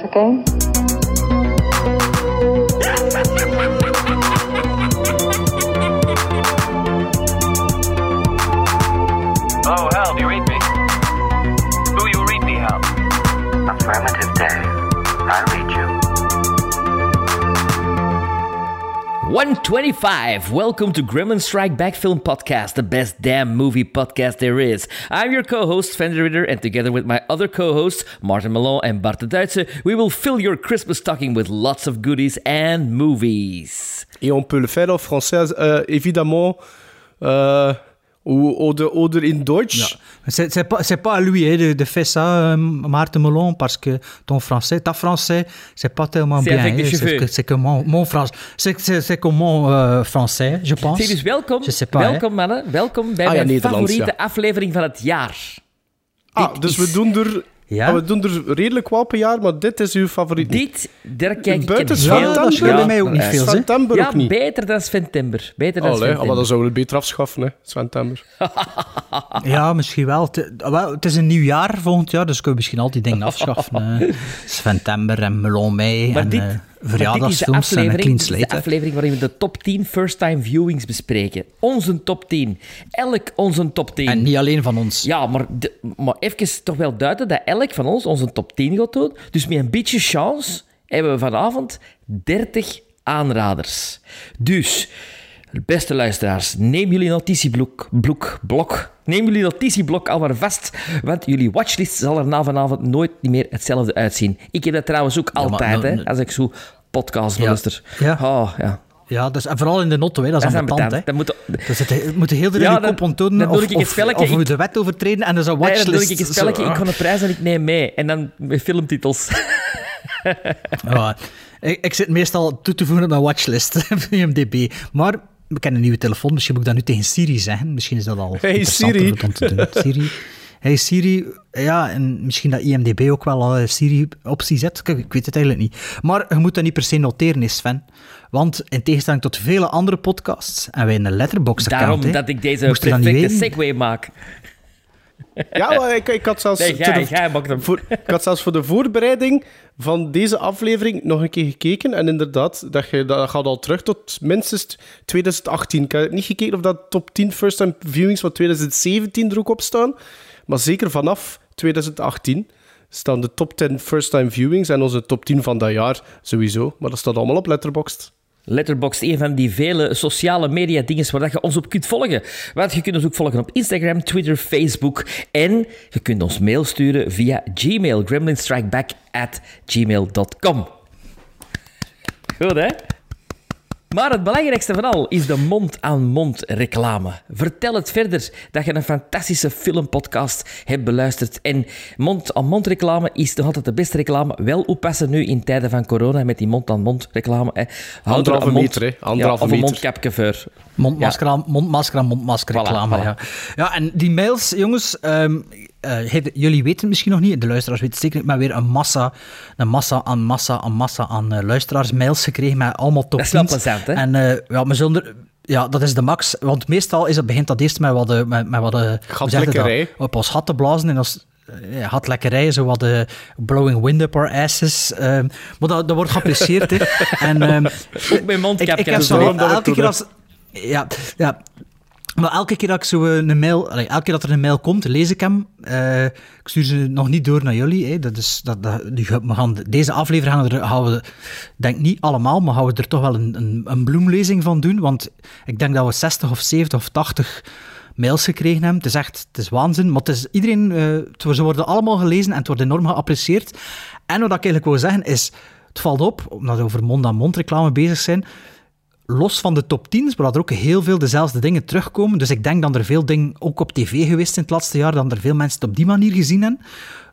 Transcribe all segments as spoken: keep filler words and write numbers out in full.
that okay? Oh, Hal, do you read me? Do you read me, Hal? Affirmative, Dave. I read you. one twenty-five. Welcome to Gremlin Strike Back Film Podcast, the best damn movie podcast there is. I'm your co-host, Fender Ritter, and together with my other co-hosts, Martin Malon and Bart Deutze, we will fill your Christmas stocking with lots of goodies and movies. Et on peut le faire en français, euh, évidemment. Euh... Ou de in Deutsch. C'est, c'est, pas, c'est pas à lui de, de faire ça, Martin Malon, parce que ton français, ta français, c'est pas tellement c'est bien. C'est que, c'est que mon, mon français, c'est, c'est, c'est que mon uh, français, je pense. Dus welkom, je sais pas, welkom mannen, welkom bij ah, ja, mijn favoriete ja. aflevering van het jaar. Ah, dit dus is... we doen er... Ja? We doen er redelijk wel per jaar, maar dit is uw favoriet. Dit, daar kijk ik buiten het heel... Buiten Sventember ook niet veel. Sventember ja, ook niet. Beter dan Sventember. Beter dan Sventember. Maar dan zouden we het beter afschaffen, hè, Sventember. Ja, misschien wel. Het is een nieuw jaar volgend jaar, dus kunnen we misschien al die dingen afschaffen. Sventember en Melon May en dit, uh, verjaardagsfilms en Clean Slate. Dit is de aflevering waarin we de top tien first-time viewings bespreken. Onze top tien. Elk onze top tien. En niet alleen van ons. Ja, maar, de, maar even toch wel duiden dat elk van ons onze top tien gaat doen. Dus met een beetje chance hebben we vanavond dertig aanraders. Dus, beste luisteraars, neem jullie notitieblok, blok, blok, neem jullie notitieblok al maar vast, want jullie watchlist zal er na vanavond nooit meer hetzelfde uitzien. Ik heb dat trouwens ook ja, altijd, maar, hè, als ik zo podcast ja. luister. Ja. Oh, ja. Ja, dus, en vooral in de notto, hè, dat is ambetant. Dat, dat moet, dus het moet heel de ja, dan, kop ontdoen dan of, of, of we de wet overtreden en dat is een watchlist. Nee, dan doe ik een spelletje, ik ga een prijs en ik neem mee. En dan met filmtitels. Ja, ik, ik zit meestal toe te voegen op mijn watchlist van I M D B. Maar we kennen een nieuwe telefoon, misschien moet ik dat nu tegen Siri zeggen. Misschien is dat al hey, interessanter om te doen. Siri... Hey Siri, ja, en misschien dat I M D B ook wel een Siri-optie zet. Kijk, ik weet het eigenlijk niet. Maar je moet dat niet per se noteren, Sven. Want in tegenstelling tot vele andere podcasts, en wij in de Letterboxd-account... Daarom he, dat ik deze perfecte segue maak. Ja, maar ik, ik, had zelfs nee, jij, jij maakt hem. Voor, ik had zelfs voor de voorbereiding van deze aflevering nog een keer gekeken. En inderdaad, dat, je, dat gaat al terug tot minstens twintig achttien. Ik heb niet gekeken of dat top tien first-time viewings van twintig zeventien er ook op staan... Maar zeker vanaf twintig achttien staan de top tien first-time viewings en onze top tien van dat jaar sowieso. Maar dat staat allemaal op Letterboxd. Letterboxd, een van die vele sociale media dinges waar je ons op kunt volgen. Want je kunt ons ook volgen op Instagram, Twitter, Facebook. En je kunt ons mail sturen via Gmail, gremlinstrikeback at gmail dot com. Goed, hè? Maar het belangrijkste van al is de mond-aan-mond reclame. Vertel het verder dat je een fantastische filmpodcast hebt beluisterd. En mond-aan-mond reclame is nog altijd de beste reclame. Wel oppassen nu in tijden van corona met die mond-aan-mond reclame. Hè. Anderhalve mond, meter, hè. Anderhalve ja, of een mondkapje voor. Mondmasker aan ja. mondmasker, aan mondmasker reclame, voilà, voilà. Ja. Ja, en die mails, jongens... Um, Uh, hey, jullie weten het misschien nog niet, de luisteraars weten het zeker niet, maar weer een massa, een massa aan massa aan massa aan uh, luisteraarsmails gekregen met allemaal top tien's. Dat is wel plezant, hè? En uh, ja, maar zonder... Ja, dat is de max. Want meestal is het, begint dat eerst met wat... Uh, met, met wat uh, gatlekkerij. Op ons gat te blazen en als... Ja, had lekkerijen, zo wat uh, blowing wind up our asses. Uh, maar dat, dat wordt geapprecieerd, hè. Um, ook mijn mondkapje. Ik, ik heb zo elke keer als... Ja, ja... Maar elke keer dat ik zo een mail, elke keer dat er een mail komt, lees ik hem. Uh, ik stuur ze nog niet door naar jullie. Hè. Dat is, dat, dat, we gaan, deze aflevering gaan we, er, gaan we, denk niet allemaal, maar gaan we er toch wel een, een, een bloemlezing van doen. Want ik denk dat we zestig of zeventig of tachtig mails gekregen hebben. Het is echt, het is waanzin. Maar het is iedereen, uh, ze worden allemaal gelezen en het wordt enorm geapprecieerd. En wat ik eigenlijk wil zeggen is, het valt op, omdat we over mond-aan-mond reclame bezig zijn... Los van de top tien's, waar er ook heel veel dezelfde dingen terugkomen. Dus ik denk dat er veel dingen ook op tv geweest zijn het laatste jaar, dat er veel mensen het op die manier gezien hebben.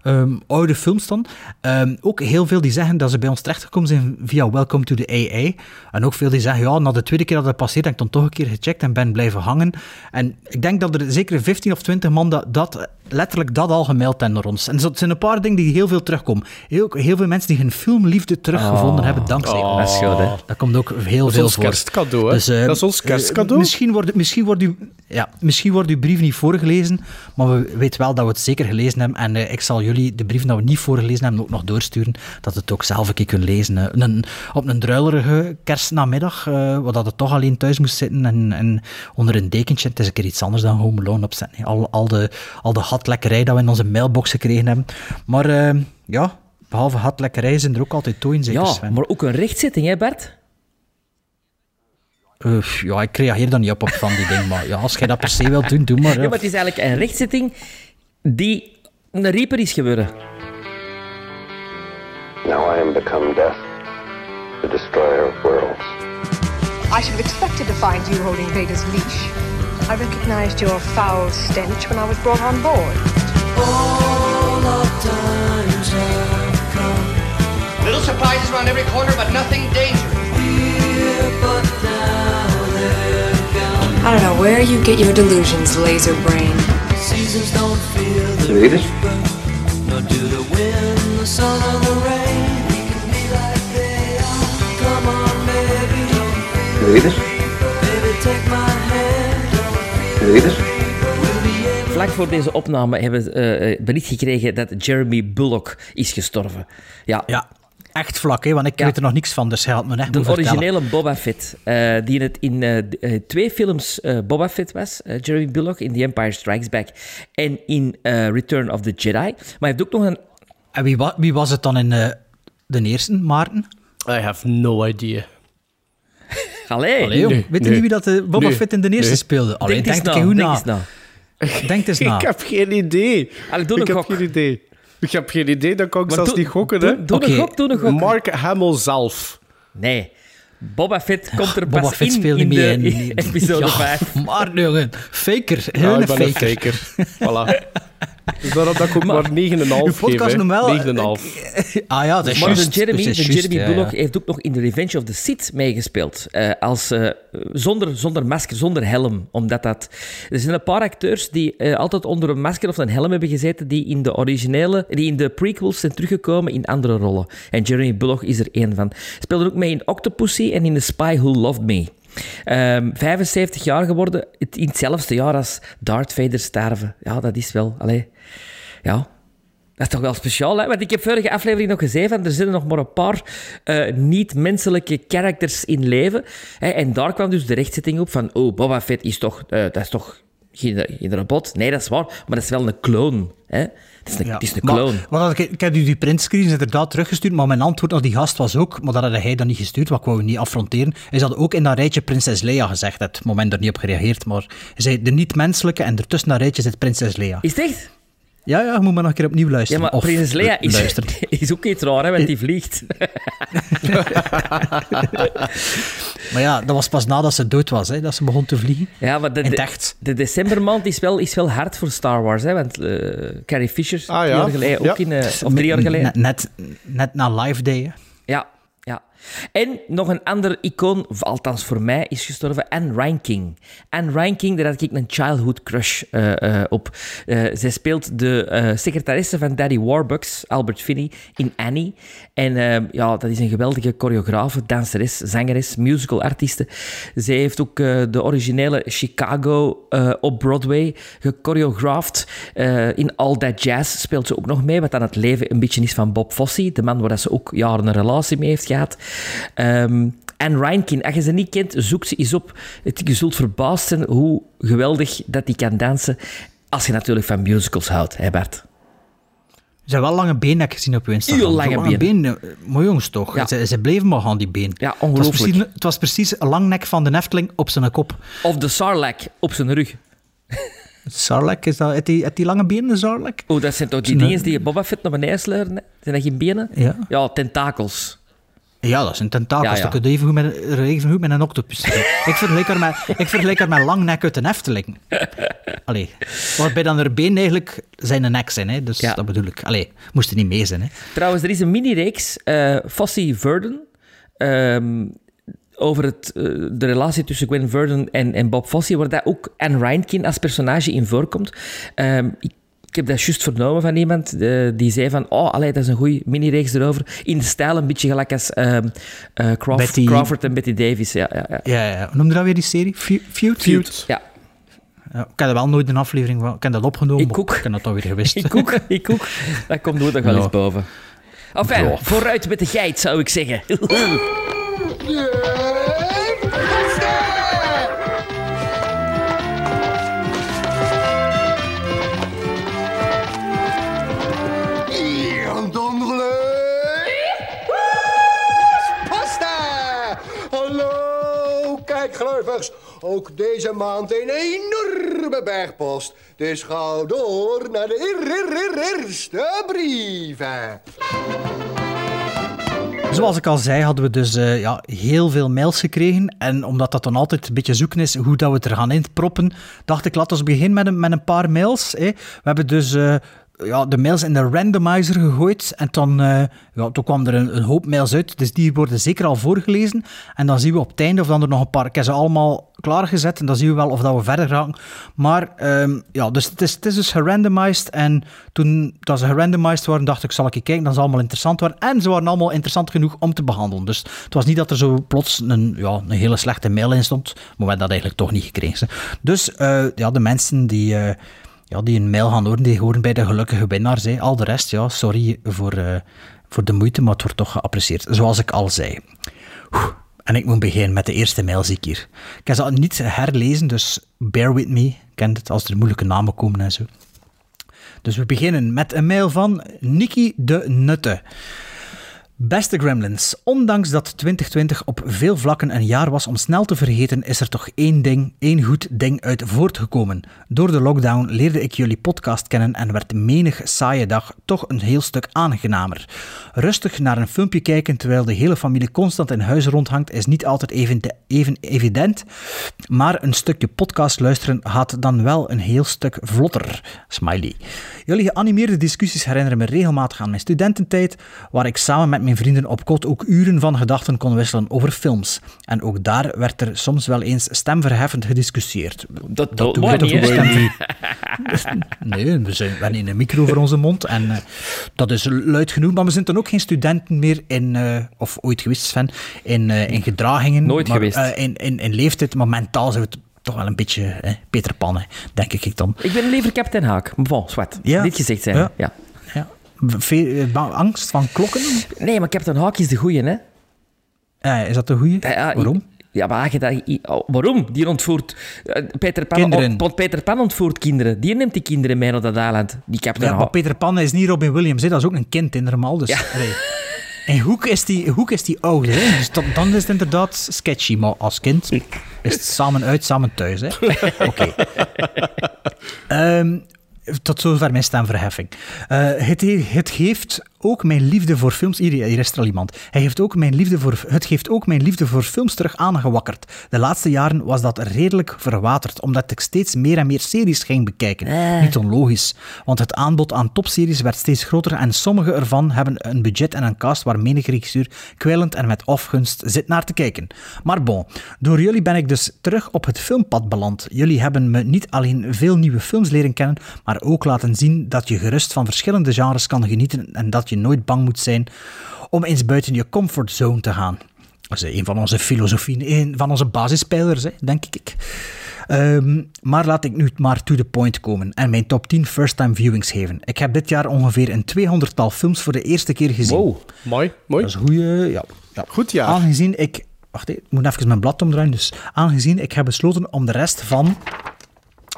Um, oude films dan. Um, ook heel veel die zeggen dat ze bij ons terechtgekomen zijn via Welcome to the A I. En ook veel die zeggen, ja, na de tweede keer dat dat passeert, heb ik dan toch een keer gecheckt en ben blijven hangen. En ik denk dat er zeker vijftien of twintig man dat, dat letterlijk dat al gemeld hebben naar ons. En dat zijn een paar dingen die heel veel terugkomen. Heel, heel veel mensen die hun filmliefde teruggevonden oh. hebben dankzij oh. ons. Dat, dat komt ook heel dat veel voor. Dat is ons kerstcadeau. Dus, uh, dat is ons kerstcadeau. Uh, misschien wordt misschien wordt u, ja, misschien wordt uw brief niet voorgelezen, maar we weten wel dat we het zeker gelezen hebben. En uh, ik zal jullie de brief dat we niet voorgelezen hebben ook nog doorsturen, dat het ook zelf een keer kunnen lezen. Uh, een, op een druilerige kerstnamiddag, uh, waar dat het toch alleen thuis moest zitten en, en onder een dekentje. Het is een keer iets anders dan Home Alone opzetten. Al, al de, al de hatlekkerij dat we in onze mailbox gekregen hebben. Maar uh, ja, behalve hatlekkerij zijn er ook altijd tooien, zeker ja, Sven. Maar ook een rechtzitting, hè Bert? Uh, ja, ik reageer daar niet op, op van die ding, maar ja, als jij dat per se wilt doen, doe maar. Ja, maar het is eigenlijk een rechtzitting die een reaper is gebeuren. Now I am become death, the destroyer of worlds. I should have expected to find you holding Vader's leash. I recognized your foul stench when I was brought on board. All of times have come. Little surprises around every corner, but nothing dangerous. Here, but now they're gone. I don't know where you get your delusions, laser brain. Seasons don't feel the river, nor do the wind, the sun or the rain. We can be like they are. Come on, baby, don't feel the river. Baby, take my hand. Vlak voor deze opname hebben we uh, bericht gekregen dat Jeremy Bullock is gestorven. Ja, ja echt vlak, hè, want ik ja. weet er nog niks van, dus hij had me echt de moet vertellen. De originele Boba Fett, uh, die in, het, in uh, twee films uh, Boba Fett was, uh, Jeremy Bullock, in The Empire Strikes Back en in uh, Return of the Jedi. Maar hij heeft ook nog een... En wie, wa- wie was het dan in uh, de eerste, Maarten? I have no idea. Allee, Allee jong. Nee, weet je nee. niet wie dat Boba nee. Fett in de eerste nee. speelde? Allee, denk eens nou, na. na. Denk eens na. Ik heb geen idee. Allee, doe ik een heb gok. geen idee. Ik heb geen idee, dan kan ik maar zelfs do, niet gokken. Do, hè? Doe okay. een gok, doe een gok. Mark Hamill zelf. Nee. Boba Fett komt er Boba pas Fett in, in de in, in, episode ja, vijf. Maar jongen, faker. Ja, ik ben faker. een faker. Voilà. Dus daarom dat ik ook maar, maar negen komma vijf geef. negen komma vijf Ah ja, dat is maar just, de Jeremy, dat is de Jeremy just, Bullock ja, ja. heeft ook nog in The Revenge of the Sith meegespeeld. Uh, als, uh, zonder, zonder masker, zonder helm. Omdat dat... Er zijn een paar acteurs die uh, altijd onder een masker of een helm hebben gezeten, die in de originele, die in de prequels zijn teruggekomen in andere rollen. En Jeremy Bullock is er één van. Speelde ook mee in Octopussy en in The Spy Who Loved Me. Um, vijfenzeventig jaar geworden, in hetzelfde jaar als Darth Vader sterven. Ja, dat is wel... Allee, ja, dat is toch wel speciaal, hè? Want ik heb vorige aflevering nog gezegd van, er zitten nog maar een paar uh, niet-menselijke characters in leven. Hè? En daar kwam dus de rechtzetting op van, oh, Boba Fett is toch... Uh, dat is toch geen, geen robot? Nee, dat is waar, maar dat is wel een clone, hè? Het is een, ja, het is een clone. Maar, maar ik, ik heb u die printscreen inderdaad teruggestuurd, maar mijn antwoord op die gast was ook, maar dat had hij dan niet gestuurd, want ik wou hem niet affronteren. Hij had ook in dat rijtje Prinses Leia gezegd. Het moment er niet op gereageerd, maar hij zei de niet-menselijke en ertussen dat rijtje zit Prinses Leia. Is het echt? Ja, ja, je moet maar nog een keer opnieuw luisteren. Ja, maar Prinses Leia is, is ook iets raar, hè, want die vliegt. Maar ja, dat was pas nadat ze dood was, hè, dat ze begon te vliegen. Ja, maar de, de, de decembermaand is wel, is wel hard voor Star Wars, hè, want uh, Carrie Fisher, ah, twee ja. jaar geleden, ja. ook in, uh, of drie jaar geleden. Net, net, net na Life Day, hè. Ja, ja. En nog een ander icoon, althans voor mij, is gestorven, Anne Reinking. Anne Reinking, daar had ik een childhood crush uh, uh, op. Uh, zij speelt de uh, secretaresse van Daddy Warbucks, Albert Finney, in Annie. En uh, ja, dat is een geweldige choreografe, danseres, zangeres, musical artiste. Zij heeft ook uh, de originele Chicago uh, op Broadway gechoreograafd. Uh, in All That Jazz speelt ze ook nog mee, wat aan het leven een beetje is van Bob Fosse, de man waar ze ook jaren een relatie mee heeft gehad. Um, Anne Reinking, als je ze niet kent, zoek ze eens op. Je zult verbaasd zijn hoe geweldig dat die kan dansen, als je natuurlijk van musicals houdt, hè Bart? Ze hebben wel lange benen gezien op je Instagram. Heel lange, lange benen. Mooi jongens toch? Ja. Ze, ze bleven maar aan die been. Ja, ongelooflijk. Het was precies, het was precies een lang nek van de Efteling op zijn kop. Of de Sarlacc op zijn rug. Sarlacc, is dat, heeft die, heeft die lange benen, Sarlacc? Oh, dat zijn toch die dingen die je Boba Fett naar beneden sleuren? Zijn dat geen benen? Ja, ja tentakels. Ja, dat zijn tentakels. Ja, ja. Dat kun je even goed met, even goed met een octopus. Ik vergelijk haar met, ik vergelijk haar met lang nek uit een Efteling. Allee. Waarbij dan haar been eigenlijk zijn een nek zijn. Hè? Dus ja. dat bedoel ik. Allee, moest er niet mee zijn. Hè? Trouwens, er is een mini-reeks, uh, Fosse Verdon, um, over het, uh, de relatie tussen Gwen Verdon en, en Bob Fosse, waar daar ook Anne Reinking als personage in voorkomt. Um, ik Ik heb dat juist vernomen van iemand uh, die zei van... Oh, allee, dat is een goeie mini-reeks erover. In de stijl een beetje gelijk als uh, uh, Crawf- Betty... Crawford en Bette Davis. Ja, ja, ja. Ja, ja. Noem je dat weer die serie? Feud? Feud. Feud. Ja. Ja, ik heb er wel nooit een aflevering van... Ik heb dat opgenomen, ik ook. Ik heb dat dan weer gewist. ik ook, ik ook. Dat komt nooit nog wel ja. eens boven. Enfin, ja. vooruit met de geit, zou ik zeggen. Ook deze maand een enorme bergpost. Dus ga door naar de eerste brieven. Zoals ik al zei, hadden we dus uh, ja, heel veel mails gekregen. En omdat dat dan altijd een beetje zoeken is hoe dat we het er gaan inproppen, dacht ik, laten we beginnen met een, met een paar mails. Hè. We hebben dus... Uh, Ja, de mails in de randomizer gegooid. En dan, uh, ja, toen kwam er een, een hoop mails uit. Dus die worden zeker al voorgelezen. En dan zien we op het einde of dan er nog een paar... Ik heb ze allemaal klaargezet. En dan zien we wel of dat we verder gaan. Maar um, ja, dus het is, het is dus gerandomized. En toen dat ze gerandomized waren, dacht ik, zal ik kijken. Dat ze allemaal interessant waren. En ze waren allemaal interessant genoeg om te behandelen. Dus het was niet dat er zo plots een, ja, een hele slechte mail in stond. Maar we hebben dat eigenlijk toch niet gekregen. Dus uh, ja, de mensen die... Uh, Ja, die een mail gaan horen, die horen bij de gelukkige winnaars. Hè. Al de rest, ja, sorry voor, uh, voor de moeite, maar het wordt toch geapprecieerd. Zoals ik al zei. Oeh, en ik moet beginnen met de eerste mail, zie ik hier. Ik heb ze niet herlezen, dus bear with me. Kent het, als er moeilijke namen komen en zo. Dus we beginnen met een mail van Nikki de Nutte. Beste Gremlins, ondanks dat twintig twintig op veel vlakken een jaar was om snel te vergeten, is er toch één ding, één goed ding uit voortgekomen. Door de lockdown leerde ik jullie podcast kennen en werd menig saaie dag toch een heel stuk aangenamer. Rustig naar een filmpje kijken terwijl de hele familie constant in huis rondhangt is niet altijd even, de, even evident, maar een stukje podcast luisteren gaat dan wel een heel stuk vlotter. Smiley. Jullie geanimeerde discussies herinneren me regelmatig aan mijn studententijd, waar ik samen met mijn vrienden op kot ook uren van gedachten kon wisselen over films. En ook daar werd er soms wel eens stemverheffend gediscussieerd. Dat, dat doen we toch niet? Nee, we zijn in een micro voor onze mond en uh, dat is luid genoeg, maar we zijn dan ook geen studenten meer in, uh, of ooit geweest, Sven, in, uh, in gedragingen. Nooit maar, geweest. Uh, in, in, in leeftijd, maar mentaal zijn we het toch wel een beetje hè, Peter Pan, hè, denk ik dan. Ik ben liever Captain Haak. Bon, zwart. Ja. Dit gezegd zijn. Ja. ja. Veel, angst van klokken? Nee, maar Captain Haak is de goeie, hè? Eh, is dat de goeie? Ja, ja, waarom? Ja, maar dat, waarom? Die ontvoert... Peter Pan, on, Peter Pan ontvoert kinderen. Die neemt die kinderen mee naar dat eiland. Die Captain ja, Haak. Maar Peter Pan is niet Robin Williams, hè? Dat is ook een kind in normaal, dus... Ja. Nee. En Hoek is die, Hoek is die oude, hè? Dus dat, dan is het inderdaad sketchy, maar als kind is het samen uit, samen thuis, hè? Oké. Okay. Um, Tot zover mijn stemverheffing. Uh, het, het geeft ook mijn liefde voor films... Hier, hier is er al iemand. Hij heeft ook mijn liefde voor, het geeft ook mijn liefde voor films terug aangewakkerd. De laatste jaren was dat redelijk verwaterd, omdat ik steeds meer en meer series ging bekijken. Eh. Niet onlogisch, want het aanbod aan topseries werd steeds groter en sommige ervan hebben een budget en een cast waar menig regisseur kwijlend en met afgunst zit naar te kijken. Maar bon, door jullie ben ik dus terug op het filmpad beland. Jullie hebben me niet alleen veel nieuwe films leren kennen, maar ook laten zien dat je gerust van verschillende genres kan genieten en dat je nooit bang moet zijn om eens buiten je comfortzone te gaan. Dat is een van onze filosofieën, een van onze basispijlers, denk ik. Um, maar laat ik nu maar to the point komen en mijn top tien first-time viewings geven. Ik heb dit jaar ongeveer een tweehonderdtal films voor de eerste keer gezien. Wow, mooi. mooi. Dat is een goeie, ja, ja. Goed jaar. Aangezien ik... Wacht, ik moet even mijn blad omdraaien. Dus aangezien ik heb besloten om de rest van...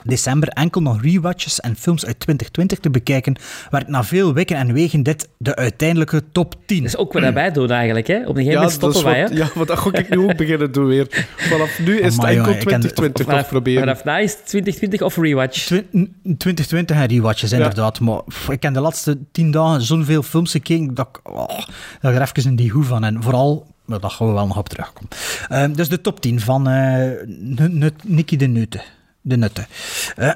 december enkel nog rewatches en films uit twintig twintig te bekijken, werd na veel weken en wegen dit de uiteindelijke top tien. Dat is ook wat wij doen eigenlijk, hè? Op een gegeven moment ja, stoppen wij, hè? Ja, want dat ga ik nu ook beginnen doen weer. Vanaf nu is oh, het enkel twintig twintig nog proberen. Vanaf na is twintig twintig of rewatch? twintig twintig en rewatches, inderdaad. Ja. Maar pff, ik heb de laatste tien dagen zoveel films gekeken dat ik, oh, dat ik er even in die hoef van. En vooral... Maar daar gaan we wel nog op terugkomen. Uh, dus de top tien van uh, Nikki de Nutte. De Nutte. Uh,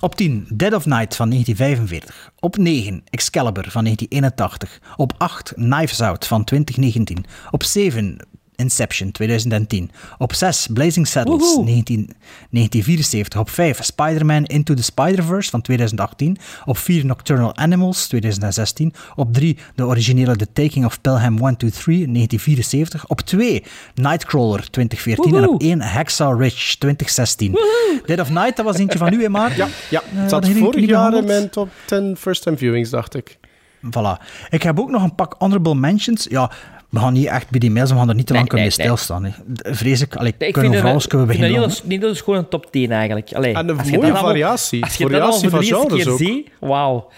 op tien, Dead of Night van negentien vijfenveertig. Op negen, Excalibur van negentien eenentachtig. Op acht, Knives Out van twintig negentien. Op zeven, Inception, twintig tien. Op zes, Blazing Saddles, negentien, negentien vierenzeventig. Op vijf, Spider-Man Into the Spider-Verse van twintig achttien. Op vier, Nocturnal Animals, twintig zestien. Op drie, de originele The Taking of Pelham one two three, negentien vierenzeventig. Op twee, Nightcrawler, twintig veertien. Woehoe. En op één, Hacksaw Ridge, twintig zestien. Woehoe. Dead of Night, dat was eentje van u, hè, Maarten? Ja, ja. Uh, het zat vorig jaar in mijn top tien first-time viewings, dacht ik. Voilà. Ik heb ook nog een pak honorable mentions. Ja, we gaan niet echt bij die mails, we gaan er niet te lang nee, nee, kunnen nee. stilstaan. He. Vrees ik. Allee, nee, ik kunnen we van alles kunnen beginnen. Ik vind dat, dat is gewoon een top tien eigenlijk. Allee, en een mooie variatie. Al, als je variatie dat al voor de eerste keer ziet, wauw.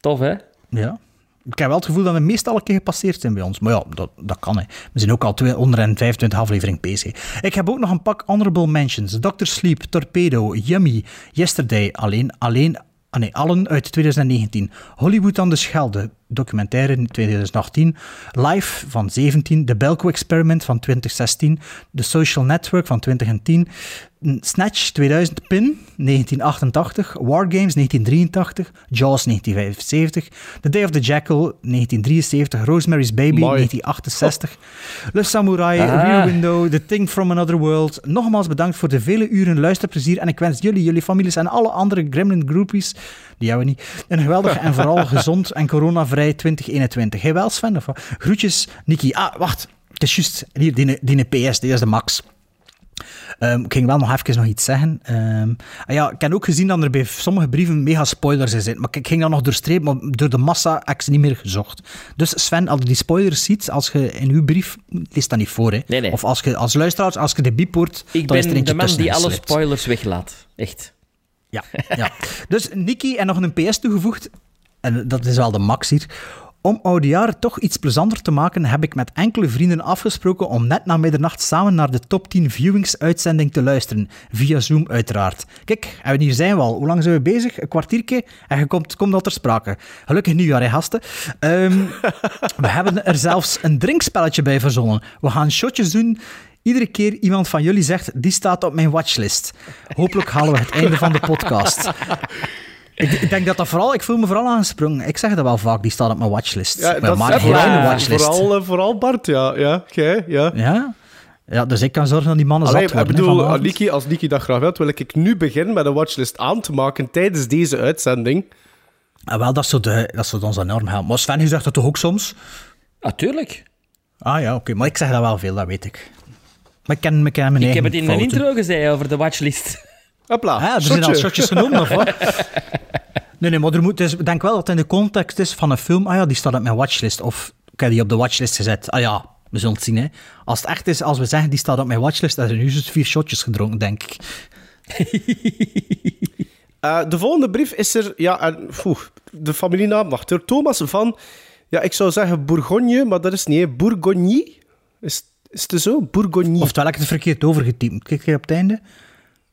Tof, hè? Ja. Ik heb wel het gevoel dat we meestal een keer gepasseerd zijn bij ons. Maar ja, dat, dat kan, hè. We zijn ook al tweehonderdvijfentwintig aflevering bezig. Ik heb ook nog een pak honorable mentions. Doctor Sleep, Torpedo, Yummy, Yesterday, Alleen, Alleen... Ah nee, Allen uit twintig negentien. Hollywood aan de Schelde, documentaire in twintig achttien. Life van zeventien. The Belko Experiment van twintig zestien. The Social Network van twintig tien. Snatch tweeduizend. Pin negentien achtentachtig. War Games negentien drieëntachtig. Jaws negentien vijfenzeventig. The Day of the Jackal negentien drieënzeventig. Rosemary's Baby Mooi. negentien achtenzestig. Oh. Le Samurai, ah. Rear Window, The Thing from Another World. Nogmaals bedankt voor de vele uren luisterplezier en ik wens jullie, jullie families en alle andere Gremlin groupies, die hebben we niet, een geweldig en vooral gezond en coronavrij twintig eenentwintig. Hé, wel Sven? Of wat? Groetjes, Nikki. Ah, wacht. Het is juist hier, die, die P S, die is de max. Um, ik ging wel nog even nog iets zeggen. Um, ah ja, ik heb ook gezien dat er bij sommige brieven mega spoilers in zitten. Maar ik ging dat nog doorstrepen, maar door de massa heb ik ze niet meer gezocht. Dus Sven, als je die spoilers ziet, als je in uw brief, lees dat niet voor, hè? Nee, nee. Of als je als luisteraar, als je de biep hoort, ik dan is er eentje tussen. Ik ben de man die alle spoilers weglaat. Echt. Ja, ja. Dus Nikki, en nog een P S toegevoegd, en dat is wel de max hier. Om oudejaren toch iets plezanter te maken, heb ik met enkele vrienden afgesproken om net na middernacht samen naar de top tien viewings-uitzending te luisteren. Via Zoom uiteraard. Kijk, en hier zijn we al. Hoe lang zijn we bezig? Een kwartiertje en je komt, komt al ter sprake. Gelukkig nieuwjaar, hè, gasten. Um, we hebben er zelfs een drinkspelletje bij verzonnen. We gaan shotjes doen. Iedere keer iemand van jullie zegt, die staat op mijn watchlist. Hopelijk halen we het einde van de podcast. Ik, ik denk dat dat vooral... Ik voel me vooral aangesprongen. Ik zeg dat wel vaak, die staat op mijn watchlist. Ja, dat maar heel ja, watchlist. Vooral, vooral Bart, ja. Ja, okay, ja. ja? Ja, dus ik kan zorgen dat die mannen Allee, zat worden. Ik bedoel, Nikki, als Nikki dat graag wilt, wil ik nu beginnen met een watchlist aan te maken tijdens deze uitzending. Ah, wel, dat zou ons enorm helpen. Maar Sven, u zegt dat toch ook soms? Natuurlijk. Ah, ah ja, oké. Okay. Maar ik zeg dat wel veel, dat weet ik. Maar ik ken mijn eigen Ik heb het in fouten. Een intro gezegd over de watchlist. Hopla, ja, er shotje. Zijn al shotjes genomen, of wat? Nee, nee, maar er moet, dus, ik denk wel dat het in de context is van een film. Ah ja, die staat op mijn watchlist. Of ik heb die op de watchlist gezet. Ah ja, we zullen het zien, hè. Als het echt is, als we zeggen, die staat op mijn watchlist, dan zijn nu dus vier shotjes gedronken, denk ik. uh, de volgende brief is er... Ja, en, poef, de familienaam, wacht. Door Thomas van... Ja, ik zou zeggen Bourgogne, maar dat is niet, hè. Bourgogne? Is, is het zo? Bourgogne. Oftewel heb ik het verkeerd overgetypt. Kijk je op het einde...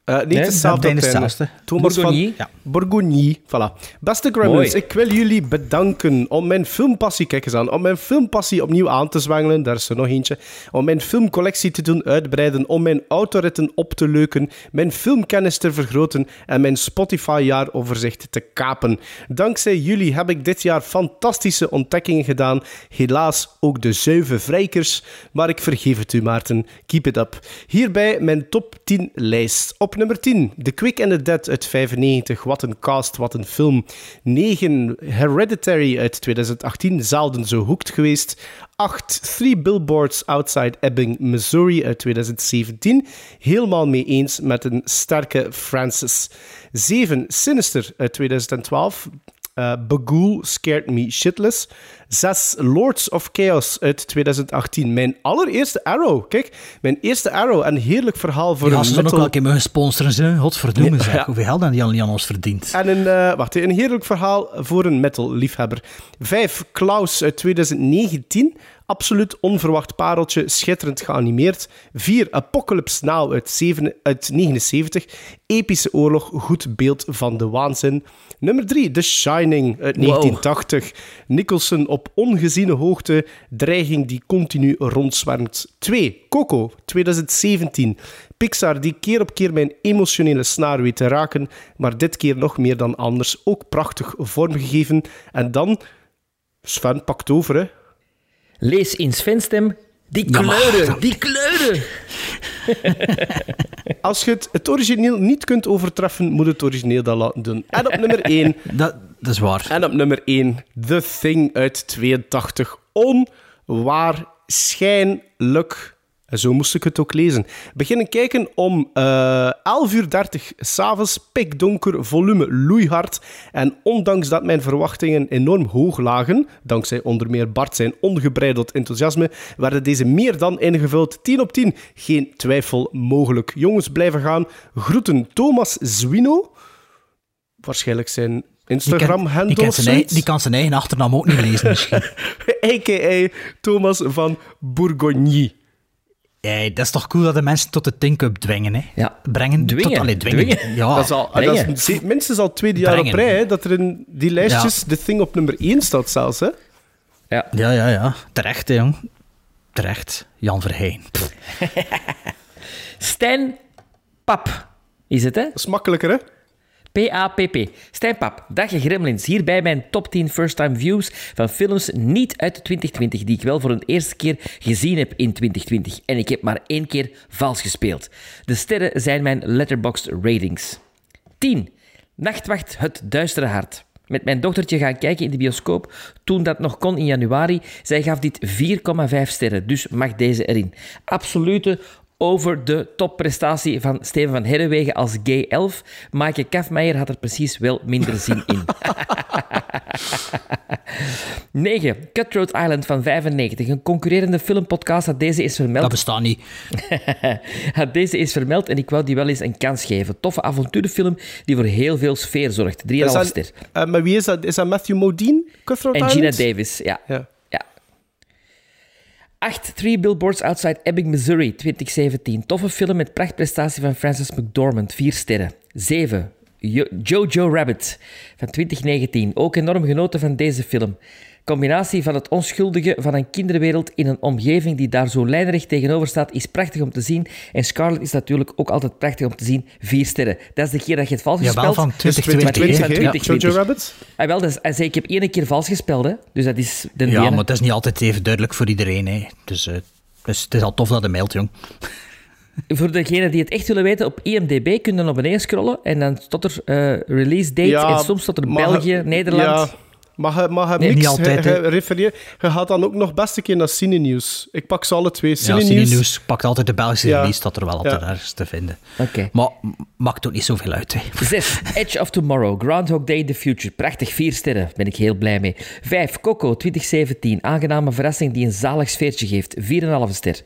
Uh, nee, nee, het is hetzelfde. Thomas Bourgogne. Van Bourgogne. Voilà. Beste Gremlins, ik wil jullie bedanken om mijn filmpassie, kijk eens aan, om mijn filmpassie opnieuw aan te zwengelen, daar is er nog eentje, om mijn filmcollectie te doen uitbreiden, om mijn autoritten op te leuken, mijn filmkennis te vergroten en mijn Spotify-jaaroverzicht te kapen. Dankzij jullie heb ik dit jaar fantastische ontdekkingen gedaan, helaas ook de zuive vrijkers, maar ik vergeef het u, Maarten. Keep it up. Hierbij mijn top tien lijst. Op nummer tien, The Quick and the Dead uit vijfennegentig. Wat een cast, wat een film. negen, Hereditary uit twintig achttien. Zelden zo hooked geweest. acht, Three Billboards Outside Ebbing, Missouri uit twintig zeventien. Helemaal mee eens met een sterke Francis. zeven, Sinister uit twintig twaalf. Uh, Bagul Scared Me Shitless. Zes, Lords of Chaos uit twintig achttien. Mijn allereerste Arrow. Kijk, mijn eerste Arrow. Een heerlijk verhaal voor die een metal... Die gasten ook al een keer sponsoren zijn. Godverdomme nee, zeg. Ja. Hoeveel geld hebben die al niet aan ons verdiend? En een, uh, wacht, een heerlijk verhaal voor een metal-liefhebber. Vijf, Klaus uit twintig negentien. Absoluut onverwacht pareltje, schitterend geanimeerd. Vier, Apocalypse Now uit, zeven, uit negenenzeventig. Epische oorlog, goed beeld van de waanzin. Nummer drie, The Shining uit wow. negentien tachtig. Nicholson op ongeziene hoogte, dreiging die continu rondzwermt. twee. Coco, twintig zeventien. Pixar die keer op keer mijn emotionele snaar weet te raken, maar dit keer nog meer dan anders. Ook prachtig vormgegeven. En dan, Sven pakt over, hè. Lees in Svenstem Die kleuren, ja, die kleuren. Als je het, het origineel niet kunt overtreffen, moet het origineel dat laten doen. En op nummer één... Dat, dat is waar. En op nummer één, The Thing uit tweeëntachtig. Onwaarschijnlijk. En zo moest ik het ook lezen. Beginnen kijken om uh, elf uur dertig 's avonds, pikdonker, volume loeihard. En ondanks dat mijn verwachtingen enorm hoog lagen, dankzij onder meer Bart zijn ongebreideld enthousiasme, werden deze meer dan ingevuld. tien op tien, geen twijfel mogelijk. Jongens, blijven gaan. Groeten Thomas Zwino. Waarschijnlijk zijn Instagram-handel. Die, die kan zijn eigen achternaam ook niet lezen misschien. A K A Thomas van Bourgogne. Hey, dat is toch cool dat de mensen tot de think-up dwingen, hè? Ja. Brengen, dwingen. Tot, allee, dwingen. dwingen. Ja. Dat is al, dat is minstens al tweede jaar op rij, hè, dat er in die lijstjes ja. de thing op nummer één staat zelfs, hè? Ja, ja, ja. ja. Terecht, hè, jong. Terecht. Jan Verheyen. Stijn Pap is het, hè? Dat is makkelijker, hè? P A P P. Stijn Pap, dagje Gremlins. Hierbij mijn top tien first-time views van films niet uit twintig twintig, die ik wel voor een eerste keer gezien heb in twintig twintig. En ik heb maar één keer vals gespeeld. De sterren zijn mijn Letterboxd ratings. tien. Nachtwacht, het duistere hart. Met mijn dochtertje gaan kijken in de bioscoop toen dat nog kon in januari. Zij gaf dit vier komma vijf sterren, dus mag deze erin. Absolute over de topprestatie van Steven van Herrewegen als gay elf. Maaike Kafmeijer had er precies wel minder zin in. negen. Cutthroat Island van vijfennegentig. Een concurrerende filmpodcast had deze eens vermeld. Dat bestaat niet. had deze eens vermeld en ik wou die wel eens een kans geven. Toffe avonturenfilm die voor heel veel sfeer zorgt. drie komma vijf ster. Uh, maar wie is dat? Is dat Matthew Modine? Cutthroat Island? En Gina Davis, ja. ja. acht. Three Billboards Outside Ebbing, Missouri, twintig zeventien. Toffe film met prachtprestatie van Frances McDormand, vier sterren. zeven. Jo- Jojo Rabbit van twintig negentien. Ook enorm genoten van deze film. Combinatie van het onschuldige van een kinderwereld in een omgeving die daar zo lijnrecht tegenover staat, is prachtig om te zien. En Scarlett is natuurlijk ook altijd prachtig om te zien. Vier sterren. Dat is de keer dat je het vals gespeeld hebt. Ja, van twintig twintig. Jojo Rabbit? Ah, wel, dat is, en zei, ik heb één keer vals gespeeld, hè. Dus dat is de ja, maar dat is niet altijd even duidelijk voor iedereen, hè. Dus, uh, dus het is al tof dat je mailt, jong. Voor degenen die het echt willen weten, op I M D B kun je dan naar beneden scrollen en dan tot er uh, release date ja, en soms tot er België, maar, Nederland... Ja. Maar je, maar je nee, mix, altijd, je, je refereert... Je gaat dan ook nog best een keer naar Cine-nieuws. Ik pak ze alle twee. Cine-nieuws. Ja, Cine-nieuws pakt altijd de Belgische ja. release, dat er wel altijd ja. ergens te vinden. Okay. Maar maakt ook niet zoveel uit, hè. Zes. Edge of Tomorrow. Groundhog Day in the Future. Prachtig, vier sterren. Ben ik heel blij mee. Vijf. Coco, twintig zeventien. Aangename verrassing die een zalig sfeertje geeft. Vier en een half ster.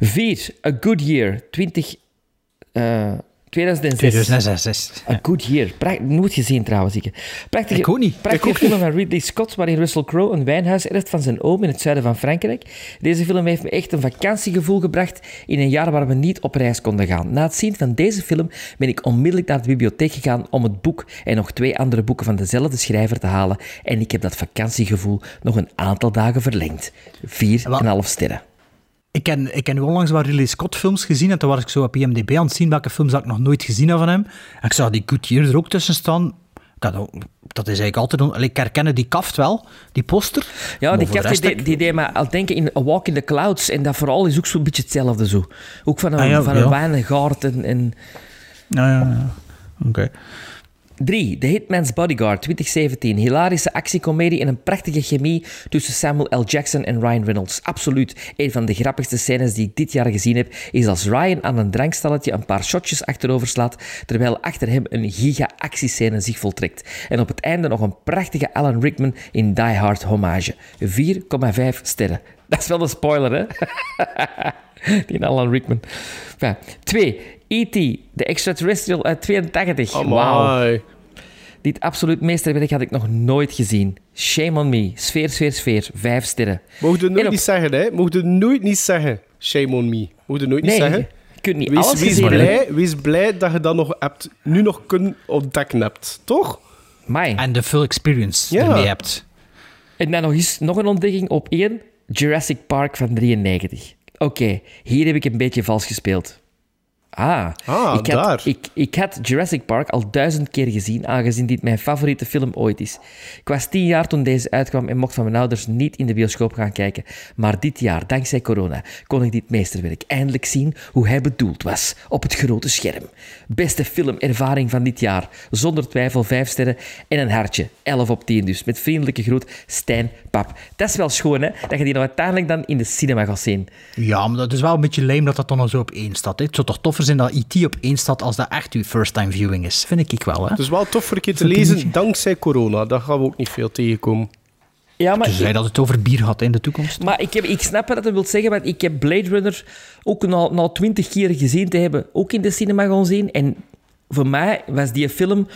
Vier. A Good Year. twintig... Uh, tweeduizendzes. tweeduizendzes. A Good Year. Pracht, nooit gezien trouwens. Ik, Prachtige, ik ook niet. Prachtige ik film ook niet. Van Ridley Scott, waarin Russell Crowe een wijnhuis erft van zijn oom in het zuiden van Frankrijk. Deze film heeft me echt een vakantiegevoel gebracht in een jaar waar we niet op reis konden gaan. Na het zien van deze film ben ik onmiddellijk naar de bibliotheek gegaan om het boek en nog twee andere boeken van dezelfde schrijver te halen. En ik heb dat vakantiegevoel nog een aantal dagen verlengd. Vier en een half sterren. Ik ken, ik ken onlangs wat Ridley Scott films gezien en toen was ik zo op I M D B aan het zien welke films ik nog nooit gezien heb van hem. En ik zag die Good Year er ook tussen staan. Dat, dat is eigenlijk altijd... On... Ik herken die kaft wel, die poster. Ja, maar die kaft de die, ik... die deed me al denken in A Walk in the Clouds en dat vooral is ook zo'n beetje hetzelfde zo. Ook van een, ah, ja, van ja. een wijngaard en... en... Ah, ja, ja. Oké. Okay. drie. The Hitman's Bodyguard, twintig zeventien. Hilarische actiecomedie en een prachtige chemie tussen Samuel L. Jackson en Ryan Reynolds. Absoluut. Een van de grappigste scènes die ik dit jaar gezien heb, is als Ryan aan een drankstalletje een paar shotjes achterover slaat, terwijl achter hem een giga-actiescène zich voltrekt. En op het einde nog een prachtige Alan Rickman in Die Hard hommage. vier komma vijf sterren. Dat is wel een spoiler, hè? Die Alan Rickman. Enfin, twee. E T, de extraterrestrial uit tweeëntachtig. Oh, wauw. Dit absoluut meesterwerk had ik nog nooit gezien. Shame on me. Sfeer, sfeer, sfeer. Vijf sterren. Mocht je nooit op... niet zeggen, hè? Mocht je nooit niet zeggen. Shame on me. Mocht je nooit nee, niet zeggen. Je kunt niet wees, alles wees gezien, blij, wees blij dat je dat nog hebt, nu nog kunnen ontdekken hebt. Toch? Mai. En de full experience ja. ermee hebt. En dan nog eens nog een ontdekking op één. Jurassic Park van drieënnegentig. Oké, okay, hier heb ik een beetje vals gespeeld. Ah, ah ik, had, daar. Ik, ik had Jurassic Park al duizend keer gezien, aangezien dit mijn favoriete film ooit is. Ik was tien jaar toen deze uitkwam en mocht van mijn ouders niet in de bioscoop gaan kijken. Maar dit jaar, dankzij corona, kon ik dit meesterwerk eindelijk zien hoe hij bedoeld was, op het grote scherm. Beste filmervaring van dit jaar. Zonder twijfel vijf sterren en een hartje. elf op tien dus. Met vriendelijke groet, Stijn Pap. Dat is wel schoon, hè? Dat je die nou uiteindelijk dan in de cinema gaat zien. Ja, maar dat is wel een beetje lame dat dat dan al zo op één staat. Hè? Het zou toch toffer zijn dat I T op één staat als dat echt uw first-time viewing is. Vind ik ik wel, hè? Het is wel tof voor een keer te lezen, dankzij corona. Daar gaan we ook niet veel tegenkomen. Ja, maar... Toen zei dat het over bier had in de toekomst. Maar ik, heb, ik snap wat dat wil zeggen, want ik heb Blade Runner ook na, na twintig keer gezien te hebben, ook in de cinema gaan zien. En voor mij was die film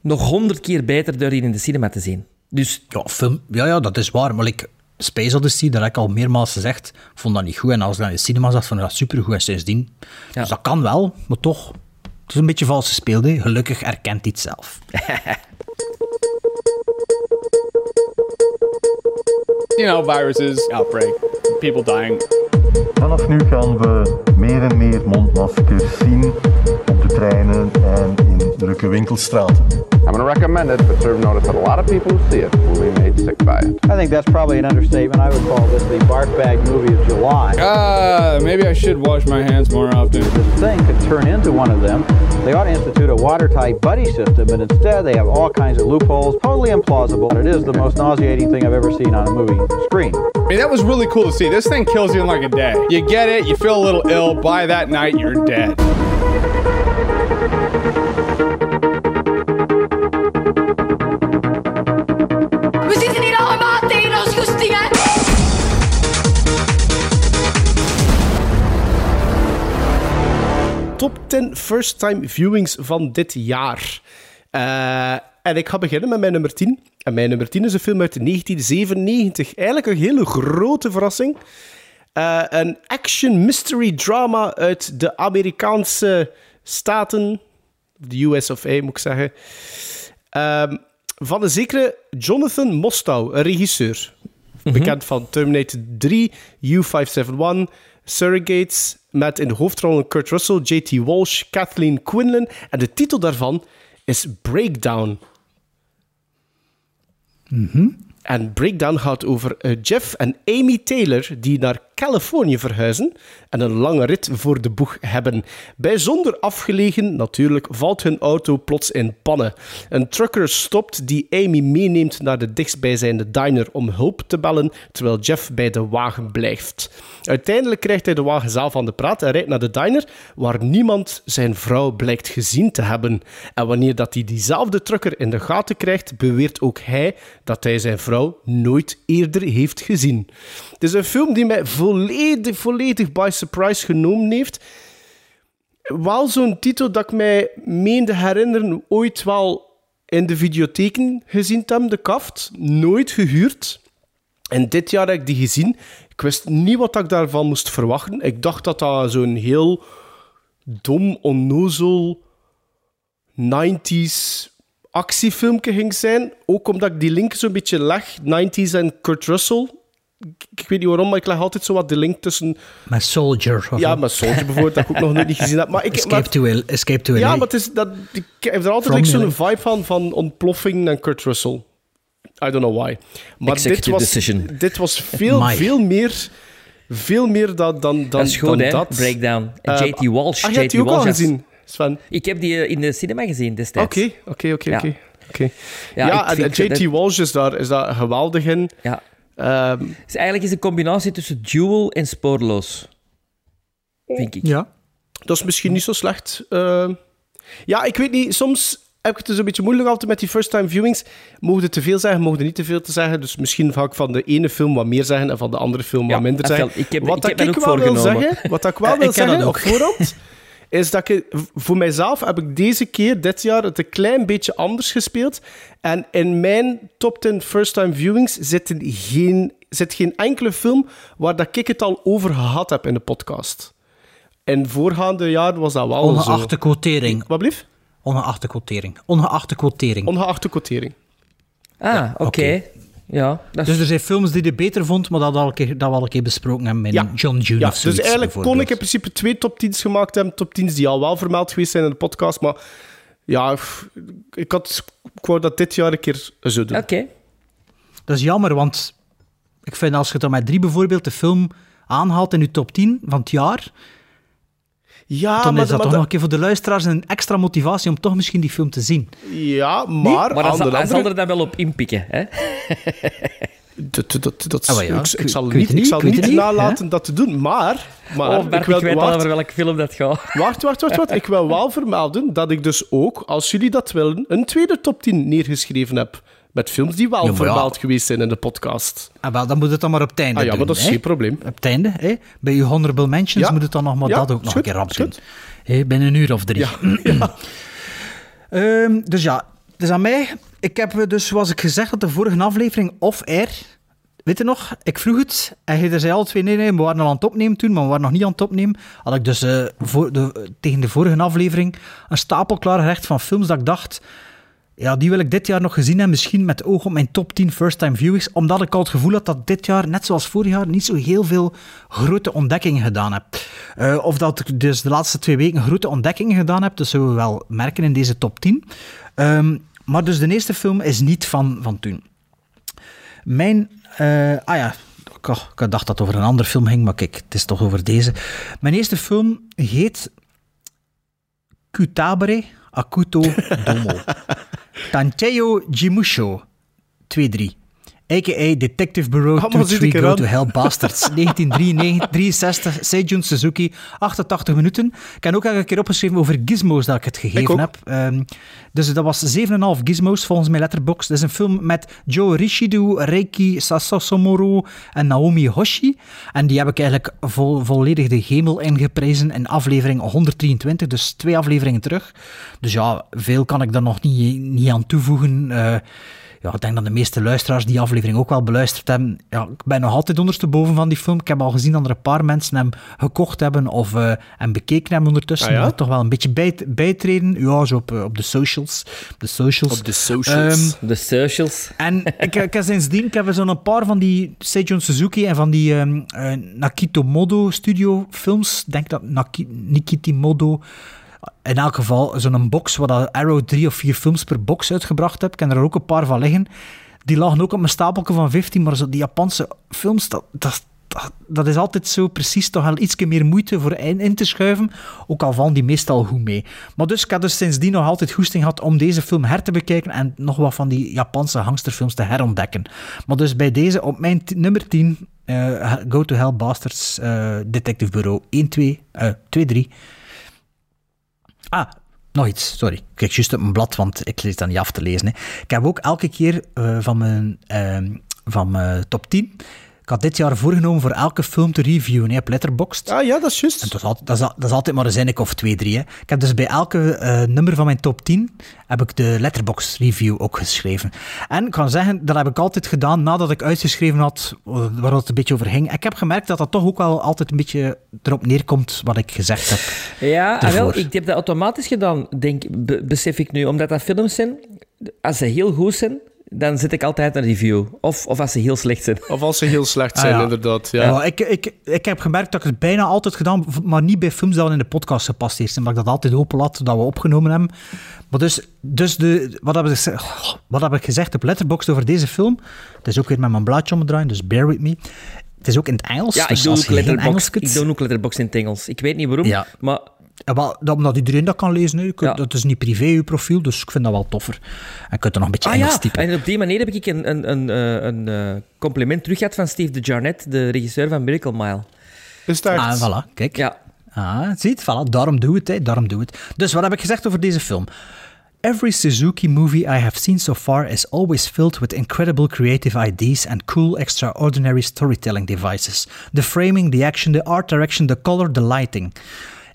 nog honderd keer beter door die in de cinema te zien. Dus... Ja, film, ja, ja, dat is waar, maar ik... Space Odyssey, dat heb ik al meermaals gezegd, vond dat niet goed. En als ik dat in de cinema zag, vond ik dat supergoed en sindsdien. Ja. Dus dat kan wel, maar toch, het is een beetje vals gespeeld. Hè. Gelukkig erkent hij het zelf. You know, viruses, outbreak, people dying. Vanaf nu gaan we meer en meer mondmaskers zien op de treinen en in drukke winkelstraten. I'm going to recommend it, but serve notice that a lot of people who see it will be made sick by it. I think that's probably an understatement. I would call this the barf bag movie of July. Ah, uh, maybe I should wash my hands more often. This thing could turn into one of them. They ought to institute a watertight buddy system, but instead they have all kinds of loopholes. Totally implausible. It is the most nauseating thing I've ever seen on a movie screen. I mean, that was really cool to see. This thing kills you in like a day. You get it, you feel a little ill, by that night you're dead. Top tien first-time viewings van dit jaar. Uh, en ik ga beginnen met mijn nummer tien. En mijn nummer tien is een film uit negentien zevenennegentig. Eigenlijk een hele grote verrassing. Uh, een action mystery drama uit de Amerikaanse staten, de U S of A moet ik zeggen, um, van een zekere Jonathan Mostow, een regisseur. Mm-hmm. Bekend van Terminator drie, U vijfhonderdeenenzeventig, Surrogates, met in de hoofdrollen Kurt Russell, J T Walsh, Kathleen Quinlan. En de titel daarvan is Breakdown. Mm-hmm. En Breakdown gaat over uh, Jeff en Amy Taylor, die naar Californië verhuizen en een lange rit voor de boeg hebben. Bijzonder afgelegen, natuurlijk, valt hun auto plots in pannen. Een trucker stopt die Amy meeneemt naar de dichtstbijzijnde diner om hulp te bellen, terwijl Jeff bij de wagen blijft. Uiteindelijk krijgt hij de wagen zelf aan de praat en rijdt naar de diner, waar niemand zijn vrouw blijkt gezien te hebben. En wanneer dat hij diezelfde trucker in de gaten krijgt, beweert ook hij dat hij zijn vrouw nooit eerder heeft gezien. Het is een film die mij volledig, volledig by surprise genomen heeft. Wel zo'n titel dat ik mij meende herinneren ooit wel in de videotheken gezien te hebben, de kaft. Nooit gehuurd. En dit jaar heb ik die gezien. Ik wist niet wat ik daarvan moest verwachten. Ik dacht dat dat zo'n heel dom, onnozel negentiger actiefilmpje ging zijn. Ook omdat ik die link zo'n beetje leg. negentiger en Kurt Russell. Ik weet niet waarom, maar ik leg altijd zo wat de link tussen... Met Soldier. Ja, met Soldier bijvoorbeeld, dat ik ook nog nooit niet gezien heb. Maar ik, Escape, maar, to L- Escape to L A. Ja, maar het is, dat, ik heb er altijd like, zo'n vibe van, van ontploffing en Kurt Russell. I don't know why. Maar dit was, dit was veel, veel meer... Veel meer dan, dan, dan, dat is goed, dan hè? Dat. Breakdown. J T uh, Walsh. Ah, je hebt die ook al gezien, Sven? Ik heb die in de cinema gezien destijds. Oké, oké, oké. Ja, en J T dat... Walsh is daar, is daar geweldig in. Ja. Um, dus eigenlijk is een combinatie tussen Duel en Spoorloos. Vind ik. Ja. Dat is misschien niet zo slecht. Uh, ja, ik weet niet. Soms heb ik het dus een beetje moeilijk altijd met die first-time viewings. Mogen er te veel zeggen, mogen er niet te veel te zeggen. Dus misschien ga ik van de ene film wat meer zeggen en van de andere film wat ja, minder zeggen. Ik heb, wat ik, dat heb ik, ik wel wil zeggen, wat ik wel wil ik zeggen op voorhand, is dat ik voor mijzelf heb ik deze keer, dit jaar, het een klein beetje anders gespeeld. En in mijn top tien first-time viewings zit geen, zit geen enkele film waar dat ik het al over gehad heb in de podcast. In voorgaande jaar was dat wel Ongeachte zo. Ongeachte quotering. Wat blieft? Ongeachte quotering. Ongeachte quotering. Ongeachte quotering. Ah, ja, oké. Okay. Ja, dat is... Dus er zijn films die je beter vond, maar dat we al een keer, dat we al een keer besproken hebben met ja. John June ja, of zoiets. Dus eigenlijk kon ik in principe twee top tien's gemaakt hebben. Top tien's die al wel vermeld geweest zijn in de podcast. Maar ja, ik, had, ik wou dat dit jaar een keer zo doen. Oké. Okay. Dat is jammer, want ik vind als je dan met drie bijvoorbeeld de film aanhaalt in je top tien van het jaar... Ja, dan maar, is dat maar, toch maar, nog een keer voor de luisteraars een extra motivatie om toch misschien die film te zien. Ja, maar... Nee? Maar dan zal, andere... zal er dan wel op inpikken, hè? dat, dat, dat, oh, ja. ik, ik zal niet, niet, ik zal niet nalaten he? dat te doen, maar... maar oh, Bart, ik, wil, ik weet waard, al over welke film dat gaat. Wacht, wacht, wacht, wacht. Ik wil wel vermelden dat ik dus ook, als jullie dat willen, een tweede top tien neergeschreven heb. Met films die wel ja, vermeld ja. geweest zijn in de podcast. Ah, wel, dan moet het dan maar op het einde ah, ja, doen, maar dat is hè? geen probleem. Op het einde, hè? Bij uw honorable mentions ja. moet het dan nog maar ja, dat ook nog goed, een keer rap doen. Hey, binnen een uur of drie. Ja. ja. um, dus ja, het is aan mij. Ik heb dus, zoals ik gezegd had, de vorige aflevering off-air. Weet je nog? Ik vroeg het. En hij zei alle twee, nee, nee, we waren al aan het opnemen toen, maar we waren nog niet aan het opnemen. Had ik dus uh, voor de, tegen de vorige aflevering een stapel klaargerecht van films dat ik dacht... Ja, die wil ik dit jaar nog gezien hebben, misschien met oog op mijn top tien first-time viewings, omdat ik al het gevoel had dat dit jaar, net zoals vorig jaar, niet zo heel veel grote ontdekkingen gedaan heb. Uh, of dat ik dus de laatste twee weken grote ontdekkingen gedaan heb, dat zullen we wel merken in deze top tien. Um, maar dus de eerste film is niet van, van toen. Mijn... Uh, ah ja, ik, oh, ik dacht dat het over een andere film ging, maar kijk, het is toch over deze. Mijn eerste film heet... Kutabare Akuto Domo. Tancheo Jimusho twee drie, a k a. Detective Bureau two three Go to Hell Bastards, negentien drieënnegentig, drieënzestig, Seijun Suzuki, achtentachtig minuten. Ik heb ook al een keer opgeschreven over gizmos dat ik het gegeven ik heb. Um, dus dat was zeven komma vijf gizmos volgens mijn Letterboxd. Dat is een film met Joe Rishidu, Reiki Sasasomoro en Naomi Hoshi. En die heb ik eigenlijk vo- volledig de hemel ingeprezen in aflevering honderddrieëntwintig, dus twee afleveringen terug. Dus ja, veel kan ik daar nog niet, niet aan toevoegen. Uh, Ja, ik denk dat de meeste luisteraars die aflevering ook wel beluisterd hebben. Ja, ik ben nog altijd ondersteboven van die film. Ik heb al gezien dat er een paar mensen hem gekocht hebben of uh, hem bekeken hebben ondertussen. Ah, ja? Toch wel een beetje bij, bijtreden. Ja, zo op, op de socials. De socials. Op de socials. Um, de socials. En ik, ik heb sindsdien ik heb zo'n paar van die Seijun Suzuki en van die um, uh, Nakitomodo studio films. Ik denk dat Naki, Nikitimodo... In elk geval, zo'n box waar Arrow drie of vier films per box uitgebracht heb. Ik heb er ook een paar van liggen. Die lagen ook op mijn stapelke van vijftien, maar zo die Japanse films, dat, dat, dat, dat is altijd zo precies toch wel ietsje meer moeite voor in, in te schuiven. Ook al vallen die meestal goed mee. Maar dus, ik had dus sindsdien nog altijd goesting gehad om deze film her te bekijken en nog wat van die Japanse gangsterfilms te herontdekken. Maar dus bij deze, op mijn t- nummer tien, uh, Go to Hell Bastards, uh, Detective Bureau één twee, twee drie... Ah, nog iets, sorry. Ik kijk juist op mijn blad, want ik lees dat niet af te lezen. Hè. Ik heb ook elke keer uh, van, mijn, uh, van mijn top tien... Ik had dit jaar voorgenomen voor elke film te reviewen, hè, op Letterboxd. Ah ja, dat is juist. En dat, is altijd, dat, is, dat is altijd maar een zinnik of twee, drie. Hè. Ik heb dus bij elke uh, nummer van mijn top tien heb ik de Letterboxd review ook geschreven. En ik kan zeggen, dat heb ik altijd gedaan nadat ik uitgeschreven had waar het een beetje over ging. En ik heb gemerkt dat dat toch ook wel altijd een beetje erop neerkomt wat ik gezegd heb. Ja, ah, wel, ik heb dat automatisch gedaan, denk, be- besef ik nu. Omdat dat films zijn, als ze heel goed zijn... dan zet ik altijd een review. Of, of als ze heel slecht zijn. Of als ze heel slecht zijn, ah, ja. inderdaad. Ja. Ja, ik, ik, ik heb gemerkt dat ik het bijna altijd gedaan, maar niet bij films dat we in de podcast gepast heeft. Omdat ik dat altijd open had, dat we opgenomen hebben. Maar dus, dus de, wat, heb ik, wat heb ik gezegd op Letterboxd over deze film? Het is ook weer met mijn blaadje omdraaien, dus bear with me. Het is ook in het Engels. Ja, dus ik, doe ook Engels kunt... ik doe ook Letterboxd in het Engels. Ik weet niet waarom, ja. maar... Omdat iedereen dat kan lezen. Kunt, ja. Dat is niet privé, je profiel, dus ik vind dat wel toffer. En je kunt er nog een beetje ah, Engels ja. typen. En op die manier heb ik een, een, een, een compliment terug gehad van Steve de Jarnett, de regisseur van Miracle Mile. Is dat echt? Ah, voilà, kijk. Ja. Ah, ziet, voilà, daarom doe het, hè, daarom doe het. Dus wat heb ik gezegd over deze film? Every Suzuki movie I have seen so far is always filled with incredible creative ideas and cool, extraordinary storytelling devices. The framing, the action, the art direction, the color, the lighting...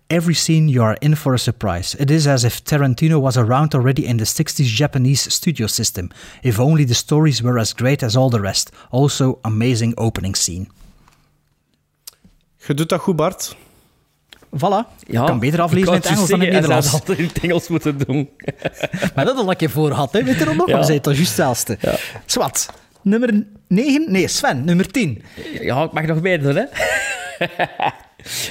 Every scene you are in for a surprise. It is as if Tarantino was around already in the sixties Japanese studio system. If only the stories were as great as all the rest. Also, amazing opening scene. Je doet dat goed, Bart. Voilà. Ja, ik kan beter aflezen in het Engels dan in het Nederlands. Ik had in het Engels moeten doen. Maar dat had ik voor had, hè? Weet je nog? Ja. We zijn het al juist hetzelfde. Ja. Zwat. nummer negen? Nee, Sven, nummer tien. Ja, ik mag nog verder, hè.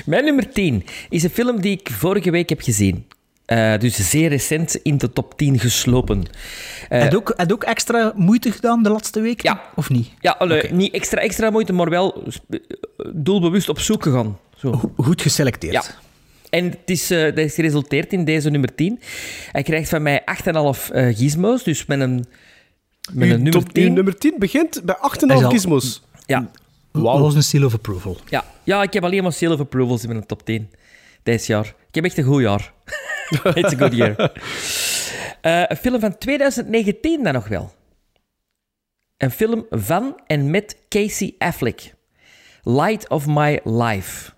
Mijn nummer tien is een film die ik vorige week heb gezien. Uh, dus zeer recent in de top tien geslopen. Heb uh, je ook, ook extra moeite gedaan de laatste week? Ja. Of niet? Ja, allee, okay. Niet extra, extra moeite, maar wel doelbewust op zoek gegaan. Zo. Goed geselecteerd. Ja. En het is, uh, dat is geresulteerd in deze nummer tien. Hij krijgt van mij acht komma vijf uh, gizmos, dus met een, met een nummer top tien. Uw nummer tien begint bij acht komma vijf gizmos. Ja. Wow. Dat was een seal of approval. Ja. Ja, ik heb alleen maar seal of approvals in mijn top tien. Dit jaar. Ik heb echt een goed jaar. It's a good year. Uh, een film van twintig negentien dan nog wel. Een film van en met Casey Affleck. Light of My Life.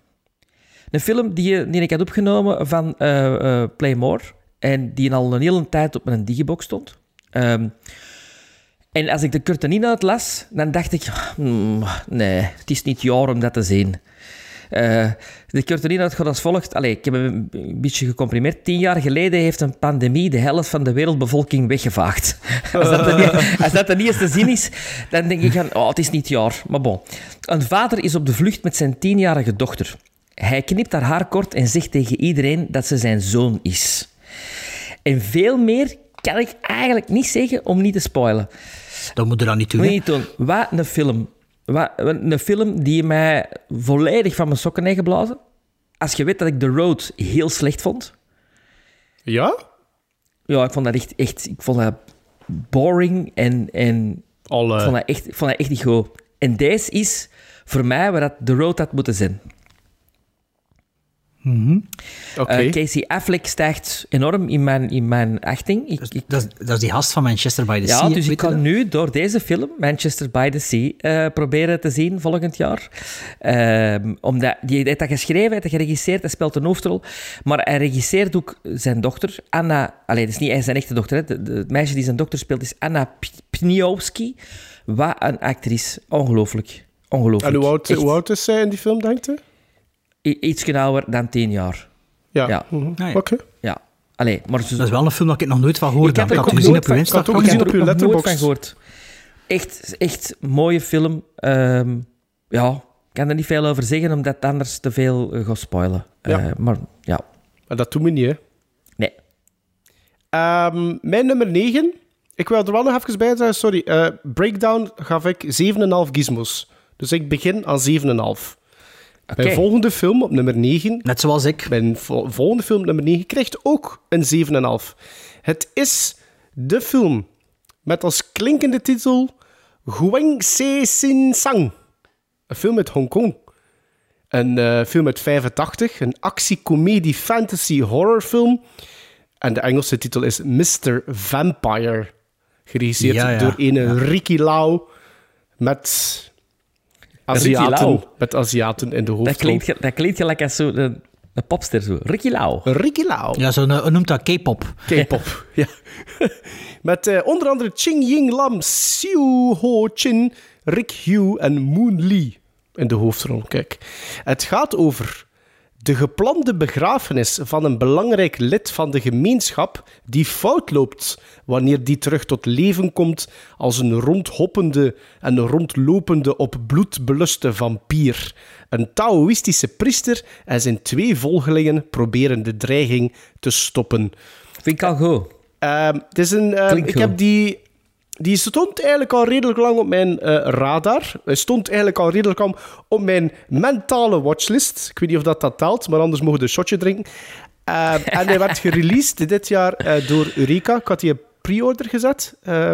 Een film die, die ik had opgenomen van uh, uh, Playmore. En die al een hele tijd op mijn digibox stond. Um, en als ik de curtain uit las, dan dacht ik... Mm, nee, het is niet jaar om dat te zien. Uh, de curtain uit gaat als volgt. Allee, ik heb hem een beetje gecomprimeerd. Tien jaar geleden heeft een pandemie de helft van de wereldbevolking weggevaagd. Als dat de, uh. als dat de eerste zin is, dan denk ik van... Oh, het is niet jaar. Maar bon. Een vader is op de vlucht met zijn tienjarige dochter. Hij knipt haar haar kort en zegt tegen iedereen dat ze zijn zoon is. En veel meer kan ik eigenlijk niet zeggen om niet te spoilen. Dat moet je dan niet doen. Moet je niet doen. Wat een film. Wat een film die mij volledig van mijn sokken heeft geblazen. Als je weet dat ik The Road heel slecht vond. Ja? Ja, ik vond dat echt... echt ik vond dat boring en... en All, uh... ik, vond dat echt, ik vond dat echt niet goed. En deze is voor mij waar dat The Road had moeten zijn. Mm-hmm. Okay. Uh, Casey Affleck stijgt enorm in mijn, in mijn achting. Ik, ik... Dat, is, dat is die gast van Manchester by the Sea. Ja, dus ik kan dat? nu door deze film, Manchester by the Sea, uh, proberen te zien volgend jaar. Uh, omdat, die heeft dat geschreven, heeft dat geregisseerd, hij speelt een hoofdrol. Maar hij regisseert ook zijn dochter, Anna... Allee, dat is niet zijn echte dochter. Hè. De, de, het meisje die zijn dochter speelt is Anna Pniowski. Wat een actrice. Ongelooflijk. Ongelooflijk. En hoe oud, hoe oud is zij in die film, denkt u? Iets ouder dan tien jaar. Ja. ja. Mm-hmm. Ah, ja. Oké. Okay. Ja. Allee, maar zo... Dat is wel een film dat ik nog nooit van gehoord heb. Ik had het gezien op uw Instagram. Ik had het ook gezien op uw Letterboxd. Echt, echt mooie film. Um, ja, ik kan er niet veel over zeggen, omdat het anders te veel uh, gaat spoilen. Ja. Uh, maar ja. Maar dat doen we niet, hè? Nee. Um, mijn nummer negen. Ik wil er wel nog even bij zeggen, sorry. Uh, Breakdown gaf ik zeven komma vijf gizmos. Dus ik begin aan zeven komma vijf. Okay. Mijn volgende film op nummer negen... Net zoals ik. Mijn vo- volgende film op nummer negen krijgt ook een zeven komma vijf. Het is de film met als klinkende titel... Guangxi Sinsang. Een film uit Hongkong. Een uh, film uit vijfentachtig. Een actiecomedie fantasy horrorfilm. En de Engelse titel is mister Vampire. Geregisseerd ja, ja. door een ja. Ricky Lau. Met... Aziaten, met Aziaten in de hoofdrol. Dat klinkt gelijk als zo'n een, een popster, zo. Ricky Lau. Ricky Lau. Ja, zo noemt dat K-pop. K-pop, ja. Met uh, onder andere Ching Ying Lam, Siu Ho Chin, Rick Hugh en Moon Lee in de hoofdrol. Kijk, het gaat over de geplande begrafenis van een belangrijk lid van de gemeenschap die fout loopt wanneer die terug tot leven komt als een rondhoppende en rondlopende op bloed beluste vampier. Een Taoïstische priester en zijn twee volgelingen proberen de dreiging te stoppen. Vind ik al goed. Uh, het is een, uh, ik goed. heb die... Die stond eigenlijk al redelijk lang op mijn uh, radar. Hij stond eigenlijk al redelijk lang op mijn mentale watchlist. Ik weet niet of dat, dat telt, maar anders mogen we een shotje drinken. Uh, en hij werd gereleased dit jaar uh, door Eureka. Ik had die een pre-order gezet. Uh,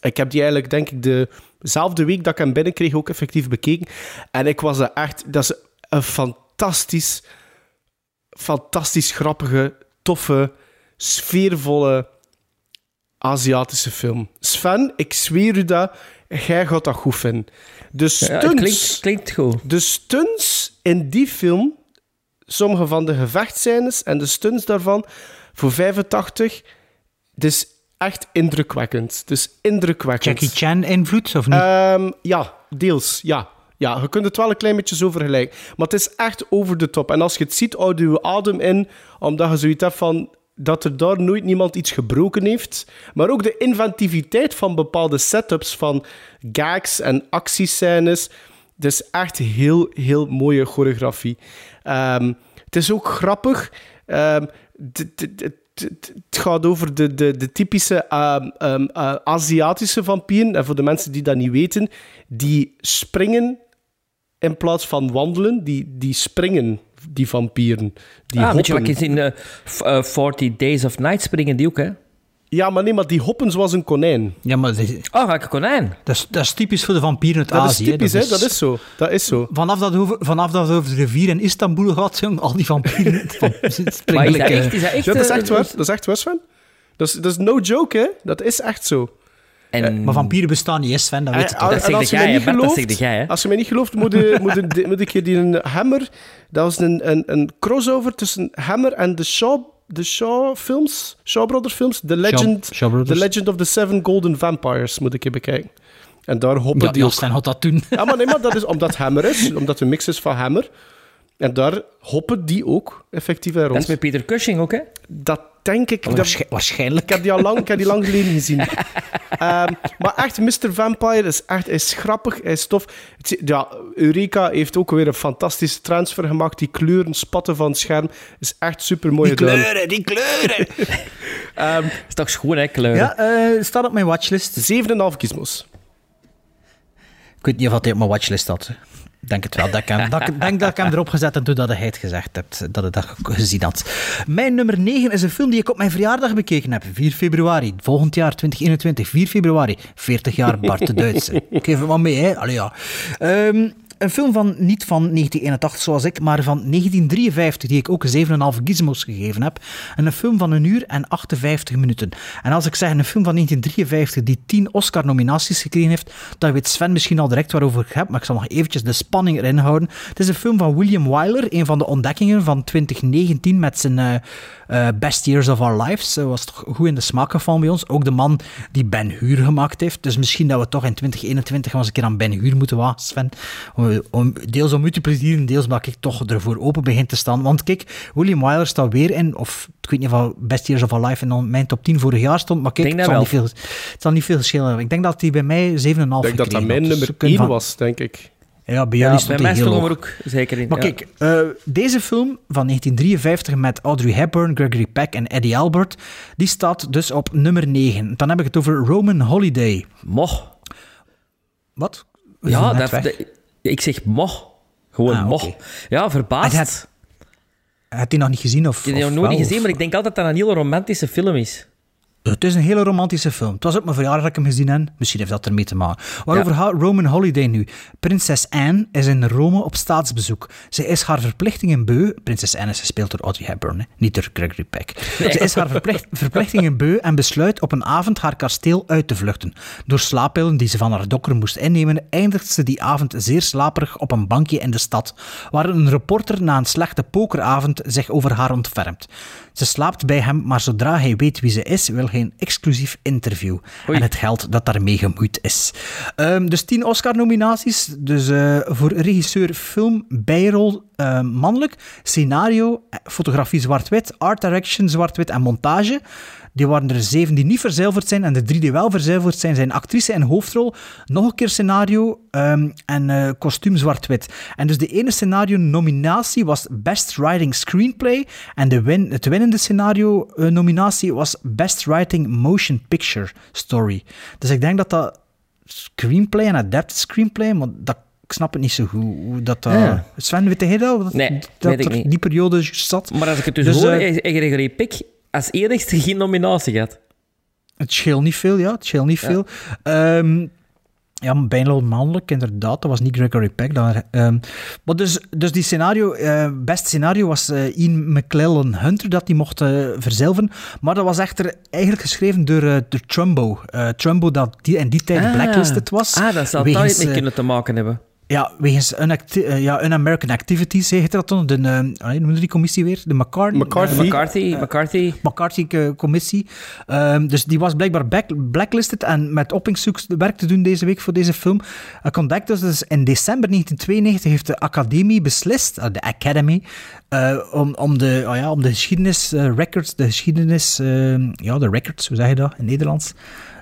ik heb die eigenlijk, denk ik, dezelfde week dat ik hem binnenkreeg ook effectief bekeken. En ik was er echt... Dat is een fantastisch, fantastisch grappige, toffe, sfeervolle... Aziatische film. Sven, ik zweer u dat, jij gaat dat goed vinden. De stunts, ja, klinkt, klinkt goed. De stunts in die film, sommige van de gevechtscènes en de stunts daarvan, voor vijfentachtig, het is echt indrukwekkend. Het is indrukwekkend. Jackie Chan invloed, of niet? Um, ja, deels, ja. Ja, je kunt het wel een klein beetje zo vergelijken. Maar het is echt over de top. En als je het ziet, houd je adem in, omdat je zoiets hebt van... dat er daar nooit niemand iets gebroken heeft. Maar ook de inventiviteit van bepaalde setups van gags en actiescènes. Dus echt heel, heel mooie choreografie. Um, het is ook grappig. Um, d- d- d- Het gaat over de, de, de typische uh, um, uh, Aziatische vampieren. En voor de mensen die dat niet weten, die springen in plaats van wandelen. Die, die springen, die vampieren. Die ah, weet je, like in uh, uh, forty Days of Night springen die ook, hè? Ja, maar nee, maar die hoppen zoals een konijn. Ja, maar die... Oh, een konijn. Dat is, dat is typisch voor de vampieren uit dat Azië. Is typisch, dat is typisch, hè? Dat is zo. Dat is zo. Vanaf dat over, vanaf dat over de rivier in Istanbul gaat, jong, al die vampieren springen. Is dat echt? Is dat echt? Ja, dat is echt waar. Dat is echt waar, Sven. Dat is, dat is no joke, hè? Dat is echt zo. En... Maar vampieren bestaan niet, Sven, dat weet je toch? Dat zegt jij, hè? Bert, dat zegt jij, hè? Als je mij niet gelooft, moet, je, moet, je, moet ik je die een Hammer... Dat was een, een, een crossover tussen Hammer en The Shaw... De Shaw films, Shaw Brothers films, The Legend, Shaw, Shaw The Legend of the Seven Golden Vampires, moet ik even bekijken. En daar hoppen ja, die Jostein ook... had dat toen. Ja, maar nee, maar dat is omdat Hammer is, omdat het een mix is van Hammer. En daar hoppen die ook effectief rond. Dat is met Peter Cushing ook, hè? Dat denk ik... Dat... Waarsch- waarschijnlijk. Ik heb die al lang, ik heb die lang geleden gezien. um, maar echt, mister Vampire is echt is grappig, hij is tof. Ja, Eureka heeft ook weer een fantastische transfer gemaakt. Die kleuren, spatten van het scherm. Is echt supermooie die kleuren, duim. Die kleuren! um, is toch schoon, hè, kleuren? Ja, uh, staat op mijn watchlist. zeven komma vijf gizmos. Ik weet niet of hij op mijn watchlist had, hè. Ik denk het wel. Dat ik, hem, dat, ik denk dat ik hem erop gezet heb doordat hij het gezegd hebt. Dat ik dat gezien had. Mijn nummer negen is een film die ik op mijn verjaardag bekeken heb. vier februari. Volgend jaar, twintig eenentwintig. vier februari. veertig jaar Bart Deutze. Ik geef hem maar mee, hè. Allee, ja. Um, een film van, niet van negentien eenentachtig zoals ik, maar van negentien drieënvijftig, die ik ook zeven komma vijf gizmos gegeven heb. En een film van een uur en achtenvijftig minuten. En als ik zeg een film van negentien drieënvijftig die tien Oscar-nominaties gekregen heeft, dan weet Sven misschien al direct waarover ik heb, maar ik zal nog eventjes de spanning erin houden. Het is een film van William Wyler, een van de ontdekkingen van twintig negentien met zijn uh, uh, Best Years of Our Lives. Uh, was toch goed in de smaak gevallen bij ons. Ook de man die Ben Hur gemaakt heeft. Dus misschien dat we toch in twintig eenentwintig wel eens een keer aan Ben Hur moeten wagen, Sven. Om, deels om u te plezieren, deels maak ik toch ervoor open begin te staan. Want kijk, William Wyler staat weer in, of ik weet niet of Best Years of Our Life in mijn top tien vorig jaar stond, maar kijk, het zal, niet veel, het zal niet veel schelen. Ik denk dat hij bij mij zeven komma vijf gekregen had. Ik denk dat dat mijn nummer één van... was, denk ik. Ja, bij jullie ja, stond hij heel hoog. Ook zeker in. Maar ja. Kijk, uh, deze film van negentien drieënvijftig met Audrey Hepburn, Gregory Peck en Eddie Albert, die staat dus op nummer negen. Dan heb ik het over Roman Holiday. Moch. Wat? We ja, dat... Ik zeg moch. Gewoon ah, moch. Okay. Ja, verbaasd. Had, had hij nog niet gezien? Of, ik heb hem nog niet gezien, maar ik denk altijd dat dat een hele romantische film is. Het is een hele romantische film. Het was ook mijn verjaardag dat ik hem gezien heb. Misschien heeft dat ermee te maken. Waarover ja. gaat Roman Holiday nu? Prinses Anne is in Rome op staatsbezoek. Ze is haar verplichtingen beu... Prinses Anne is gespeeld door Audrey Hepburn, hè? Niet door Gregory Peck. Nee. Ze is haar verplicht, verplichtingen beu en besluit op een avond haar kasteel uit te vluchten. Door slaappillen die ze van haar dokker moest innemen, eindigt ze die avond zeer slaperig op een bankje in de stad, waar een reporter na een slechte pokeravond zich over haar ontfermt. Ze slaapt bij hem, maar zodra hij weet wie ze is, wil hij een exclusief interview. Oei. En het geld dat daarmee gemoeid is. Um, dus tien Oscar-nominaties. Dus uh, voor regisseur, film, bijrol, uh, mannelijk, scenario, fotografie zwart-wit, art direction zwart-wit en montage. Die waren er zeven die niet verzilverd zijn en de drie die wel verzilverd zijn, zijn actrice en hoofdrol. Nog een keer scenario um, en uh, kostuum zwart-wit. En dus de ene scenario-nominatie was Best Writing Screenplay en de win- het winnende scenario-nominatie was Best Writing Motion Picture Story. Dus ik denk dat dat screenplay en adapted screenplay, maar dat, ik snap het niet zo goed. Hoe dat, uh... ja. Sven, weet jij dat? Nee, dat, dat weet ik niet. Die periode zat. Maar als ik het dus, dus hoor, uh, Gregory Peck... als enigste geen nominatie gaat. Het scheelt niet veel, ja. Het scheelt niet ja. veel. Um, ja, bijna mannelijk, inderdaad. Dat was niet Gregory Peck. Daar, um, maar dus, dus die scenario, uh, beste scenario was uh, Ian McClellan Hunter, dat die mocht uh, verzilven. Maar dat was echter eigenlijk geschreven door, uh, door Trumbo. Uh, Trumbo, dat die, in die tijd ah. blacklisted was. Ah, dat zou het daar niet mee kunnen te maken hebben. Ja, wegens unacti- uh, ja, Un-American Activities, heet dat dan? De, uh, hoe noemde die commissie weer? De McCarthy. McCarthy. Uh, McCarthy. McCarthy-commissie. Uh, dus die was blijkbaar back- blacklisted en met oppingszoek werk te doen deze week voor deze film. Ik ontdekte dus, dus in december negentien tweeënnegentig heeft de Academie beslist, uh, de Academy, uh, om, om, de, oh ja, om de geschiedenis uh, records, de geschiedenis, uh, ja, de records, hoe zeg je dat in Nederlands?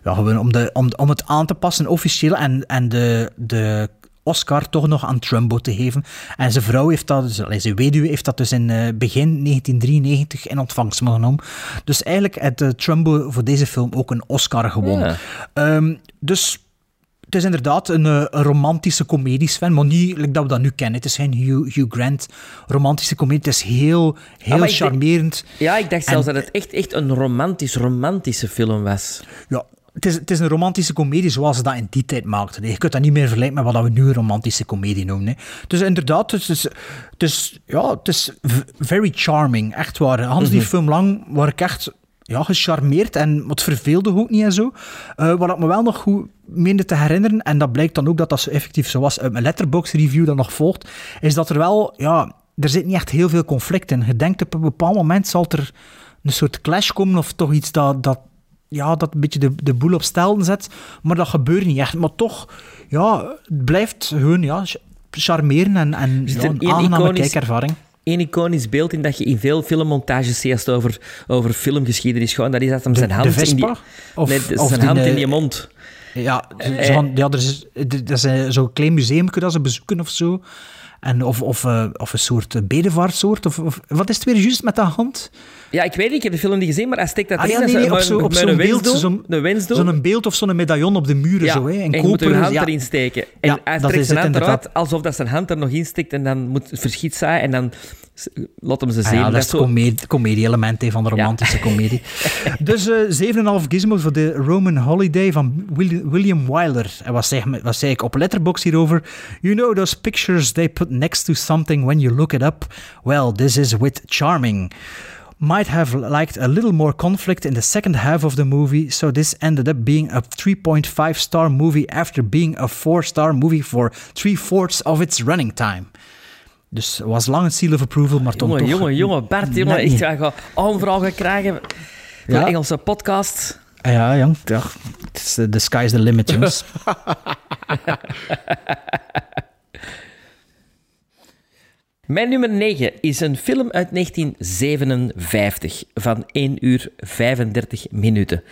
Ja, gewoon om, de, om, om het aan te passen officieel en, en de... de Oscar toch nog aan Trumbo te geven. En zijn vrouw heeft dat, dus, zijn weduwe heeft dat dus in uh, begin negentien drieënnegentig in ontvangst genomen. Dus eigenlijk heeft uh, Trumbo voor deze film ook een Oscar gewonnen. Ja. Um, dus het is inderdaad een, uh, een romantische komedie, Sven, maar niet like dat we dat nu kennen. Het is geen Hugh, Hugh Grant romantische komedie. Het is heel, heel ah, charmerend. Dacht, ja, ik dacht en, zelfs dat het echt, echt een romantisch, romantische film was. Ja. Het is, het is een romantische komedie zoals ze dat in die tijd maakten. Je kunt dat niet meer vergelijken met wat we nu een romantische komedie noemen. Hè. Dus inderdaad, het is, het is, ja, het is very charming. Echt waar. Hans die mm-hmm. film lang waar ik echt ja, gecharmeerd en wat verveelde ook niet en zo. Uh, wat ik me wel nog goed meende te herinneren, en dat blijkt dan ook dat dat zo effectief zo was, uit mijn Letterboxd review dat nog volgt, is dat er wel, ja, er zit niet echt heel veel conflict in. Je denkt op een bepaald moment zal er een soort clash komen of toch iets dat... dat ja, dat een beetje de, de boel op stelden zet, maar dat gebeurt niet echt. Maar toch, ja, het blijft hun ja, charmeren en, en ja, een, een aangename iconisch, kijkervaring. Een iconisch beeld in dat je in veel filmmontages ziet over, over filmgeschiedenis. Gewoon, dat is dat hem zijn de, hand, de Vespa, in, die, of, nee, of zijn die, hand in die mond... Ja, ze, ze gaan, ja er is, er is zo'n klein museum dat ze bezoeken of zo. En of, of, uh, of een soort bedevaartsoort. Of, of, wat is het weer juist met dat hand? Ja, ik weet niet. Ik heb de film niet gezien, maar als ik dat ah, ja, nee, nee, op, zo, op zo'n beeld, zo'n, zo'n beeld of zo'n medaillon op de muren. Ja, zo, hè, en je moet je hand ja. erin steken. En ja, hij trekt zijn hand eruit, alsof dat zijn hand er nog in steekt en dan moet, verschiet zij en dan... Laat hem ze zien. Ah ja, dat is het comedie, comedie-element he, van de romantische ja. komedie. Dus uh, zeven komma vijf gizmos voor de Roman Holiday van William Wyler. En wat zei, wat zei ik op Letterboxd hierover? You know those pictures they put next to something when you look it up? Well, this is with charming. Might have liked a little more conflict in the second half of the movie, so this ended up being a three point five star movie after being a four star movie for three-fourths of its running time. Dus het was lang een seal of approval, maar jongen, toch... Jongen, jongen, Bart, jongen, echt, ik ga overal gaan krijgen voor ja. Engelse podcast. Ja, jong, ja. The sky's the limit, jongens. Mijn nummer negen is een film uit negentien zevenenvijftig van één uur vijfendertig minuten. Uh,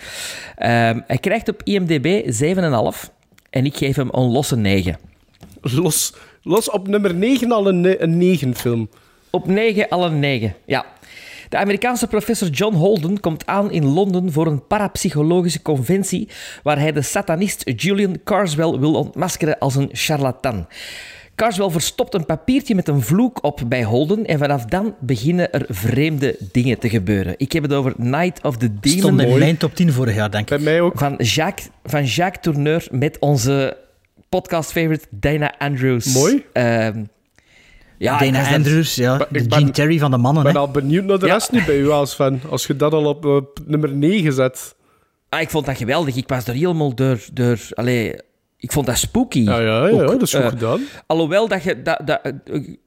hij krijgt op I M D B zeven komma vijf en ik geef hem een losse negen. Los... Los op nummer negen al een negen-film. Op negen al een negen, ja. De Amerikaanse professor John Holden komt aan in Londen voor een parapsychologische conventie waar hij de satanist Julian Carswell wil ontmaskeren als een charlatan. Carswell verstopt een papiertje met een vloek op bij Holden en vanaf dan beginnen er vreemde dingen te gebeuren. Ik heb het over Night of the Demon. Stond in mijn top tien vorig jaar, denk ik. Bij mij ook. Van Jacques, van Jacques Tourneur met onze... podcast-favorite, Dana Andrews. Mooi. Uh, ja, Dana Andrews, dat... ja. De ben, Gene Terry van de mannen. Ik ben al benieuwd naar de ja. rest nu bij u als fan. Als je dat al op uh, nummer negen zet. Ah, ik vond dat geweldig. Ik was er helemaal door... door allee, ik vond dat spooky. Ja, ja, ja, ook, ja dat is goed uh, gedaan. Alhoewel, dat je, dat, dat,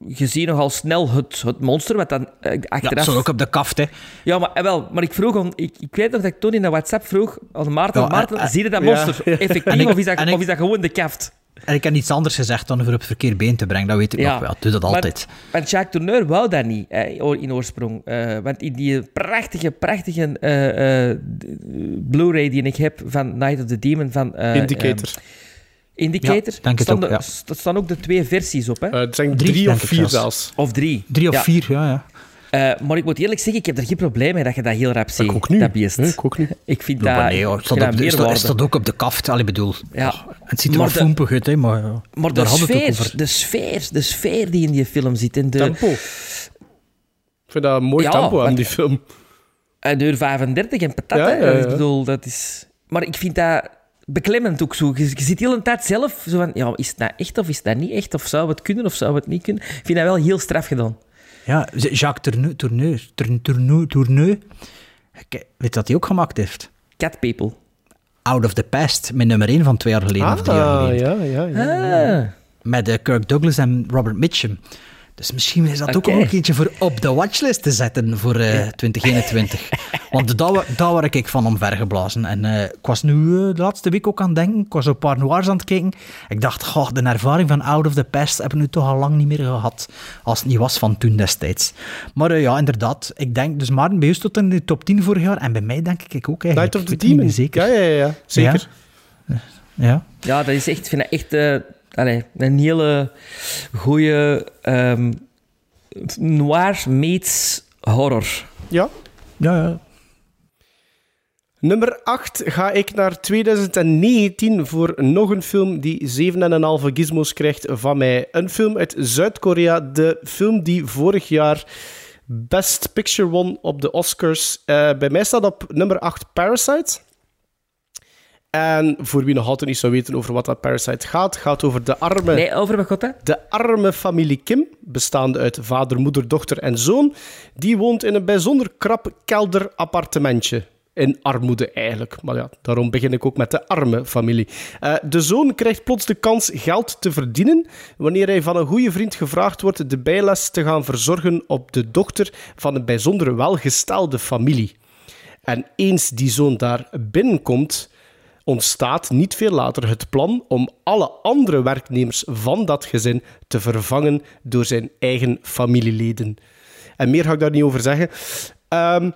je ziet nogal snel het, het monster, wat dan uh, achteraf... Ja, zo ook op de kaft, hè. Ja, maar, wel, maar ik vroeg... Om, ik, ik weet nog dat ik toen in de WhatsApp vroeg aan Maarten... Ja, Maarten, uh, zie je dat monster ja. effectief ik, of, is dat, of ik, is dat gewoon de kaft? En ik heb niets anders gezegd dan voor op het verkeerde been te brengen. Dat weet ik ja, nog wel. Ik doe dat maar, altijd. Want Jacques Tourneur wou dat niet, eh, in oorsprong. Uh, want in die prachtige, prachtige uh, uh, Blu-ray die ik heb van Night of the Demon... van uh, Indicator. Um, Indicator. Ja, denk staan, ook, de, ja. st- staan ook de twee versies op, hè? Uh, het zijn drie, drie of vier zelfs. Of drie. Drie of ja. vier, ja, ja. Uh, maar ik moet eerlijk zeggen, ik heb er geen probleem mee dat je dat heel rap ziet. Ik ook niet. Dat beest. Nee, ik ook niet. Ik vind no, dat... Nee, hoor. Het staat, op de, staat, staat ook op de kaft. Allee, bedoel... Ja. Oh, het ziet er maar wel foempig uit, hè, maar... Ja. Maar de sfeer, de sfeer, de sfeer die in die film zit. En de... Tempo. Ik vind dat een mooi ja, tempo aan die film. een uur vijfendertig en patat, ja, ja, ja. Ik bedoel, dat is... Maar ik vind dat... beklemmend ook zo. Je, je zit heel een tijd zelf zo van, ja, is dat echt of is dat niet echt? Of zou het kunnen of zou het niet kunnen? Ik vind dat wel heel straf gedaan. Ja, Jacques Tourneur, Tourneur, Tourneur, Tourneur. Weet dat hij ook gemaakt heeft? Cat People. Out of the Past, mijn nummer één van twee jaar geleden ah, of drie jaar geleden. Ja, ja, ja. Ah. met uh, Kirk Douglas en Robert Mitchum. Dus misschien is dat okay. ook nog eentje voor op de watchlist te zetten voor uh, twintig eenentwintig. Want daar, daar word ik van omvergeblazen. En uh, ik was nu uh, de laatste week ook aan het denken. Ik was op een paar noirs aan het kijken. Ik dacht, goh, de ervaring van Out of the Past heb ik nu toch al lang niet meer gehad. Als het niet was van toen destijds. Maar uh, ja, inderdaad. Ik denk, dus Maarten, bij jou stond in de top tien vorig jaar. En bij mij denk ik ook eigenlijk. Night of the Demon. Zeker. Ja, ja, ja. Zeker. Ja, ja. ja dat is echt, vind ik echt... Uh... Allee, een hele goede um, noir meets horror. Ja. ja, ja. Nummer acht ga ik naar twintig negentien voor nog een film die zeven komma vijf gizmos krijgt van mij. Een film uit Zuid-Korea. De film die vorig jaar Best Picture won op de Oscars. Uh, bij mij staat op nummer acht Parasite. En voor wie nog altijd niet zou weten over wat dat Parasite gaat, gaat over de arme... Nee, over wat gaat dat? De arme familie Kim, bestaande uit vader, moeder, dochter en zoon, die woont in een bijzonder krap kelderappartementje. In armoede eigenlijk. Maar ja, daarom begin ik ook met de arme familie. Uh, de zoon krijgt plots de kans geld te verdienen wanneer hij van een goede vriend gevraagd wordt de bijles te gaan verzorgen op de dochter van een bijzonder welgestelde familie. En eens die zoon daar binnenkomt... ontstaat niet veel later het plan om alle andere werknemers van dat gezin te vervangen door zijn eigen familieleden. En meer ga ik daar niet over zeggen. Um...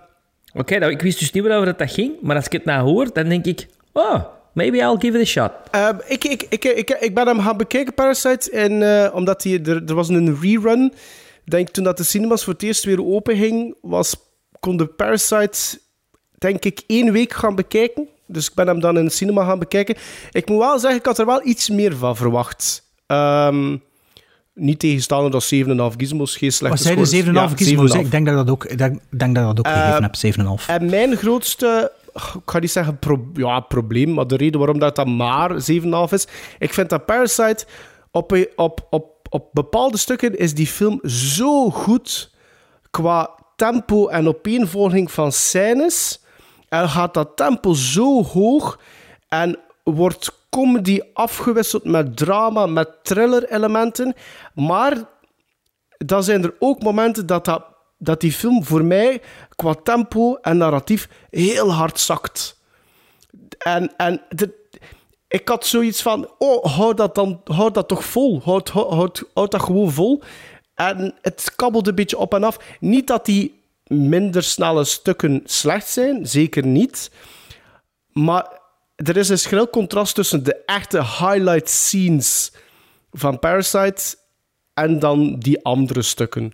Oké, okay, nou, ik wist dus niet waarover dat ging, maar als ik het nou hoor, dan denk ik... Oh, maybe I'll give it a shot. Um, ik, ik, ik, ik, ik ben hem gaan bekijken, Parasite, en, uh, omdat die, er, er was een rerun. Denk, toen dat de cinemas voor het eerst weer open ging, was, kon de Parasite, denk ik, één week gaan bekijken. Dus ik ben hem dan in het cinema gaan bekijken. Ik moet wel zeggen, ik had er wel iets meer van verwacht. Um, niet tegenstaande dat zeven komma vijf gizmos geen slechte score is. Wat zei de zeven komma vijf gizmos? Ik denk dat dat ook, denk, denk dat dat ook uh, gegeven heb, zeven komma vijf. En mijn grootste, ik ga niet zeggen pro, ja, probleem, maar de reden waarom dat, dat maar zeven komma vijf is, ik vind dat Parasite, op, op, op, op bepaalde stukken is die film zo goed qua tempo en opeenvolging van scènes. En gaat dat tempo zo hoog en wordt comedy afgewisseld met drama, met thriller-elementen. Maar dan zijn er ook momenten dat, dat, dat die film voor mij qua tempo en narratief heel hard zakt. En, en de, ik had zoiets van, oh, hou dat, dan, hou dat toch vol. Houd, houd, houd, houd dat gewoon vol. En het kabbelde een beetje op en af. Niet dat die... minder snelle stukken slecht zijn, zeker niet. Maar er is een schril contrast tussen de echte highlight scenes van Parasite en dan die andere stukken.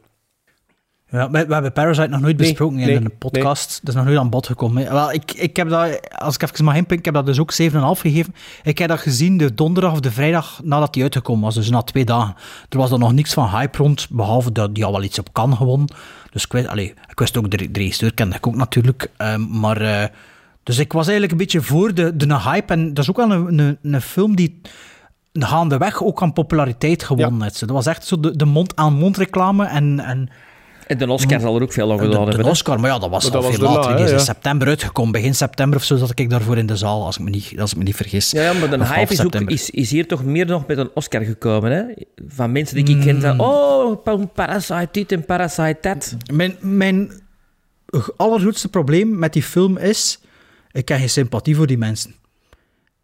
Ja, we, we hebben Parasite nog nooit besproken nee, in nee, een podcast. Nee. Dat is nog nooit aan bod gekomen. Wel, ik, ik heb dat, als ik even mag inpikken, ik heb dat dus ook zeven komma vijf gegeven. Ik heb dat gezien de donderdag of de vrijdag nadat die uitgekomen was. Dus na twee dagen. Er was er nog niks van hype rond, behalve dat die al wel iets op kan gewonnen. Dus ik wist, allez, ik wist ook, de regisseur kende ik ook natuurlijk. Uh, maar, uh, dus ik was eigenlijk een beetje voor de, de hype. En dat is ook wel een, een, een film die... gaandeweg ook aan populariteit gewonnen heeft. Ja. Dat was echt zo de, de mond-aan-mond reclame en... en En de Oscar zal er ook veel over gedaan hebben. De Oscar, maar ja, dat was maar al dat veel was later. Die is in ja. september uitgekomen. Begin september of zo zat ik daarvoor in de zaal, als ik me niet, als ik me niet vergis. Ja, ja, maar de hype is, ook, is, is hier toch meer nog met een Oscar gekomen, hè? Van mensen die ik ken, van... Oh, Parasite dit en Parasite dat. Mijn, mijn allergrootste probleem met die film is... Ik krijg geen sympathie voor die mensen.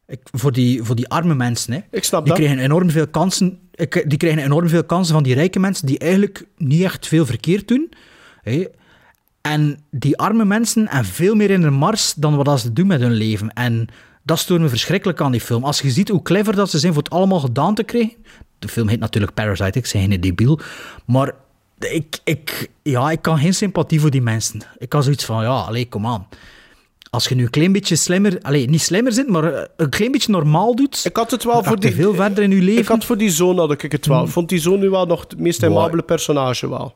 Ik, voor, die, voor die arme mensen, hè. Ik snap die dat. Kregen enorm veel kansen... Ik, die krijgen enorm veel kansen van die rijke mensen die eigenlijk niet echt veel verkeerd doen. Hè? En die arme mensen en veel meer in de mars dan wat ze doen met hun leven. En dat stoort me verschrikkelijk aan die film. Als je ziet hoe clever dat ze zijn voor het allemaal gedaan te krijgen... De film heet natuurlijk Parasite, ik ben geen debiel. Maar ik, ik, ja, ik kan geen sympathie voor die mensen. Ik kan zoiets van, ja, allez, kom aan. Als je nu een klein beetje slimmer... Allee, niet slimmer zit, maar een klein beetje normaal doet... Ik had het wel voor die... veel verder in je leven. Ik had voor die zoon had ik het wel. Ik vond die zoon nu wel nog het meest aimabele personage wel.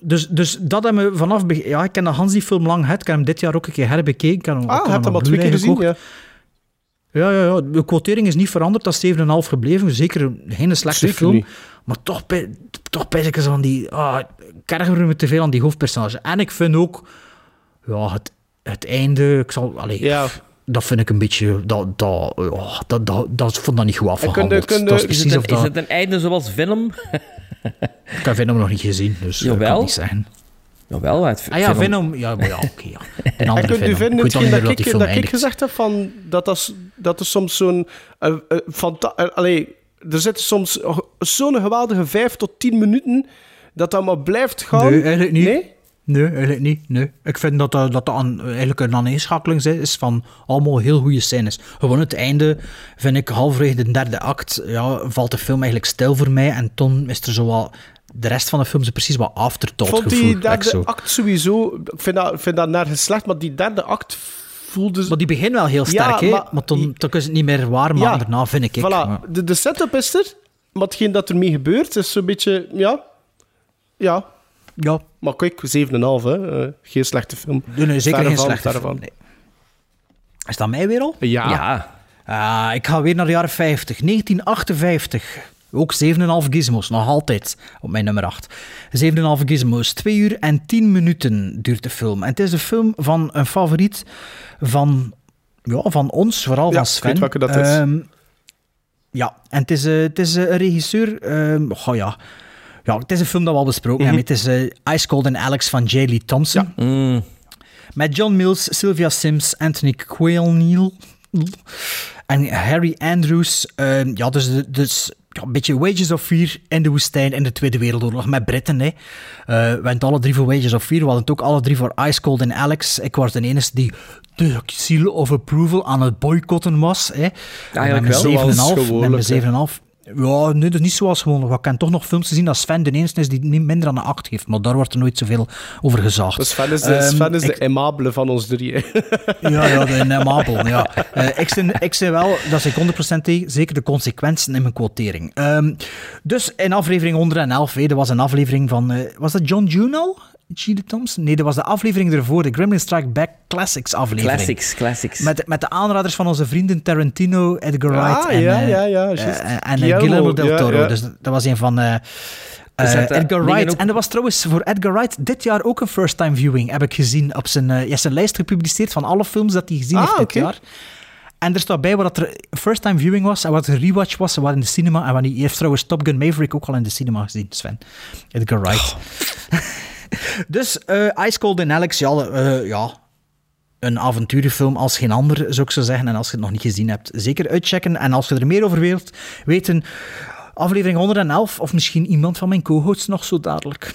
Dus, dus dat hebben we vanaf... Ja, ik ken de Hans die film lang gehad. Ik heb hem dit jaar ook een keer herbekeken. Ik heb hem, ah, je hebt hem al twee keer gezien, ja. Ja, ja, ja. De quotering is niet veranderd. Dat is zeven komma vijf gebleven. Zeker geen slechte Zeker film. Niet. Maar toch, toch pijs ik eens aan die... Ah, ik erger me te veel aan die hoofdpersonage. En ik vind ook... Ja, het... Het einde, ik zal... Allez, ja. dat vind ik een beetje... Dat, dat, oh, dat, dat, dat vond dat niet goed afgehandeld. Kun je, kun je, dat is, precies is, het, of dat... is het een einde zoals Venom? Ik heb Venom nog niet gezien, dus jawel. Dat kan niet zijn. Jawel, het ah, ja, Venom... Venom ja, ja oké. Okay, ja. En andere kunt u vinden ik dat, dat, ik, dat ik gezegd heb van, dat, dat, dat er soms zo'n... Uh, uh, fanta- uh, allee, er zitten soms zo'n geweldige vijf tot tien minuten dat dat maar blijft gaan. Nee, eigenlijk niet. Nee? Nee, eigenlijk niet. Nee. Ik vind dat dat, dat, dat aan, eigenlijk een aaneenschakeling is van allemaal heel goede scènes. Gewoon het einde, vind ik, halverwege de derde act, ja, valt de film eigenlijk stil voor mij. En toen is er zo wat... De rest van de film is precies wat afterthought gevoel. Ik vond die derde zo. act sowieso... Ik vind dat, vind dat nergens slecht, maar die derde act voelde... Maar die begint wel heel sterk, ja, hè? Maar, maar toen, toen is het niet meer waar, maar ja, daarna vind ik... Voilà, ik, ja. de, de setup is er, maar hetgeen dat ermee gebeurt is zo'n beetje... Ja, ja. Ja. Maar kijk, zeven komma vijf, hè. Uh, geen slechte film. Nee, nee zeker daarvan, geen slechte daarvan. film. Nee. Is dat mij weer al? Ja. ja. Uh, ik ga weer naar de jaren vijftig. negentien achtenvijftig. Ook zeven komma vijf gizmos, nog altijd op mijn nummer acht. zeven komma vijf gizmos, twee uur en tien minuten duurt de film. En het is een film van een favoriet van, ja, van ons, vooral ja, van Sven. Ja, ik weet welke dat um, is. Ja, en het is, uh, het is uh, een regisseur... Um, oh ja... Ja, het is een film dat we al besproken mm-hmm. hebben. Het is uh, Ice Cold and Alex van J. Lee Thompson. Ja. Mm. Met John Mills, Sylvia Sims, Anthony Quayle en Harry Andrews. Uh, ja, dus... dus ja, een beetje Wages of Fear in de woestijn in de Tweede Wereldoorlog met Britten. Hè. Uh, we hadden alle drie voor Wages of Fear. We hadden het ook alle drie voor Ice Cold en Alex. Ik was de enige die de seal of approval aan het boycotten was. Hè. Eigenlijk met mijn zeven komma vijf. Ja, nee, dus niet zoals gewoon. We kennen toch nog films te zien dat Sven de enige is die niet minder dan een acht geeft. Maar daar wordt er nooit zoveel over gezaagd. Dus Sven is de, um, Sven is ik, de aimable van ons drieën. Ja, ja, de aimable, ja. Uh, ik, zei, ik zei wel, dat ik honderd procent tegen, zeker de consequenties in mijn quotering. Um, dus in aflevering honderd elf, hey, dat was een aflevering van... Uh, was dat John Juno? Chile Thompson? Nee, dat was de aflevering ervoor, de Gremlin Strike Back Classics aflevering. Classics, classics. Met, met de aanraders van onze vrienden Tarantino, Edgar Wright ah, en, ja, ja, ja, uh, en uh, Guillermo del Toro. Ja, ja. Dus dat was een van uh, uh, Edgar Wright. Ook... En dat was trouwens voor Edgar Wright dit jaar ook een first-time viewing, heb ik gezien. Op zijn, uh, hij heeft zijn lijst gepubliceerd van alle films dat hij gezien ah, heeft dit okay. jaar. En er staat bij wat er first-time viewing was en wat er rewatch was en wat in de cinema. En wanneer, hij heeft trouwens Top Gun Maverick ook al in de cinema gezien, Sven. Edgar Wright. Oh. Dus uh, Ice Cold en Alex, ja, uh, ja, een avonturenfilm als geen ander, zou ik zo zeggen. En als je het nog niet gezien hebt, zeker uitchecken. En als je er meer over wilt weten, aflevering honderd elf of misschien iemand van mijn co-hosts nog zo dadelijk.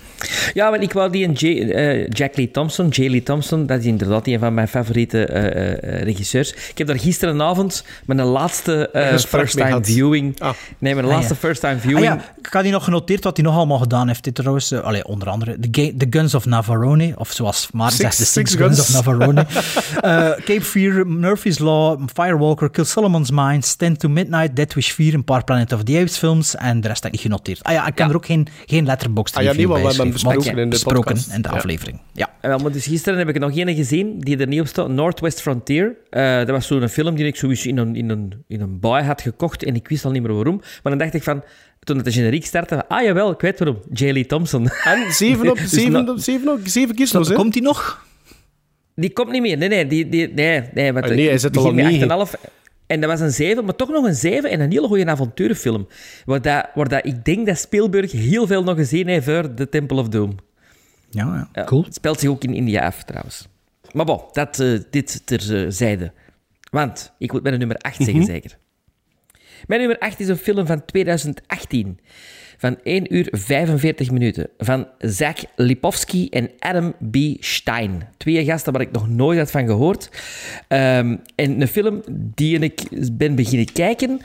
Ja, want ik wou die en J, uh, Jack Lee Thompson, J. Lee Thompson, dat is inderdaad een van mijn favoriete uh, uh, regisseurs. Ik heb daar gisterenavond mijn laatste uh, first-time viewing... Ah. Nee, mijn laatste ah, ja. first-time viewing... Ah, ja. Ik had die nog genoteerd wat hij nog allemaal gedaan heeft. Dit trouwens, uh, allee, onder andere The, Ga- The Guns of Navarone, of zoals Maarten zegt, The Six, six Guns. Guns of Navarone. uh, Cape Fear, Murphy's Law, Firewalker, Kill Solomon's Mines, Ten to Midnight, Dead Wish vier, een paar Planet of the Apes films. En de rest heb ik niet genoteerd. Ah ja, ik kan ja. er ook geen, geen Letterboxd review ah, ja, nee, bij schrijven. Maar ik heb besproken in de ja. aflevering. Ja. En wel, dus gisteren heb ik er nog één gezien die er niet op stond. Northwest Frontier. Uh, dat was zo'n film die ik sowieso in een, in, een, in een baai had gekocht. En ik wist al niet meer waarom. Maar dan dacht ik van... Toen het de generiek startte... Ah jawel, ik weet waarom. J. Lee Thompson. En zeven op zeven gizmos, hè? Komt die nog? Die komt niet meer. Nee, nee. Die, die, nee, nee, wat, ah, nee, hij zit al op acht komma vijf. En dat was een zeven, maar toch nog een zeven en een hele goede avonturenfilm. Waar, dat, waar dat, ik denk dat Spielberg heel veel nog gezien heeft voor The Temple of Doom. Ja, ja. Cool. Ja, het speelt zich ook in India af, trouwens. Maar bon, dat, uh, dit terzijde. Want, ik moet mijn nummer acht zeggen, mm-hmm. zeker. Mijn nummer acht is een film van tweeduizend achttien. Van één uur vijfenveertig minuten. Van Zach Lipovsky en Adam B. Stein. Twee gasten waar ik nog nooit had van gehoord. Um, en een film die ik ben beginnen kijken,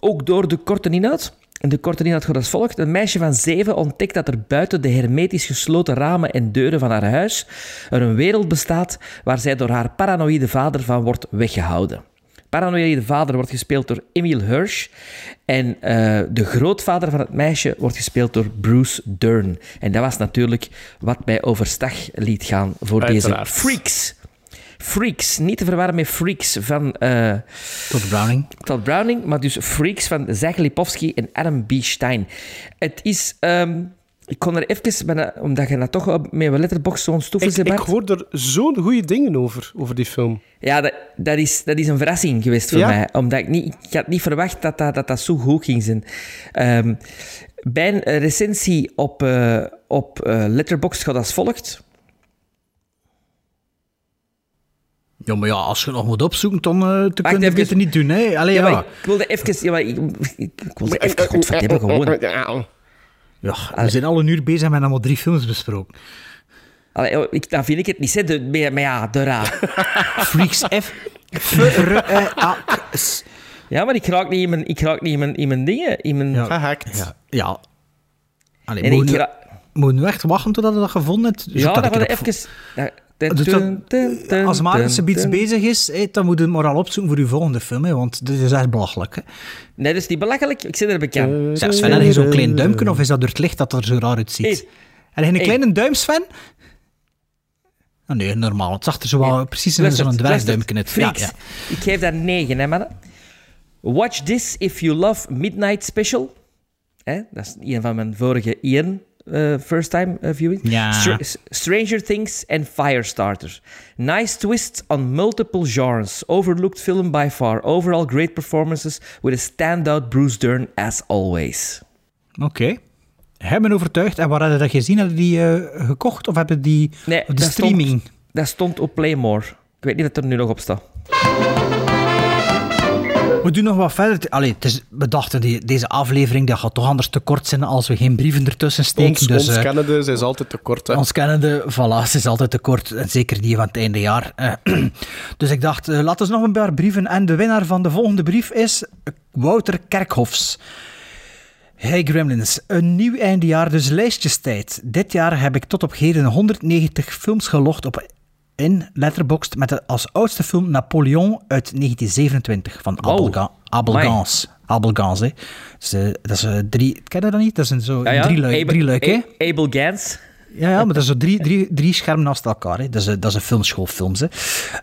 ook door de korte inhoud. En de korte inhoud gaat als volgt. Een meisje van zeven ontdekt dat er buiten de hermetisch gesloten ramen en deuren van haar huis er een wereld bestaat waar zij door haar paranoïde vader van wordt weggehouden. Paranoïde vader wordt gespeeld door Emil Hirsch. En uh, de grootvader van het meisje wordt gespeeld door Bruce Dern. En dat was natuurlijk wat mij overstag liet gaan voor Uiteraard. deze Freaks. Freaks, niet te verwarren met Freaks van... Uh, Todd Browning. Todd Browning, maar dus Freaks van Zach Lipovsky en Adam B. Stein. Het is... Um, Ik kon er even, omdat je dat toch met je Letterboxd zo'n stoeven zit. Ik hoor er zo'n goede dingen over, over die film. Ja, dat, dat, is, dat is een verrassing geweest voor ja? mij. Omdat ik niet, ik had niet verwacht dat dat, dat, dat zo goed ging zijn. Um, bij een recensie op, uh, op uh, Letterboxd gaat als volgt. Ja, maar ja, als je nog moet opzoeken, dan uh, te kun je even... het niet doen. Hè? Allee, ja, ja. Ik wilde even... Ja, maar ik, ik, ik wilde even... Godverdomme, gewoon... Ja, we zijn al een uur bezig met allemaal drie films besproken. Allee, ik, dan vind ik het niet, hè. De, maar ja, de raad. Freaks F. Ja, maar ik raak niet in mijn, ik raak niet in mijn, in mijn dingen. In mijn... Ja. Gehackt. Ja. ja. Allee, moet, je, ra- moet je echt wachten totdat je dat gevonden hebt? Ja, dat dan even... Vo- ja. Dus dat, als Maarten zoiets bezig is, hé, dan moet je het maar al opzoeken voor je volgende film, hé, want dit is echt belachelijk. Hé. Nee, dat is niet belachelijk. Ik zit er bekend. Uh, Sven, uh, heb je zo'n klein duimpje of is dat door het licht dat er zo raar uitziet? Heb je een hey. kleine duim, Sven? Oh, nee, normaal. Het zag er zo wel hey. precies in zo'n dwergduimpje uit. Ja, ja. Ik geef daar negen, hè, mannen. Watch This If You Love Midnight Special. Hè? Dat is een van mijn vorige Ian. Uh, first time uh, viewing. Yeah. Str- Stranger Things and Firestarter. Nice twists on multiple genres. Overlooked film by far. Overall great performances with a standout Bruce Dern as always. Oké. Okay. Hebben we overtuigd. En waar hadden we dat gezien? Hadden die uh, gekocht? Of hebben die nee, de dat streaming? Stond, dat stond op Playmore. Ik weet niet wat er nu nog op staat. We doen nog wat verder. Allee, het is, we dachten, die, deze aflevering dat gaat toch anders te kort zijn als we geen brieven ertussen steken. Ons, dus, ons uh, kennende, ze is altijd te kort. Hè? Ons kennende, voilà, ze is altijd te kort. En zeker die van het einde jaar. Uh, dus ik dacht, uh, laten we nog een paar brieven. En de winnaar van de volgende brief is Wouter Kerkhofs. Hey Gremlins, een nieuw eindejaar, dus lijstjestijd. Dit jaar heb ik tot op heden honderdnegentig films gelogd op in Letterboxd met de als oudste film Napoleon uit negentien zevenentwintig van Abelga- Abelgans. Abelgans, hè. Dus, uh, dat is uh, drie... Ken je dat niet? Dat is een zo ja, ja. drie luik, drie luik, hè. Abelgans. Ja, ja, maar dat is zo drie, drie, drie schermen naast elkaar, hè. Dat is, uh, dat is een filmschoolfilms, hè.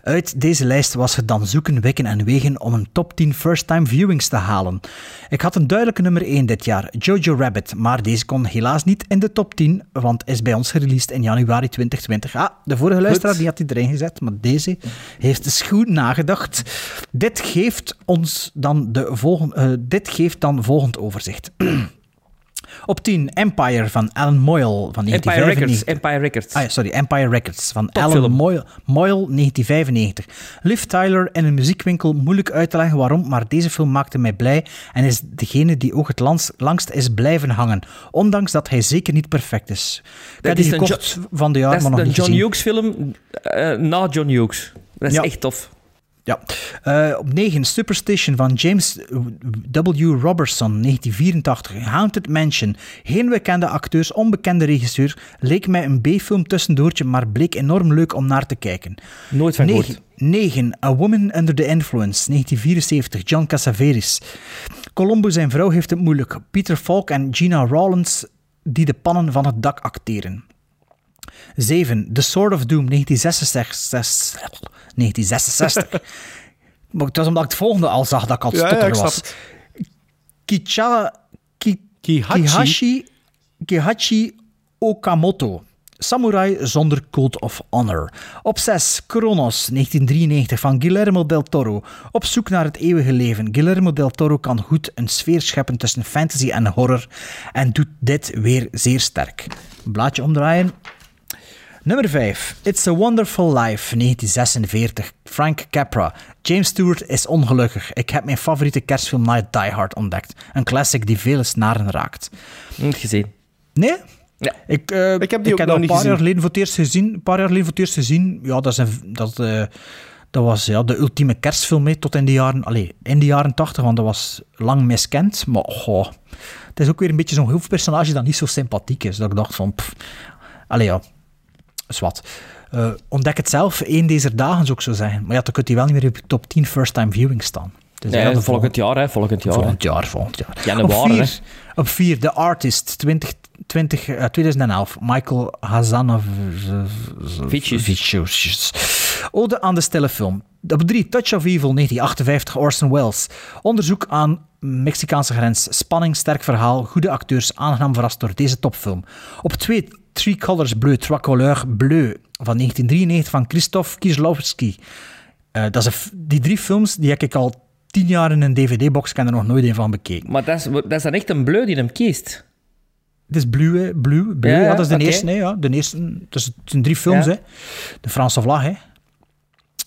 Uit deze lijst was het dan zoeken, wikken en wegen om een top tien first-time viewings te halen. Ik had een duidelijke nummer één dit jaar, Jojo Rabbit, maar deze kon helaas niet in de top tien, want is bij ons gereleased in januari twintig twintig. Ah, de vorige luisteraar die had die erin gezet, maar deze heeft dus goed nagedacht. Dit geeft ons dan de volgende, uh, dit geeft dan volgend overzicht. Op tien, Empire van Alan Moyle van Empire Records. Empire Records. Ah, ja, sorry, Empire Records van Top Alan Moyle, Moyle negentien vijfennegentig. Liv Tyler in een muziekwinkel, moeilijk uit te leggen waarom, maar deze film maakte mij blij en is degene die ook het langs, langst is blijven hangen. Ondanks dat hij zeker niet perfect is. Ik heb die gekocht jo- van de jaar, maar nog niet gezien. Dat is een John Hughes film uh, na John Hughes. Dat is ja. echt tof. Ja. Uh, op negen, Superstition van James W. Robertson, negentien vierentachtig. Haunted Mansion. Geen bekende acteurs, onbekende regisseur. Leek mij een B-film tussendoortje, maar bleek enorm leuk om naar te kijken. Nooit van gehoord. negen. A Woman Under the Influence, negentien vierenzeventig. John Cassavetes. Columbo, zijn vrouw, heeft het moeilijk. Peter Falk en Gina Rawlins die de pannen van het dak acteren. zeven. The Sword of Doom, negentien zesenzestig. Maar het was omdat ik het volgende al zag dat ik al stotter was. Kicha, ki, Kihachi, Kihachi Okamoto. Samurai zonder Code of Honor. Op zes, Kronos, negentien drieënnegentig, van Guillermo del Toro. Op zoek naar het eeuwige leven. Guillermo del Toro kan goed een sfeer scheppen tussen fantasy en horror en doet dit weer zeer sterk. Een blaadje omdraaien. Nummer vijf. It's a Wonderful Life, negentien zesenveertig. Frank Capra. James Stewart is ongelukkig. Ik heb mijn favoriete kerstfilm Night Die Hard ontdekt. Een classic die vele snaren raakt. Niet gezien. Nee? Ja. Ik, uh, ik heb die ik ook nog niet gezien. Ik heb een paar jaar geleden voor het eerst gezien. Een paar jaar geleden voor het eerst gezien. Ja, dat, is een, dat, uh, dat was ja, de ultieme kerstfilm mee, tot in de jaren... Allez, in de jaren tachtig, want dat was lang miskend. Maar goh, het is ook weer een beetje zo'n hoofdpersonage dat niet zo sympathiek is. Dat ik dacht van... Pff, allez ja... Dus wat. Uh, ontdek het zelf, één deze dagen zou ik zo zeggen. Maar ja, dan kunt hij wel niet meer op de top tien first-time viewing staan. Dus nee, ja, volgend, volgend jaar, hè. Volgend jaar, volgend jaar. Volgend jaar. Januari, op vier, The Artist, twintig, twintig, uh, twintig elf. Michael Hazanavicius. Ode aan de stille film. Op drie, Touch of Evil, negentien achtenvijftig, Orson Welles. Onderzoek aan Mexicaanse grens, spanning, sterk verhaal, goede acteurs, aangenaam verrast door deze topfilm. Op twee, Three Colors Bleu, Trois Couleurs Bleu, van negentien drieënnegentig van Krzysztof Kieślowski. Uh, dat is f- die drie films die heb ik al tien jaar in een D V D-box, ik heb er nog nooit een van bekeken. Maar dat is, dat is dan echt een bleu die hem kiest? Het is Bleu, hè. Bleu, Bleu. Ja, ja, dat is de okay. eerste, hè, ja. De eerste. Dus het zijn drie films, ja. Hè. De Franse vlag, hè.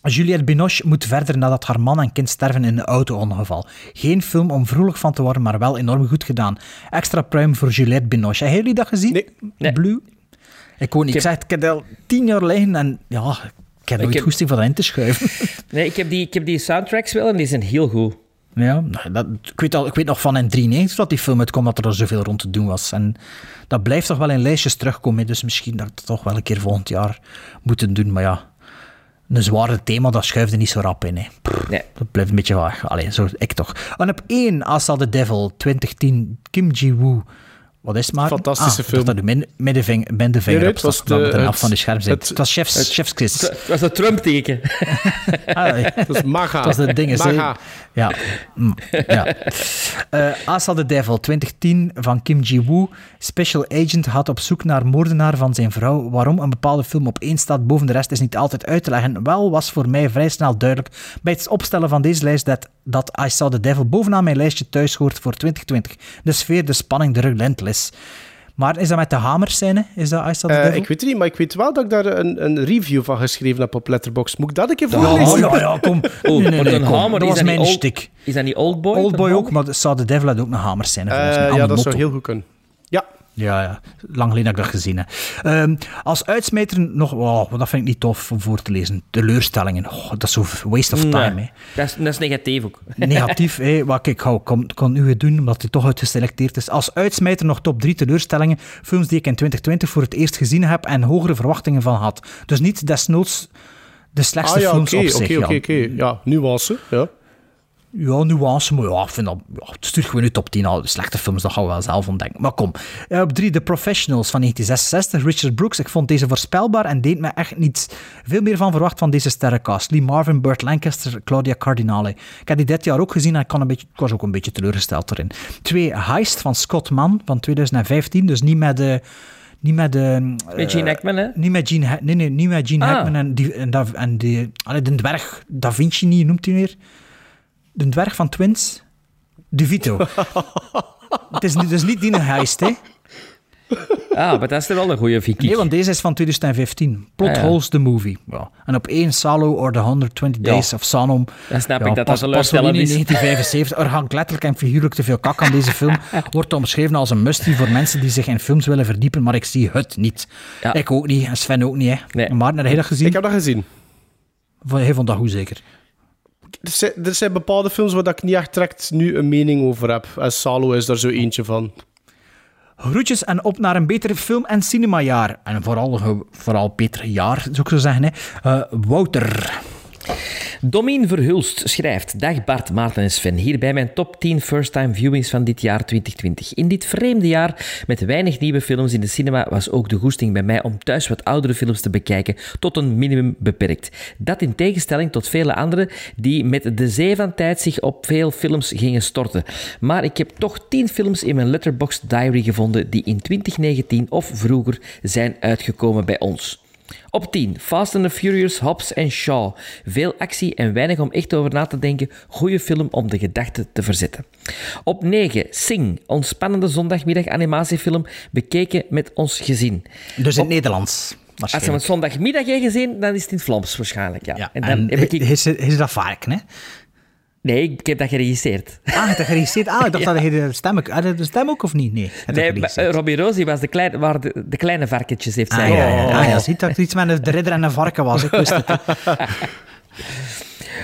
Juliette Binoche moet verder nadat haar man en kind sterven in een auto-ongeval. Geen film om vrolijk van te worden, maar wel enorm goed gedaan. Extra pruim voor Juliette Binoche. Hebben jullie dat gezien? Nee. Bleu? Ik kon niet. Ik, heb... ik zeg, het al tien jaar liggen en ja, ik heb nooit ik heb... goesting van in te schuiven. Nee, ik heb, die, ik heb die soundtracks wel en die zijn heel goed. Ja, dat, ik, weet al, ik weet nog van in drieënnegentig dat die film uitkwam dat er zoveel rond te doen was. En dat blijft toch wel in lijstjes terugkomen, dus misschien dat we dat toch wel een keer volgend jaar moeten doen, maar ja. Een zware thema, dat schuifde niet zo rap in. Hè. Pff, nee. Dat blijft een beetje vaag. Allee, zo ik toch. En op één, Asa the Devil, twintig tien, Kim Ji-woo. Wat is het maar? Fantastische ah, film. Dat min, min de ving, min de vinger nee, op staat, de, de af van de scherm zit. Het, het was chefs, het, chefskis. Het was het Trump-teken. ah, het was MAGA. Het was de dinges, MAGA. Ja. ja. Uh, Asa the Devil, twintig tien, van Kim Ji-woo. Special agent gaat op zoek naar moordenaar van zijn vrouw. Waarom een bepaalde film op één staat boven de rest is niet altijd uit te leggen. Wel was voor mij vrij snel duidelijk bij het opstellen van deze lijst dat, dat I Saw the Devil bovenaan mijn lijstje thuis hoort voor twintig twintig. De sfeer, de spanning, de relentless. Maar is dat met de hamerscène? Is dat I Saw the Devil? Uh, ik weet het niet, maar ik weet wel dat ik daar een, een review van geschreven heb op Letterboxd. Moet ik dat een keer voorlezen? Oh, ja, ja, kom. Oh, nee, nee, nee, kom. Hamer, dat was mijn old, shtick. Is dat niet Oldboy? Oldboy ook, maar I Saw the Devil had ook een hamerscène. Uh, ja, dat motto. Zou heel goed kunnen. Ja. Ja, ja. Lang geleden heb ik dat gezien. Hè. Um, als uitsmijter nog... Wow, dat vind ik niet tof om voor te lezen. Teleurstellingen. Oh, dat is zo'n waste of time. Nee, dat, is, dat is negatief ook. Negatief. Hé. Wat kijk, hou, kon, kon u het doen, omdat hij toch uitgeselecteerd is. Als uitsmijter nog top drie teleurstellingen. Films die ik in twintig twintig voor het eerst gezien heb en hogere verwachtingen van had. Dus niet desnoods de slechtste ah, ja, films okay, op zich. Oké, oké, oké. Ja, nuance. Ja. Ja, nuance, maar ja, ik vind dat... Ja, stuur gewoon nu top tien al. Slechte films, dat gaan we wel zelf ontdekken. Maar kom. Op drie, The Professionals van negentien zesenzestig, Richard Brooks. Ik vond deze voorspelbaar en deed me echt niets veel meer van verwacht van deze sterrencast. Lee Marvin, Burt Lancaster, Claudia Cardinale. Ik heb die dit jaar ook gezien en ik, kan een beetje, ik was ook een beetje teleurgesteld erin. Twee, Heist van Scott Mann van twintig vijftien. Dus niet met... Uh, Niet met, uh, met Gene Hackman, hè? Niet met Gene, ha- nee, nee, niet met Gene ah. Hackman en, die, en, da- en die, allee, de dwerg Da Vinci niet, noemt hij weer. De dwerg van Twins, De Vito. Het is dus niet die heist, hè? Ah, maar dat is er wel een goede Vicky. Nee, want deze is van twintig vijftien. Plot ah, ja. Holes the Movie. Ja. En op één, Salo or the honderdtwintig ja. Days of Sanum. Dan snap ja, ik dat pas, dat pas, pas in negentien vijfenzeventig. Er hangt letterlijk en figuurlijk te veel kak aan deze film. Wordt omschreven als een mustie voor mensen die zich in films willen verdiepen, maar ik zie het niet. Ja. Ik ook niet, en Sven ook niet, hè? Nee. Maarten, heb je dat gezien? Ik heb dat gezien. Hij vond dat goed, zeker. Er zijn, er zijn bepaalde films waar ik niet echt direct nu een mening over heb. En Salo is daar zo eentje van. Groetjes en op naar een betere film- en cinemajaar. En vooral, vooral beter jaar, zou ik zo zeggen. Hè. Uh, Wouter. Domien Verhulst schrijft... Dag Bart, Maarten en Sven. Hier bij mijn top tien first-time viewings van dit jaar twintig twintig. In dit vreemde jaar, met weinig nieuwe films in de cinema, was ook de goesting bij mij om thuis wat oudere films te bekijken, tot een minimum beperkt. Dat in tegenstelling tot vele anderen die met de zee van tijd zich op veel films gingen storten. Maar ik heb toch tien films in mijn Letterboxd Diary gevonden die in twintig negentien of vroeger zijn uitgekomen bij ons. Op tien. Fast and the Furious, Hobbs en Shaw. Veel actie en weinig om echt over na te denken. Goeie film om de gedachten te verzetten. Op negen. Sing. Ontspannende zondagmiddag animatiefilm. Bekeken met ons gezin. Dus in het Nederlands. Als je het zondagmiddag hebt gezien, dan is het in het Vlaams waarschijnlijk. Ja. Ja, en dan en heb ik... is, is dat vaak, hè? Nee, ik heb dat geregisseerd. Ah, je hebt dat geregisseerd? Ah, ik dacht ja. dat je de stem, de stem ook of niet? Nee, nee Robbie Rosie was de, klein, waar de, de kleine varkentjes, heeft zij. Ah, ja, ja, ja. Ah, ja, ziet dat er iets met de ridder en een varken was. Ik wist het.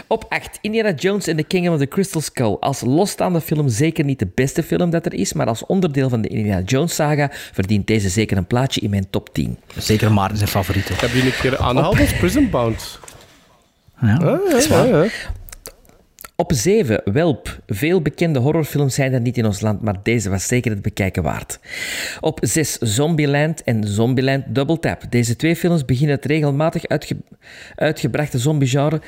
Op acht. Indiana Jones and the Kingdom of the Crystal Skull. Als losstaande film zeker niet de beste film dat er is, maar als onderdeel van de Indiana Jones saga verdient deze zeker een plaatsje in mijn top tien. Zeker Maarten zijn favoriet. Ik heb jullie een keer aangehaald als Prison Bound. Ja, ah, ja, is waar. Ja, ja. Op zeven, Welp. Veel bekende horrorfilms zijn er niet in ons land, maar deze was zeker het bekijken waard. Op zes, Zombieland en Zombieland Double Tap. Deze twee films beginnen het regelmatig uitge- uitgebrachte zombiegenre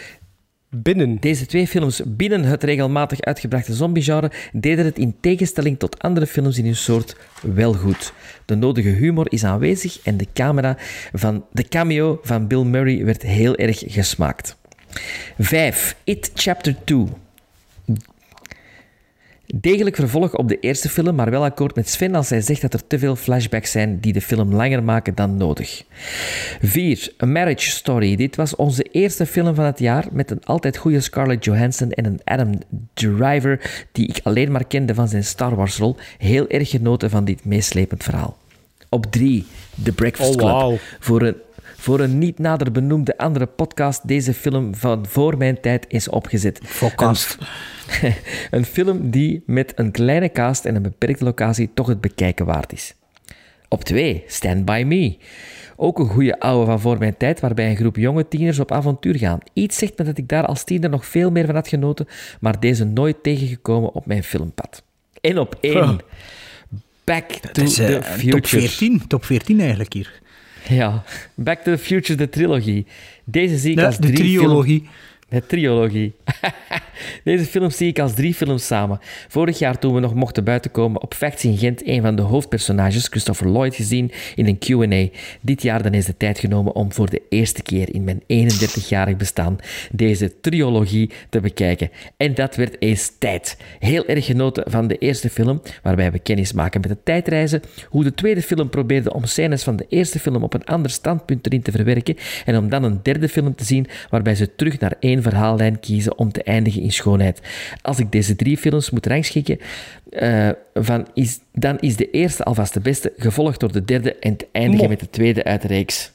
Binnen. Deze twee films binnen het regelmatig uitgebrachte zombiegenre deden het in tegenstelling tot andere films in hun soort wel goed. De nodige humor is aanwezig en de, camera van, de cameo van Bill Murray werd heel erg gesmaakt. vijf. It Chapter two. Degelijk vervolg op de eerste film, maar wel akkoord met Sven als hij zegt dat er te veel flashbacks zijn die de film langer maken dan nodig. vier. A Marriage Story. Dit was onze eerste film van het jaar met een altijd goede Scarlett Johansson en een Adam Driver die ik alleen maar kende van zijn Star Wars rol. Heel erg genoten van dit meeslepend verhaal. Op drie. The Breakfast Club. Oh, wow. Voor een... Voor een niet nader benoemde andere podcast, deze film van voor mijn tijd is opgezet. Podcast. Een, een film die met een kleine cast en een beperkte locatie toch het bekijken waard is. Op twee, Stand By Me. Ook een goede oude van voor mijn tijd, waarbij een groep jonge tieners op avontuur gaan. Iets zegt me dat ik daar als tiener nog veel meer van had genoten, maar deze nooit tegengekomen op mijn filmpad. En op één, oh. Back to is, uh, the Future. Top veertien, top veertien eigenlijk hier. Ja, Back to the Future, de trilogie. Deze zie ik nee, als drie films... De triologie. Film... De triologie. Deze films zie ik als drie films samen. Vorig jaar, toen we nog mochten buitenkomen, op Facts in Gent, een van de hoofdpersonages, Christopher Lloyd, gezien in een Q en A. Dit jaar dan is de tijd genomen om voor de eerste keer in mijn eenendertigjarig bestaan deze triologie te bekijken. En dat werd eens tijd. Heel erg genoten van de eerste film, waarbij we kennis maken met de tijdreizen, hoe de tweede film probeerde om scènes van de eerste film op een ander standpunt erin te verwerken en om dan een derde film te zien waarbij ze terug naar één verhaallijn kiezen om te eindigen in schoonheid. Als ik deze drie films moet rangschikken, uh, van is, dan is de eerste alvast de beste, gevolgd door de derde en te eindigen Mo. met de tweede uit de reeks.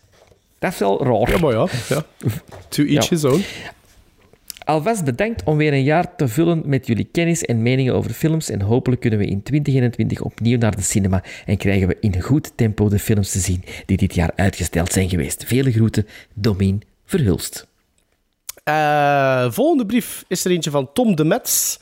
Dat is wel raar. Ja, maar ja. ja. To each ja. his own. Alvast bedankt om weer een jaar te vullen met jullie kennis en meningen over films en hopelijk kunnen we in twintig eenentwintig opnieuw naar de cinema en krijgen we in goed tempo de films te zien die dit jaar uitgesteld zijn geweest. Vele groeten, Domien Verhulst. Uh, volgende brief is er eentje van Tom de Metz.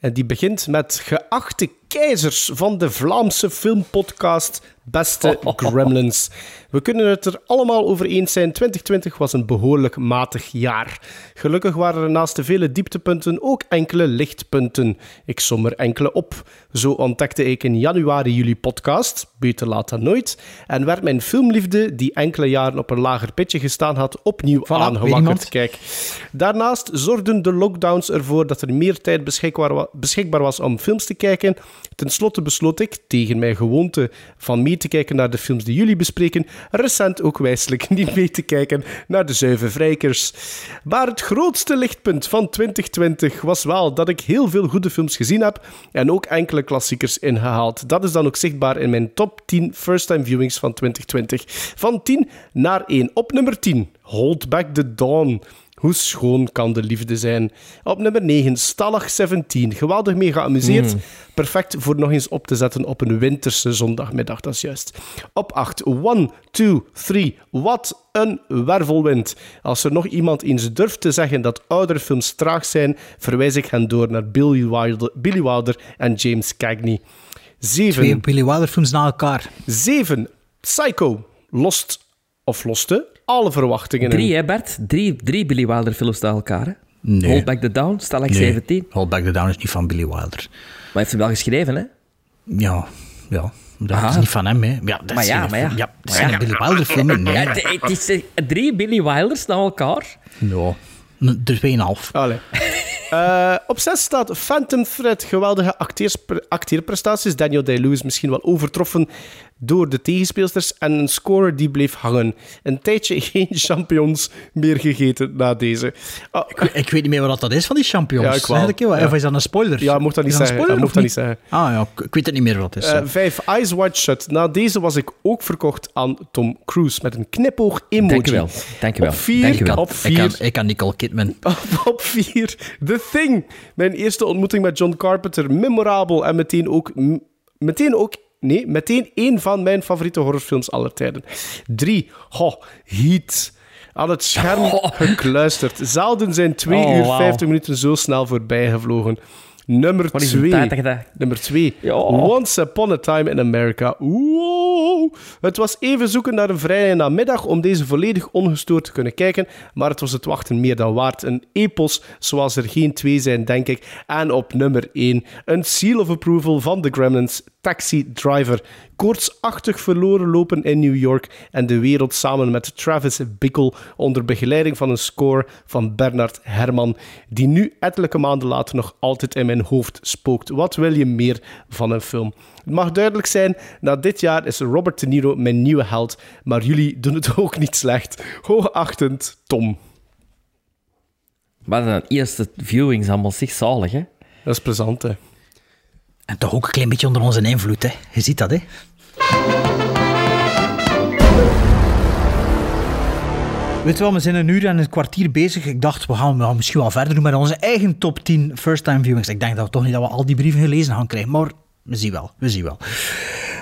En die begint met geachte keizers van de Vlaamse filmpodcast Beste Gremlins. We kunnen het er allemaal over eens zijn. twintig twintig was een behoorlijk matig jaar. Gelukkig waren er naast de vele dieptepunten ook enkele lichtpunten. Ik som er enkele op. Zo ontdekte ik in januari jullie podcast, beter laat dan nooit, en werd mijn filmliefde, die enkele jaren op een lager pitje gestaan had, opnieuw voilà, aangewakkerd. Kijk. Daarnaast zorgden de lockdowns ervoor dat er meer tijd beschikbaar, beschikbaar was om films te kijken. Ten slotte besloot ik, tegen mijn gewoonte van mee te kijken naar de films die jullie bespreken, recent ook wijselijk niet mee te kijken naar de zuivelvrijkers. Maar het grootste lichtpunt van twintig twintig was wel dat ik heel veel goede films gezien heb en ook enkele klassiekers ingehaald. Dat is dan ook zichtbaar in mijn top tien first-time viewings van twintig twintig. Van tien naar één. Op nummer tien, Hold Back the Dawn. Hoe schoon kan de liefde zijn? Op nummer negen, Stalag zeventien. Geweldig mee geamuseerd. Mm. Perfect voor nog eens op te zetten op een winterse zondagmiddag, dat is juist. Op acht, one, two, three. Wat een wervelwind. Als er nog iemand eens durft te zeggen dat oudere films traag zijn, verwijs ik hen door naar Billy Wilder, Billy Wilder en James Cagney. zeven. Twee Billy Wilder films na elkaar. zeven, Psycho. Lost of loste. Alle verwachtingen. Drie, hè Bert? Drie, drie Billy Wilder films na elkaar, hè? Nee. Hold Back the Down, Stalag nee. zeventien. Hold Back the Down is niet van Billy Wilder. Maar hij heeft hem wel geschreven, hè? Ja, ja. Dat Aha. is niet van hem, hè. Ja, dat maar, ja, maar, ja. Ja, maar ja, zijn ja. Billy Wilder filmen. Nee. Ja, het, het is drie Billy Wilders na elkaar. Ja, dus tweeënhalf. Allee. Uh, op zes staat Phantom Thread. Geweldige acteerprestaties. Daniel Day-Lewis misschien wel overtroffen door de tegenspeelsters en een score die bleef hangen. Een tijdje geen champignons meer gegeten na deze. Oh. Ik, ik weet niet meer wat dat is van die champignons. Ja, ik wel. Ja. Of is dat een spoiler? Ja, mocht dat niet zeggen. Spoiler, ja, mocht dat niet zeggen. Ah ja, ik weet het niet meer wat het is. Uh, vijf, Eyes Wide Shut. Na deze was ik ook verkocht aan Tom Cruise met een knipoog emoji. Dank je wel. Dank je wel. Op vier, Dank je wel. Op vier, ik, kan, ik kan Nicole Kidman. Op vier, The Thing. Mijn eerste ontmoeting met John Carpenter. Memorabel en meteen ook... M- meteen ook Nee, meteen één van mijn favoriete horrorfilms aller tijden. Drie. Ho, Heat. Aan het scherm gekluisterd. Zelden zijn twee oh, uur vijftig wow. minuten zo snel voorbij gevlogen. Nummer twee. Nummer twee. Ja. Once Upon a Time in America. Wow. Het was even zoeken naar een vrije namiddag om deze volledig ongestoord te kunnen kijken, maar het was het wachten meer dan waard. Een epos zoals er geen twee zijn, denk ik. En op nummer één, een seal of approval van de Gremlins, Taxi Driver. Koortsachtig verloren lopen in New York en de wereld samen met Travis Bickle onder begeleiding van een score van Bernard Herrmann, die nu ettelijke maanden later nog altijd in mijn hoofd spookt. Wat wil je meer van een film? Het mag duidelijk zijn, na dit jaar is Robert De Niro mijn nieuwe held, maar jullie doen het ook niet slecht. Hoogachtend, Tom. Maar de eerste viewings allemaal zich zalig, hè? Dat is plezant, hè? En toch ook een klein beetje onder onze invloed, hè? Je ziet dat, hè? Weet je wel, we zijn een uur en een kwartier bezig. Ik dacht, we gaan, we gaan misschien wel verder doen met onze eigen top tien first-time viewings. Ik denk dat we toch niet dat we al die brieven gelezen gaan krijgen, maar we zien wel, we zien wel.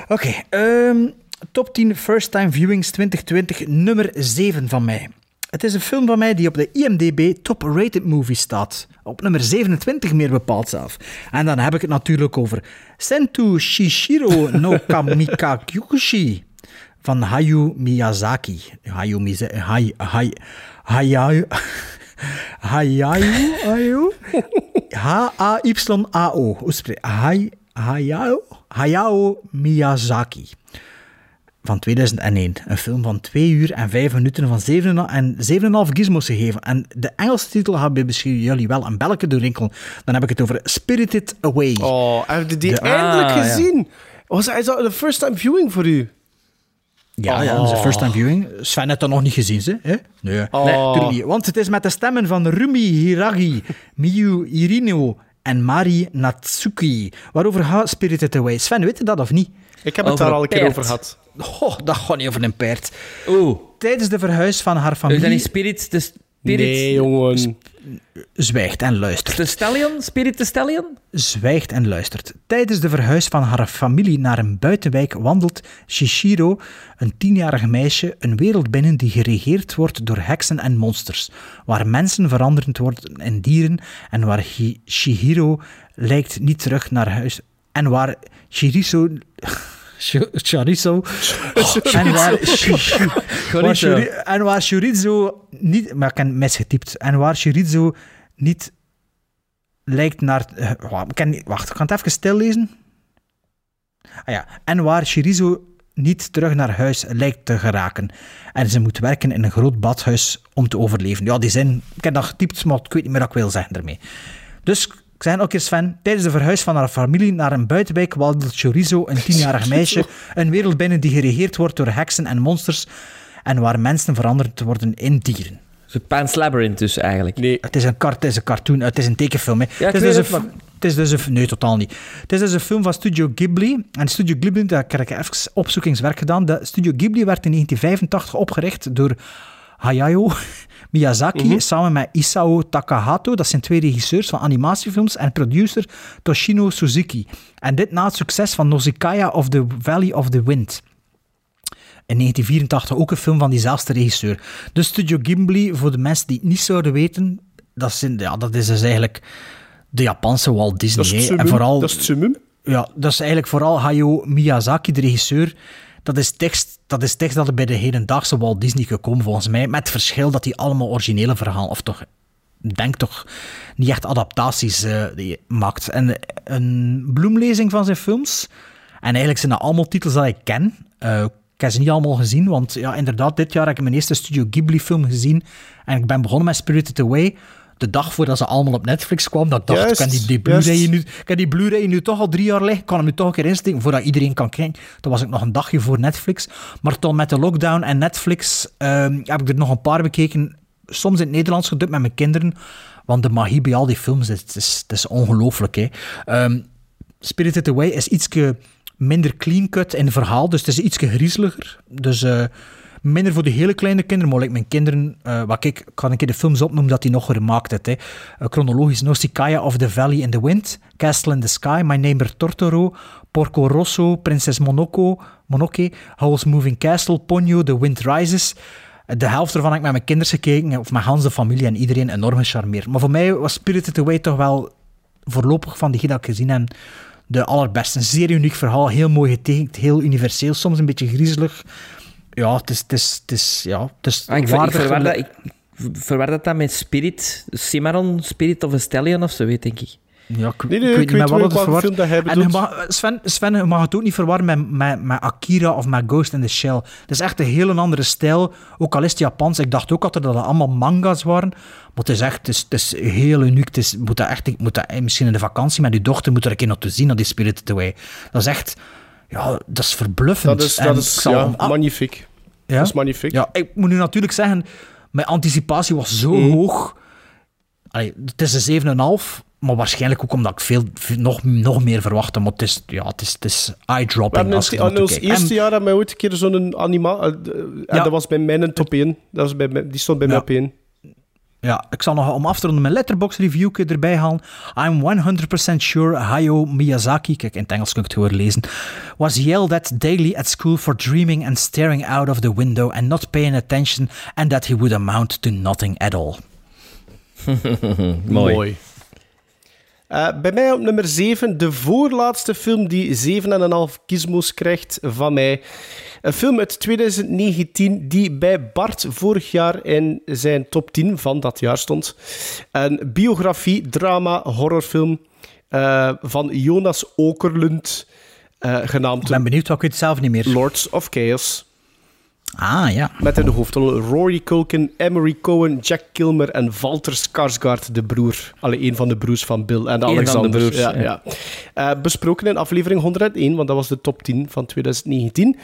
Oké, okay, um, top tien first-time viewings twintig twintig, nummer zeven van mij. Het is een film van mij die op de I M D B top-rated movie staat. Op nummer zevenentwintig meer bepaald zelf. En dan heb ik het natuurlijk over Sentou Shishiro no Kamikakushi van Hayao Miyazaki. Hayao Miyazaki. Hay, hay, hayao. Hayao. H-A-Y-A-O. Hay, hayao. Hayao Miyazaki. Van tweeduizend één. Een film van twee uur en vijf minuten van zeven komma vijf gizmos gegeven. En de Engelse titel hebben misschien jullie wel een belletje doorrinkelen. Dan heb ik het over Spirited Away. Oh, heb je die de... eindelijk ah, gezien? Ja. Was dat een first-time viewing voor u? Ja, oh. ja, dat is een first-time viewing. Sven heeft dat nog niet gezien, ze? Hè? Nee, oh. nee niet. Want het is met de stemmen van Rumi Hiragi, Miyu Irino en Mari Natsuki. Waarover gaat Spirited Away? Sven, weet je dat of niet? Ik heb het over daar al een keer over gehad. Oh, dat gaat niet over een paard. Oeh. Tijdens de verhuis van haar familie... Is dat niet Spirit the Spirit? Nee, jongen. Sp... Zwijgt en luistert. The Stallion? Spirit the Stallion? Zwijgt en luistert. Tijdens de verhuis van haar familie naar een buitenwijk wandelt Shishiro, een tienjarig meisje, een wereld binnen die geregeerd wordt door heksen en monsters, waar mensen veranderd worden in dieren en waar Hi- Shihiro lijkt niet terug naar huis... En waar Shiriso... Chorizo. En waar Chorizo... En waar Chorizo niet... Maar ik heb misgetypt. En waar Chorizo niet lijkt naar... Ik kan niet, wacht, ik kan het even stillezen. Ah ja. En waar Chorizo niet terug naar huis lijkt te geraken. En ze moet werken in een groot badhuis om te overleven. Ja, die zin... Ik heb dat getypt, maar ik weet niet meer wat ik wil zeggen ermee. Dus... Ik zei ook eens Sven, tijdens de verhuis van haar familie naar een buitenwijk wandelt Chorizo, een tienjarig meisje, een wereld binnen die geregeerd wordt door heksen en monsters en waar mensen veranderd worden in dieren. Het is een Pan's Labyrinth dus eigenlijk. Nee. Het is een, kar- het is een cartoon, het is een tekenfilm. Hè. Ja, het, is dus het, een f- het is dus een... Nee, totaal niet. Het is dus een film van Studio Ghibli. En Studio Ghibli, daar heb ik even opzoekingswerk gedaan. De Studio Ghibli werd in negentien vijfentachtig opgericht door Hayao Miyazaki, mm-hmm. samen met Isao Takahato, dat zijn twee regisseurs van animatiefilms, en producer Toshino Suzuki. En dit na het succes van Nausicaa of the Valley of the Wind. In negentien vierentachtig ook een film van diezelfde regisseur. Dus Studio Ghibli, voor de mensen die het niet zouden weten, dat, zijn, ja, dat is dus eigenlijk de Japanse Walt Disney. Dat is het summum. Dat is het summum. Ja, dat is eigenlijk vooral Hayao Miyazaki, de regisseur. Dat is tekst dat is tekst dat er bij de hedendaagse Walt Disney gekomen, volgens mij. Met het verschil dat die allemaal originele verhalen, of toch, denk toch, niet echt adaptaties uh, die maakt. En een bloemlezing van zijn films. En eigenlijk zijn dat allemaal titels dat ik ken. Uh, ik heb ze niet allemaal gezien, want ja, inderdaad, dit jaar heb ik mijn eerste Studio Ghibli-film gezien. En ik ben begonnen met Spirited Away. De dag voordat ze allemaal op Netflix kwam, dat ik dacht, juist, kan die, die Blu-ray nu, kan die Blu-ray nu toch al drie jaar liggen? Ik kan hem nu toch een keer insteken, voordat iedereen kan kijken. Toen was ik nog een dagje voor Netflix. Maar toen met de lockdown en Netflix um, heb ik er nog een paar bekeken. Soms in het Nederlands gedubt met mijn kinderen. Want de magie bij al die films, het is, het is ongelooflijk. Hè. Um, Spirited Away is iets minder clean-cut in het verhaal, dus het is iets griezeliger. Dus... Uh, minder voor de hele kleine kinderen, maar ik mijn kinderen... Uh, wat ik, ik ga een keer de films opnoemen dat hij nog gemaakt heeft. Hè. Uh, chronologisch, Nausicaa of the Valley in the Wind, Castle in the Sky, My Neighbor Totoro, Porco Rosso, Prinses Monoco, Monoke, Howl's Moving Castle, Ponyo, The Wind Rises. Uh, de helft ervan heb ik met mijn kinderen gekeken, of met Hans de familie en iedereen enorm gecharmeerd. Maar voor mij was Spirited Away toch wel voorlopig van degenen dat ik gezien heb, de allerbeste. Een zeer uniek verhaal, heel mooi getekend, heel universeel, soms een beetje griezelig. Ja, het is... Het is, het is, ja, het is ah, ik, ver, ik, verwar dat, ik verwar dat dan met Spirit, Cimarron, Spirit of a Stallion of zo, weet denk ik. Ja, ik, nee, nee, ik weet niet met wat het verward. En je mag, Sven, Sven, je mag het ook niet verwarren met, met, met Akira of met Ghost in the Shell. Het is echt een heel andere stijl, ook al is het Japans. Ik dacht ook altijd dat het allemaal manga's waren, maar het is echt het is, het is heel uniek. Het is, moet dat echt, ik moet dat, misschien in de vakantie met je dochter moet er een keer nog te zien, dat die Spirited Away. Dat is echt... Ja, dat is verbluffend. Dat is, dat is ja, ah, magnifiek. Ja? Dat is magnifiek. Ja, ik moet nu natuurlijk zeggen, mijn anticipatie was zo mm. hoog. Allee, het is een zeven komma vijf... Maar waarschijnlijk ook omdat ik veel, veel, nog, nog meer verwachtte. Maar het is, ja, het is, het is eye-dropping. Als in ons eerste en... jaar hebben we ooit een keer zo'n anima... Uh, ja. Dat was bij mij een top één. Dat was bij mij, die stond bij ja. mij op één. Ja, ik zal nog om af te ronden mijn Letterboxd review erbij halen. I'm one hundred percent sure Hayao Miyazaki, kijk, in het Engels kan ik het gewoon lezen, was yelled at daily at school for dreaming and staring out of the window and not paying attention and that he would amount to nothing at all. Mooi. Mooi. Uh, bij mij op nummer zeven, de voorlaatste film die zeven komma vijf gizmos krijgt van mij. Een film uit twintig negentien die bij Bart vorig jaar in zijn top tien van dat jaar stond. Een biografie, drama, horrorfilm uh, van Jonas Åkerlund, uh, genaamd... Ik ben benieuwd, wat ik het zelf niet meer. Lords of Chaos. Ah, ja. Met in de hoofdrol Rory Culkin, Emery Cohen, Jack Kilmer en Walter Skarsgård, de broer. Allee, een van de broers van Bill en Alexander. Broers, ja, ja. Ja. Uh, besproken in aflevering honderd en één, want dat was de top tien van twintig negentien.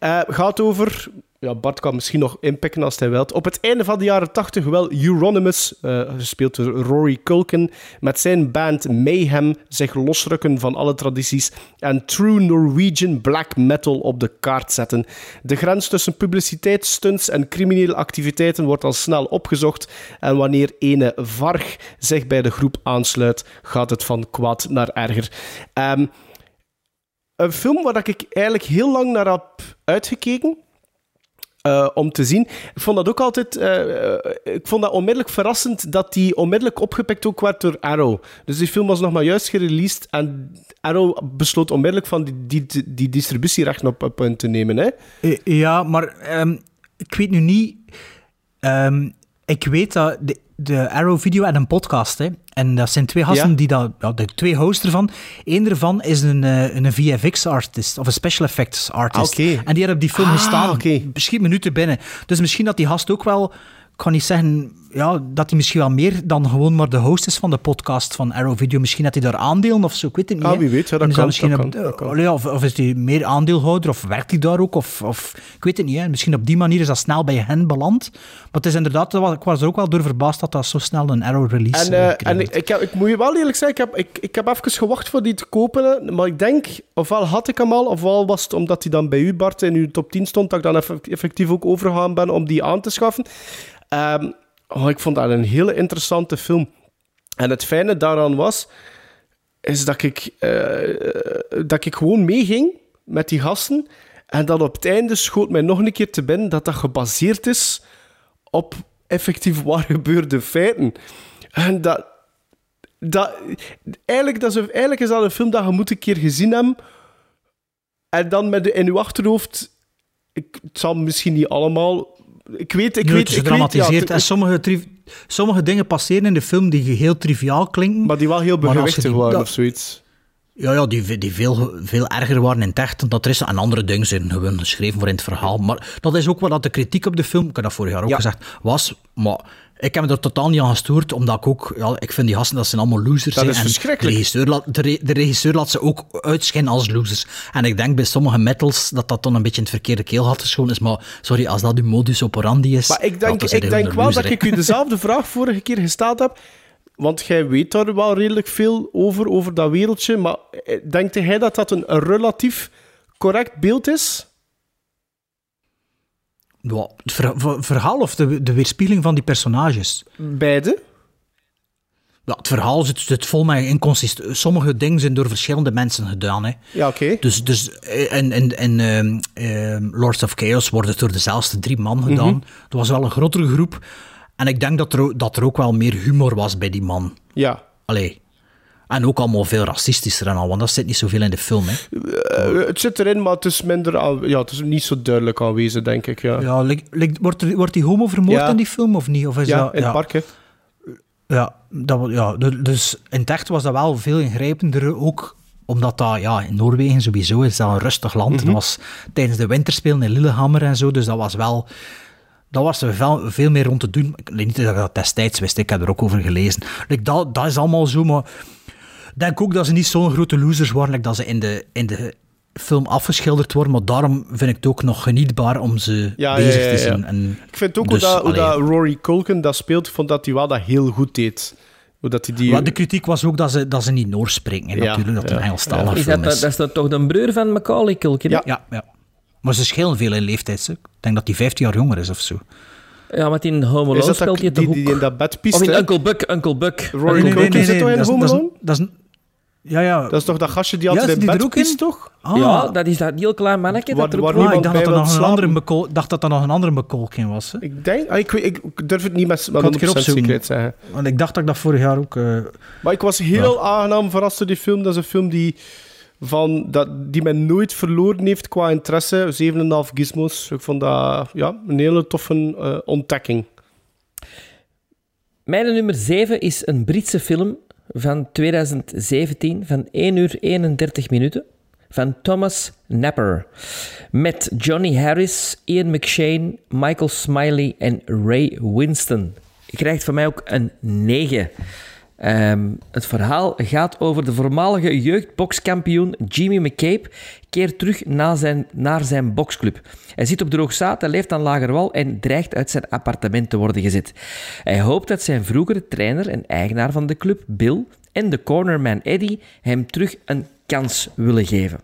Uh, gaat over... Ja, Bart kan misschien nog inpikken als hij wilt. Op het einde van de jaren tachtig wel Euronymous, uh, gespeeld door Rory Culkin, met zijn band Mayhem zich losrukken van alle tradities en true Norwegian black metal op de kaart zetten. De grens tussen publiciteit, stunts en criminele activiteiten wordt al snel opgezocht en wanneer ene Varg zich bij de groep aansluit, gaat het van kwaad naar erger. Um, een film waar ik eigenlijk heel lang naar heb uitgekeken. Uh, om te zien. Ik vond dat ook altijd... Uh, ik vond dat onmiddellijk verrassend dat die onmiddellijk opgepikt ook werd door Arrow. Dus die film was nog maar juist gereleased en Arrow besloot onmiddellijk van die, die, die distributierechten op, op hun te nemen. Hè? Ja, maar um, ik weet nu niet... Um, ik weet dat de, de Arrow Video en een podcast... Hè, en dat zijn twee gasten ja? die dat... Ja, de twee hosts ervan. Eén ervan is een, een V F X-artist. Of een special effects artist. Okay. En die hebben op die film ah, gestaan. Okay. Misschien minuten binnen. Dus misschien dat die gast ook wel... Ik kan niet zeggen... Ja, dat hij misschien wel meer dan gewoon maar de host is van de podcast van Arrow Video. Misschien dat hij daar aandelen of zo. Ik weet het niet. Ah, wie weet. Ja, dat kan, dat kan, op, dat kan. Ja, of, of is hij meer aandeelhouder? Of werkt hij daar ook? Of, of, ik weet het niet. Hè. Misschien op die manier is dat snel bij hen beland. Maar het is inderdaad... Ik was er ook wel door verbaasd dat dat zo snel een Arrow release... En, uh, en ik, ik, heb, ik moet je wel eerlijk zijn. Ik heb, ik, ik heb even gewacht voor die te kopen. Maar ik denk... Ofwel had ik hem al, ofwel was het omdat hij dan bij u, Bart, in uw top tien stond, dat ik dan effectief ook overgegaan ben om die aan te schaffen. Um, Oh, ik vond dat een hele interessante film. En het fijne daaraan was, is dat ik, uh, dat ik gewoon meeging met die gasten. En dan op het einde schoot mij nog een keer te binnen dat dat gebaseerd is op effectief waar gebeurde feiten. En dat... dat, eigenlijk, dat is, eigenlijk is dat een film dat je moet een keer gezien hebben. En dan met de, in je achterhoofd... Ik, het zal misschien niet allemaal... Ik weet, ik weet, ik weet, ja, en sommige, tri- sommige dingen passeren in de film die heel triviaal klinken. Maar die wel heel begewichtig waren dat, of zoiets. Ja, ja die, die veel, veel erger waren in het echt. En dat er is een andere dingen zijn gewoon geschreven voor in het verhaal. Maar dat is ook wat de kritiek op de film, ik heb dat vorig jaar ook ja. gezegd, was. Maar ik heb me er totaal niet aan gestoord, omdat ik ook... Ja, ik vind die gasten, dat zijn allemaal losers. Dat is en verschrikkelijk. De regisseur, laat, de, re, de regisseur laat ze ook uitschijnen als losers. En ik denk bij sommige metals dat dat dan een beetje in het verkeerde keel had geschoten is. Maar sorry, als dat uw modus operandi is... Maar ik denk, ja, ik denk wel loser, dat he. ik u dezelfde vraag vorige keer gesteld heb. Want jij weet daar wel redelijk veel over, over dat wereldje. Maar denkt jij dat dat een relatief correct beeld is? Ja, het verhaal of de, de weerspiegeling van die personages? Beide. Ja, het verhaal zit, zit vol met inconsistenties. Sommige dingen zijn door verschillende mensen gedaan. Hè. Ja, oké. Okay. Dus, dus in, in, in um, um, Lords of Chaos wordt het door dezelfde drie man gedaan. Mm-hmm. Het was wel een grotere groep. En ik denk dat er, dat er ook wel meer humor was bij die man. Ja. Allee. En ook allemaal veel racistischer en al, want dat zit niet zoveel in de film. Hè. Uh, het zit erin, maar het is minder aan, ja, het is niet zo duidelijk aanwezig, denk ik. Ja, ja like, like, wordt, er, wordt die homo vermoord ja. in die film of niet? Of is ja, dat, in ja. het park, hè. Ja, dat, ja, dus in het echt was dat wel veel ingrijpender, ook omdat dat, ja, in Noorwegen sowieso is dat een rustig land. Mm-hmm. Dat was tijdens de winterspelen in Lillehammer en zo, dus dat was wel... Dat was er veel, veel meer rond te doen. Ik weet niet dat ik dat destijds wist, ik heb er ook over gelezen. Like, dat, dat is allemaal zo, maar... Ik denk ook dat ze niet zo'n grote losers waren, like dat ze in de, in de film afgeschilderd worden, maar daarom vind ik het ook nog genietbaar om ze ja, bezig ja, ja, ja. te zien. En ik vind ook dus, hoe, dat, hoe dat Rory Culkin dat speelt, vond dat hij wel dat heel goed deed. Dat die... Maar de kritiek was ook dat ze, dat ze niet Noors spreken, hè, ja, natuurlijk, dat ja. een Engelstalige ja. film is. Dat, dat is dat toch de broer van Macaulay Culkin? Ja. Ja, ja. Maar ze schelen veel in leeftijd. Hè. Ik denk dat hij vijftien jaar jonger is of zo. Ja, maar in Home Alone speelt dat, hij die, die, die in dat bed piest, of in Uncle Buck, Uncle Buck. Rory Culkin nee, nee, nee, zit toch in dat Home Alone? Dat is... Ja, ja. Dat is toch dat gastje die altijd ja, in bed is, toch? Ah. Ja, dat is dat heel klein mannetje. Waar, dat er ook... ah, ik dacht dat er, nog een andere McCall, dacht dat er nog een andere McColkin was. Hè? Ik denk... Ah, ik, weet, ik durf het niet met honderd procent zekerheid zeggen. Want ik dacht dat ik dat vorig jaar ook... Uh... Maar ik was heel ja. aangenaam verrast door die film. Dat is een film die, van, dat, die mij nooit verloren heeft qua interesse. zeven komma vijf gizmos. Ik vond dat ja, een hele toffe uh, ontdekking. Mijn nummer zeven is een Britse film... van twintig zeventien, van één uur eenendertig minuten, van Thomas Napper. Met Johnny Harris, Ian McShane, Michael Smiley en Ray Winston. Je krijgt van mij ook een negen. Um, het verhaal gaat over de voormalige jeugdbokskampioen Jimmy McCabe... keert terug na zijn, naar zijn boksclub. Hij zit op droogzaad, hij leeft aan Lagerwal... en dreigt uit zijn appartement te worden gezet. Hij hoopt dat zijn vroegere trainer en eigenaar van de club, Bill... en de cornerman Eddie hem terug een kans willen geven.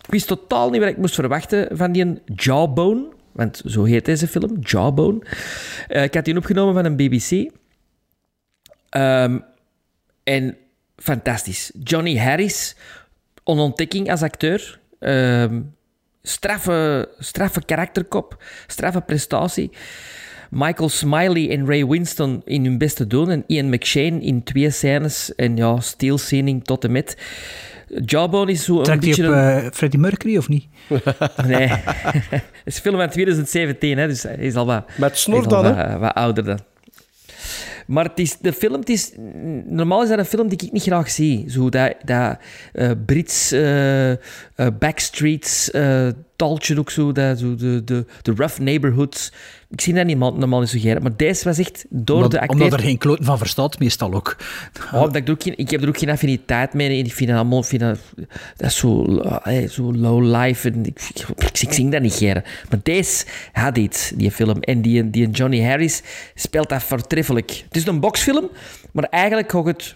Ik wist totaal niet wat ik moest verwachten van die Jawbone... want zo heet deze film, Jawbone. Uh, ik had die opgenomen van een B B C... Um, en fantastisch. Johnny Harris, onontdekking als acteur. Um, straffe, straffe karakterkop, straffe prestatie. Michael Smiley en Ray Winston in hun beste doen. En Ian McShane in twee scènes. En ja, steelscening tot en met. Jawbone is zo een Trekt beetje... Trekt hij op een... uh, Freddie Mercury, of niet? Nee. Het is een film van twintig zeventien, hè, dus hij is al wat... Met snor dan, hè? Wat, wat ouder dan. Maar het is, de film, het is, normaal is dat een film die ik niet graag zie. Zo dat, dat uh, Brits uh, uh, backstreets uh, taltje ook zo, dat, zo de, de, de rough neighborhoods. Ik zie dat niet normaal niet zo graag. Maar deze was echt door omdat, de acteur... Omdat er geen kloten van verstaat, meestal ook. Oh, dat ik, ook geen, ik heb er ook geen affiniteit mee. Ik vind dat allemaal... Vind dat, dat is zo, hey, zo low life. En ik, ik, ik, ik zing dat niet graag. Maar deze had iets, die film. En die, die Johnny Harris speelt dat voortreffelijk. Het is een boksfilm, maar eigenlijk hoog het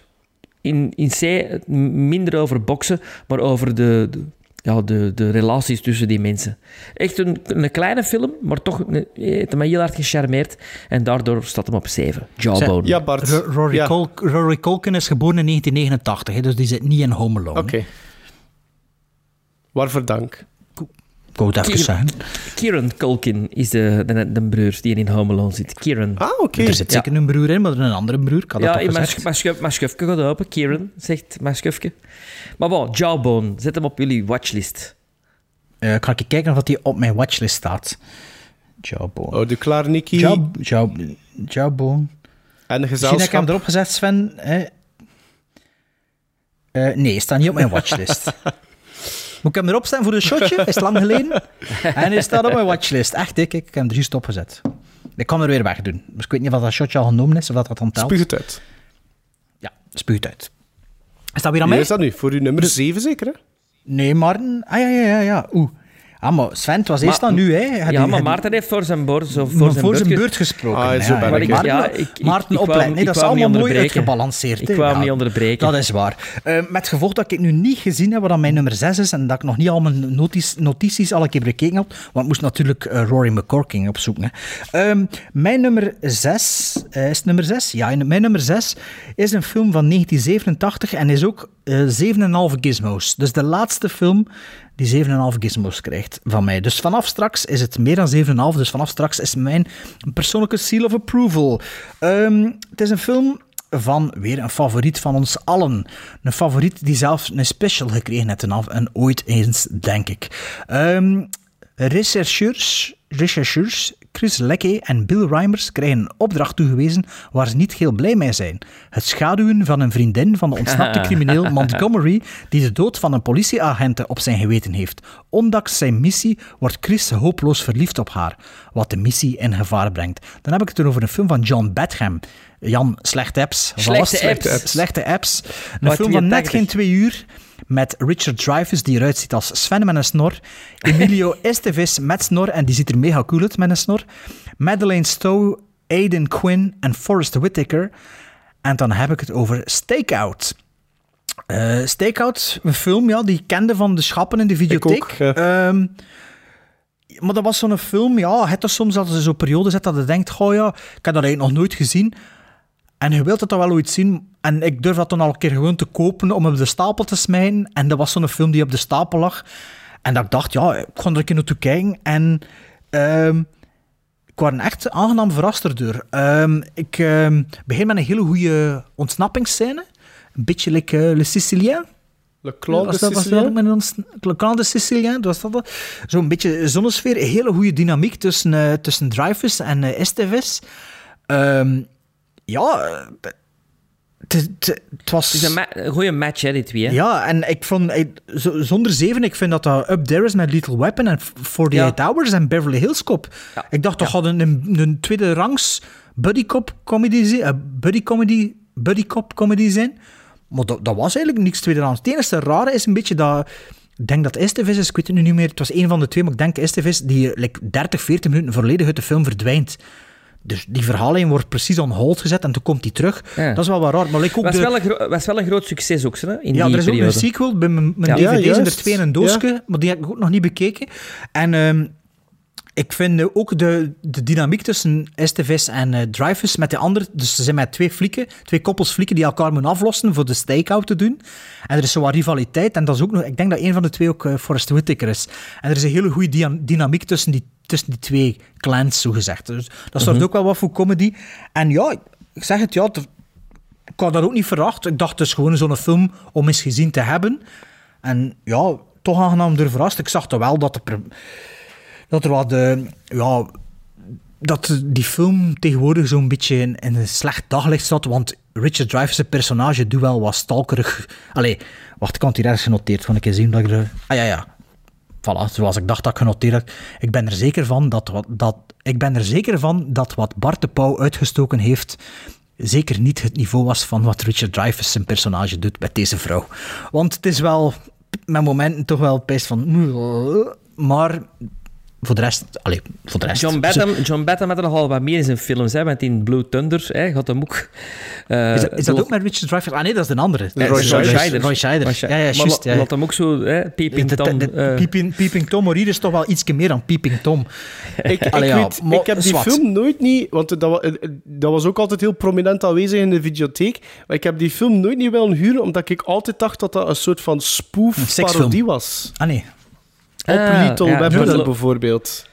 in, in C minder over boksen, maar over de... de Ja, de, de relaties tussen die mensen. Echt een, een kleine film, maar toch een, heeft mij heel hard gecharmeerd. En daardoor staat hem op zeven. Jawbone. Ja, Bart. R- Rory, ja. Col- Rory Culkin is geboren in negentien negenentachtig, hè, dus die zit niet in Home Alone. Oké. Okay. Waarvoor dank? Ik wou het even zeggen. Kieran Culkin is de, de, de broer die in Home Alone zit. Kieran. Ah, oké. Okay. Er zit zeker ja. een broer in, maar er is een andere broer. Kan ja, mijn schufje gaat open. Kieran, zegt mijn schufje. Maar wel, Jawbone, zet hem op jullie watchlist. Uh, ga ik kijken of hij op mijn watchlist staat. Jawbone. Oh, de klaar, Nicky. Jaw, jaw, Jawbone. En de gezelschap. Misschien heb ik hem erop gezet, Sven. Uh, uh, nee, hij staat niet op mijn watchlist. Moet ik hem erop staan voor een shotje? Is het lang geleden? En hij staat op mijn watchlist. Echt, ik, ik heb hem er juist opgezet. Ik kan er weer weg doen. Dus ik weet niet of dat shotje al genomen is, of dat dat dan telt. Spuug het uit. Ja, spuug het uit. Is dat weer aan mij? Is dat nu? Voor uw nummer zeven zeker, hè? Nee, Maarten. Ah, ja, ja, ja. ja. Oeh. Ah, maar Sven, het was eerst dan nu, hè. Ja, maar Maarten heeft voor zijn beurt gesproken. Ah, zo ben ik. Maarten, opletten. Nee, dat is allemaal mooi uitgebalanceerd. Ik kwam niet onderbreken. Dat is waar. Met gevolg dat ik nu niet gezien heb wat mijn nummer zes is en dat ik nog niet al mijn notities al een keer bekeken had, want ik moest natuurlijk Rory McCorking opzoeken. Mijn nummer zes... Is het nummer zes? Ja, mijn nummer zes is een film van negentien zevenentachtig en is ook zeven komma vijf gizmos. Dus de laatste film... die zeven komma vijf gizmos krijgt van mij. Dus vanaf straks is het meer dan zeven komma vijf. Dus vanaf straks is mijn persoonlijke seal of approval. Um, het is een film van weer een favoriet van ons allen. Een favoriet die zelfs een special gekregen heeft en, af, en ooit eens, denk ik. Um, rechercheurs, rechercheurs Chris Leckie en Bill Reimers krijgen een opdracht toegewezen waar ze niet heel blij mee zijn. Het schaduwen van een vriendin van de ontsnapte crimineel Montgomery die de dood van een politieagent op zijn geweten heeft. Ondanks zijn missie wordt Chris hopeloos verliefd op haar, wat de missie in gevaar brengt. Dan heb ik het er over een film van John Badham. Jan, slechte apps. Slechte, slechte apps. Slechte apps. Een film van net geen twee uur. Met Richard Dreyfuss, die eruit ziet als Sven met een snor. Emilio Estevez met snor, en die ziet er mega cool uit met een snor. Madeleine Stowe, Aidan Quinn en Forrest Whitaker. En dan heb ik het over Stakeout. Uh, Stakeout, een film ja, die ik kende van de schappen in de videotheek. Ik ook, ja. um, maar dat was zo'n film, ja, het is soms dat er zo'n periode zit dat je denkt, goh ja, ik heb dat eigenlijk nog nooit gezien. En je wilt dat dan wel ooit zien. En ik durf dat dan al een keer gewoon te kopen om op de stapel te smijten. En dat was zo'n film die op de stapel lag. En dat ik dacht, ja, ik kon er een keer naartoe kijken. En um, ik word echt aangenaam verrast erdoor. Um, ik um, begin met een hele goede ontsnappingsscène. Een beetje like uh, Le Sicilien. Le Clan de Sicilien. Ons... Le Clan de Sicilien, was dat dat? Zo'n beetje zonnesfeer. Een hele goede dynamiek tussen, uh, tussen Dreyfuss en uh, Estevez. Um, ja... Uh, Het was... Het is een, ma- een goede match, hè, die twee. Hè? Ja, en ik vond... Ik, zonder zeven, ik vind dat dat Up There is met Lethal Weapon en forty-eight ja. Hours en Beverly Hills Cop. Ja. Ik dacht, dat ja. had een, een, een tweede rangs buddy cop comedy, uh, buddy comedy, buddy cop comedy zijn. Maar dat, dat was eigenlijk niks tweede rangs. Het enige rare is een beetje dat... Ik denk dat Estevez is, ik weet het nu niet meer. Het was een van de twee, maar ik denk Estevez die like, dertig, veertig minuten volledig uit de film verdwijnt. Dus die verhaallijn wordt precies on hold gezet en toen komt die terug. Ja. Dat is wel wat raar. Maar like ook was, de... wel een gro- was wel een groot succes ook, hè? In ja, die er is periode. Ook een sequel. Bij mijn, mijn ja, D V D's zijn er twee in een doosje, ja. Maar die heb ik ook nog niet bekeken. En um, ik vind ook de, de dynamiek tussen Estevez en uh, Dreyfuss met de andere... Dus ze zijn met twee flieken, twee koppels flieken die elkaar moeten aflossen voor de stakeout te doen. En er is zo'n rivaliteit. En dat is ook nog... Ik denk dat een van de twee ook uh, Forrest Whitaker is. En er is een hele goede dia- dynamiek tussen die tussen die twee clans, zogezegd. Dus dat zorgt mm-hmm. ook wel wat voor comedy. En ja, ik zeg het, ja, te, ik had dat ook niet veracht. Ik dacht, het is gewoon zo'n film om eens gezien te hebben. En ja, toch aangenaam door verrast. Ik zag toch wel dat er, dat er wat... De, ja, dat die film tegenwoordig zo'n beetje in, in een slecht daglicht zat, want Richard Dreyfuss' personage doet wel wat stalkerig. Allee, wacht, ik had het hier ergens genoteerd. Kan ik eens zien dat ik er... Ah ja, ja. Voilà, zoals ik dacht dat ik genoteerd had. Ik ben er zeker van dat wat, dat, ik ben er zeker van dat wat Bart de Pauw uitgestoken heeft, zeker niet het niveau was van wat Richard Dreyfuss zijn personage doet met deze vrouw. Want het is wel, met momenten toch wel best van... Maar voor de rest... Allez, voor de rest. John Badham, John Badham had er nogal wat meer in zijn films, hè, met in Blue Thunder, hè, had hem ook... Uh, is dat, is dat ook met Richard Dreyfuss? Ah nee, dat is een andere. Roy, Roy Scheider. Roy Scheider. Roy Scheider. Ja, ja, juist. Laat ja, ja. hem ook zo... Hè, Peeping de, Tom. De, de, uh. Peeping, Peeping Tom, maar hier is toch wel iets meer dan Peeping Tom. ik, Allee, ik, ja, weet, mo- ik heb die zwart. film nooit niet... Want dat, dat was ook altijd heel prominent aanwezig in de videotheek. Maar ik heb die film nooit niet willen huren, omdat ik altijd dacht dat dat een soort van spoof-parodie was. Ah nee. Op ah, Lethal ja, Weapon zo, bijvoorbeeld.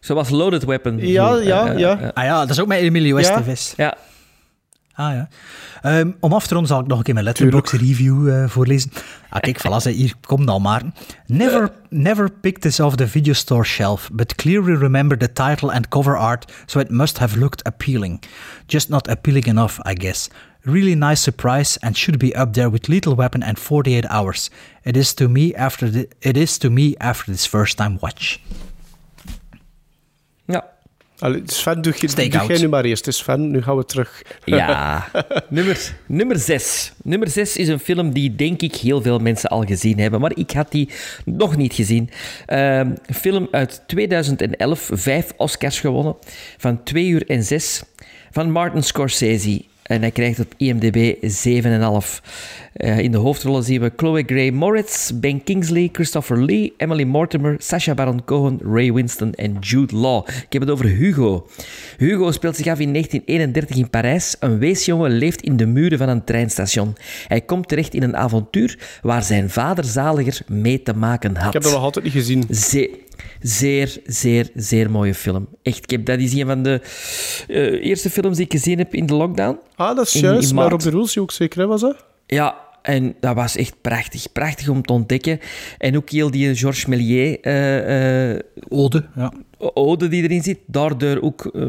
Zoals Loaded Weapon. Ja, ja, ja. ja. Ah ja, dat is ook met Emilio Estevez. Ja. ja. Ah ja. Um, om af te ronden zal ik nog een keer mijn Letterboxd review uh, voorlezen. Ah kijk, voilà, hier komt al maar. Never, uh. never picked this off the video store shelf, but clearly remember the title and cover art, so it must have looked appealing. Just not appealing enough, I guess. Really nice surprise and should be up there with Lethal Weapon and forty-eight Hours. It is to me after the, it is to me after this first time watch. Ja. Allee, Sven, doe, je, doe jij nu maar eerst. Sven, nu gaan we terug. Ja. nummer, nummer zes. Nummer zes is een film die denk ik heel veel mensen al gezien hebben, maar ik had die nog niet gezien. Um, film uit twintig elf, vijf Oscars gewonnen, van twee uur en zes, van Martin Scorsese. En hij krijgt op I M D B zeven komma vijf. Uh, in de hoofdrollen zien we Chloe Grace Moritz, Ben Kingsley, Christopher Lee, Emily Mortimer, Sacha Baron Cohen, Ray Winston en Jude Law. Ik heb het over Hugo. Hugo speelt zich af in negentien eenendertig in Parijs. Een weesjongen leeft in de muren van een treinstation. Hij komt terecht in een avontuur waar zijn vader zaliger mee te maken had. Ik heb dat nog altijd niet gezien. Ze- Zeer, zeer, zeer mooie film. Echt, ik heb, dat is een van de uh, eerste films die ik gezien heb in de lockdown. Ah, dat is in, juist. In maar op de Roelsie ook zeker, hè, was dat? Ja, en dat was echt prachtig. Prachtig om te ontdekken. En ook heel die Georges Méliès... Uh, uh, Ode, ja. Ode die erin zit. Daardoor ook uh,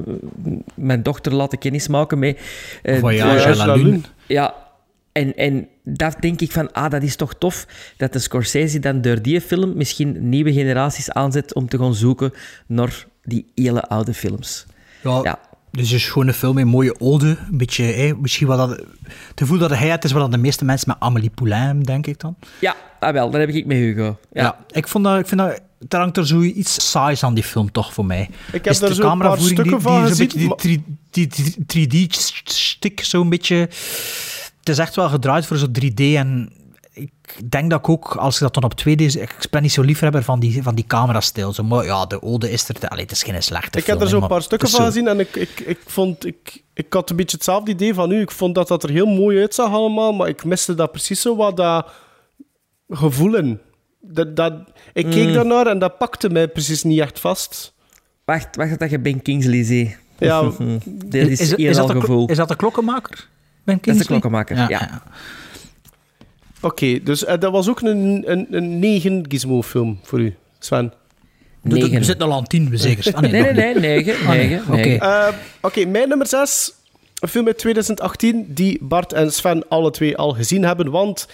mijn dochter laten kennismaken met... Uh, Voyage à la Lune. Ja. En, en dat denk ik van, ah, dat is toch tof dat de Scorsese dan door die film misschien nieuwe generaties aanzet om te gaan zoeken naar die hele oude films. Ja, ja. Dus het is gewoon een film met mooie ode. Een beetje, hè, misschien wat dat... Het gevoel dat hij het is wat de meeste mensen met Amélie Poulain, denk ik dan. Ja, ah wel, dat heb ik met Hugo. Ja, ja ik, vond dat, ik vind dat... Er hangt er zoiets saais aan die film, toch, voor mij. Ik heb is daar de zo een paar stukken die, van die, gezien. Die, die, die, die, die, die drie D-stick zo'n beetje... Het is echt wel gedraaid voor zo'n drie D en ik denk dat ik ook, als ik dat dan op twee D... Ik ben niet zo liefhebber van die, van die camerastijl. Zo, maar ja, de ode is er... Allee, het is geen slechte ik film. Ik heb er zo'n paar stukken van zo... gezien en ik, ik, ik vond... Ik, ik had een beetje hetzelfde idee van u. Ik vond dat dat er heel mooi uitzag allemaal, maar ik miste dat precies zo wat dat gevoelen. Dat, dat, ik keek mm. daarnaar en dat pakte mij precies niet echt vast. Wacht, wacht dat je Ben Kingsley ziet. Ja. dat is, is, is, dat de, is dat de klokkenmaker? Dat is de klokkenmaker, ja. ja. ja. Oké, okay, dus uh, dat was ook een, een, een negen gizmo-film voor u, Sven. Negen. We zitten al aan tien, we zeker. Ah, nee, nee, nee, nee, negen. Ah, negen. Oké, okay. uh, okay, mijn nummer zes. Een film uit twintig achttien die Bart en Sven alle twee al gezien hebben, want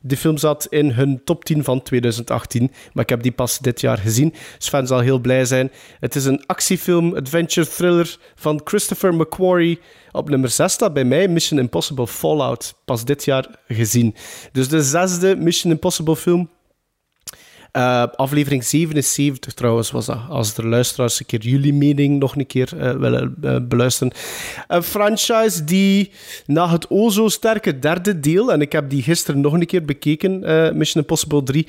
de film zat in hun top tien van twintig achttien. Maar ik heb die pas dit jaar gezien. Sven zal heel blij zijn. Het is een actiefilm, adventure thriller van Christopher McQuarrie. Op nummer zes staat bij mij Mission Impossible Fallout. Pas dit jaar gezien. Dus de zesde Mission Impossible film. Uh, aflevering zevenenzeventig trouwens was dat. Als de luisteraars een keer jullie mening nog een keer uh, willen uh, beluisteren. Een franchise die na het o zo sterke derde deel, en ik heb die gisteren nog een keer bekeken, uh, Mission Impossible drie,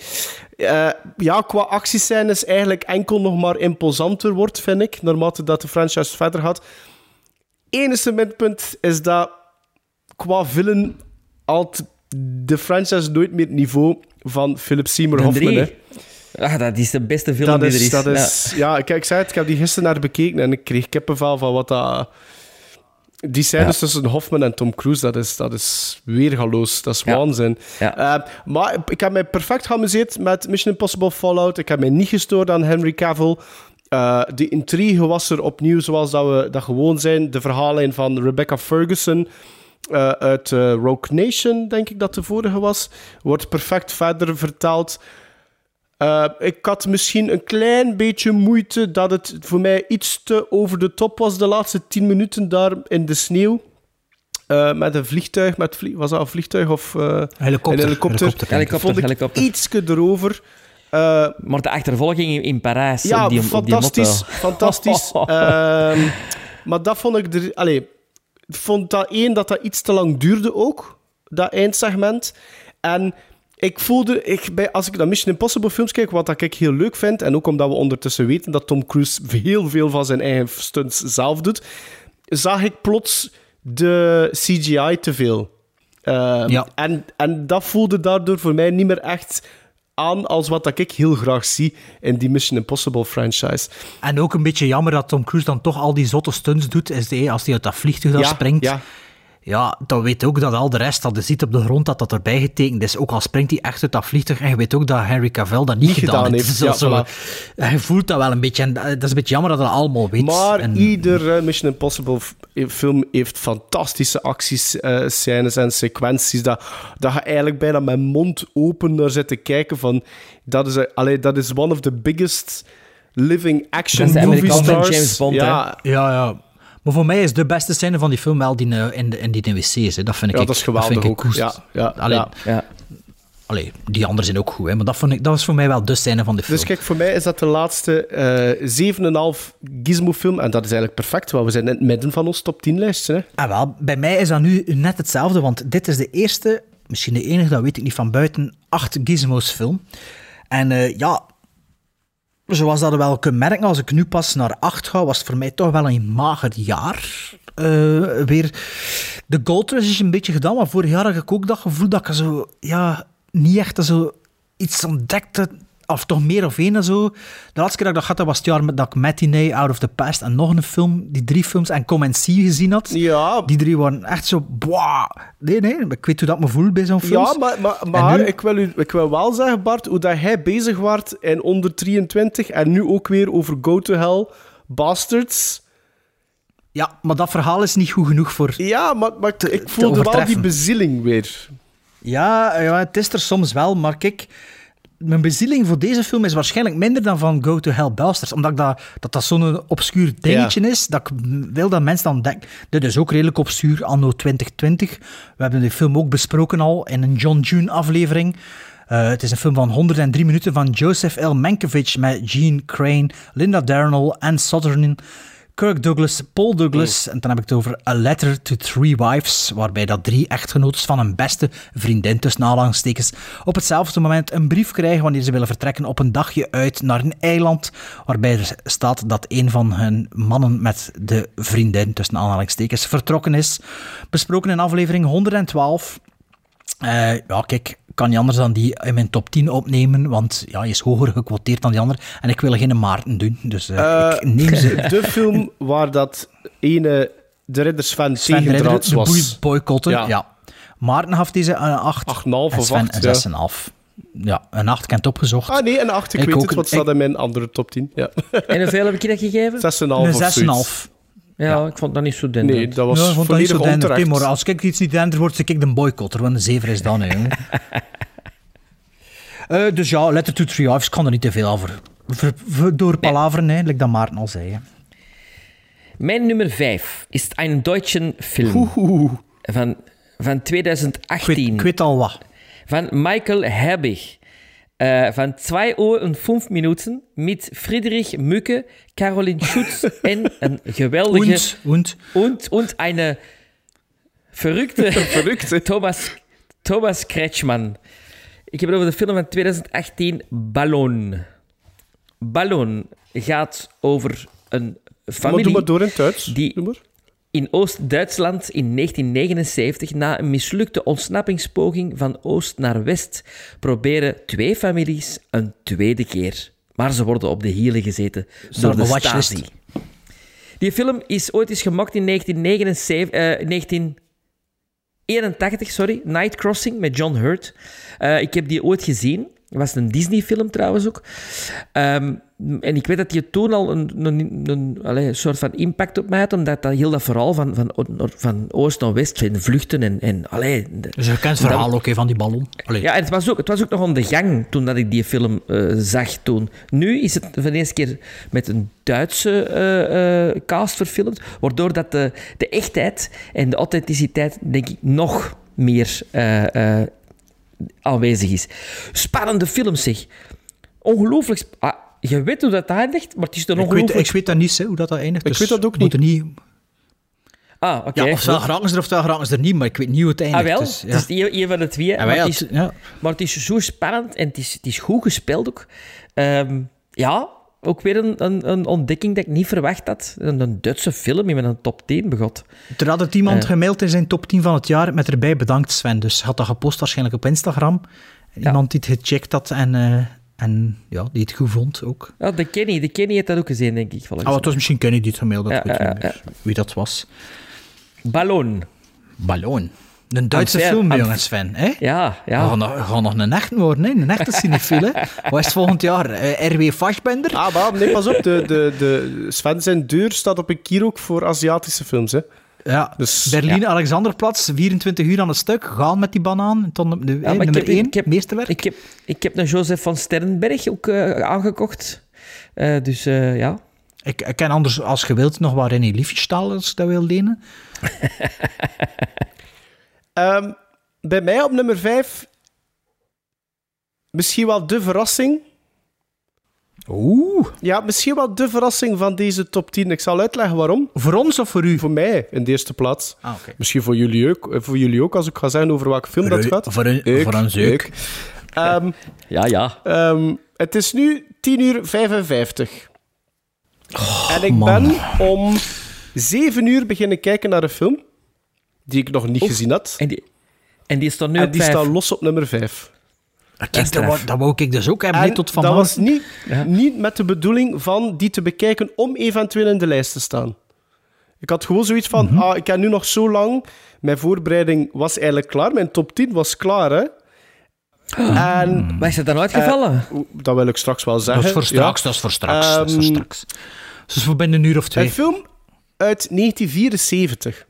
uh, ja, qua actiescènes eigenlijk enkel nog maar imposanter wordt, vind ik, naarmate dat de franchise verder gaat. Enige minpunt is dat qua villain altijd de franchise nooit meer het niveau van Philip Seymour Hoffman. Ah, dat is de beste film dat die is, er is. Dat is ja, ja, kijk, ik zei het, ik heb die gisteren naar bekeken en ik kreeg kippenvel van wat dat... Die scènes ja. tussen Hoffman en Tom Cruise, dat is, dat is weergaloos. Dat is ja. waanzin. Ja. Uh, maar ik heb mij perfect geamuseerd met Mission Impossible Fallout. Ik heb mij niet gestoord aan Henry Cavill. Uh, de intrigue was er opnieuw zoals dat we dat gewoon zijn. De verhaallijn van Rebecca Ferguson... Uh, uit uh, Rogue Nation, denk ik dat de vorige was. Wordt perfect verder vertaald. Uh, ik had misschien een klein beetje moeite dat het voor mij iets te over de top was de laatste tien minuten daar in de sneeuw. Uh, met een vliegtuig. Met vlie- was dat een vliegtuig of... Uh, helikopter. Een helikopter. Helikopter, helikopter. Vond ik ietske erover. Uh, maar de achtervolging in Parijs. Ja, op die, fantastisch. Op die motto. Fantastisch. uh, maar dat vond ik... Er, allez, Ik vond dat één, dat dat iets te lang duurde ook, dat eindsegment. En ik voelde, ik, bij, als ik naar Mission Impossible films kijk, wat ik heel leuk vind, en ook omdat we ondertussen weten dat Tom Cruise heel veel van zijn eigen stunts zelf doet, zag ik plots de C G I te veel. Uh, ja. en, en dat voelde daardoor voor mij niet meer echt... aan als wat ik heel graag zie in die Mission Impossible franchise. En ook een beetje jammer dat Tom Cruise dan toch al die zotte stunts doet, is de, als hij uit dat vliegtuig ja, springt. Ja. ja, dan weet je ook dat al de rest, dat je ziet op de grond dat dat erbij getekend is. Ook al springt hij echt uit dat vliegtuig en je weet ook dat Henry Cavill dat niet, niet gedaan, gedaan heeft. Ja, zo, voilà. Je voelt dat wel een beetje en dat is een beetje jammer dat hij dat allemaal weet. Maar en... iedere Mission Impossible film heeft fantastische actiescènes en sequenties dat, dat je eigenlijk bijna met mond open naar zit te kijken van dat is, allee, dat is one of the biggest living action movie stars. Dat is de Amerikaanse James Bond, ja, hè? Ja, ja. Maar voor mij is de beste scène van die film wel die in, de, in die wc's. Hè. Dat vind ik ja, dat is geweldig dat vind ik ook. Ja, ja, allee, ja. Ja. Allee, die anderen zijn ook goed, hè. Maar dat, vond ik, dat was voor mij wel de scène van de film. Dus kijk, voor mij is dat de laatste uh, zeven komma vijf gizmo-film. En dat is eigenlijk perfect, want we zijn in het midden van ons top tien-lijstje. Ah, wel, bij mij is dat nu net hetzelfde, want dit is de eerste, misschien de enige, dat weet ik niet van buiten, acht gizmos-film. En uh, ja... Zoals dat we wel kunnen merken, als ik nu pas naar acht ga, was het voor mij toch wel een mager jaar. Uh, weer. De Gold Rush is een beetje gedaan, maar vorig jaar had ik ook dat gevoel dat ik zo, ja, niet echt zo iets ontdekte of toch meer of één en zo. De laatste keer dat ik dat had, dat was het jaar met, dat ik Matinee, Out of the Past en nog een film, die drie films, en Come and See gezien had. Ja. Die drie waren echt zo, boah. Nee, nee, ik weet hoe dat me voelt bij zo'n film. Ja, maar, maar, maar nu... ik, wil u, ik wil wel zeggen, Bart, hoe dat jij bezig was in onder drieëntwintig en nu ook weer over Go to Hell, Bastards... Ja, maar dat verhaal is niet goed genoeg voor. Ja, maar, maar te, ik voelde wel die bezieling weer. Ja, ja, het is er soms wel, maar kijk, mijn bezieling voor deze film is waarschijnlijk minder dan van Go to Hell Bastards, omdat ik dat, dat, dat zo'n obscuur dingetje ja. is, dat ik wil dat mensen dan denken. Dit is ook redelijk obscuur, anno twintig twintig. We hebben die film ook besproken al in een John June aflevering. Uh, het is een film van honderd drie minuten van Joseph L. Mankiewicz met Gene Crane, Linda Darnell en Sutherland. Kirk Douglas, Paul Douglas, oh. en dan heb ik het over A Letter to Three Wives, waarbij dat drie echtgenotes van een beste vriendin, tussen aanhalingstekens, op hetzelfde moment een brief krijgen wanneer ze willen vertrekken op een dagje uit naar een eiland, waarbij er staat dat een van hun mannen met de vriendin, tussen aanhalingstekens, vertrokken is. Besproken in aflevering honderd twaalf. Uh, ja, kijk, kan niet anders dan die in mijn top tien opnemen, want ja, hij is hoger gequoteerd dan die ander. En ik wil geen Maarten doen, dus uh, uh, ik neem ze. De film waar dat ene de ridders van tegendraads was. De boycotten, ja. ja. Maarten gaf deze een acht. acht komma vijf of acht, een zes komma vijf. Ja, een acht kent opgezocht. Ah nee, een acht, ik, ik weet ook, het, wat ik... staat in mijn andere top tien. Ja. En hoeveel heb ik dat gegeven? zes komma vijf of zoiets. zes komma vijf. Ja, ja, ik vond dat niet zo dender. Nee, dat was ja, volledig dat niet zo okay, maar als ik iets niet dender word, zeg ik de boycotter, want de zever is dan, hè. uh, dus ja, Letter to Three Wives kan er niet te veel over. Ver, ver, door nee. palaveren, hè, like dat Maarten al zei. Hè. Mijn nummer vijf is een Duitse film van, van twintig achttien. Ik weet, ik weet al wat. Van Michael Herbig. Uh, van twee uur en vijf minuten met Friedrich Mücke, Caroline Schütz en een geweldige... Und, und. Und, eine verrückte, verrückte. Thomas, Thomas Kretschmann. Ik heb het over de film van twintig achttien, Ballon. Ballon gaat over een familie... Doe maar door in het Duits. Die in Oost-Duitsland in negentien negenenzeventig, na een mislukte ontsnappingspoging van oost naar west, proberen twee families een tweede keer. Maar ze worden op de hielen gezeten door de Stasi. Die film is ooit eens gemaakt in negentien eenentachtig, sorry, Night Crossing met John Hurt. Uh, ik heb die ooit gezien. Dat was een Disney-film trouwens ook. Um, en ik weet dat die toen al een, een, een, een soort van impact op mij had, omdat dat heel dat verhaal van, van, van oost naar west en vluchten en... en allee, dat is een bekend verhaal dat, ook he, van die ballon. Allee. Ja, en het was, ook, het was ook nog aan de gang toen dat ik die film uh, zag toen. Nu is het voor de eerste keer met een Duitse uh, uh, cast verfilmd, waardoor dat de, de echtheid en de authenticiteit, denk ik, nog meer... Uh, uh, aanwezig is. Spannende film, zeg. Ongelooflijk... Sp- ah, je weet hoe dat eindigt, maar het is dan ongelooflijk... Ik weet, ik weet dat niet, hè, hoe dat eindigt. Ik dus weet dat ook niet. niet... Ah, oké. Okay, ja, ofwel geraken ze er, ofwel geraken ze er niet, maar ik weet niet hoe het eindigt. Ah, wel? Dus, ja. Het is een van de twee. Ah, maar, het is, ja. maar het is zo spannend en het is, het is goed gespeeld ook. Um, ja, ook weer een, een, een ontdekking dat ik niet verwacht had. Een, een Duitse film in mijn top tien, begot. Er had het iemand uh. gemaild in zijn top tien van het jaar met erbij bedankt, Sven. Dus had dat gepost waarschijnlijk op Instagram. Ja. Iemand die het gecheckt had en, uh, en ja, die het goed vond ook. Ja, de Kenny. De Kenny heeft dat ook gezien, denk ik. Oh, het was misschien Kenny die het gemaild had. Ja, ja, ja. Wie dat was. Ballon. Ballon. Een Duitse Anfer, film, Anfer. jongens, Sven. Hè? Ja, ja. We gaan, we gaan nog een echt worden, hè? Een echte cinefiel. Wat is het volgend jaar? Uh, R W Fassbender? Ah, maar nee, pas op. De, de, de Sven zijn deur staat op een kier ook voor Aziatische films, hè. Ja, dus, Berlijn, ja. Alexanderplatz, vierentwintig uur aan het stuk. Gaan met die banaan. Ton, de, ja, eh, nummer één, meesterwerk. Ik heb, ik heb een Joseph van Sternberg ook uh, aangekocht. Uh, dus uh, ja... Ik, ik ken anders, als je wilt, nog waar René Liefenstahl, als je dat wil lenen. Um, bij mij op nummer vijf, misschien wel de verrassing. Oeh. Ja, misschien wel de verrassing van deze top tien. Ik zal uitleggen waarom. Voor ons of voor u? Voor mij, in de eerste plaats. Ah, okay. Misschien voor jullie, ook, voor jullie ook, als ik ga zeggen over welke film Reu, dat gaat. Voor een zeuk. Voor een zeuk. Um, ja, ja. Um, het is nu tien uur vijfenvijftig. Oh, en ik man. ben om zeven uur beginnen kijken naar een film. Die ik nog niet Oef, gezien had. En die, en die is dan nu en op die vijf. Staat los op nummer vijf. Kijk, dat, wou, dat wou ik dus ook hebben, tot van dat was niet, ja. niet met de bedoeling van die te bekijken om eventueel in de lijst te staan. Ik had gewoon zoiets van, mm-hmm. ah, ik heb nu nog zo lang... Mijn voorbereiding was eigenlijk klaar. Mijn top tien was klaar, hè. Oh. En, maar is het dan uitgevallen? Uh, dat wil ik straks wel zeggen. Dat is voor straks, ja. dat is voor straks. Um, dat is voor straks. Dus voor binnen een uur of twee. Een film uit negentien vierenzeventig.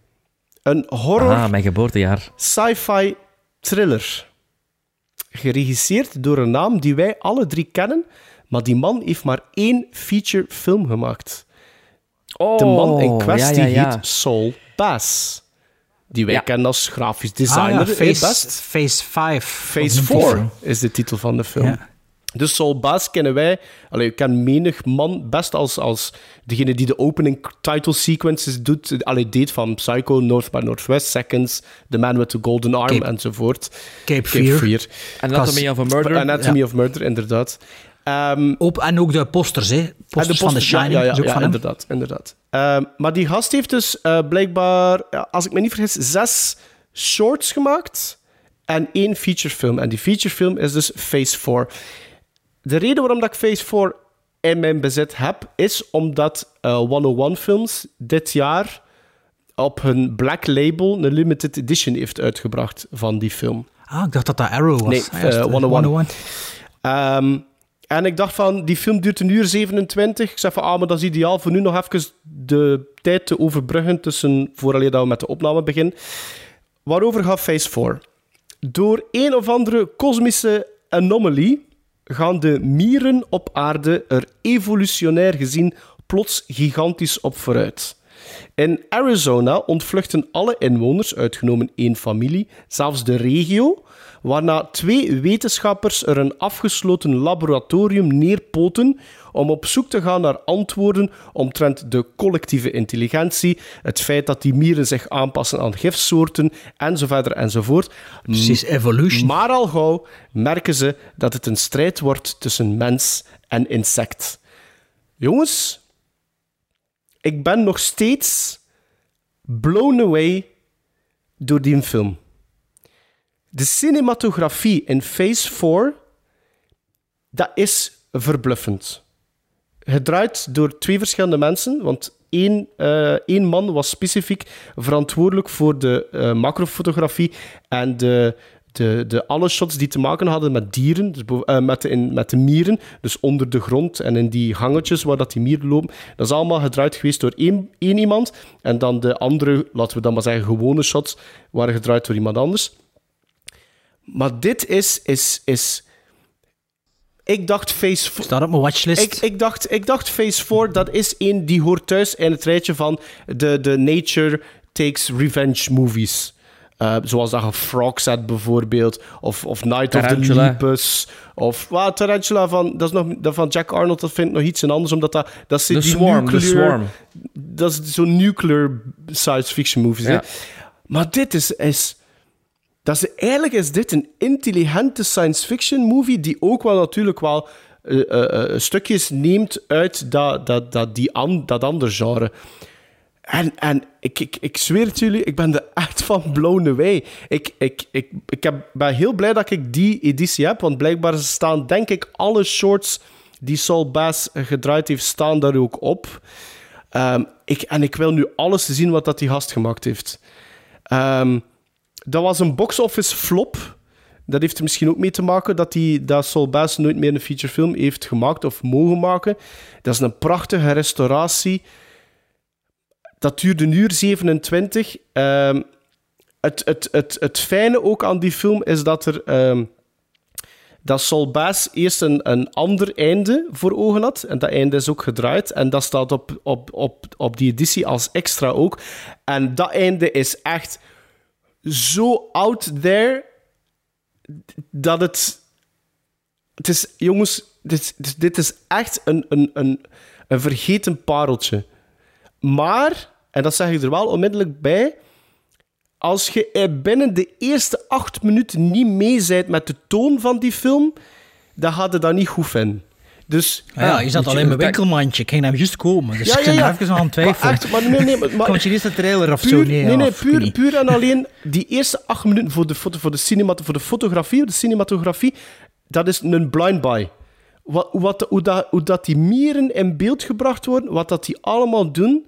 Een horror... Ah, mijn geboortejaar. Sci-fi thriller. Geregisseerd door een naam die wij alle drie kennen, maar die man heeft maar één feature film gemaakt. Oh, de man in kwestie ja, ja, ja. heet Saul Bass. Die wij ja. kennen als grafisch designer. Ah, ja. Phase vijf. Phase vier is de titel van de film. Ja. Dus Saul Bass kennen wij... Allee, ik ken menig man best als, als degene die de opening title sequences doet. Allee, deed van Psycho, North by Northwest, Seconds, The Man with the Golden Arm, Cape, enzovoort. Cape vier. Anatomy of a Murder. Anatomy ja. of Murder, inderdaad. Um, Op, en ook de posters, hè. Posters, de posters van The Shining. Ja, ja, ja, ja, ja inderdaad. inderdaad. Um, maar die gast heeft dus uh, blijkbaar, als ik me niet vergis, zes shorts gemaakt en één featurefilm. En die featurefilm is dus Phase vier. De reden waarom dat ik Phase vier in mijn bezit heb, is omdat uh, honderdéén Films dit jaar op hun Black Label een limited edition heeft uitgebracht van die film. Ah, ik dacht dat dat Arrow was. Nee, ah, uh, honderdéén. Um, en ik dacht van, die film duurt een uur zevenentwintig. Ik zei van, ah, maar dat is ideaal voor nu nog even de tijd te overbruggen tussen vooraleer dat we met de opname beginnen. Waarover gaat Phase vier? Door een of andere kosmische anomalie gaan de mieren op aarde er evolutionair gezien plots gigantisch op vooruit. In Arizona ontvluchten alle inwoners, uitgenomen één familie, zelfs de regio, waarna twee wetenschappers er een afgesloten laboratorium neerpoten om op zoek te gaan naar antwoorden omtrent de collectieve intelligentie, het feit dat die mieren zich aanpassen aan gifsoorten, enzovoort, enzovoort. Precies, evolution. Maar al gauw merken ze dat het een strijd wordt tussen mens en insect. Jongens, ik ben nog steeds blown away door die film. De cinematografie in Phase vier, dat is verbluffend. Gedraaid door twee verschillende mensen, want één, uh, één man was specifiek verantwoordelijk voor de uh, macrofotografie en de, de, de alle shots die te maken hadden met dieren, dus boven, uh, met, de, in, met de mieren, dus onder de grond en in die hangetjes waar dat die mieren lopen. Dat is allemaal gedraaid geweest door één, één iemand en dan de andere, laten we dan maar zeggen, gewone shots waren gedraaid door iemand anders. Maar dit is, is, is... Ik dacht Phase vier... Staat op mijn watchlist. Ik, ik, dacht, ik dacht Phase vier, dat is één die hoort thuis in het rijtje van de, de nature takes revenge movies. Uh, zoals dat je Frogs had bijvoorbeeld, of, of Night Tarantula. Of the Lepus, of well, Tarantula van, dat is nog, dat van Jack Arnold, dat vind ik nog iets en anders, omdat dat... dat zit the die Swarm, nuclear, The Swarm. Dat is zo'n nuclear science fiction movies. Ja. Maar dit is... is Dat is, eigenlijk is dit een intelligente science-fiction movie die ook wel natuurlijk wel uh, uh, stukjes neemt uit dat, dat, dat, die an, dat andere genre. En, en ik, ik, ik zweer het jullie, ik ben er echt van blown away. Ik, ik, ik, ik heb, ben heel blij dat ik die editie heb, want blijkbaar staan denk ik alle shorts die Saul Bass gedraaid heeft, staan daar ook op. Um, ik, en ik wil nu alles zien wat dat die gast gemaakt heeft. Um, Dat was een box-office flop. Dat heeft er misschien ook mee te maken dat, die, dat Saul Bass nooit meer een featurefilm heeft gemaakt of mogen maken. Dat is een prachtige restauratie. Dat duurde een uur zevenentwintig. Um, het, het, het, het fijne ook aan die film is dat, er, um, dat Saul Bass eerst een, een ander einde voor ogen had. En dat einde is ook gedraaid. En dat staat op, op, op, op die editie als extra ook. En dat einde is echt... zo out there dat het... Het is, jongens, dit, dit is echt een, een, een, een vergeten pareltje. Maar, en dat zeg ik er wel onmiddellijk bij, als je binnen de eerste acht minuten niet mee bent met de toon van die film, dan gaat het dat niet goed vinden. Dus, ja, ja, je zat al in mijn winkelmandje. Ik ging hem juist komen. Dus ja, ja, ja. Ik ben even aan het twijfelen. Maar echt, maar nee, nee, maar, maar, Komt je eerst de trailer of puur, zo? Nee, nee, nee of puur, puur en alleen die eerste acht minuten voor de, foto, voor de, cinema, voor de fotografie, de cinematografie, dat is een blind buy. Wat, wat, hoe, dat, hoe dat die mieren in beeld gebracht worden, wat dat die allemaal doen,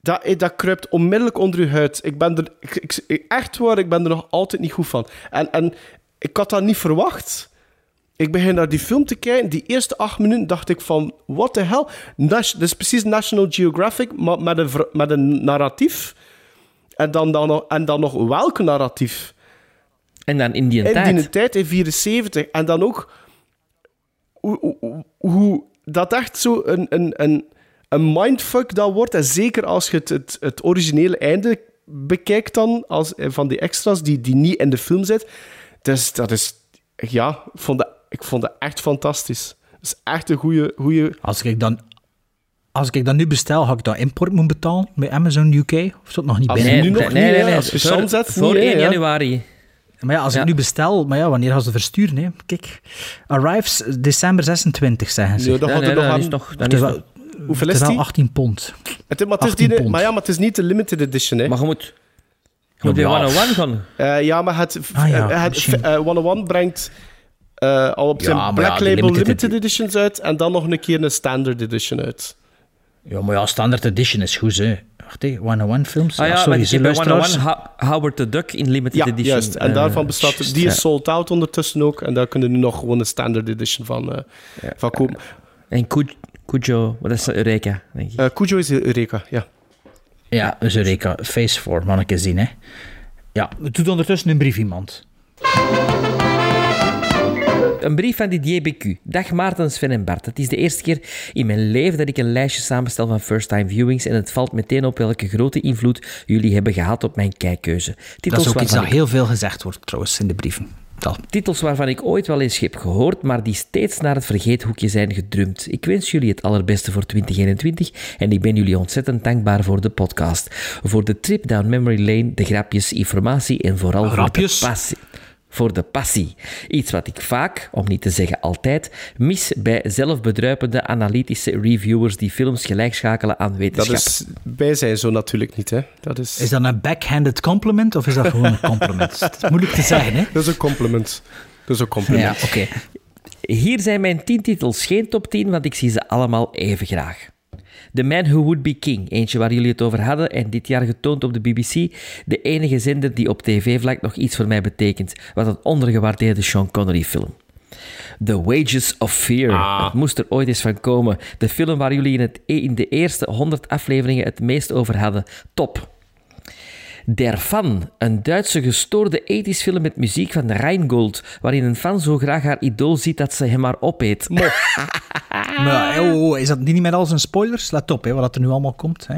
dat, dat kruipt onmiddellijk onder je huid. Ik ben er, ik, ik, echt waar, ik ben er nog altijd niet goed van. En, en ik had dat niet verwacht. Ik begin naar die film te kijken. Die eerste acht minuten dacht ik van, what the hell? Nas, dat is precies National Geographic, maar met een, met een narratief. En dan, dan, nog, en dan nog welk narratief? En dan in die tijd. In die tijd, in vierenzeventig. En dan ook... Hoe, hoe, hoe dat echt zo een, een, een, een mindfuck dat wordt. En zeker als je het, het, het originele einde bekijkt dan, als, van die extras die, die niet in de film zit. Dus dat is... Ja, ik vond dat, ik vond dat echt fantastisch. Dat is echt een goede... Goeie... Als ik dan... Als ik dat nu bestel, ga ik dat import moeten betalen bij Amazon U K? Of is dat nog niet als binnen? Nu nog nee, niet, nee, nee, nee. Als je voor, zet, voor niet, één januari. Hè? Maar ja, als ja. ik nu bestel... Maar ja, wanneer gaan ze versturen? Hè? Kijk. Arrives december zesentwintig, zeggen ze. Ja, dat gaat er nog aan. Toch, het is wel, hoeveel is die? Het is wel achttien pond. Het, maar, het is achttien die, pond. Maar ja, maar het is niet de limited edition. Hè? Maar je moet... Je moet bij honderdéén gaan. Uh, ja, maar het, ah, ja, uh, het uh, honderdéén brengt... Uh, al op zijn ja, Black ja, Label limited, limited editions uit. En dan nog een keer een standard edition uit. Ja, maar ja, standard edition is goed, hè. Wacht, hé, honderdéén films. Ah ja, ah, sorry, bij honderdéén ha- Howard the Duck in limited ja, edition. Ja, juist. En uh, daarvan bestaat... Just, die is ja. sold out ondertussen ook. En daar kunnen we nog gewoon een standard edition van, uh, ja, van kopen. Uh, en Cujo, wat is dat? Eureka, denk ik. Uh, Cujo is Eureka, ja. Ja, dus Eureka. Face voor, manneke zien, hè. Ja, het doet ondertussen een brief iemand. Een brief van die J B Q. Dag Maarten, Sven en Bart. Het is de eerste keer in mijn leven dat ik een lijstje samenstel van first-time viewings en het valt meteen op welke grote invloed jullie hebben gehad op mijn kijkkeuze. Titels dat is ook iets dat ik... heel veel gezegd wordt trouwens in de brieven. Dat. Titels waarvan ik ooit wel eens heb gehoord, maar die steeds naar het vergeethoekje zijn gedrumd. Ik wens jullie het allerbeste voor twintig eenentwintig en ik ben jullie ontzettend dankbaar voor de podcast. Voor de trip down memory lane, de grapjes, informatie en vooral grapjes. Voor de passie. Voor de passie. Iets wat ik vaak, om niet te zeggen altijd, mis bij zelfbedruipende analytische reviewers die films gelijkschakelen aan wetenschap. Dat is, wij zijn zo natuurlijk niet, hè. Dat is... is dat een backhanded compliment of is dat gewoon een compliment? Dat is moeilijk te zeggen, hè. Dat is een compliment. Dat is een compliment. Ja, oké. Okay. Hier zijn mijn tien titels, geen top tien, want ik zie ze allemaal even graag. The Man Who Would Be King, eentje waar jullie het over hadden en dit jaar getoond op de B B C. De enige zender die op tv-vlak nog iets voor mij betekent. Wat een ondergewaardeerde Sean Connery-film. The Wages of Fear. Ah. Het moest er ooit eens van komen. De film waar jullie in, het, in de eerste honderd afleveringen het meest over hadden. Top. Der Fan, een Duitse gestoorde ethisch film met muziek van Rheingold, waarin een fan zo graag haar idool ziet dat ze hem maar opeet. Maar, oh, oh, is dat niet met al zijn spoilers? Let op, hè, wat er nu allemaal komt. Hè.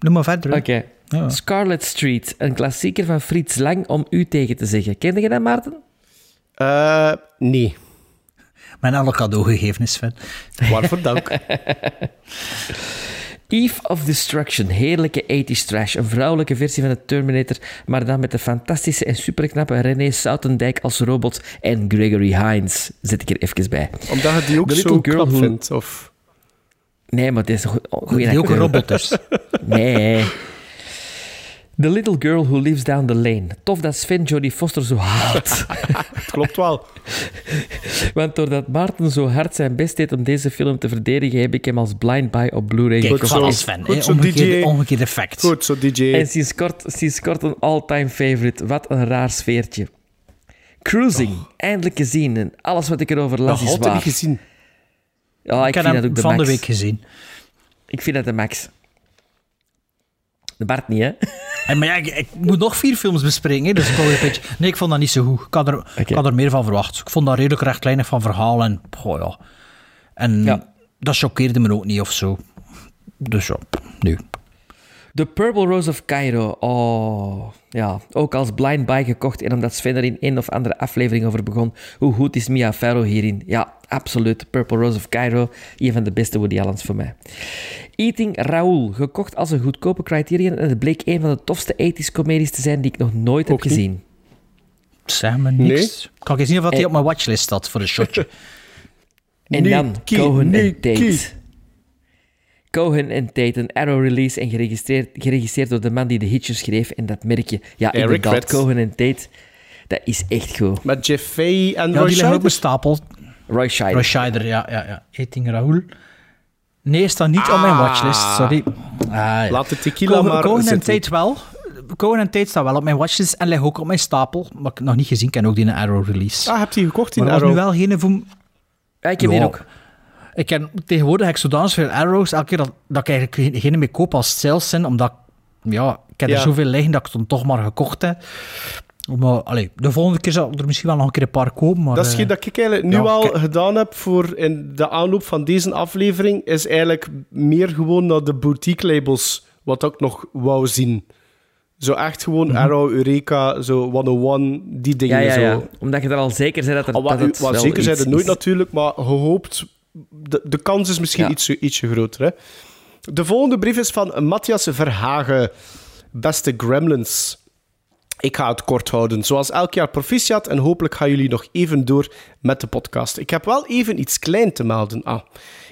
Noem maar verder. Oké. Okay. Ja. Scarlet Street, een klassieker van Fritz Lang om u tegen te zeggen. Kende je dat, Maarten? Uh, nee. Mijn alle cadeaugegevens, Sven. Waarvoor dank. Eve of Destruction, heerlijke eighties trash. Een vrouwelijke versie van de Terminator, maar dan met de fantastische en superknappe René Soutendijk als robot en Gregory Hines. Zet ik er even bij. Omdat je die ook zo knap who... vindt? Of... Nee, maar het is een goeie... Die ook een robot is. Nee. The Little Girl Who Lives Down the Lane. Tof dat Sven Jodie Foster zo haalt. Het klopt wel. Want doordat Maarten zo hard zijn best deed om deze film te verdedigen, heb ik hem als blind buy op Blu-ray gekocht. Kijk, van Sven. Goed zo, D J. Omgekeerde fact. Goed zo, D J. En sinds kort, sinds kort een all-time favorite. Wat een raar sfeertje. Cruising. Oh. Eindelijk gezien. En alles wat ik erover las dat is waar. Niet gezien. Ja, ik, ik vind dat ook de van max. De week gezien. Ik vind dat de max. De Bart niet, hè? Hey, maar ja, ik, ik moet nog vier films bespreken, hè? Dus ik een beetje... Nee, ik vond dat niet zo goed. Ik had er, okay. ik had er meer van verwacht. Ik vond dat redelijk rechtlijnig van verhaal en... Goh, ja. En ja. Dat choqueerde me ook niet of zo. Dus ja, nu. The Purple Rose of Cairo. Oh, ja. Ook als blind buy gekocht en omdat Sven er in een of andere aflevering over begon. Hoe goed is Mia Farrow hierin? Ja, absoluut. Purple Rose of Cairo. Een van de beste Woody Allens voor mij. Eating Raoul. Gekocht als een goedkope Criterion en het bleek een van de tofste ethisch comedies te zijn die ik nog nooit heb gezien. Niet. Zeg me niks. Nee. Kan ik eens zien of dat hij op mijn watchlist staat voor een shotje. En nee, dan key, Cohen nee, en Tate. Key. Cohen en Tate, een Arrow release en geregisseerd, geregisseerd door de man die de hitjes schreef en dat merk je. Ja, Eric inderdaad, Red. Cohen en Tate. Dat is echt goed. Met Jeff Fay en ja, Roy die liggen ook bestapeld. Roy Scheider. Roy Scheider, ja, ja, ja. Eating Raoul. Nee, staat niet ah. op mijn watchlist, sorry. Ah, ja. Laat de tequila Ko- maar Koen en Tate wel. Koen en Tate staat wel op mijn watchlist en ligt ook op mijn stapel. Maar ik nog niet gezien, ik heb ook die in Arrow release. Ah, heb je die gekocht in Arrow? Maar er was nu wel geen van... Ja, ik heb die ook. Ik heb tegenwoordig heb ik zodanig veel Arrows, elke keer dat, dat ik eigenlijk geen meer koop als sales zijn, omdat ik, ja, ik heb ja. er zoveel liggen dat ik het dan toch maar gekocht heb. Maar, allez, de volgende keer zal ik er misschien wel nog een keer een paar kopen. Maar, dat is uh, dat ik eigenlijk nu ja, al ke- gedaan heb voor in de aanloop van deze aflevering, is eigenlijk meer gewoon naar de boutique labels, wat ik nog wou zien. Zo echt gewoon mm-hmm. Arrow, Eureka, zo honderdéén, die dingen. Ja, ja, ja. Zo. Omdat je er al zeker bent dat er al, wat, dat het wel zeker zijn er nooit is. Natuurlijk, maar gehoopt... De, de kans is misschien ja. iets, ietsje groter. Hè? De volgende brief is van Matthias Verhagen. Beste Gremlins. Ik ga het kort houden. Zoals elk jaar proficiat en hopelijk gaan jullie nog even door met de podcast. Ik heb wel even iets klein te melden. Ah.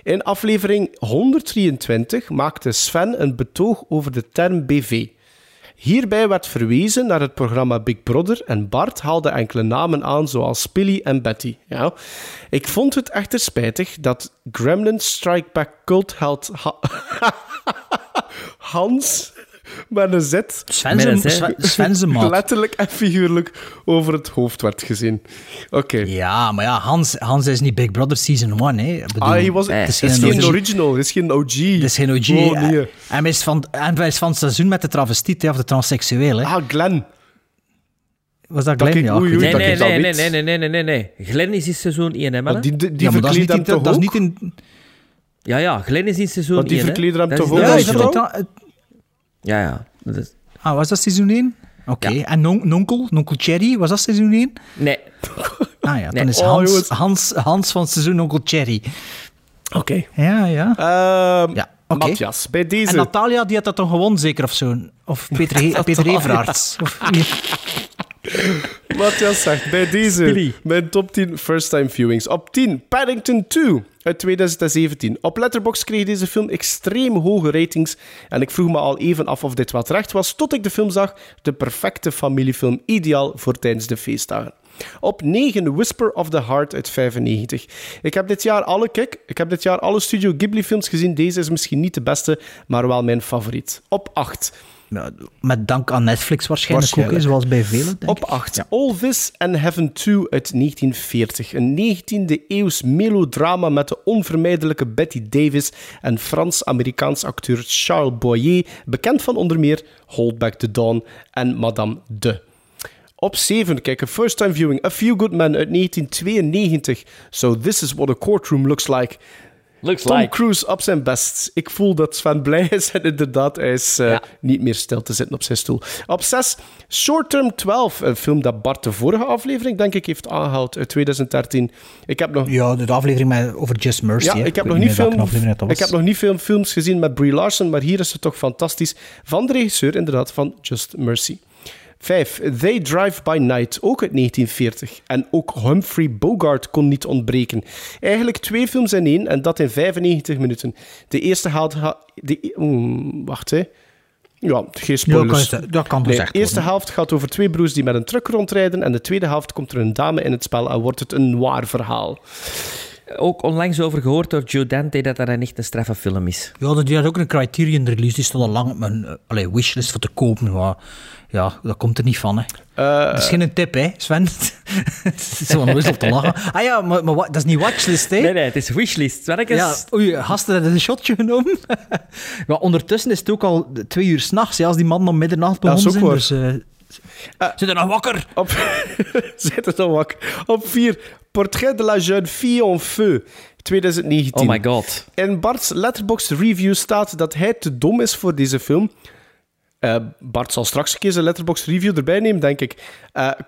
In aflevering honderddrieëntwintig maakte Sven een betoog over de term B V. Hierbij werd verwezen naar het programma Big Brother en Bart haalde enkele namen aan zoals Pilly en Betty. Ja. Ik vond het echter spijtig dat Gremlin Strike Back cultheld ha- Hans met een zet letterlijk en figuurlijk over het hoofd werd gezien. Oké. Okay. Ja, maar ja, Hans, Hans is niet Big Brother Season één. Hè. Bedoel, ah, hij was, eh, het is geen, geen original, het is geen O G. Het is geen O G. Oh, nee. Hij, hij, is van, hij is van het seizoen met de travestiet, hè, of de transseksueel. Hè. Ah, Glenn. Was dat Glenn? Ja, nee, nee, nee, nee, nee, nee, nee, nee, nee, nee. Glenn is in seizoen één, hè, man. Die, die, die ja, maar dat is niet in... Dat is niet in... Ja, ja, Glenn is in seizoen één. Want die verkleden hem toch ook? Ja, dat Ja, ja. Dat is... Ah, was dat seizoen één? Oké. Okay. Ja. En non- Nonkel? Nonkel Cherry? Was dat seizoen één? Nee. Ah ja, dan nee. is Hans, oh, Hans, Hans van seizoen Nonkel Cherry. Oké. Okay. Ja, ja. Um, ja. Okay. Matthias, bij deze... En Natalia, die had dat dan gewonnen, zeker, of zo? Of Peter, He- Peter Everaerts? Matthias zegt, bij deze, Spilly. Mijn top tien first-time viewings. Op tien, Paddington twee uit tweeduizend zeventien. Op Letterboxd kreeg deze film extreem hoge ratings en ik vroeg me al even af of dit wel terecht was, tot ik de film zag. De perfecte familiefilm, ideaal voor tijdens de feestdagen. Op negen, Whisper of the Heart uit vijfennegentig. Ik heb dit jaar alle, kijk, ik heb dit jaar alle Studio Ghibli-films gezien. Deze is misschien niet de beste, maar wel mijn favoriet. Op acht... Met dank aan Netflix waarschijnlijk, waarschijnlijk. ook, zoals bij velen. Denk Op acht, ja. All This and Heaven twee uit negentien veertig. Een negentiende-eeuws melodrama met de onvermijdelijke Bette Davis en Frans-Amerikaans acteur Charles Boyer, bekend van onder meer Hold Back the Dawn en Madame De. Op zeven, kijk, een first-time viewing, A Few Good Men uit negentien tweeënnegentig. So This Is What a Courtroom Looks Like. Looks Tom like. Cruise op zijn best. Ik voel dat Sven blij is en inderdaad, hij is uh, ja. niet meer stil te zitten op zijn stoel. Op zes, Short Term twaalf, een film dat Bart de vorige aflevering, denk ik, heeft aangehaald uit tweeduizend dertien. Ik heb nog... Ja, de aflevering over Just Mercy. Ja, ik heb, nog niet film... ik heb nog niet veel films gezien met Brie Larson, maar hier is het toch fantastisch. Van de regisseur, inderdaad, van Just Mercy. Vijf, They Drive By Night, ook uit negentien veertig. En ook Humphrey Bogart kon niet ontbreken. Eigenlijk twee films in één, en dat in vijfennegentig minuten. De eerste helft... Ha- de, mm, wacht, hè. Ja, geen spoilers. Ja, dat kan, dat kan nee, gezegd worden. De eerste helft gaat over twee broers die met een truck rondrijden, en de tweede helft komt er een dame in het spel en wordt het een noir verhaal. Ook onlangs over gehoord door Joe Dante dat dat echt een straffe film is. Ja, die had ook een Criterion release. Die stond al lang op mijn uh, allez, wishlist voor te kopen. Maar ja, dat komt er niet van. Hè. Uh, dat is geen tip, hè, Sven. Het is zo'n wissel te lachen. Ah ja, maar, maar dat is niet watchlist, hè? Nee, nee, het is wishlist. Welke ja, oei, gasten hebben een shotje genomen. Maar ondertussen is het ook al twee uur s'nachts. Ja, als die man om middernacht begonnen zijn. Dat is ook waar. Dus, uh, Uh, Zit er nog wakker? Op... Zit er nog wakker? Op vier, Portrait de la jeune fille en feu, tweeduizend negentien. Oh my god. In Bart's Letterboxd review staat dat hij te dom is voor deze film. Uh, Bart zal straks een keer zijn Letterboxd review erbij nemen, denk ik.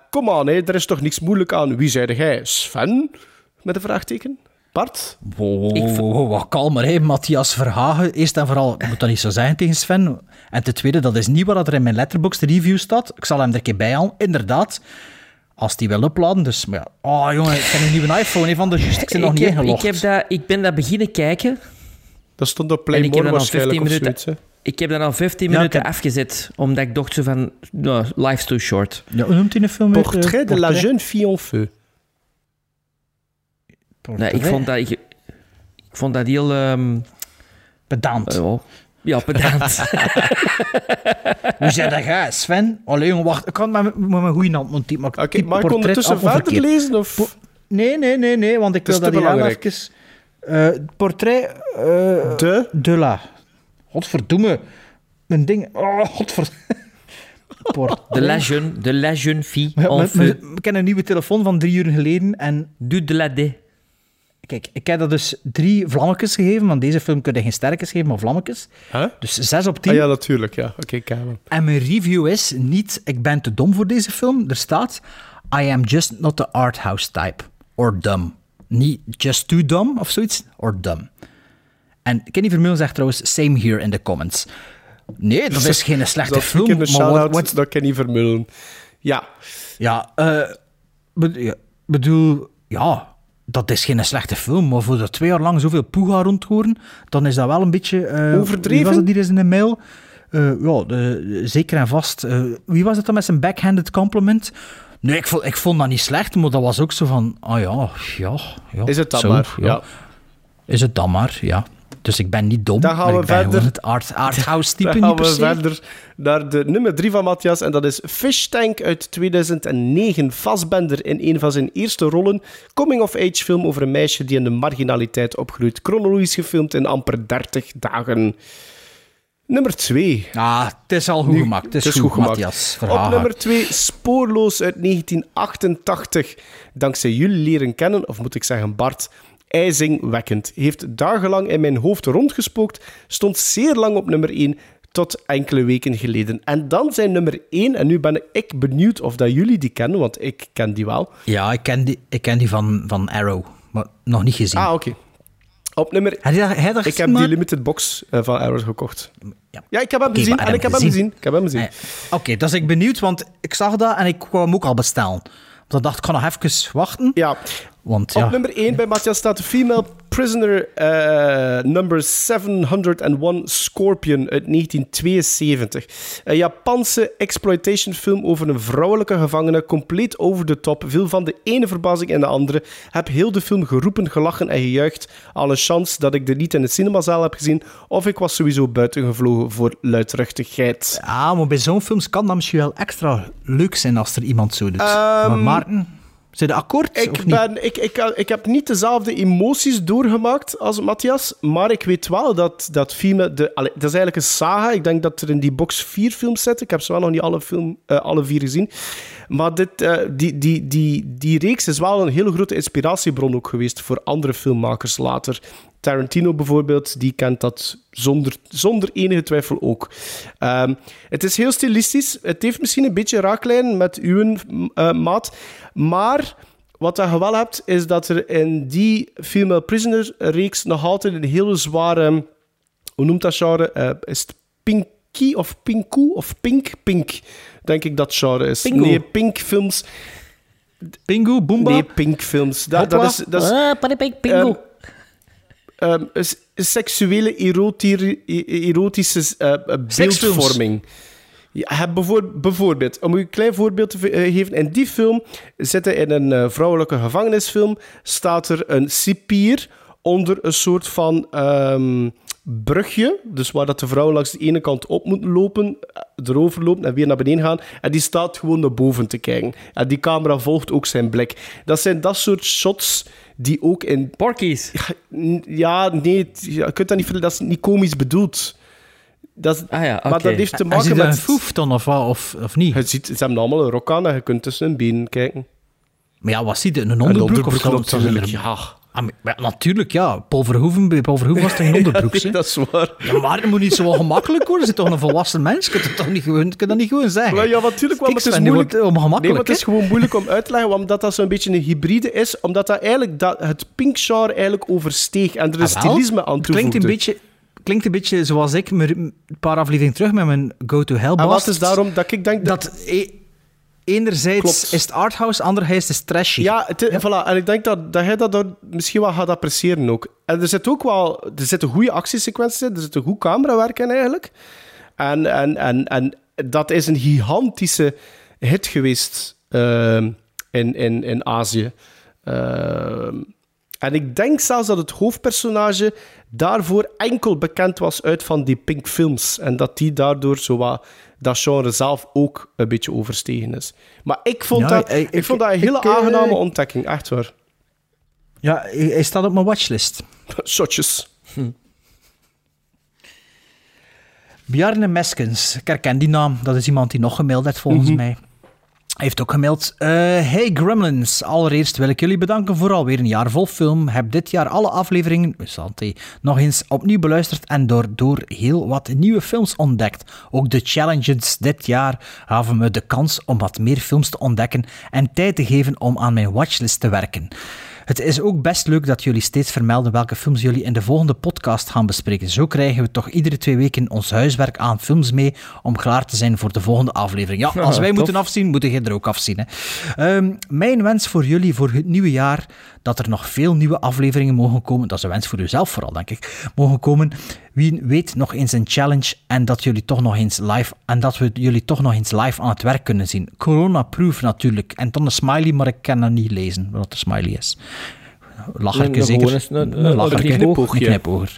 Kom uh, aan, er is toch niks moeilijk aan. Wie zei jij? Sven? Met een vraagteken. Bart? Wow, ik v- wow, wat kalmer, hè, Matthias Verhagen. Eerst en vooral, ik moet dat niet zo zeggen tegen Sven. En ten tweede, dat is niet wat er in mijn Letterboxd review staat. Ik zal hem er een keer bij halen. Inderdaad, als die wil opladen. Dus, maar ja. Oh, jongen, ik heb een nieuwe iPhone, hè, van de just. Ik ben nog niet ingelogd. Ik, heb dat, ik ben dat beginnen kijken. Dat stond op Play More waarschijnlijk of zoiets, hè. Ik heb dan al vijftien ja, minuten heb... afgezet, omdat ik dacht zo van... No, life's too short. Ja, hoe noemt hij een film? Portrait, Portrait de la jeune fille en feu. Nee, ik vond dat... Ik, ik vond dat heel... Um... Pedant. Uh, oh. Ja, pedant. Hoe zei dat ga, Sven? Allee, jongen, wacht. Ik kan het maar met mijn goede hand monteren. Oké, maar ik, okay, maar ik kon ondertussen verder lezen? Of? Po- nee, nee, nee, nee, want ik wil dat hier even... Uh, portrait... Uh, de? De la... Godverdomme. Mijn ding... Oh, godver... De la jeune, de la jeune fille. We kennen een nieuwe telefoon van drie uur geleden en... Du de la de. Kijk, ik heb dat dus drie vlammetjes gegeven, want deze film kun je geen sterretjes geven, maar vlammetjes. Huh? Dus zes op tien. Ah ja, natuurlijk, ja. Oké, kamer. En mijn review is niet... Ik ben te dom voor deze film. Er staat... I am just not the arthouse type. Or dumb. Niet just too dumb, of zoiets. Or dumb. En Kenny Vermeulen zegt trouwens, same here in de comments. Nee, dat is geen slechte dat film. Een shout-out wat... naar Kenny Vermeulen. Ja. Ja, uh, be- bedoel, ja, dat is geen slechte film, maar voor dat twee jaar lang zoveel poega rondhoren, dan is dat wel een beetje... Uh, overdreven? Wie was het hier eens in de mail? Uh, ja, uh, zeker en vast. Uh, wie was het dan met zijn backhanded compliment? Nee, ik vond, ik vond dat niet slecht, maar dat was ook zo van, ah ja, ja, ja. Is het dan zo, maar? Ja. Ja. Is het dan maar, ja. Dus ik ben niet dom, dan gaan we maar verder, het art, arthouse-type niet gaan we verder naar de nummer drie van Matthias. En dat is Fish Tank uit tweeduizend negen. Fassbender in een van zijn eerste rollen. Coming-of-age film over een meisje die in de marginaliteit opgroeit. Chronologisch gefilmd in amper dertig dagen. Nummer twee. Ah, het is al goed nu, gemaakt. Het is, het is goed, goed gemaakt. Matthias, op nummer twee, Spoorloos uit negentien achtentachtig. Dankzij jullie leren kennen, of moet ik zeggen Bart... ijzingwekkend. Heeft dagenlang in mijn hoofd rondgespookt, stond zeer lang op nummer één tot enkele weken geleden. En dan zijn nummer één, en nu ben ik benieuwd of dat jullie die kennen, want ik ken die wel. Ja, ik ken die, ik ken die van, van Arrow, maar nog niet gezien. Ah, oké. Okay. Op nummer... Hij dacht, hij dacht, ik heb maar... die limited box van Arrow gekocht. Ja, ja ik heb hem gezien. Okay, en ik heb hem gezien. Ik heb hem gezien. Ah, ja. Oké, okay, dus ik ben benieuwd, want ik zag dat en ik kwam hem ook al bestellen. Dan dacht ik, ik ga nog even wachten. Ja. Want, ja. Op nummer één bij Matthias staat Female Prisoner uh, nummer zevenhonderdéén Scorpion uit negentien tweeënzeventig. Een Japanse exploitationfilm over een vrouwelijke gevangene, compleet over de top, viel van de ene verbazing in de andere. Heb heel de film geroepen, gelachen en gejuicht. Al een chance dat ik dit niet in de cinemazaal heb gezien, of ik was sowieso buitengevlogen voor luidruchtigheid. Ja, maar bij zo'n films kan dat misschien wel extra leuk zijn als er iemand zo doet. Um... Maar Maarten... Zijn de akkoord? Ik, ben, ik, ik, ik heb niet dezelfde emoties doorgemaakt als Matthias, maar ik weet wel dat, dat filmen... De, allez, dat is eigenlijk een saga. Ik denk dat er in die box vier films zitten. Ik heb ze wel nog niet alle, film, uh, alle vier gezien. Maar dit, uh, die, die, die, die reeks is wel een hele grote inspiratiebron ook geweest voor andere filmmakers later. Tarantino bijvoorbeeld, die kent dat zonder, zonder enige twijfel ook. Um, het is heel stilistisch. Het heeft misschien een beetje raaklijnen met uw uh, maat. Maar wat je wel hebt, is dat er in die Female Prisoner-reeks nog altijd een hele zware... Hoe noemt dat genre? Uh, is het Pinky of Pinku of Pink? Pink, denk ik dat genre is. Pingu. Nee, Pink-films. Pingu, Boomba? Nee, Pink-films. Dat, dat is... Dat is ah, pink, Pingu. Um, Um, seksuele, erotier, erotische uh, beeldvorming. Ja, bijvoorbeeld, om u een klein voorbeeld te geven, in die film zitten in een vrouwelijke gevangenisfilm, staat er een cipier onder een soort van um, brugje, dus waar dat de vrouw langs de ene kant op moet lopen, erover loopt en weer naar beneden gaan, en die staat gewoon naar boven te kijken. En die camera volgt ook zijn blik. Dat zijn dat soort shots die ook in... Porkies. Ja, nee, je kunt dat niet... Dat is niet komisch bedoeld. Dat is, ah ja, okay. Maar dat heeft te maken met... Is het foef dan, of, of, of niet? Je ziet, ze hebben allemaal een rok aan en je kunt tussen hun benen kijken. Maar ja, wat zie je? Een onderbroek of zo? Natuurlijk, ja. Ah, maar, natuurlijk, ja. Paul Verhoeven, bij Paul Verhoeven was toch een onderbroek, ja, nee, dat is waar. Ja, maar het moet niet zo gemakkelijk worden. Ze is toch een volwassen mens? Je kunt het toch niet gewoon, je kunt dat niet gewoon zeggen? Maar ja, natuurlijk, want het is moeilijk. Nee, maar het is gewoon moeilijk om uit te leggen, omdat dat zo'n beetje een hybride is. Omdat dat eigenlijk dat, het pink-genre eigenlijk oversteeg en er een stilisme aan toevoegde. Klinkt een beetje... Klinkt een beetje zoals ik, een paar afleveringen terug met mijn Go to Hell Bastards. En wat is daarom dat ik denk dat... dat enerzijds Klopt. Is het arthouse, anderzijds is het trashy. Ja, het, ja. Voilà. En ik denk dat, dat jij dat dan misschien wel gaat appreciëren ook. En er zitten ook wel... Er zitten goede actiesequenties in, er zitten goed camerawerk in eigenlijk. En, en, en, en dat is een gigantische hit geweest uh, in, in, in Azië. Uh, en ik denk zelfs dat het hoofdpersonage daarvoor enkel bekend was uit van die Pink films. En dat die daardoor zo wat... dat genre zelf ook een beetje overstegen is. Maar ik vond, ja, dat, ik, ik vond dat een hele ik, aangename ik, ontdekking, echt waar. Ja, hij staat op mijn watchlist. Shotjes. Hm. Bjarne Meskens, ik herken die naam. Dat is iemand die nog gemaild heeft, volgens mm-hmm. mij. Hij heeft ook gemaild. Uh, hey Gremlins, allereerst wil ik jullie bedanken voor alweer een jaar vol film. Heb dit jaar alle afleveringen Santé, nog eens opnieuw beluisterd en daardoor heel wat nieuwe films ontdekt. Ook de challenges dit jaar gaven me de kans om wat meer films te ontdekken en tijd te geven om aan mijn watchlist te werken. Het is ook best leuk dat jullie steeds vermelden welke films jullie in de volgende podcast gaan bespreken. Zo krijgen we toch iedere twee weken ons huiswerk aan films mee om klaar te zijn voor de volgende aflevering. Ja, als wij ja, moeten afzien, moeten jij er ook afzien. Hè. Um, mijn wens voor jullie voor het nieuwe jaar, dat er nog veel nieuwe afleveringen mogen komen. Dat is een wens voor uzelf vooral, denk ik. Mogen komen. Wie weet nog eens een challenge en dat, jullie toch nog eens live, en dat we jullie toch nog eens live aan het werk kunnen zien. Corona-proof natuurlijk. En dan een smiley, maar ik kan dat niet lezen, wat de smiley is. Lacherke nee, zeker. Eens, een, een, Lacherke, een knipoog, een knipoog.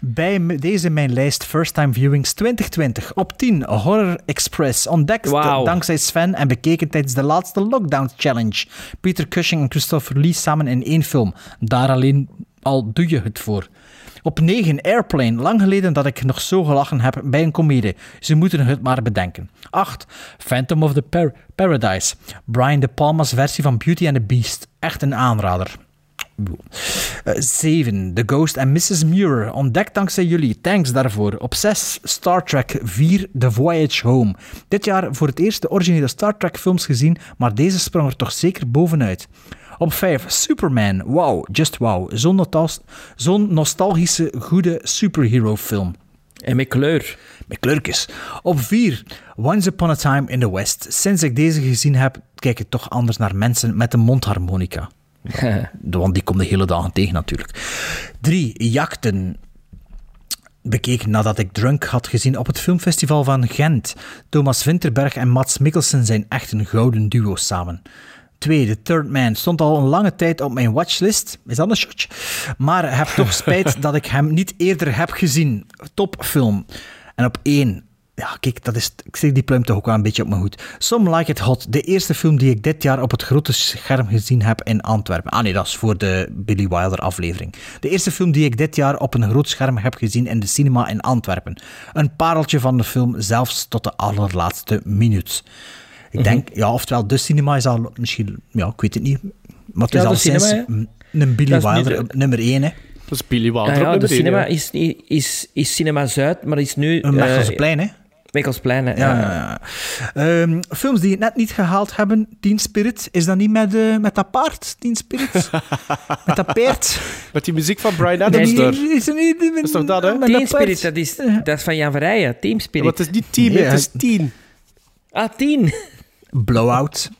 Bij deze mijn lijst First Time Viewings twintig twintig. Op tien Horror Express. Ontdekt wow. dankzij Sven en bekeken tijdens de laatste Lockdown Challenge. Peter Cushing en Christopher Lee samen in één film. Daar alleen al doe je het voor. Op negen Airplane. Lang geleden dat ik nog zo gelachen heb bij een komedie. Ze moeten het maar bedenken. acht Phantom of the Par- Paradise. Brian De Palma's versie van Beauty and the Beast. Echt een aanrader. zeven The Ghost and missus Muir. Ontdekt dankzij jullie. Thanks daarvoor. Op zes Star Trek vier The Voyage Home. Dit jaar voor het eerst de originele Star Trek films gezien, maar deze sprong er toch zeker bovenuit. Op vijf Superman. Wow, just wow. Zo'n, notas- zo'n nostalgische, goede superhero film. En met kleur. Met kleurtjes. Op vier Once Upon a Time in the West. Sinds ik deze gezien heb, kijk ik toch anders naar mensen met een mondharmonica. Want die komt de hele dagen tegen natuurlijk. Drie Jachten. Bekeken nadat ik Drunk had gezien op het filmfestival van Gent. Thomas Vinterberg en Mads Mikkelsen zijn echt een gouden duo samen. Twee The Third Man stond al een lange tijd op mijn watchlist. Is dat een shotje? Maar heb toch spijt dat ik hem niet eerder heb gezien. Topfilm. En op één... Ja, kijk, dat is, ik steek die pluim toch ook wel een beetje op mijn hoed. Some Like It Hot, de eerste film die ik dit jaar op het grote scherm gezien heb in Antwerpen. Ah nee, dat is voor de Billy Wilder aflevering. De eerste film die ik dit jaar op een groot scherm heb gezien in de cinema in Antwerpen. Een pareltje van de film, zelfs tot de allerlaatste minuut. Ik denk, mm-hmm. ja, oftewel de cinema is al misschien... Ja, ik weet het niet. Maar het is ja, al sinds een Billy Wilder de... nummer één, hè. Dat is Billy Wilder ah, ja, op nummer de één, cinema ja. is, is, is Cinema Zuid, maar is nu... Een Mechelsplein, uh, hè. Mechelsplein, ja. ja, ja, ja. Um, films die het net niet gehaald hebben. Teen Spirit. Is dat niet met, uh, met dat paard? Teen Spirit? met dat paard? Met die muziek van Bryan Adams. Nee, is, is er niet... Met, dat is toch dat, hè? Teen Spirit, dat is, dat is van Jan Verheyen. Teen Spirit. Wat ja, is niet team, ja. Het is tien. Ah, tien. Blowout.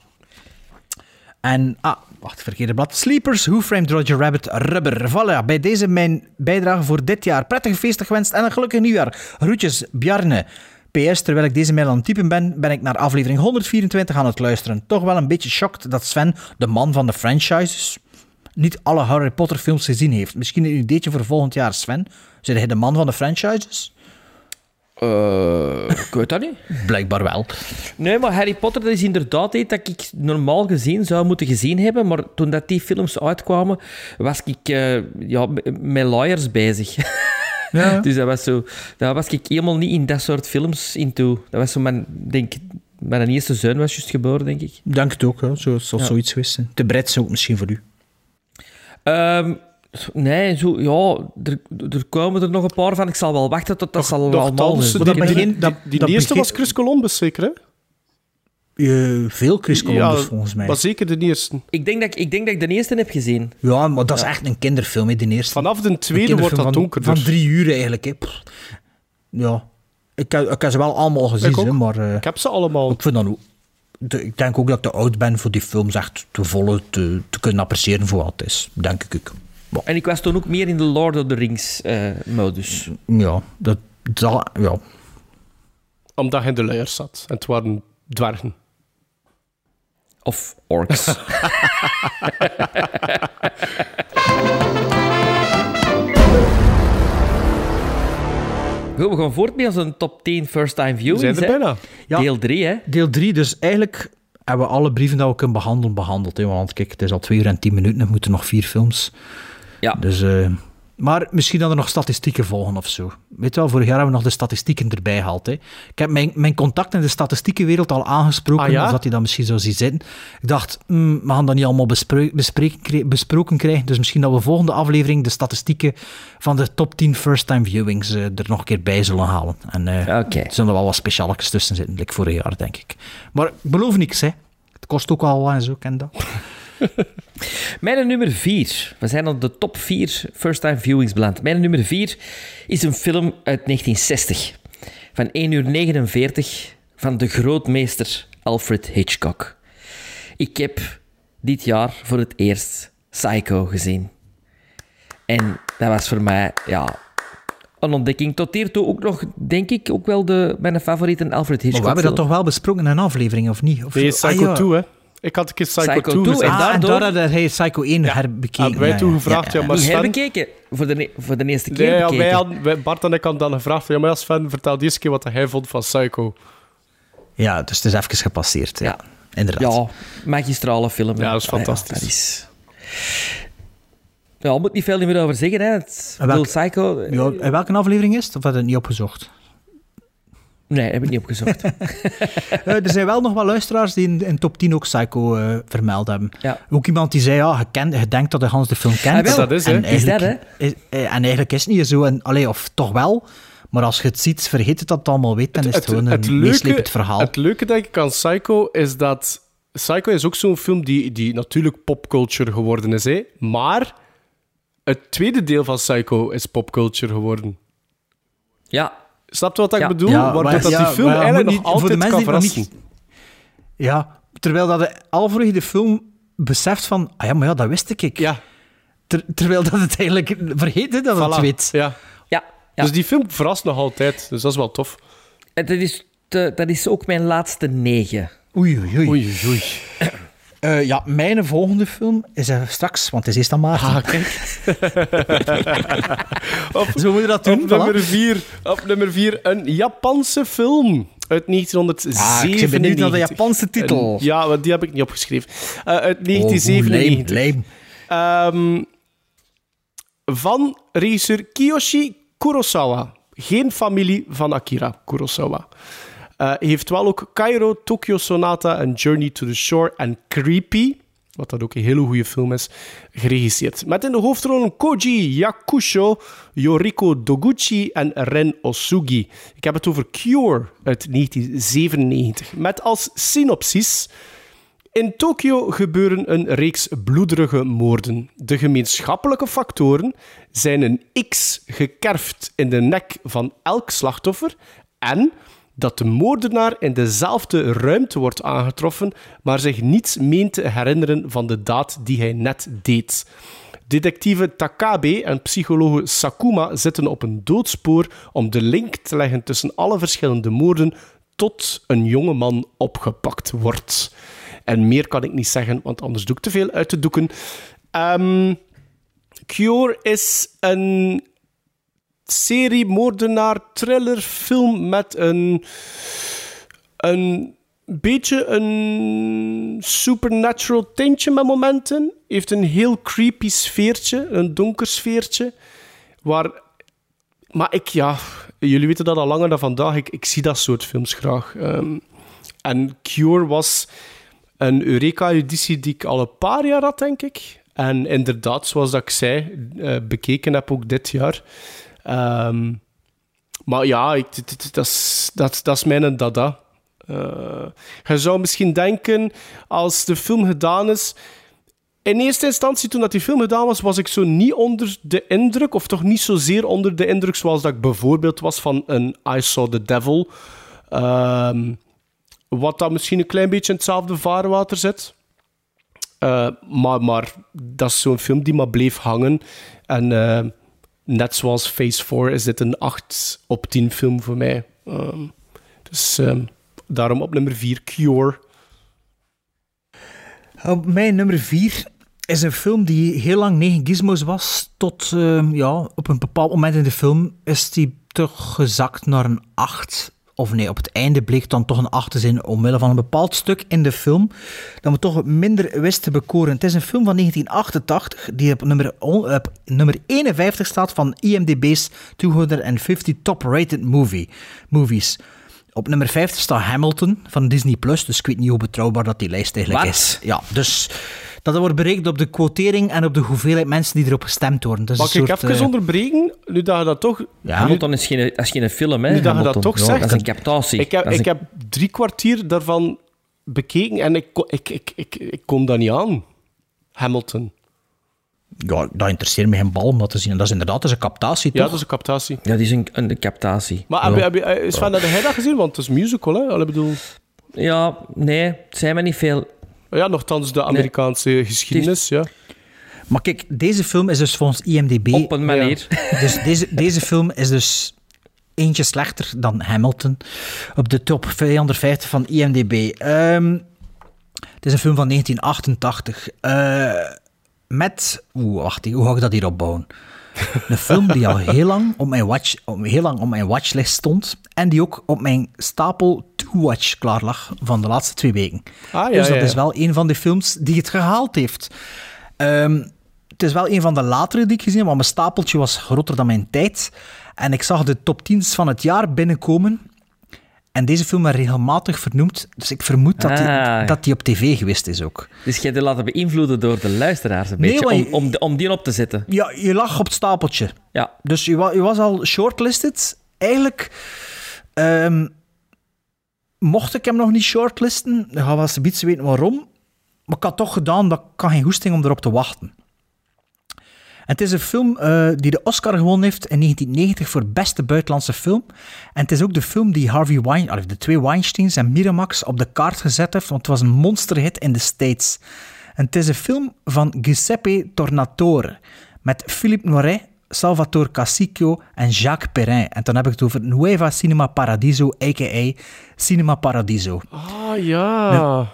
En... Ah, wacht, verkeerde blad. Sleepers, Who Framed Roger Rabbit, Rubber. Voilà, bij deze mijn bijdrage voor dit jaar. Prettige feesten gewenst en een gelukkig nieuwjaar. Groetjes, Bjarne. P S, terwijl ik deze mail aan het typen ben, ben ik naar aflevering honderdvierentwintig aan het luisteren. Toch wel een beetje shocked dat Sven, de man van de franchises, niet alle Harry Potter films gezien heeft. Misschien een ideetje voor volgend jaar, Sven. Zijn jij de man van de franchises? Uh, ik weet dat niet. Blijkbaar wel. Nee, maar Harry Potter, dat is inderdaad iets dat ik normaal gezien zou moeten gezien hebben, maar toen dat die films uitkwamen, was ik uh, ja, met lawyers bezig. Ja, ja. Dus dat was zo... Daar was ik helemaal niet in dat soort films into. Dat was zo mijn... Denk, mijn eerste zoon was juist geboren, denk ik. Dank het ook, hè. Zo zal ja. zoiets geweest zijn. Te breed ook misschien voor u. Um, nee, zo... Ja, er, er komen er nog een paar van. Ik zal wel wachten tot dat Ach, zal allemaal... Die, die, begin, dat, die, die dat eerste begin... was Chris Columbus, zeker, hè? Uh, veel Chris Columbus, ja, volgens mij. Maar zeker de eerste. Ik denk, dat ik, ik denk dat ik de eerste heb gezien. Ja, maar dat ja. is echt een kinderfilm, hè, de eerste. Vanaf de tweede wordt dat donkerder. Van drie uur eigenlijk. Hè. Ja. Ik, ik heb ze wel allemaal gezien, ik hè, maar... Uh, ik heb ze allemaal. Ik vind dat ook... de, ik denk ook dat ik te oud ben voor die films echt te volle te, te kunnen appreciëren voor wat het is, denk ik. Wow. En ik was toen ook meer in de Lord of the Rings-modus. Uh, ja, dat, dat... Ja. Omdat je in de luier zat. En het waren dwergen. Of orks. Goed, we gaan voort met onze top tien first-time viewings. We zijn er bijna. Ja, deel drie, hè? Deel drie, dus eigenlijk hebben we alle brieven dat we kunnen behandelen behandeld. Hè? Want kijk, het is al twee uur en tien minuten en we moeten nog vier films. Ja. Dus, uh, maar misschien dat er nog statistieken volgen of zo. Weet je wel, vorig jaar hebben we nog de statistieken erbij gehaald. Hè? Ik heb mijn, mijn contact in de statistiekenwereld al aangesproken, ah, ja? Omdat hij dat misschien zou zien zitten. Ik dacht, mm, we gaan dat niet allemaal bespre- bespreken, besproken krijgen, dus misschien dat we volgende aflevering de statistieken van de top tien first-time viewings uh, er nog een keer bij zullen halen. En uh, okay. Er zullen er wel wat specialetjes tussen zitten, like vorig jaar, denk ik. Maar beloof niks, hè. Het kost ook al wat en zo, ken dat. Mijn nummer vier. We zijn op de top vier first-time viewings beland. Mijn nummer vier is een film uit negentien zestig. Van één uur negenenveertig. Van de grootmeester Alfred Hitchcock. Ik heb dit jaar voor het eerst Psycho gezien. En dat was voor mij ja, een ontdekking. Tot hiertoe ook nog, denk ik, ook wel de, mijn favoriete Alfred Hitchcock. Maar we hebben dat toch wel besproken in een aflevering, of niet? Of die is Psycho ah, ja. twee, hè? Ik had een keer Psycho, Psycho twee, en daardoor had hij Psycho één ja. herbekeken. Hebben wij toen gevraagd, ja, ja. ja maar Sven... herbekeken? Voor de, ne- voor de eerste keer nee, ja, wij hadden, Bart en ik hadden dan gevraagd van, ja, maar Sven, vertel die eens keer wat hij vond van Psycho. Ja, dus het is even gepasseerd, ja. ja. Inderdaad. Ja, magistrale film. Ja, dat is fantastisch. Ja, dat is... ja, moet niet veel meer over zeggen, hè. Het... En welk... Bedoel, Psycho... Ja, in welke aflevering is het? Of had het niet opgezocht? Nee, heb ik niet opgezocht. Er zijn wel nog wel luisteraars die in, in top tien ook Psycho uh, vermeld hebben. Ja. Ook iemand die zei, ja, je, kent, je denkt dat je Hans de film kent. Ah, dat is, en is dat, hè? Is, en eigenlijk is het niet zo. En, allee, of toch wel, maar als je het ziet, vergeet het dat het allemaal weet. Dan is het, het gewoon het, het een meeslepend verhaal. Het leuke, denk ik, aan Psycho is dat... Psycho is ook zo'n film die, die natuurlijk popculture geworden is, hè? Maar het tweede deel van Psycho is popculture geworden. Ja, snap je wat ik ja. bedoel? Ja, Waardoor dat ja, die film eigenlijk nog niet, altijd voor de mensen kan verrassen. Niet... Ja, terwijl dat de alvorige de film beseft van... Ah ja, maar ja, dat wist ik. Ja. Ter, terwijl dat het eigenlijk... Vergeet hè, dat voilà. het weet. Ja. Ja, ja. Dus die film verrast nog altijd. Dus dat is wel tof. En dat, is te, dat is ook mijn laatste negen. Oei, oei, oei. oei, oei. Uh, ja, mijn volgende film is er straks, want het is eerst aan Maarten. Ah, kijk. op, Zo moet je dat doen. Op nummer, vier, op nummer vier, een Japanse film uit negentien zevenennegentig. Ah, ik ben benieuwd naar de Japanse titel. En, ja, want die heb ik niet opgeschreven. Uh, uit negentien zevenennegentig. Oh, lame, lame. Um, van regisseur Kiyoshi Kurosawa. Geen familie van Akira Kurosawa. Uh, heeft wel ook Cairo, Tokyo Sonata en Journey to the Shore en Creepy, wat dat ook een hele goede film is, geregisseerd. Met in de hoofdrollen Koji Yakusho, Yoriko Doguchi en Ren Osugi. Ik heb het over Cure uit negentien zevenennegentig. Met als synopsis... In Tokio gebeuren een reeks bloederige moorden. De gemeenschappelijke factoren zijn een X gekerfd in de nek van elk slachtoffer en... dat de moordenaar in dezelfde ruimte wordt aangetroffen, maar zich niets meent te herinneren van de daad die hij net deed. Detectieve Takabe en psycholoog Sakuma zitten op een doodspoor om de link te leggen tussen alle verschillende moorden tot een jonge man opgepakt wordt. En meer kan ik niet zeggen, want anders doe ik te veel uit de doeken. Um, Cure is een... serie, moordenaar, thriller, film met een, een beetje een supernatural tintje met momenten. Heeft een heel creepy sfeertje, een donker sfeertje. Waar, maar ik, ja, jullie weten dat al langer dan vandaag. Ik, ik zie dat soort films graag. Um, en Cure was een Eureka-editie die ik al een paar jaar had, denk ik. En inderdaad, zoals dat ik zei, uh, bekeken heb ook dit jaar... Um, maar ja, ik, dat, dat, dat, dat, dat is mijn dada. Uh, je zou misschien denken, als de film gedaan is... In eerste instantie, toen dat die film gedaan was, was ik zo niet onder de indruk, of toch niet zozeer onder de indruk zoals dat ik bijvoorbeeld was van een I Saw the Devil... Um, Wat dan misschien een klein beetje in hetzelfde vaarwater zit. Uh, maar, maar dat is zo'n film die maar bleef hangen. En uh, net zoals Phase vier is dit een acht op tien film voor mij. Um, dus um, daarom op nummer vier, Cure. Op mijn nummer vier is een film die heel lang negen gizmos was. Tot uh, ja, op een bepaald moment in de film is die toch gezakt naar een acht. Of nee, op het einde bleek dan toch een acht te zijn omwille van een bepaald stuk in de film dat we toch minder wisten bekoren. Het is een film van negentien achtentachtig die op nummer, op nummer eenenvijftig staat van I M D B's tweehonderdvijftig top-rated movie, movies. Op nummer vijftig staat Hamilton van Disney+, dus ik weet niet hoe betrouwbaar dat die lijst eigenlijk What? is. Ja, dus dat wordt berekend op de quotering en op de hoeveelheid mensen die erop gestemd worden. Dus mag een ik soort, even uh... onderbreken? Nu dat je dat toch... Ja, Hamilton nu... is, geen, is geen film, hè? Nu dat je dat toch ja, zegt... Dat is een captatie. Ik heb, ik een... heb drie kwartier daarvan bekeken en ik, ik, ik, ik, ik kom daar niet aan. Hamilton. Ja, dat interesseert me geen bal om dat te zien. En dat is inderdaad dat is een captatie, toch? Ja, dat is een captatie. Ja, die is een, een captatie. Maar ja. heb je, heb je, Sven, ja. heb jij dat gezien? Want het is musical, hè? Ik bedoel... Ja, nee, het zijn me niet veel... Ja, nochtans de Amerikaanse nee. geschiedenis, ja. Maar kijk, deze film is dus volgens I M D B... Op een manier. Ja. Dus deze, deze film is dus eentje slechter dan Hamilton. Op de top tweehonderdvijftig van I M D B. Um, het is een film van negentien achtentachtig. Uh, met... Oeh, wacht, hoe ga ik dat hier opbouwen? Een film die al heel lang op mijn, watch, op, heel lang op mijn watchlist stond. En die ook op mijn stapel to-watch klaar lag van de laatste twee weken. Ah, ja, dus dat ja, ja. is wel een van de films die het gehaald heeft. Um, het is wel een van de latere die ik gezien heb, want mijn stapeltje was groter dan mijn tijd. En ik zag de top tien's van het jaar binnenkomen. En deze film werd regelmatig vernoemd, dus ik vermoed dat die, ah. dat die op tv geweest is ook. Dus jij hebt je laten beïnvloeden door de luisteraars een nee, beetje, je, om, om, om die op te zetten. Ja, je lag op het stapeltje. Ja. Dus je, je was al shortlisted. Eigenlijk um, mocht ik hem nog niet shortlisten, dan gaan we als de bietsen weten waarom. Maar ik had toch gedaan, dat kan geen goesting om erop te wachten. En het is een film uh, die de Oscar gewonnen heeft in negentien negentig voor beste buitenlandse film. En het is ook de film die Harvey Weinstein, de twee Weinsteins en Miramax op de kaart gezet heeft, want het was een monsterhit in de States. En het is een film van Giuseppe Tornatore met Philippe Noiret, Salvatore Casicchio en Jacques Perrin. En dan heb ik het over Nueva Cinema Paradiso, a k a. Cinema Paradiso. Ah, ja... Nou,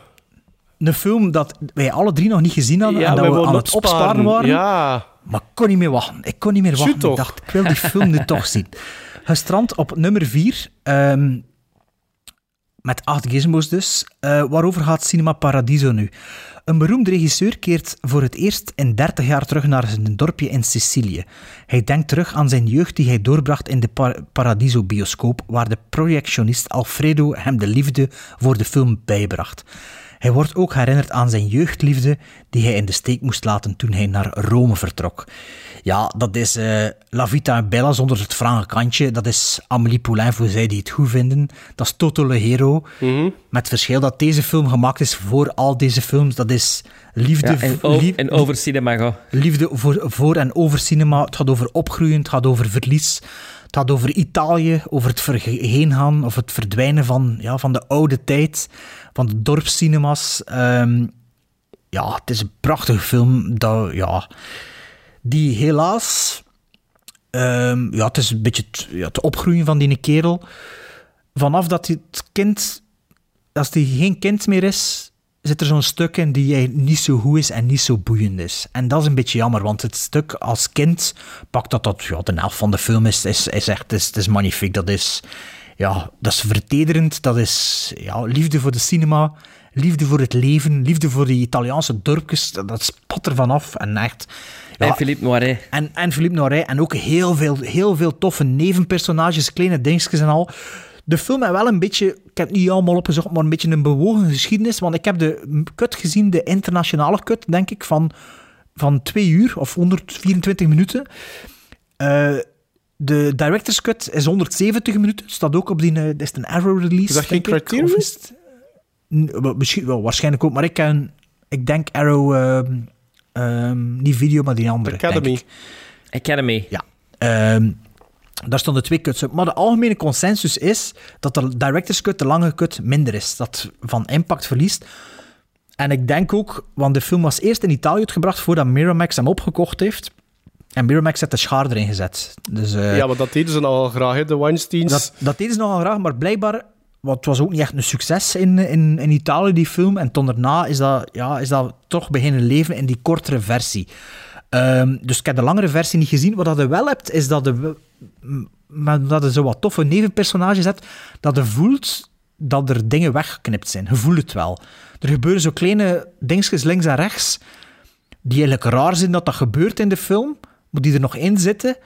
een film dat wij alle drie nog niet gezien hadden ja, en dat we aan het opsparen, opsparen waren. Ja. Maar ik kon niet meer wachten. Ik kon niet meer wachten. Shoot ik dacht, ik wil die film nu toch zien. Gestrand op nummer vier. Um, met acht gizmos dus. Uh, waarover gaat Cinema Paradiso nu? Een beroemde regisseur keert voor het eerst in dertig jaar terug naar zijn dorpje in Sicilië. Hij denkt terug aan zijn jeugd die hij doorbracht in de par- Paradiso-bioscoop, waar de projectionist Alfredo hem de liefde voor de film bijbracht. Hij wordt ook herinnerd aan zijn jeugdliefde die hij in de steek moest laten toen hij naar Rome vertrok. Ja, dat is uh, La Vita Bella zonder het frange kantje. Dat is Amélie Poulain voor zij die het goed vinden. Dat is Toto Le Héro. Mm-hmm. Met het verschil dat deze film gemaakt is voor al deze films. Dat is liefde... Ja, en, o- lief, en over cinema. Go. Liefde voor, voor en over cinema. Het gaat over opgroeien, het gaat over verlies. Het gaat over Italië, over het verheen gaan, of het verdwijnen van, ja, van de oude tijd, van de dorpscinema's. Um, ja, het is een prachtige film dat, ja, die helaas... Um, ja, het is een beetje het, ja, het opgroeien van die kerel. Vanaf dat hij het kind... Als hij geen kind meer is, zit er zo'n stuk in die niet zo goed is en niet zo boeiend is. En dat is een beetje jammer, want het stuk als kind pakt dat dat ja, de helft van de film is, is, is echt, is, is magnifiek. Dat is, ja, dat is vertederend, dat is ja, liefde voor de cinema, liefde voor het leven, liefde voor die Italiaanse dorpjes, dat, dat spat er vanaf. En echt... Ja, en Philippe Noiret. En, en Philippe Noiret, en ook heel veel, heel veel toffe nevenpersonages, kleine dingetjes en al... De film heeft wel een beetje, ik heb het niet allemaal opgezocht, maar een beetje een bewogen geschiedenis. Want ik heb de cut gezien, de internationale cut, denk ik, van, van twee uur of honderdvierentwintig minuten. Uh, de director's cut is honderdzeventig minuten. Staat ook op die, uh, dat is een Arrow release. Is dat geen Criterion? N- misschien wel, waarschijnlijk ook. Maar ik ken, ik denk Arrow, um, um, niet video, maar die andere. Academy. Academy. Ja. Um, Daar stonden twee cuts op. Maar de algemene consensus is dat de director's cut, de lange cut, minder is. Dat van impact verliest. En ik denk ook, want de film was eerst in Italië uitgebracht voordat Miramax hem opgekocht heeft. En Miramax heeft de schaar erin gezet. Dus, uh, ja, maar dat deden ze nogal graag, hè, de Weinsteins. Dat, dat deden ze nogal graag, maar blijkbaar... Want het was ook niet echt een succes in, in, in Italië, die film. En toen daarna is dat, ja, is dat toch beginnen leven in die kortere versie. Um, dus ik heb de langere versie niet gezien. Wat je wel hebt, is dat je, dat je zo wat toffe nevenpersonages hebt, dat je voelt dat er dingen weggeknipt zijn. Je voelt het wel. Er gebeuren zo kleine dingetjes links en rechts, die eigenlijk raar zijn dat dat gebeurt in de film, maar die er nog in zitten...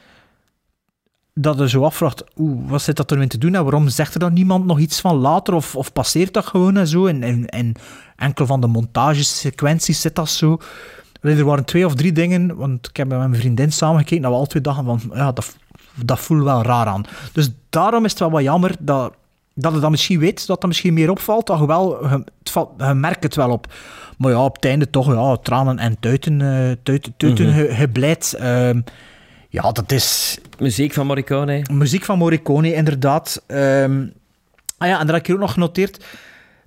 Dat je zo afvraagt, oeh, wat zit dat er mee te doen en waarom zegt er dan niemand nog iets van later of, of passeert dat gewoon en zo. En, en, en enkele van de montagesequenties zit dat zo. Er waren twee of drie dingen, want ik heb met mijn vriendin samengekeken dat we al twee dagen van, ja, dat, dat voelt wel raar aan. Dus daarom is het wel wat jammer dat, dat je dat misschien weet, dat dat misschien meer opvalt, dat je wel, je, je merkt het wel op. Maar ja, op het einde toch, ja, tranen en tuiten, uh, tuiten, tuiten mm-hmm. ge, gebleid... Uh, Ja, dat is... Muziek van Morricone. Muziek van Morricone, inderdaad. Um, ah ja, en daar heb ik hier ook nog genoteerd.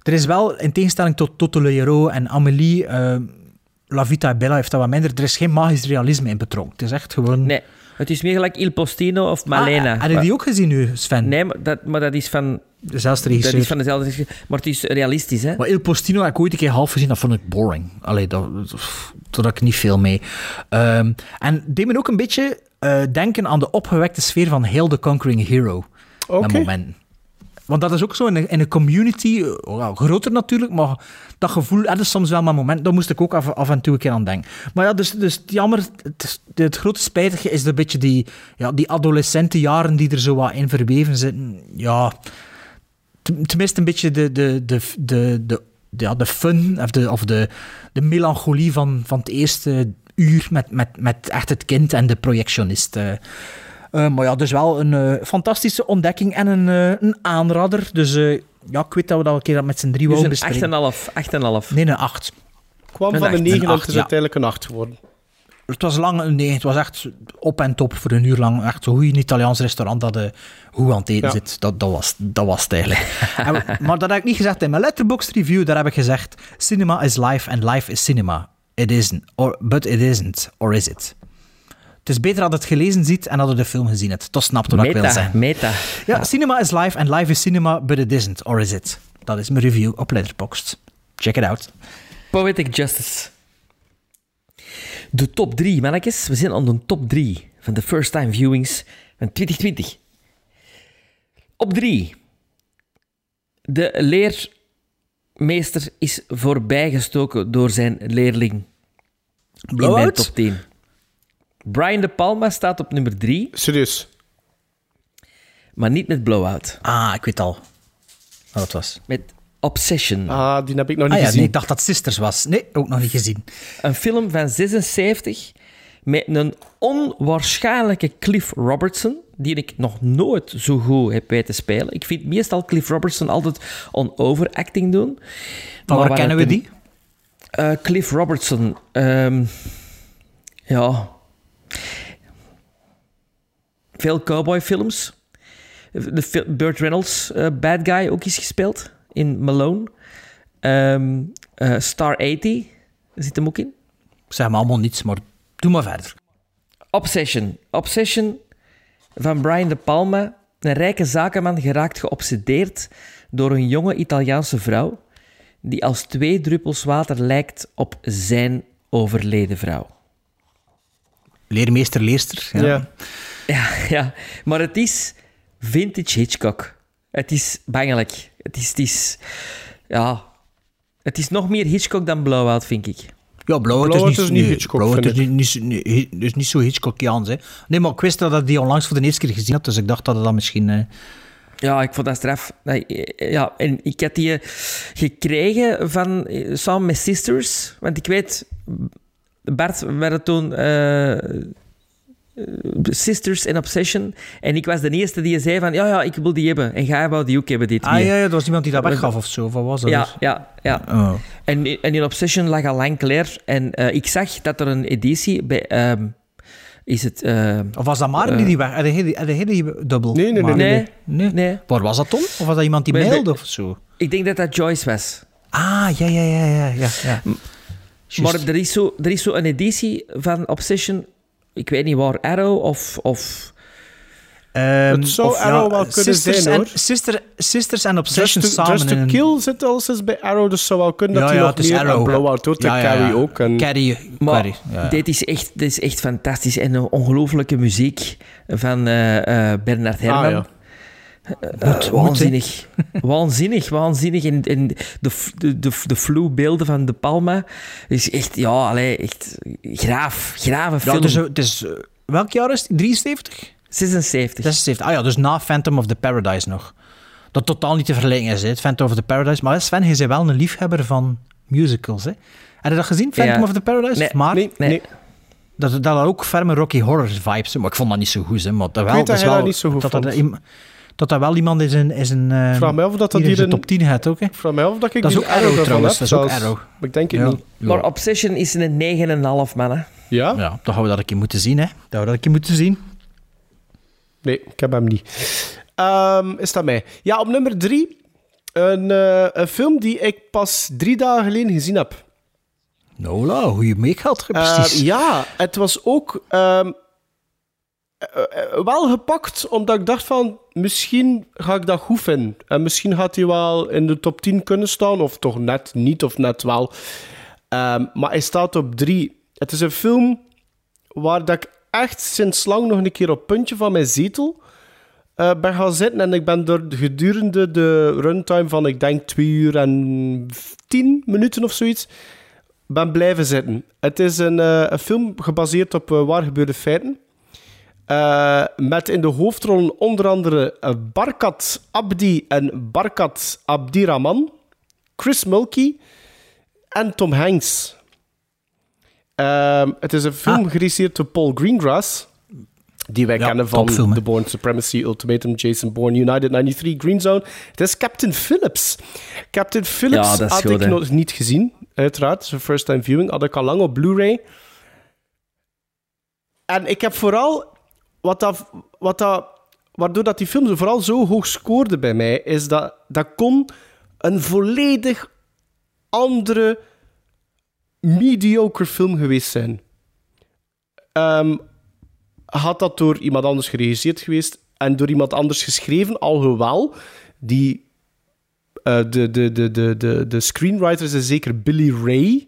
Er is wel, in tegenstelling tot Toto Le Héros en Amélie, uh, La Vita Bella heeft dat wat minder. Er is geen magisch realisme in betrokken. Het is echt gewoon... Nee, het is meer gelijk Il Postino of Malena. Ah, had je die ook gezien nu, Sven? Nee, maar dat, maar dat is van... Dezelfde regisseur. Dat is van dezelfde regisseur. Maar het is realistisch, hè? Maar Il Postino heb ik ooit een keer half gezien. Dat vond ik boring. Allee, dat, daar had ik niet veel mee. Um, en deed men ook een beetje... Uh, denken aan de opgewekte sfeer van Hail the Conquering Hero. Oké. Okay. Moment. Want dat is ook zo in een, in een community, well, groter natuurlijk, maar dat gevoel, dat is soms wel mijn moment. Daar moest ik ook af, af en toe een keer aan denken. Maar ja, dus, dus jammer, het, het grote spijtige is een beetje die, ja, die adolescentenjaren die er zo wat in verweven zitten. Ja, tenminste een beetje de, de, de, de, de, ja, de fun of de, of de, de melancholie van, van het eerste... uur met, met, met echt het kind en de projectionist. Uh, maar ja, dus wel een uh, fantastische ontdekking en een, uh, een aanrader. Dus uh, ja, ik weet dat we dat een keer met z'n drieën wouden bespreken. acht komma vijf Nee, een acht. Kwam een van acht, de negen en het is ja. uiteindelijk een acht geworden. Het was lang een negen. Het was echt op en top voor een uur lang. Echt hoe je een Italiaans restaurant dat uh, hoe aan het eten ja. zit. Dat, dat, was, dat was het eigenlijk. en, maar dat heb ik niet gezegd in mijn Letterboxd review. Daar heb ik gezegd, cinema is life and life is cinema. It isn't, or, but it isn't, or is it? Het is beter dat het gelezen ziet en dat het de film gezien hebt. Dat snapt wat ik wil zeggen. Meta, meta. Ja, cinema is life and life is cinema, but it isn't, or is it? Dat is mijn review op Letterboxd. Check it out. Poetic Justice. De top drie, mannetjes. We zijn aan de top drie van de first time viewings van twintig twintig. Op drie. De leer... meester is voorbijgestoken door zijn leerling. Blowout? In mijn top tien. Brian De Palma staat op nummer drie. Serieus? Maar niet met Blowout. Ah, ik weet al wat dat was. Met Obsession. Ah, die heb ik nog niet ah, gezien. Ja, nee, ik dacht dat Sisters was. Nee, ook nog niet gezien. Een film van zesenzeventig met een onwaarschijnlijke Cliff Robertson, die ik nog nooit zo goed heb weten spelen. Ik vind meestal Cliff Robertson altijd on-overacting doen. Maar waar kennen we die? Uh, Cliff Robertson. Um, ja. Veel cowboyfilms. Burt Reynolds, uh, Bad Guy, ook is gespeeld. In Malone. Um, uh, Star tachtig zit hem ook in. Zeg maar allemaal niets, maar doe maar verder. Obsession. Obsession... Van Brian De Palma, een rijke zakenman geraakt geobsedeerd door een jonge Italiaanse vrouw die als twee druppels water lijkt op zijn overleden vrouw. Leermeester, leerster. Ja. Ja. Ja, ja. Maar het is vintage Hitchcock. Het is bangelijk. Het is, het is, ja. Het is nog meer Hitchcock dan Blowout, vind ik. Ja, Blowout is, is, is niet Hitchcock. Blowout is niet, niet, niet, niet, niet zo Hitchcockiaans. Hè. Nee, maar ik wist dat ik die onlangs voor de eerste keer gezien had, dus ik dacht dat het dat misschien... Eh... Ja, ik vond dat straf. Ja, en ik had die gekregen van, samen met Sisters, want ik weet, Bart, we hadden toen uh, Sisters en Obsession, en ik was de eerste die zei van, ja, ja, ik wil die hebben. En jij wou die ook hebben, dit Ah, ja, ja, dat was iemand die dat weggaf of zo, of wat was dat? Ja, ja. Ja. Oh. En, en in Obsession lag al lang klaar. En uh, ik zag dat er een editie bij um, is het... Uh, of was dat Maarten uh, die die weg... Had je die dubbel? Nee nee nee, nee, nee, nee. Nee. Waar was dat dan? Of was dat iemand die mailde bij, of zo? Ik denk dat dat Joyce was. Ah, ja, ja, ja, ja, ja. ja. Maar er is zo, er is zo een editie van Obsession, ik weet niet waar, Arrow of... of Um, het zou of, Arrow ja, wel kunnen sisters zijn, hoor. Sister, sisters en Obsession to, samen. Dress to in... Kill zit al sinds bij Arrow, dus zou wel kunnen ja, dat hij ja, nog meer Arrow. En Blowout hoort. Ja, en ja, Carrie ja. ook. En... Carrie. Maar Carrie. Ja, ja. Dit, is echt, dit is echt fantastisch. En de ongelooflijke muziek van uh, uh, Bernard Herrmann. Ah, ja. Uh, Wat, waanzinnig. waanzinnig, waanzinnig. En, en de, de, de, de flu-beelden van De Palma is echt, ja, allee, echt graaf, grave film. Ja, dus, dus, welk jaar is het? drieënzeventig? zesenzeventig. zesenzeventig. Ah ja, dus na Phantom of the Paradise nog. Dat totaal niet te verlengen is, hè? Phantom of the Paradise. Maar Sven, je bent wel een liefhebber van musicals, hè? Heb je dat gezien, Phantom ja. of the Paradise? Nee, maar, nee, nee. Dat dat had ook ferme Rocky Horror vibes. Maar ik vond dat niet zo goed, hè? Maar dat ik wel, weet dat, dat wel, niet zo goed dat dat, dat, dat dat wel iemand is in, is in, uh, vraag mij of dat dat hier in de top tien gaat ook, hè? Vraag mij of dat ik dat is ook Arrow, trouwens. Dat is ook Arrow. Ik denk het ja. niet. Maar Obsession is een negen komma vijf, man. Ja? Ja, dan gaan we dat een keer moeten zien, hè? Dan gaan we dat een keer moeten zien. Nee, ik heb hem niet. Um, is dat mij? Ja, op nummer drie. Een, uh, een film die ik pas drie dagen geleden gezien heb. Nola, hoe je mee gaat, precies. Uh, ja, het was ook um, uh, uh, wel gepakt, omdat ik dacht van, misschien ga ik dat goed vinden. En misschien gaat hij wel in de top tien kunnen staan, of toch net niet, of net wel. Um, maar hij staat op drie. Het is een film waar dat ik echt sinds lang nog een keer op het puntje van mijn zetel uh, ben gaan zitten. En ik ben door gedurende de runtime van, ik denk, twee uur en tien minuten of zoiets, ben blijven zitten. Het is een, uh, een film gebaseerd op uh, waar gebeurde feiten. Uh, met in de hoofdrollen onder andere uh, Barkat Abdi en Barkat Abdirahman, Chris Mulkey en Tom Hanks. Um, het is een film ah. geregisseerd door Paul Greengrass, die wij ja, kennen van film, The Bourne Supremacy, Ultimatum, Jason Bourne, United negenennegentig, Green Zone. Het is Captain Phillips. Captain Phillips ja, had goed, ik he? nog niet gezien, uiteraard. First time viewing. Had ik al lang op Blu-ray. En ik heb vooral... Wat dat, wat dat, waardoor dat die film vooral zo hoog scoorde bij mij, is dat dat kon een volledig andere... mediocre film geweest zijn. Um, had dat door iemand anders geregisseerd geweest en door iemand anders geschreven, alhoewel die uh, de, de, de, de, de, de screenwriters is zeker Billy Ray.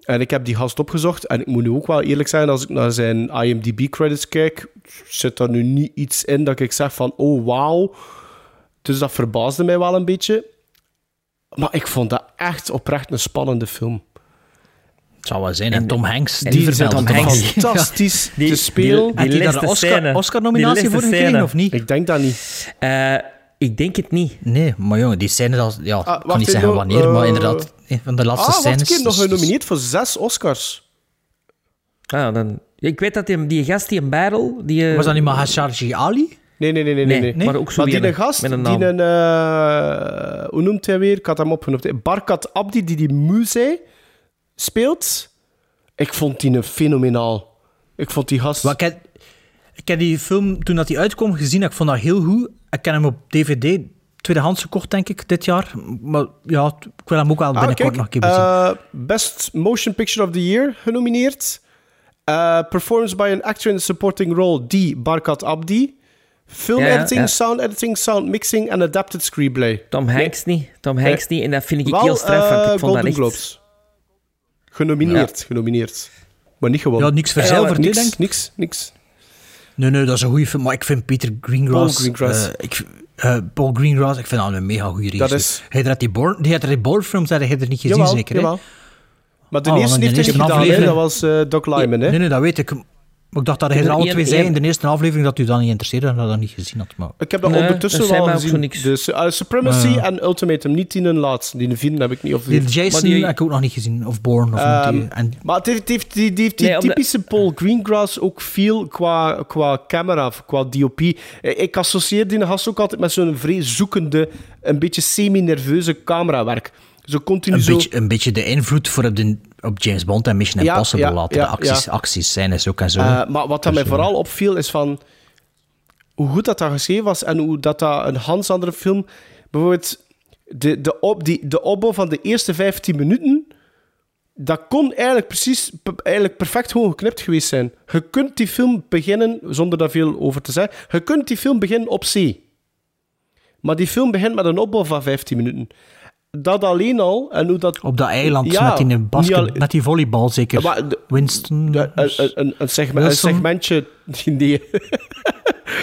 En ik heb die gast opgezocht en ik moet nu ook wel eerlijk zijn, als ik naar zijn I M D B credits kijk, zit er nu niet iets in dat ik zeg van, oh wauw. Dus dat verbaasde mij wel een beetje. Maar ik vond dat echt oprecht een spannende film. Het zou wel zijn. En, en Tom Hanks, die, die vertelt Tom Hanks. Fantastisch die, te spelen. Die, die, die Oscar, scène. Oscar-nominatie die voor gekregen, of niet? Ik denk dat niet. Uh, ik denk het niet. Nee, maar jongen, die scène, dat, ja, ik uh, kan niet zeggen no, wanneer, uh, maar inderdaad, een van de laatste ah, scènes. Ah, was nog genomineerd voor zes Oscars. Ah, dan... Ik weet dat die, die gast, die een barrel... Die, uh... Was dat niet Mahershala Ali? Nee, nee, nee, nee. nee, nee. nee? Maar, ook zo maar die een gast, een die een... Uh, hoe noemt hij weer? Ik had hem opgenoemd. Barkat Abdi, die die moe zei... speelt. Ik vond die een fenomenaal. Ik vond die gast... Ik heb, ik heb die film, toen dat die uitkwam, gezien. Ik vond dat heel goed. Ik heb hem op D V D tweedehands gekocht, denk ik, dit jaar. Maar ja, ik wil hem ook wel binnenkort ah, kijk, nog een keer bezien. Uh, Best Motion Picture of the Year genomineerd. Uh, performance by an actor in a supporting role, die Barkat Abdi. Film ja, editing, ja. sound editing, sound mixing en adapted screenplay. Tom Hanks nee. niet. Tom Hanks nee. niet. En dat vind ik wel, heel straf, want ik uh, vond Golden dat echt... Globes. Genomineerd, ja. genomineerd. Maar niet gewoon. Ja, niks verzilverd, ja, denk ik. Niks, niks. Nee, nee, dat is een goede film. Maar ik vind Peter Greengrass... Paul Greengrass. Uh, ik, uh, Paul Greengrass, ik vind dat een mega goede regisseur. Dat is... Hij had die Bourne-films Bourne had hij er niet gezien, jawel, zeker. Jawel. Maar de oh, eerste heeft hij gedaan, aflevering... dat was uh, Doc Liman. Ja, nee, nee, dat weet ik. Maar ik dacht dat hij er alle twee zei in de eerste aflevering dat u dat niet interesseerde en dat dat niet gezien had. Maar... Ik heb dat nee, ondertussen wel gezien. De, uh, Supremacy uh, en Ultimatum, niet die een laatste. Die vierde heb ik niet of die Jason die... heb ik ook nog niet gezien. Of Bourne. Of um, die, en... Maar het heeft, heeft, die, die, heeft die nee, typische de... Paul Greengrass ook veel qua, qua camera, qua D O P. Ik associeer die gast ook altijd met zo'n vrij zoekende, een beetje semi-nerveuze camerawerk. Zo continu een, zo... Beetje, een beetje de invloed voor op de... op James Bond en Mission ja, Impossible ja, laten. Ja, de acties, ja. acties zijn is ook en zo. Uh, maar wat dat mij vooral opviel is van hoe goed dat dat geschreven was en hoe dat dat een Hans andere film... Bijvoorbeeld, de, de, op, die, de opbouw van de eerste vijftien minuten, dat kon eigenlijk precies eigenlijk perfect gewoon geknipt geweest zijn. Je kunt die film beginnen, zonder daar veel over te zeggen, je kunt die film beginnen op zee. Maar die film begint met een opbouw van vijftien minuten. Dat alleen al... En hoe dat, op dat eiland, ja, met, die basket, al, met die volleybal zeker. Maar, de, Winston... De, een, een, een, segment, Wilson. een segmentje... Nee.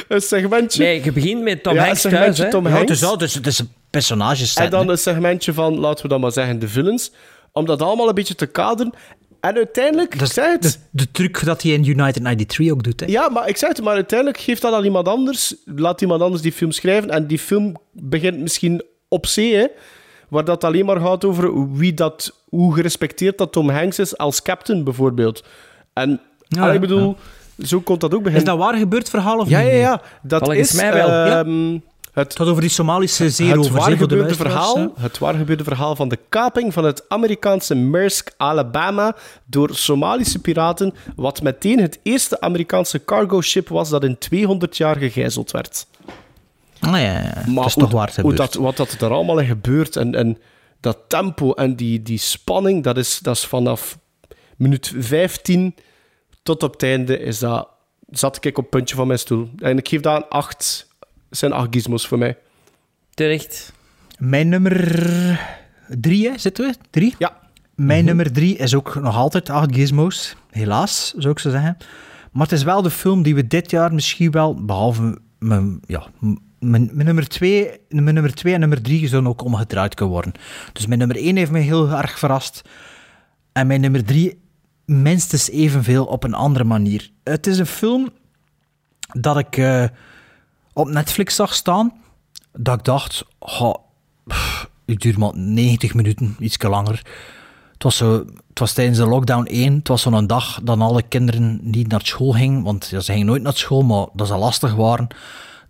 een segmentje... Nee, je begint met Tom ja, Hanks thuis, hè? Tom Hanks. Ja, dus het is een personages. En dan een segmentje van, laten we dan maar zeggen, de villains. Om dat allemaal een beetje te kaderen. En uiteindelijk... Dat is het, de, de truc dat hij in United negenennegentig ook doet, hè? Ja, maar ik zeg het, maar uiteindelijk geeft dat aan iemand anders. Laat iemand anders die film schrijven. En die film begint misschien op zee, hè? Waar dat alleen maar gaat over wie dat, hoe gerespecteerd dat Tom Hanks is als captain, bijvoorbeeld. En ja, ah, ik bedoel, ja. zo komt dat ook beginnen. Is dat waar gebeurd verhaal of ja, niet? Ja, ja, dat Volgens is... mij wel. Um, ja. Het gaat over die Somalische zeerover. Het waar, gebeurde verhaal, het waar gebeurde verhaal van de kaping van het Amerikaanse Maersk, Alabama, door Somalische piraten, wat meteen het eerste Amerikaanse cargo ship was dat in tweehonderd jaar gegijzeld werd. Oh ja, ja. Maar dat is toch waar het dat, wat dat er allemaal in gebeurt en, en dat tempo en die, die spanning, dat is, dat is vanaf minuut vijftien tot op het einde is dat, zat ik op het puntje van mijn stoel. En ik geef daar een acht. Dat zijn acht gizmos voor mij. Terecht. Mijn nummer drie, hè, zitten we? Drie? Ja. Mijn mm-hmm. nummer drie is ook nog altijd acht gizmos. Helaas, zou ik zo zeggen. Maar het is wel de film die we dit jaar misschien wel, behalve mijn... Ja, Mijn, mijn nummer twee en nummer drie zullen ook omgedraaid kunnen worden. Dus mijn nummer één heeft me heel erg verrast. En mijn nummer drie minstens evenveel op een andere manier. Het is een film dat ik uh, op Netflix zag staan. Dat ik dacht, oh, pff, het duurt maar negentig minuten, ietsje langer. Het was, zo, het was tijdens de lockdown één. Het was zo'n dag dat alle kinderen niet naar school gingen. Want ja, ze gingen nooit naar school, maar dat ze lastig waren.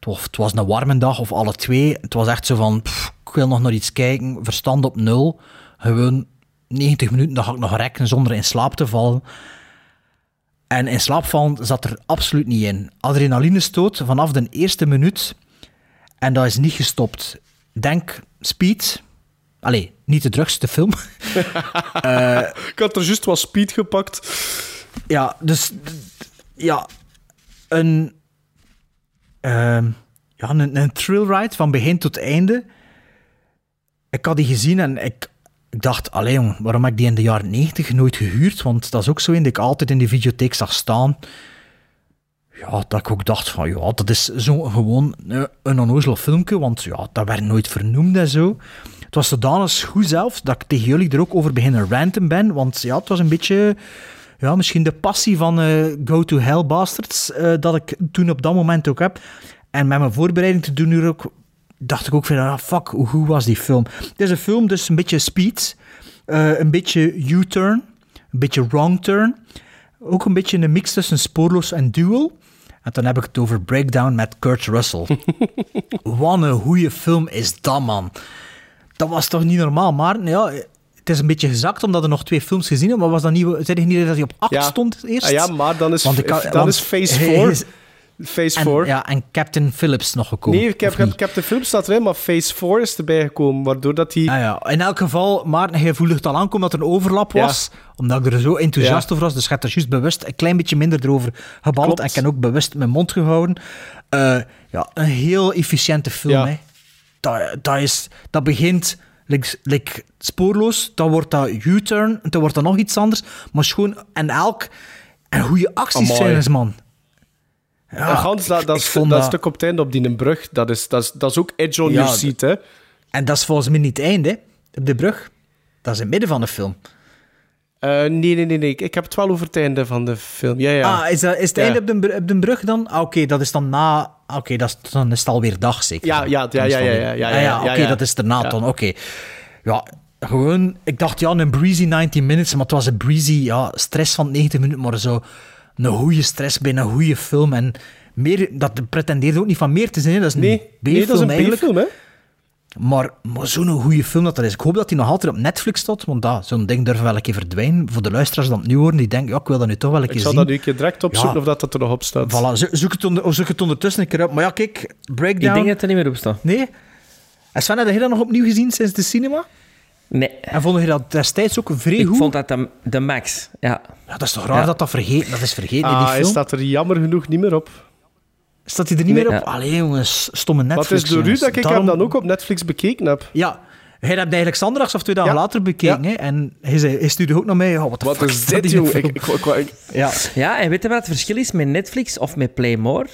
Of het was een warme dag, of alle twee. Het was echt zo van, pff, ik wil nog naar iets kijken. Verstand op nul. Gewoon negentig minuten, dat ga ik nog rekken zonder in slaap te vallen. En in slaap vallen zat er absoluut niet in. Adrenalinestoot vanaf de eerste minuut. En dat is niet gestopt. Denk, Speed. Allee, niet de drukste film. uh, ik had er juist wat Speed gepakt. Ja, dus... Ja, een... Uh, ja, een, een thrillride van begin tot einde. Ik had die gezien en ik, ik dacht, allee jong, waarom heb ik die in de jaren negentig nooit gehuurd? Want dat is ook zo een die ik altijd in de videotheek zag staan. Ja, dat ik ook dacht van, ja, dat is zo gewoon uh, een onnozel filmpje, want ja, dat werd nooit vernoemd en zo. Het was zodanig goed zelf dat ik tegen jullie er ook over beginnen ranten ben, want ja, het was een beetje... Ja, misschien de passie van uh, Go to Hell Bastards, uh, dat ik toen op dat moment ook heb. En met mijn voorbereiding te doen nu ook, dacht ik ook van, ah, fuck, hoe goed was die film? Het is een film, dus een beetje Speed, uh, een beetje U-turn, een beetje Wrong Turn. Ook een beetje een mix tussen Spoorloos en Duel. En dan heb ik het over Breakdown met Kurt Russell. Wat een goede film is dat, man. Dat was toch niet normaal, maar ja... Het is een beetje gezakt, omdat er nog twee films gezien hebben. Maar was dat niet... Zei je niet dat hij op acht ja. stond eerst? Ja, maar dan is, ik, dan want, is Phase vier. Phase vier. Ja, en Captain Phillips nog gekomen. Nee, Cap, Captain Phillips staat erin, maar Phase vier is erbij gekomen. Waardoor dat hij... Ah, ja. In elk geval, Maarten, jij voelde het al aankomen dat er een overlap was. Ja. Omdat ik er zo enthousiast ja. over was. Dus je hebt er juist bewust een klein beetje minder erover gebabbeld. En ik heb ook bewust mijn mond gehouden. Uh, ja, een heel efficiënte film. Ja. Hè. Dat, dat, is, dat begint... Like, like, spoorloos, dan wordt dat U-turn, dan wordt dat nog iets anders. Maar schoon en elk... En goede acties zijn eens, man. Ja, en gans, dat, ik, dat, ik dat, dat stuk op het einde op die brug, dat is, dat is, dat is ook edge on ja, your seat, hè. En dat is volgens mij niet het einde, hè. Op de brug. Dat is in het midden van de film. Uh, nee, nee, nee, nee. Ik heb het wel over het einde van de film. Ja, ja. Ah, is, dat, is het ja. einde op de, op de brug dan? Ah, oké, okay, dat is dan na... Oké, okay, dan is het alweer dag, zeker? Ja, ja, ja, ja, ja, ja, ja, ja, ja oké, okay, ja, ja. dat is daarna ja. dan, oké. Okay. Ja, gewoon... Ik dacht, ja, een breezy negentig minutes, maar het was een breezy, ja, stress van negentig minuten, maar zo een goede stress bij een goede film. En meer, dat pretendeerde ook niet van meer te zijn, hè. Dat is een nee, B-film, nee, dat is een B-film, hè? Maar, maar zo'n goede film dat er is. Ik hoop dat die nog altijd op Netflix staat, want dat, zo'n ding durven wel een keer verdwijnen. Voor de luisteraars die het nu horen, die denken, ja, ik wil dat nu toch wel een keer zien. Ik zal dat nu een keer direct opzoeken, ja, of dat, dat er nog op staat. Voilà, zo, zoek, het onder, zoek het ondertussen een keer op. Maar ja, kijk, Breakdown... Ik denk dat er niet meer op staat. Nee? En Sven, heb je dat nog opnieuw gezien sinds de cinema? Nee. En vond je dat destijds ook vrij goed? Ik vond dat de, de max, ja. Ja, dat is toch raar, ja, dat dat vergeten, dat is vergeten ah, in die film. Hij staat er jammer genoeg niet meer op. Staat hij er niet nee, meer op? Ja. Allee, jongens, stomme Netflix. Wat is door u dat ik Daarom... hem dan ook op Netflix bekeken heb? Ja, hij hebt eigenlijk zondags of twee dagen ja. later bekeken. Ja. Hè? En hij, zei, hij stuurde ook naar mij. Oh, wat fuck is dit, joh? Ik, ik, ik, ik... Ja. ja, en weet je wat het verschil is met Netflix of met Play More?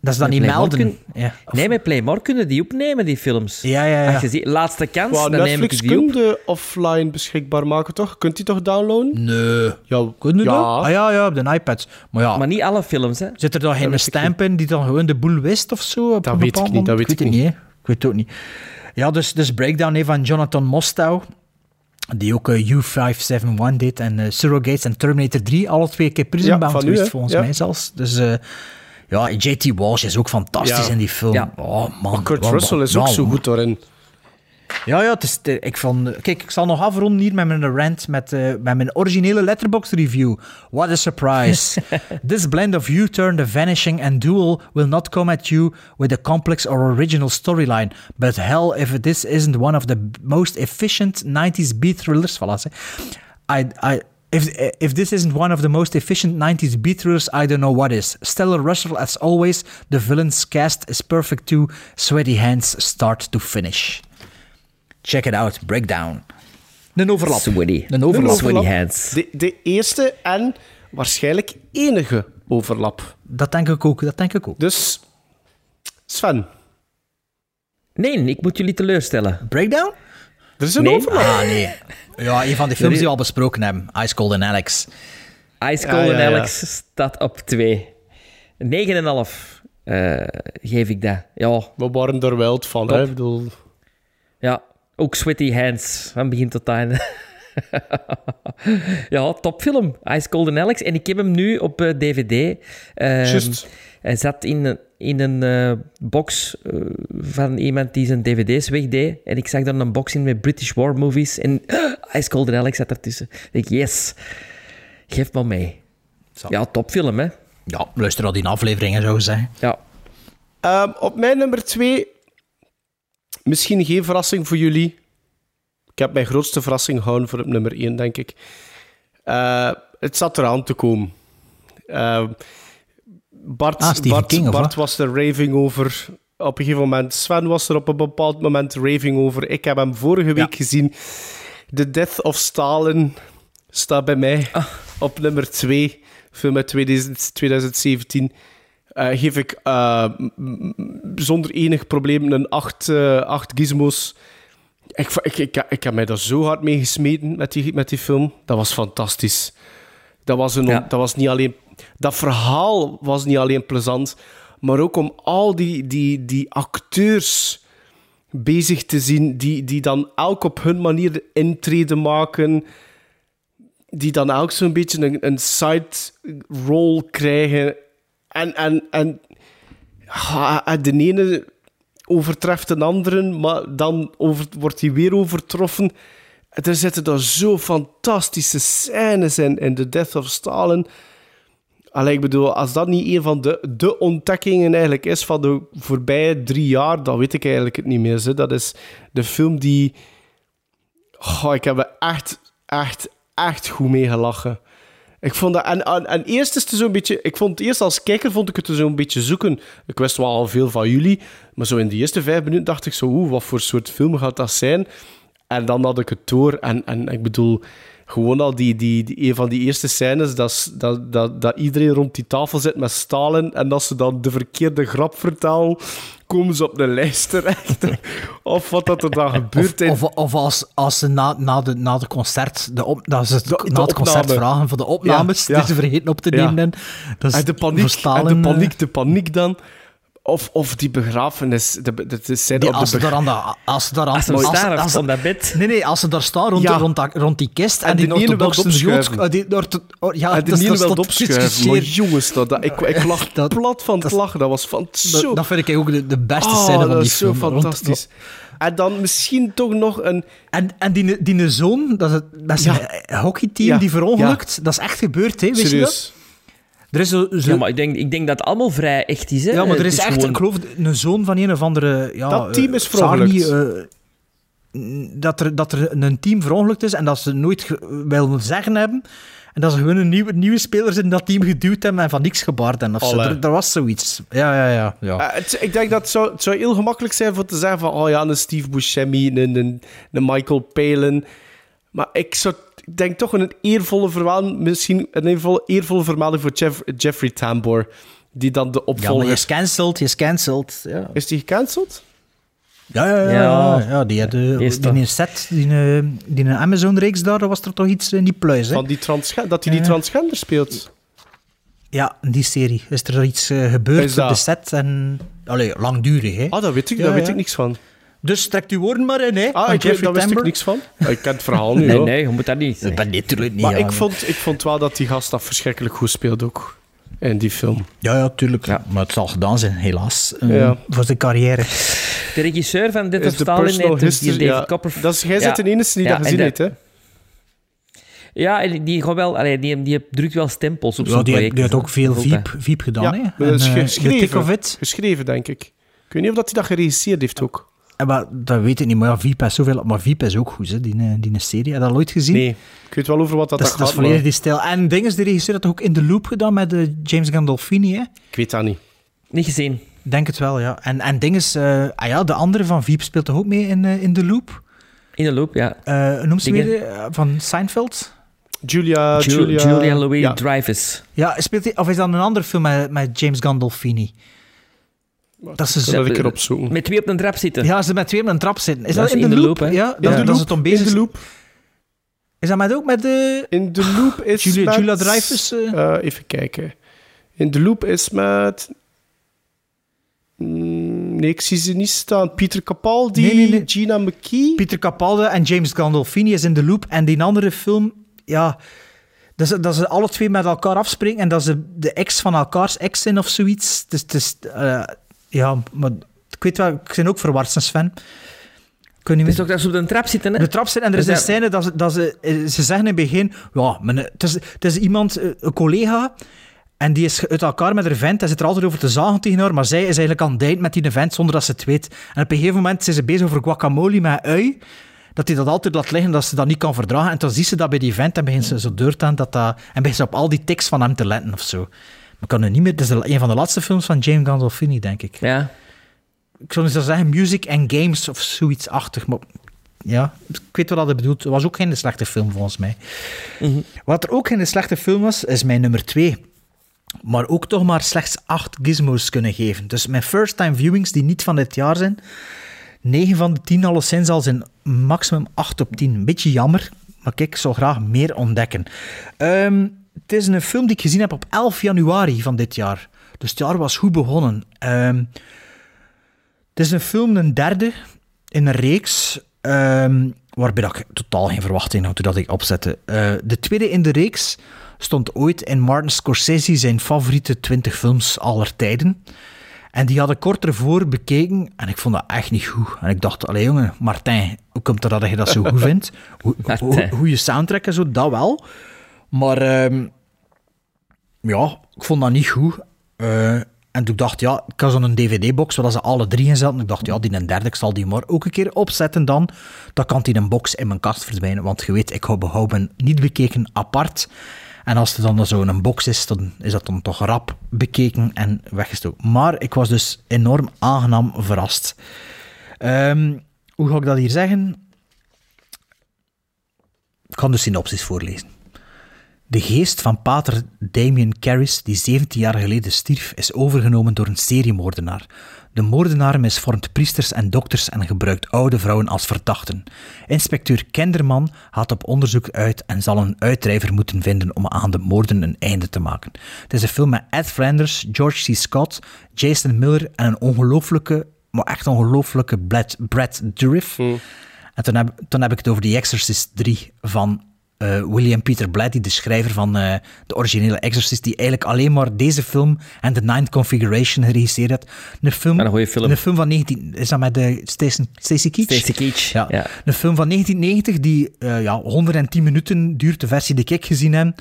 Dat is dan met niet melden. Kun... Ja. Of... Nee, met Play More kunnen die opnemen, die films. Ja, ja, ja. Als je ziet, laatste kans, wow, dan Netflix neem ik die op. Kun je offline beschikbaar maken, toch? Kunt die toch downloaden? Nee. Ja, kun je ja. dat? Ah ja, ja, op de iPads. Maar, ja. maar niet alle films, hè. Zit er dan geen stamp in die dan gewoon de boel wist of zo? Dat weet ik niet, dat weet ik, ik niet. He? Ik weet het ook niet. Ja, dus, dus Breakdown he, van Jonathan Mostow, die ook uh, U vijf zevenenzeventig deed, en uh, Surrogates en Terminator drie, alle twee keer Prisonbound ja, geweest, volgens ja. mij zelfs. Dus... Uh, Ja, J T Walsh is ook fantastisch ja. in die film. Ja. Oh, man. Maar Kurt Russell is ook nou, zo goed daarin. Ja, ja het is, ik vond, kijk, ik zal nog afronden hier met mijn rant, met, uh, met mijn originele Letterboxd review. What a surprise. This blend of U-turn, the vanishing and duel will not come at you with a complex or original storyline. But hell if this isn't one of the most efficient nineties B-thrillers. Voilà, I... I If if this isn't one of the most efficient nineties B-thrillers, I don't know what is. Stella Russell, as always, the villain's cast is perfect too. Sweaty hands start to finish. Check it out, Breakdown. Een overlap. Sweaty. Een overlap. Sweaty hands. De, de eerste en waarschijnlijk enige overlap. Dat denk ik ook, dat denk ik ook. Dus, Sven. Nee, ik moet jullie teleurstellen. Breakdown? Er is een nee. overlap. Ah, nee. Ja, een van de films die we al besproken hebben. Ice Cold and Alex. Ice Cold ja, ja, and Alex ja. staat op twee. negen komma vijf uh, geef ik dat. Ja. We waren er wel van, hè? Ik bedoel... Ja, ook Sweaty Hands. Van begin tot einde. Ja, topfilm. Ice Cold and Alex. En ik heb hem nu op uh, D V D. Uh, Just. Hij zat in een... in een uh, box uh, van iemand die zijn D V D's wegdeed. En ik zag dan een box in met British War movies. En uh, Ice Cold and Alex zat ertussen. Ik denk, yes, geef maar mee. Zo. Ja, topfilm, hè? Ja, luister al die afleveringen, zou ik zeggen. Ja. Um, op mijn nummer twee, misschien geen verrassing voor jullie. Ik heb mijn grootste verrassing gehouden voor op nummer één, denk ik. Uh, het zat eraan te komen. Uh, Bart, ah, Bart, King, Bart was er raving over op een gegeven moment. Sven was er op een bepaald moment raving over. Ik heb hem vorige week ja. gezien. The Death of Stalin staat bij mij ah. op nummer twee. Film uit twintig zeventien. Uh, geef ik uh, zonder enig probleem een acht, uh, acht gizmos. Ik, ik, ik, ik heb mij daar zo hard mee gesmeten met die, met die film. Dat was fantastisch. Dat was, een, ja. dat was niet alleen... Dat verhaal was niet alleen plezant, maar ook om al die, die, die acteurs bezig te zien, die, die dan elk op hun manier de intrede maken, die dan elk zo'n beetje een, een side-rol krijgen. En, en, en de ene overtreft de andere, maar dan over, wordt hij weer overtroffen. Er zitten daar zo fantastische scènes in, in The Death of Stalin... Allee, ik bedoel, als dat niet een van de, de ontdekkingen eigenlijk is van de voorbije drie jaar, dan weet ik eigenlijk het niet meer. Zo. Dat is de film die... Oh, ik heb er echt, echt, echt goed mee gelachen. Ik vond dat... En, en, en eerst is het zo'n beetje... Ik vond het eerst als kijker vond ik het zo'n beetje zoeken. Ik wist wel al veel van jullie, maar zo in de eerste vijf minuten dacht ik zo, oeh, wat voor soort film gaat dat zijn? En dan had ik het door. En, en ik bedoel... Gewoon al die, die, die, een van die eerste scènes dat, dat, dat, dat iedereen rond die tafel zit met Stalin en dat ze dan de verkeerde grap vertalen, komen ze op de lijst terecht. Of wat dat er dan gebeurt. Of, of, of als, als ze na, na, de, na de concert de op, dat ze de, de na het concert vragen voor de opnames ja, ja. die ze vergeten op te nemen. Ja. Dat is en de paniek, en de paniek, de paniek dan. Of, of die begrafenis, de, de, de scène nee, op als de begrafenis. Als ze daar aan staan, dat bed. Nee, nee, als ze daar staan rond, ja. rond, rond die kist en, en die orthodoxe Joods... En die nieren wel opschuiven. Maar jongens, dat, dat, ik, ik lag dat, plat van het lachen. Dat was van zo... Dat vind ik ook de, de beste oh, scène van die dat is film. Zo fantastisch. Rond, en dan misschien toch nog een... En, en die, die zoon, dat is, dat is ja. een hockeyteam ja. die verongelukt. Ja. Dat is echt gebeurd, hè, wist je dat? Er is zo, zo... Ja, maar ik denk, ik denk dat het allemaal vrij echt is. Hè? Ja, maar er is, is echt, gewoon... ik geloof, een zoon van een of andere... Ja, dat team is verongelukt. Uh, dat, er, dat er een team verongelukt is en dat ze nooit ge- willen zeggen hebben. En dat ze gewoon een nieuwe, nieuwe spelers in dat team geduwd hebben en van niks gebaard hebben. Of zo. Er, er was zoiets. Ja, ja, ja. ja. Uh, het, ik denk dat het zou, het zou heel gemakkelijk zijn voor te zeggen van... Oh ja, een Steve Buscemi, een, een, een Michael Palin. Maar ik zou... Ik denk toch een eervolle vermelding, misschien een eervolle, eervolle vermelding voor Jeff, Jeffrey Tambor, die dan de opvolger... Ja, maar je is cancelled, je is cancelled. Ja. Is die gecanceld? Ja, ja, ja. ja. ja die had uh, die een set, die, uh, die een Amazon-reeks daar, was er toch iets in die pluis, hè? Van die transge- dat hij die uh, transgender speelt. Ja, in die serie. Is er iets uh, gebeurd op de set en... Allee, langdurig, hè? Ah, dat weet ik, ja, daar ja. weet ik niks van. Dus trek je woorden maar in, hè? Ah, ik weet, daar wist ik niks van. Ik ken het verhaal nu, Nee, hoor. nee, je moet dat niet. Nee. Dat niet, niet maar ik vond, ik vond wel dat die gast dat verschrikkelijk goed speelde ook. In die film. Ja, ja, tuurlijk. Ja. Maar het zal gedaan zijn, helaas. Um, ja. Voor zijn carrière. De regisseur van Dit of Stalin, David ja. Copperfield. Dat is, jij bent ja. de enige die ja, dat gezien de... heeft, hè? Ja, en die, wel, allee, die, die drukt wel stempels op ja, zo'n die project. Die had ook veel Viep, viep gedaan, ja. hè? En, geschreven. geschreven, denk ik. Ik weet niet of hij dat geregisseerd heeft ook. Maar dat weet ik niet, maar ja, Viep is zoveel... Maar Viep is ook goed, hè, die, die serie. Heb je dat nooit gezien? Nee, ik weet wel over wat dat, dat gaat. Dat is volledig maar... die stijl. En Dinges, de regisseur, had toch ook In the Loop gedaan met uh, James Gandolfini, hè? Ik weet dat niet. Niet gezien. Denk het wel, ja. En, en Dinges, uh, ah ja, de andere van Viep speelt toch ook mee in, uh, in the Loop? In the Loop, ja. Uh, noem ze weer uh, van Seinfeld? Julia... Ju- Julia, Julia Louis-Dreyfus. Ja, ja speelt die, of is dat een andere film met, met James Gandolfini? Dat ze zo... ik erop zoeken. Met twee op een trap zitten. Ja, ze met twee op een trap zitten. Is dat, dat is in de loop? loop ja, dat, ja. dat is het om bezig. In de loop. Is dat met ook met de... In de loop is Julia, met... Julia Dreyfus... Uh... Uh, even kijken. In de loop is met... Mm, nee, ik zie ze niet staan. Peter Capaldi, nee, nee, nee. Gina McKee. Peter Capaldi en James Gandolfini is in de loop. En die andere film... Ja... Dat ze, dat ze alle twee met elkaar afspreken en dat ze de ex van elkaars ex zijn of zoiets. Dus het is... Uh, Ja, maar ik weet wel, ik ben ook verward, Sven. Ik weet niet meer. Het is toch dat ze op de trap zitten, hè? De trap zitten en er is, is een scène dat, ze, dat ze, ze zeggen in het begin... Ja, men, het, is, het is iemand, een collega, en die is uit elkaar met haar vent. Hij zit er altijd over te zagen tegen haar, maar zij is eigenlijk aan het date met die vent zonder dat ze het weet. En op een gegeven moment zijn ze bezig over guacamole met ui. Dat hij dat altijd laat liggen, dat ze dat niet kan verdragen. En dan ziet ze dat bij die vent en begint ze zo deur te aan dat dat... En begint ze op al die tics van hem te letten of zo. Ik kan het niet meer... Het is een van de laatste films van James Gandolfini, denk ik. Ja. Ik zou niet zo zeggen, music and games of zoiets-achtig. Maar ja, ik weet wat dat bedoelt. Het was ook geen slechte film, volgens mij. Mm-hmm. Wat er ook geen slechte film was, is mijn nummer twee. Maar ook toch maar slechts acht gizmos kunnen geven. Dus mijn first-time viewings, die niet van dit jaar zijn, negen van de tien alleszins al zijn maximum acht op tien. Een beetje jammer, maar kijk, ik zou graag meer ontdekken. Um, Het is een film die ik gezien heb op elf januari van dit jaar. Dus het jaar was goed begonnen. Um, het is een film, een derde in een reeks, um, waarbij ik totaal geen verwachting had toen ik opzette. Uh, de tweede in de reeks stond ooit in Martin Scorsese zijn favoriete twintig films aller tijden. En die had ik kort ervoor bekeken en ik vond dat echt niet goed. En ik dacht, allee jongen, Martin, hoe komt het dat je dat zo goed vindt? Goede soundtrack en zo, dat wel. Maar um, ja, ik vond dat niet goed. Uh, en toen dacht ik, ja, ik had zo'n D V D-box waar ze alle drie in zaten. Ik dacht, ja, die een derde, ik zal die maar ook een keer opzetten dan. Dan kan die een box in mijn kast verdwijnen. Want je weet, ik hou behouden niet bekeken apart. En als er dan zo'n box is, dan is dat dan toch rap bekeken en weggestoken. Maar ik was dus enorm aangenaam verrast. Um, hoe ga ik dat hier zeggen? Ik kan de synopsis voorlezen. De geest van pater Damien Karras, die zeventien jaar geleden stierf, is overgenomen door een seriemoordenaar. De moordenaar misvormt priesters en dokters en gebruikt oude vrouwen als verdachten. Inspecteur Kinderman haalt op onderzoek uit en zal een uitdrijver moeten vinden om aan de moorden een einde te maken. Het is een film met Ed Flanders, George C. Scott, Jason Miller en een ongelooflijke, maar echt ongelooflijke Brad Dourif. Mm. En toen heb, toen heb ik het over The Exorcist drie van... Uh, William Peter Blatty, de schrijver van uh, de originele Exorcist, die eigenlijk alleen maar deze film en The Ninth Configuration geregisseerd had. Een film, een goede film. Een film van negentien... Is dat met uh, Stacey, Stacey Keach? Stacey Keach, ja. ja. Een film van negentien negentig die uh, ja, honderdtien minuten duurt, de versie die ik gezien heb.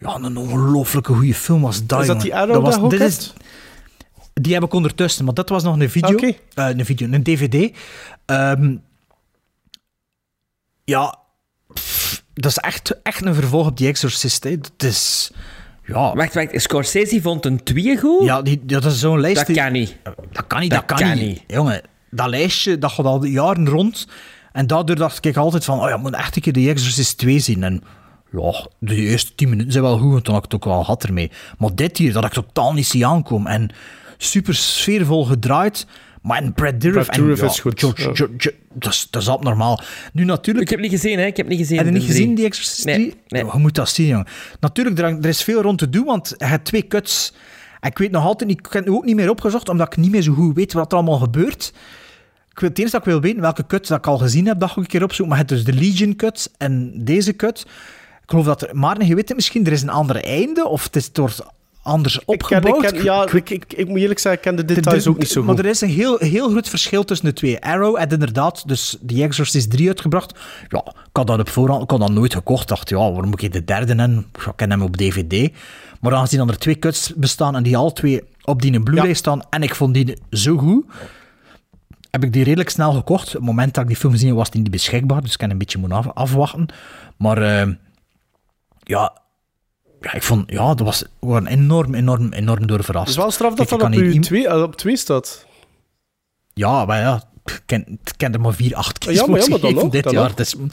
Ja, een ongelooflijke goede film was dat, Is dat die Arrow dat was, dat dit is, Die heb ik ondertussen, maar dat was nog een video. Okay. Uh, een video, een D V D. Um, ja... Dat is echt, echt een vervolg op die Exorcist. Hè. Dat is... Ja. Wacht, wacht. Scorsese vond een twee goed? Ja, die, dat is zo'n lijstje. Dat kan niet. Dat kan niet, dat, dat kan, kan niet. niet. Jongen, dat lijstje, dat gaat al jaren rond. En daardoor dacht ik altijd van, oh ja, ik moet echt een keer die Exorcist twee zien. En ja, de eerste tien minuten zijn wel goed, want toen had ik het ook wel gehad ermee. Maar dit hier, dat ik totaal niet zie aankomen. En super sfeervol gedraaid. Maar en Brad Dourif en ja, is goed. George, ja. George, George, dat, is, dat is abnormaal. Nu natuurlijk... Ik heb het niet gezien, hè. Ik heb het niet gezien. Heb je niet drie. gezien, die Exorcist drie? Nee, nee. Oh, je moet dat zien, jongen. Natuurlijk, er, er is veel rond te doen, want je hebt twee cuts. En ik weet nog altijd niet... Ik heb het ook niet meer opgezocht, omdat ik niet meer zo goed weet wat er allemaal gebeurt. Ik wil, het eerste dat ik wil weten, welke cuts dat ik al gezien heb, dat ik een keer opzoek. Maar je hebt dus de Legion cuts en deze cut. Ik geloof dat er... Maar je weet het misschien, er is een ander einde, of het is door... anders opgebouwd. Ik, ken, ik, ken, ja, ik, ik, ik moet eerlijk zeggen, ik ken de details de, ook niet zo goed. Maar er is een heel, heel groot verschil tussen de twee. Arrow had inderdaad dus The Exorcist drie uitgebracht. Ja, ik had dat op voorhand, ik had dat nooit gekocht. dacht, ja, waarom moet ik de derde hebben? Ik ken hem op D V D. Maar aangezien er twee cuts bestaan en die al twee op die Blu-ray ja. staan, en ik vond die zo goed, heb ik die redelijk snel gekocht. Op het moment dat ik die film gezien was die niet beschikbaar, dus ik kan een beetje moeten af, afwachten. Maar uh, ja... Ja, ik vond... Ja, dat was gewoon enorm, enorm, enorm door verrast. Het is wel straf dat dat op u twee, op twee staat. Ja, maar ja... Ik ken er maar vier, acht keer. Ja, maar, ja, maar dat nog, dit dat jaar. Dus, um,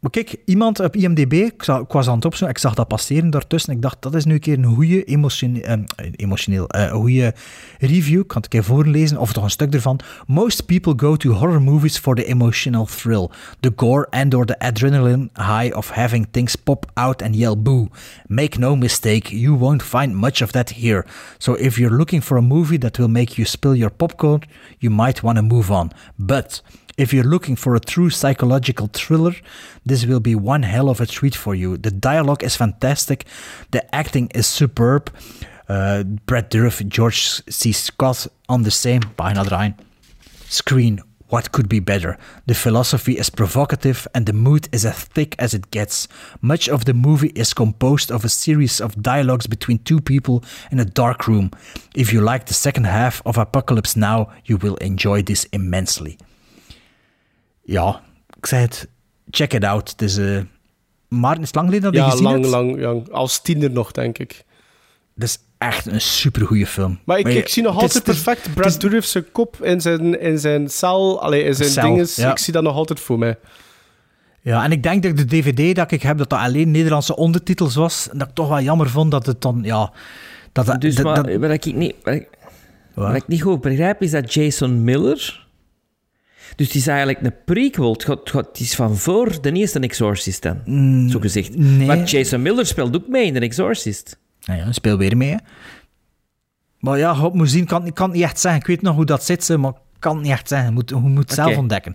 maar kijk, iemand op I M D B... Ik, zou, ik was aan het opzoeken, ik zag dat passeren daartussen. Ik dacht, dat is nu een keer een goede emotione, um, emotioneel... Uh, een goede review. Ik kan het een keer voorlezen, of toch een stuk ervan. Most people go to horror movies for the emotional thrill. The gore and or the adrenaline high of having things pop out and yell boo. Make no mistake, you won't find much of that here. So if you're looking for a movie that will make you spill your popcorn, you might want to move on. But if you're looking for a true psychological thriller, this will be one hell of a treat for you. The dialogue is fantastic. The acting is superb. Uh, Brad Dourif, George C. Scott on the same, bijna draai. Screen, what could be better? The philosophy is provocative and the mood is as thick as it gets. Much of the movie is composed of a series of dialogues between two people in a dark room. If you like the second half of Apocalypse Now, you will enjoy this immensely. Ja, ik zei het. Check it out. Het is, uh, Maarten, is het lang geleden dat je ja, gezien hebt? Ja, lang, lang. Als tiener nog, denk ik. Dus echt een supergoeie film. Maar ik, maar je, ik zie nog altijd is, perfect is, Brad Dourif zijn kop in zijn, in zijn cel, allee, in zijn dinges. Ja. Ik zie dat nog altijd voor mij. Ja, en ik denk dat de D V D dat ik heb, dat dat alleen Nederlandse ondertitels was. En dat ik toch wel jammer vond dat het dan, ja... Dat, dat, dus dat, maar, dat, wat, ik niet, wat, ik, wat ik niet goed begrijp, is dat Jason Miller... Dus het is eigenlijk een prequel. Het, gaat, het is van voor de eerste Exorcist dan, mm, zo gezegd. Nee. Maar Jason Miller speelt ook mee in de Exorcist. Nou ja, speel weer mee, hè. Maar ja, God moet zien, ik kan, kan het niet echt zeggen. Ik weet nog hoe dat zit, maar ik kan het niet echt zeggen. Je moet, je moet het okay. zelf ontdekken.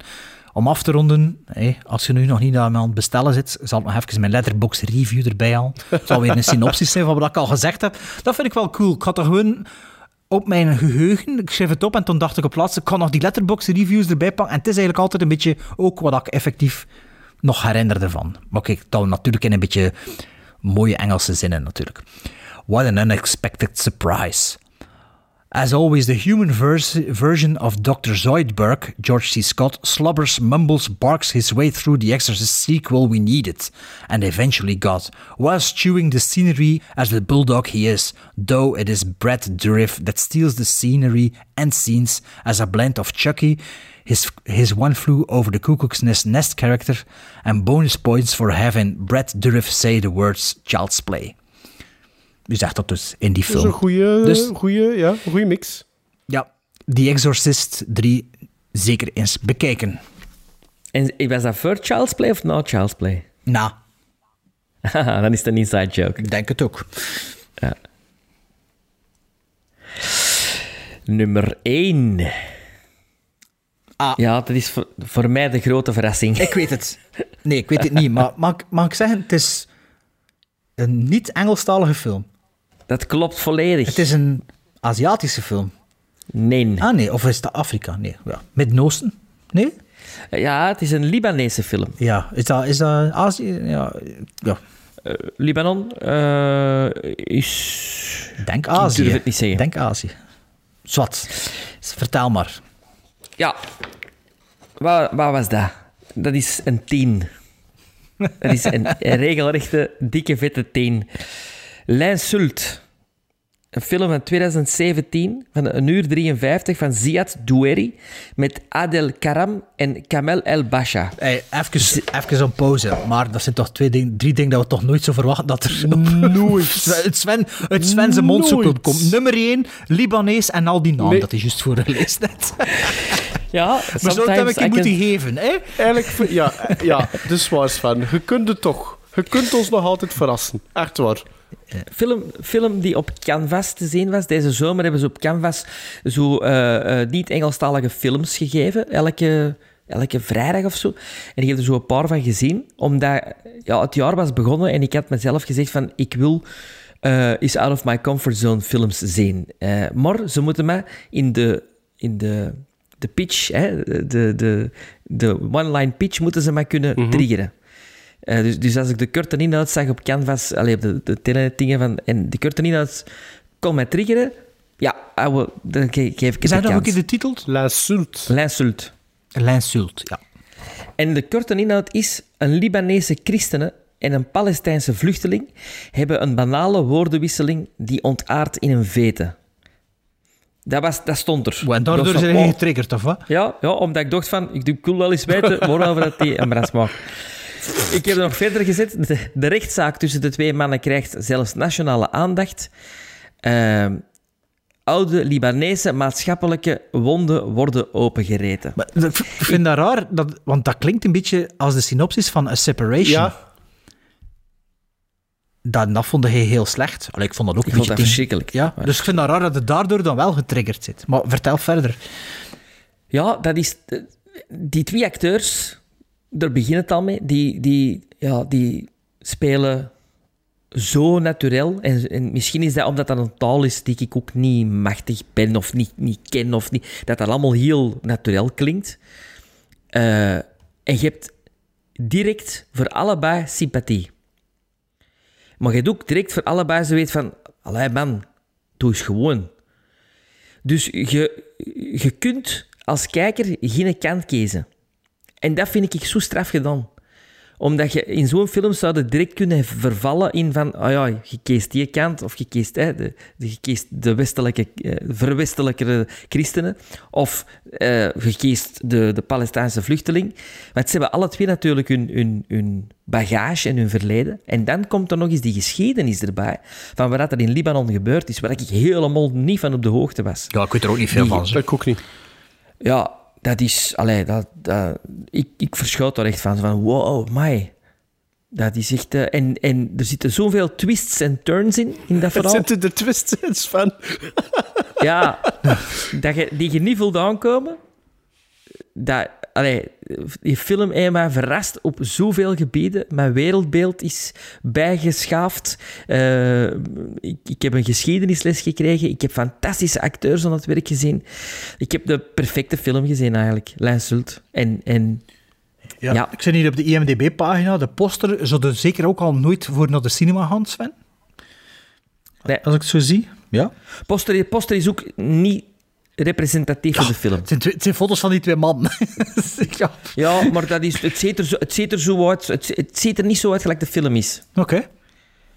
Om af te ronden, hé, als je nu nog niet aan mijn bestellen zit, zal ik nog even mijn Letterboxd review erbij halen. Het zal weer een synopsis zijn van wat ik al gezegd heb. Dat vind ik wel cool. Ik had er gewoon op mijn geheugen, ik schreef het op en toen dacht ik op plaats, ik kan nog die Letterboxd reviews erbij pakken. En het is eigenlijk altijd een beetje ook wat ik effectief nog herinnerde van. Maar kijk, dat natuurlijk in een beetje mooie Engelse zinnen natuurlijk. What an unexpected surprise. As always, the human vers- version of Doctor Zoidberg, George C. Scott, slobbers, mumbles, barks his way through the Exorcist sequel we needed, and eventually got, whilst chewing the scenery as the bulldog he is, though it is Brad Dourif that steals the scenery and scenes as a blend of Chucky, his his one flew over the cuckoo's nest, nest character, and bonus points for having Brad Dourif say the words child's play. U zegt dat dus in die film. Dat is een goede, dus, goede, ja, goede mix. Ja, The Exorcist drie zeker eens bekijken. En was dat voor Child's Play of na Child's Play? Na. Haha, dan is het een inside joke. Ik denk het ook. Ja. Nummer één. Ah. Ja, dat is voor, voor mij de grote verrassing. Ik weet het. Nee, ik weet het niet. Maar mag, mag ik zeggen, het is een niet-Engelstalige film. Dat klopt volledig. Het is een Aziatische film. Nee. Ah, nee. Of is dat Afrika? Nee. Ja. Midden-Oosten? Nee? Ja, het is een Libanese film. Ja, is dat, is dat Azië? Ja. ja. Uh, Libanon uh, is... Denk Azië. Ik durf het niet zeggen. Denk Azië. Zwat. Vertel maar. Ja. Wat, wat was dat? Dat is een tien. Dat is een, een regelrechte, dikke, vette tien. L'Insulte. Een film van twintig zeventien, van een uur drieënvijftig, van Ziad Doueri, met Adel Karam en Kamel El Basha. Hey, even, even een pauze, maar dat zijn toch twee ding, drie dingen dat we toch nooit zo verwachten dat er nooit uit Sven, Sven zijn mondsoep komt. Nummer één, Libanees en al die naam. Nee. Dat is juist voor de lijst net. Ja, maar zo heb ik je moeten can... geven, hè? Eigenlijk, ja, ja, dus waar Sven, je kunt het toch. Je kunt ons nog altijd verrassen. Echt waar. Film, film die op Canvas te zien was. Deze zomer hebben ze op Canvas zo uh, uh, niet-Engelstalige films gegeven. Elke, elke vrijdag of zo. En ik heb er zo een paar van gezien. Omdat ja, het jaar was begonnen en ik had mezelf gezegd van... Ik wil uh, is out of my comfort zone films zien. Uh, maar ze moeten me in de... In de De pitch, hè, de, de, de one-line pitch, moeten ze maar kunnen mm-hmm. triggeren. Uh, dus, dus als ik de curtain inhoud zag op Canvas, allee, de, de tele-dingen van... En de curtain inhoud kon mij triggeren. Ja, ouwe, dan geef ik het de kans. Zijn dat ook in de titel? L'insulte. L'insulte. L'insulte, ja. En de curtain inhoud is... Een Libanese christene en een Palestijnse vluchteling hebben een banale woordenwisseling die ontaardt in een vete. Dat, was, dat stond er. En daardoor zijn jullie getriggerd, of wat? Ja, ja, omdat ik dacht van... Ik wil wel eens weten waarover dat die een bras maakt. Ik heb er nog verder gezet. De, de rechtszaak tussen de twee mannen krijgt zelfs nationale aandacht. Uh, oude Libanese maatschappelijke wonden worden opengereten. Maar, ik vind dat raar, dat, want dat klinkt een beetje als de synopsis van A Separation. Ja. Dat, dat vond hij heel slecht. Allee, ik vond dat ook ik een beetje verschrikkelijk. Ja, maar... Dus ik vind dat raar dat het daardoor dan wel getriggerd zit. Maar vertel verder. Ja, dat is... Die twee acteurs... Daar begint het al mee. Die, die, ja, die spelen zo natuurlijk. En, en misschien is dat omdat dat een taal is die ik ook niet machtig ben of niet, niet ken. Of niet, dat dat allemaal heel natuurlijk klinkt. Uh, en je hebt direct voor allebei sympathie. Maar je hebt ook direct voor allebei zo weet van... Allee man, doe eens gewoon. Dus je, je kunt als kijker geen kant kiezen. En dat vind ik zo straf gedaan. Omdat je in zo'n film zou direct kunnen vervallen in van... Oh ja, je kiest die kant of je kiest, hè, de, je kiest de westelijke, eh, verwestelijkere christenen. Of eh, je kiest de, de Palestijnse vluchteling. Want ze hebben alle twee natuurlijk hun, hun, hun bagage en hun verleden. En dan komt er nog eens die geschiedenis erbij. Van wat er in Libanon gebeurd is. Waar ik helemaal niet van op de hoogte was. Ja, ik weet er ook niet veel die, van. Zeg. Ik ook niet. Ja... Dat is... Allee, dat, dat, ik, ik verschoot er echt van. Van wow, my. Dat is echt... Uh, en, en er zitten zoveel twists en turns in, in dat verhaal. Er zitten de twists van. Ja. Dat je, die je niet voelt aankomen. Dat, allee, die film heeft mij verrast op zoveel gebieden. Mijn wereldbeeld is bijgeschaafd. Uh, ik, ik heb een geschiedenisles gekregen. Ik heb fantastische acteurs aan het werk gezien. Ik heb de perfecte film gezien eigenlijk. L'Insulte. En, en, ja, ja. Ik zit hier op de I M D B-pagina. De poster zou er zeker ook al nooit voor naar de cinema gaan, Sven. Nee. Als ik het zo zie. Ja. Poster, poster is ook niet... representatief voor ja, de film. Het zijn, twee, het zijn foto's van die twee mannen. Ja. Ja, maar dat is, het, ziet er zo, het ziet er zo uit. Het, het ziet er niet zo uit gelijk de film is. Oké. Okay.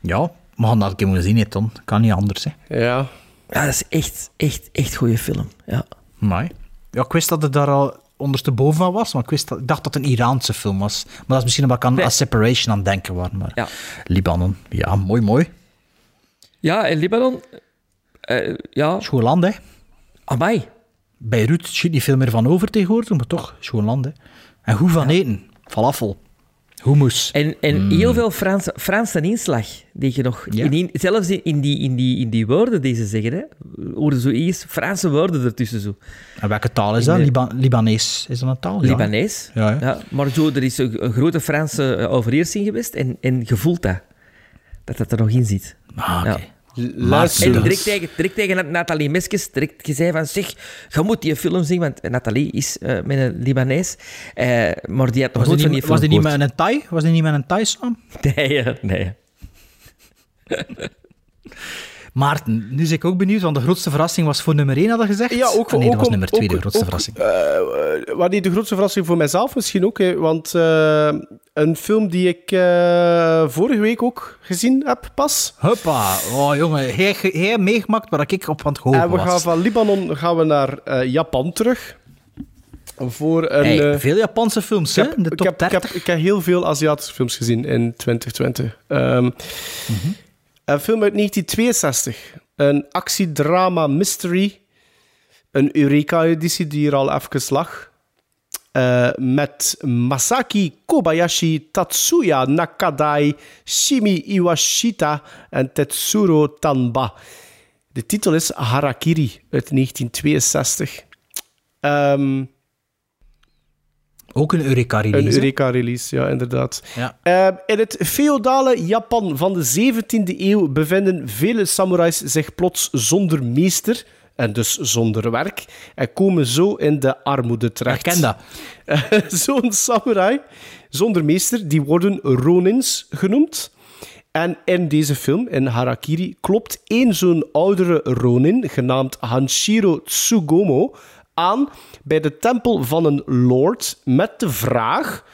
Ja, we gaan dat een keer moeten zien, hè, Tom. Kan niet anders, hè. Ja. Ja, dat is echt, echt, echt goede film. Ja. Amai. Ja, ik wist dat het daar al ondersteboven van was, maar ik, wist dat, ik dacht dat het een Iraanse film was. Maar dat is misschien omdat ik aan nee. Separation aan het denken was. Maar ja. Libanon. Ja, mooi, mooi. Ja, en Libanon... Uh, ja. Schoon land, hè. Amai, Beirut schiet niet veel meer van over tegenwoordig, maar toch, schoon land, hè. En goed van ja. eten, falafel, hummus. En, en mm. heel veel Frans, Frans en inslag, die je nog... Ja. In die, zelfs in die, in, die, in die woorden die ze zeggen, hè, hoorden zo eens Franse woorden ertussen zo. En welke taal is dat? De... Liban, Libanees is dat een taal? Libanees. Ja, ja. Ja, maar zo, er is een, een grote Franse overheersing geweest en, en je voelt dat. Dat dat er nog in zit. Ah, oké. Okay. Ja. En direct tegen, direct tegen Nathalie Meskes, direct gezegd van, zeg, je moet die film zien, want Nathalie is uh, met een Libanees, uh, maar die had nog nooit van die film Was die niet met een Thai? Was die niet met een Thai-slam? Nee, nee. Maarten, nu ben ik ook benieuwd, want de grootste verrassing was voor nummer één, hadden gezegd? Ja, ook, ah, nee, dat ook, was nummer twee, ook, de grootste ook, verrassing. Uh, uh, wanneer de grootste verrassing voor mijzelf misschien ook, hè, want uh, een film die ik uh, vorige week ook gezien heb, pas. Huppa, oh jongen, jij, jij meegemaakt waar ik op aan het hopen was. En we gaan was. van Libanon gaan we naar uh, Japan terug. Voor een, hey, uh, veel Japanse films, hè? He? De top ik heb, dertig. Ik heb, ik heb heel veel Aziatische films gezien in twintig twintig. Um, mm-hmm. Een film uit negentien tweeënzestig. Een actiedrama mystery. Een Eureka-editie die hier al even lag. Uh, met Masaki Kobayashi, Tatsuya Nakadai, Shimi Iwashita en Tetsuro Tanba. De titel is Harakiri uit negentien tweeënzestig. Um, Ook een Eureka-release. Een Eureka-release, ja, inderdaad. Ja. Uh, in het feodale Japan van de zeventiende eeuw bevinden vele samurais zich plots zonder meester, en dus zonder werk, en komen zo in de armoede terecht. Ik ken dat. Uh, zo'n samurai zonder meester, die worden ronins genoemd. En in deze film, in Harakiri, klopt één zo'n oudere ronin, genaamd Hanshiro Tsugomo, aan bij de tempel van een lord met de vraag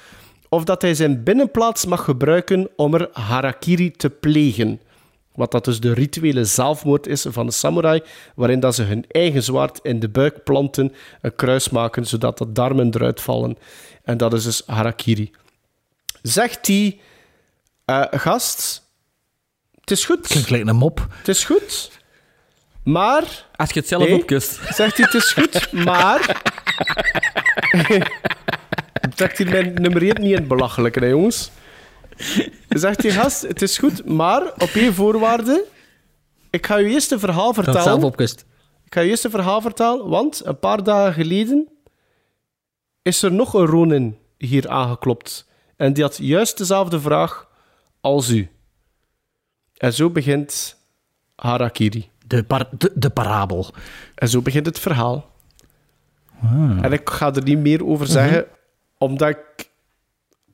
of dat hij zijn binnenplaats mag gebruiken om er harakiri te plegen. Wat dat dus de rituele zelfmoord is van de samurai, waarin dat ze hun eigen zwaard in de buik planten, een kruis maken, zodat de darmen eruit vallen. En dat is dus harakiri. Zegt die uh, gast, het is goed. Klinkt like een mop. Het is goed. Maar... Als je het zelf hey, opkust. Zegt hij, het is goed, maar... Trekt hij mijn nummer één niet in belachelijk, hè, jongens? Zegt hij, gast, het is goed, maar op één voorwaarde... Ik ga je eerst een verhaal vertellen. Dat zelf opkust. Ik ga je eerst een verhaal vertellen, want een paar dagen geleden... is er nog een ronin hier aangeklopt. En die had juist dezelfde vraag als u. En zo begint Harakiri. De, par- de, de parabel. En zo begint het verhaal. Ah. En ik ga er niet meer over zeggen, mm-hmm. omdat ik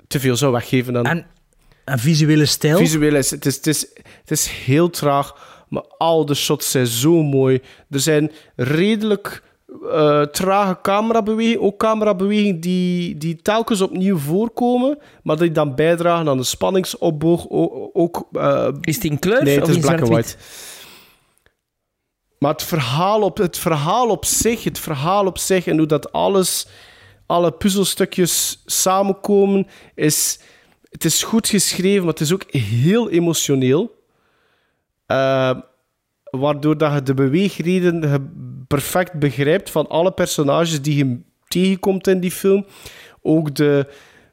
te veel zou weggeven. Dan... En, en visuele stijl? Visuele is het, is, het is... het is heel traag, maar al de shots zijn zo mooi. Er zijn redelijk uh, trage camerabewegingen, ook camerabewegingen die, die telkens opnieuw voorkomen, maar die dan bijdragen aan de spanningsopboog. Ook, uh... Is het in kleur? Nee, het is black and white. Maar het verhaal, op, het verhaal op zich, het verhaal op zich en hoe dat alles, alle puzzelstukjes samenkomen, is, het is goed geschreven, maar het is ook heel emotioneel. Uh, waardoor dat je de beweegreden perfect begrijpt van alle personages die je tegenkomt in die film. Ook de,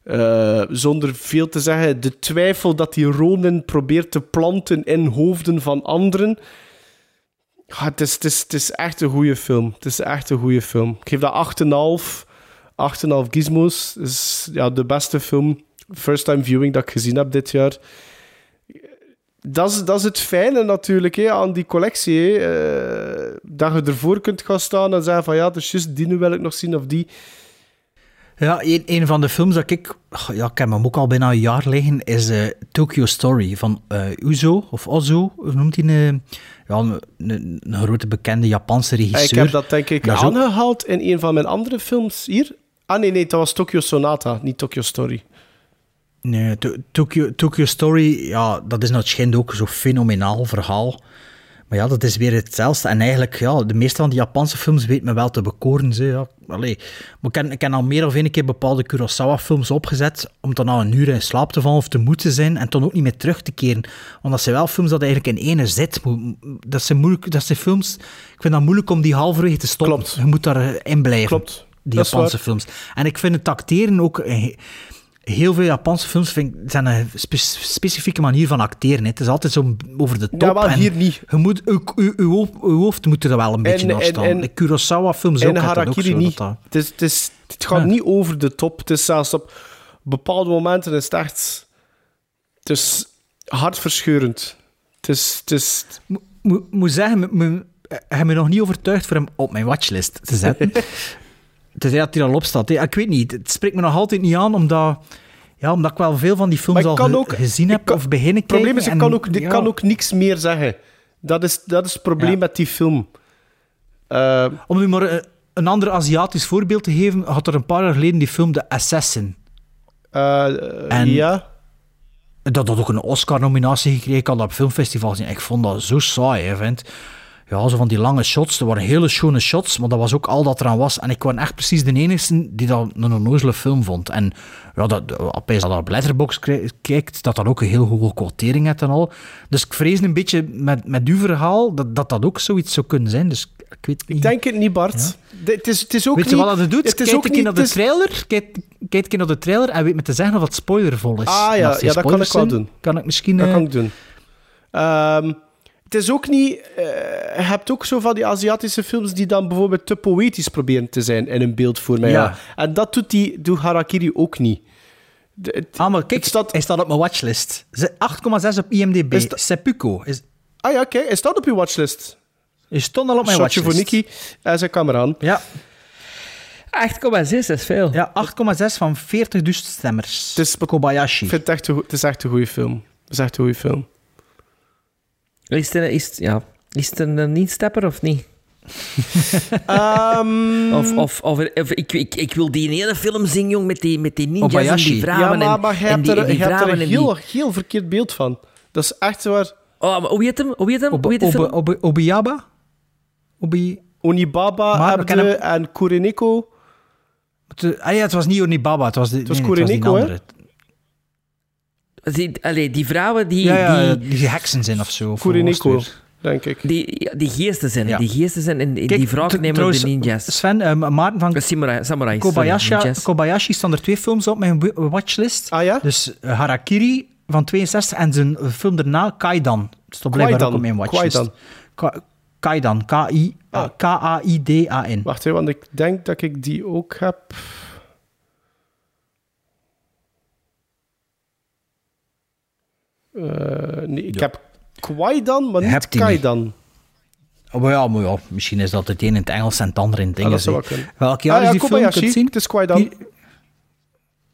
uh, zonder veel te zeggen, de twijfel dat die ronin probeert te planten in hoofden van anderen. Ja, het, is, het, is, het is echt een goede film. Het is echt een goede film. Ik geef dat acht komma vijf. acht komma vijf gizmos. Het is ja, de beste film. First time viewing dat ik gezien heb dit jaar. Dat is, dat is het fijne natuurlijk hè, aan die collectie. Hè. Uh, dat je ervoor kunt gaan staan en zeggen van ja, dus juist die nu wil ik nog zien of die. Ja, een, een van de films dat ik... Ja, ik heb hem ook al bijna een jaar liggen, is uh, Tokyo Story van uh, Uzo, of Ozu, hoe noemt hij een, ja, een, een, een grote bekende Japanse regisseur. Ik heb dat denk ik dat aangehaald ook... in een van mijn andere films hier. Ah nee, nee, dat was Tokyo Sonata, niet Tokyo Story. Nee, to- Tokyo, Tokyo Story, ja, dat is nou schijnt ook zo'n fenomenaal verhaal. Maar ja, dat is weer hetzelfde. En eigenlijk, ja, de meeste van die Japanse films weet me wel te bekoren. Ze, ja. Allee. Maar ik heb, ik heb al meer of één keer bepaalde Kurosawa-films opgezet om dan na een uur in slaap te vallen of te moeten zijn en dan ook niet meer terug te keren. Want dat zijn wel films dat eigenlijk in ene zit. Dat zijn, moeilijk, dat zijn films... Ik vind dat moeilijk om die halverwege te stoppen. Klopt. Je moet daarin blijven. Klopt. Die dat Japanse films. En ik vind het acteren ook... Heel veel Japanse films vind ik, zijn een spe- specifieke manier van acteren. Hè. Het is altijd zo over de top. Ja, wel, hier niet. Je moet, uw, uw, uw, uw hoofd moet er wel een beetje naar staan. De Kurosawa-films en ook. En Harakiri ook zo, niet. Dat... Het, is, het, is, het gaat ja. niet over de top. Het is zelfs op bepaalde momenten is het echt... Het is hartverscheurend. Het is... Het is... Mo- mo- moet zeggen, mo- heb me nog niet overtuigd voor hem op mijn watchlist te zetten. Tenzij dat hij al op staat. Ik weet niet, het spreekt me nog altijd niet aan, omdat, ja, omdat ik wel veel van die films al ge- ook, gezien heb kan, of beginnen kijken. Het probleem is, ik en, kan, ook, ik ja. kan ook niks meer zeggen. Dat is, dat is het probleem ja. met die film. Uh, Om nu maar een, een ander Aziatisch voorbeeld te geven, had er een paar jaar geleden die film The Assassin. Uh, uh, en ja. Dat had ook een Oscar-nominatie gekregen. Ik had dat op filmfestivals zien. Ik vond dat zo saai, hè, vent. Ja, zo van die lange shots. Er waren hele schone shots, maar dat was ook al dat eraan was. En ik was echt precies de enige die dat een onnozele film vond. En ja, dat, op dat op Letterboxd kijkt, dat dat ook een heel hoge quotering heeft en al. Dus ik vrees een beetje met, met uw verhaal dat, dat dat ook zoiets zou kunnen zijn. Dus ik weet niet. Ik denk het niet, Bart. Ja? De, het is, het is ook weet niet, je wat dat doet? Het is kijk een keer naar de trailer. Kijk, kijk naar de trailer en weet me te zeggen of dat spoilervol is. Ah ja, ja dat kan ik wel doen. Kan ik misschien... Dat kan ik doen. Ehm... Um... Het is ook niet... Uh, je hebt ook zo van die Aziatische films die dan bijvoorbeeld te poëtisch proberen te zijn in een beeld voor mij. Ja. Ja. En dat doet, die, doet Harakiri ook niet. De, het, ah, maar kijk, staat... hij staat op mijn watchlist. acht komma zes op I M D B. Is da... Seppuku. Is... Ah ja, kijk, hij staat op je watchlist. Hij stond al op mijn Shotje watchlist. Shotje voor Nikki en zijn camera aan. Ja. acht komma zes is veel. Ja, acht komma zes van veertigduizend stemmers. Het is... Kobayashi. Ik vind het, echt een, het is echt een goede film. Het is echt een goede film. Is het, is, ja. is het een niet-stepper of niet? um... Of, of, of, of ik, ik, ik wil die hele film zien, jong, met die, met die ninjas en die vrouwen. Ja, maar, maar je hebt er, die, je hebt er een heel, die... heel verkeerd beeld van. Dat is echt waar... Oh, maar hoe heet hem? Hoe heet hem? Ob, ob, ob, Obiyaba? Obi... Onibaba maar, hebben we hem... en Kureneko. Het, ah ja, het was niet Onibaba, het was, de, het was nee, Kureneko, hè? Die, allee, die vrouwen die... Ja, ja, die, die heksen zijn of zo. Kureneko, denk ik. Die, ja, die geesten zijn. Ja. Die geesten zijn en, en Kijk, die vrouw nemen trouwens, de ninjas. Sven, uh, Maarten van... Samurai, samurai, Kobayashi, sorry, Kobayashi staan er twee films op mijn watchlist. Ah ja? Dus uh, Harakiri van tweeënzestig en zijn film daarna, Kaidan. Dat stond blijkbaar ook op mijn watchlist. Kaidan. Kaidan. K-I, ah. K-A-I-D-A-N. Wacht even, want ik denk dat ik die ook heb... Uh, nee, ik ja. heb Kwaidan, maar niet Kaidan. Oh, ja, maar ja, misschien is dat het een in het Engels en het andere in het Engels. Ah, Welk jaar ah, ja, is die Kobayashi, film? Kunt zien? Het is Kwaidan.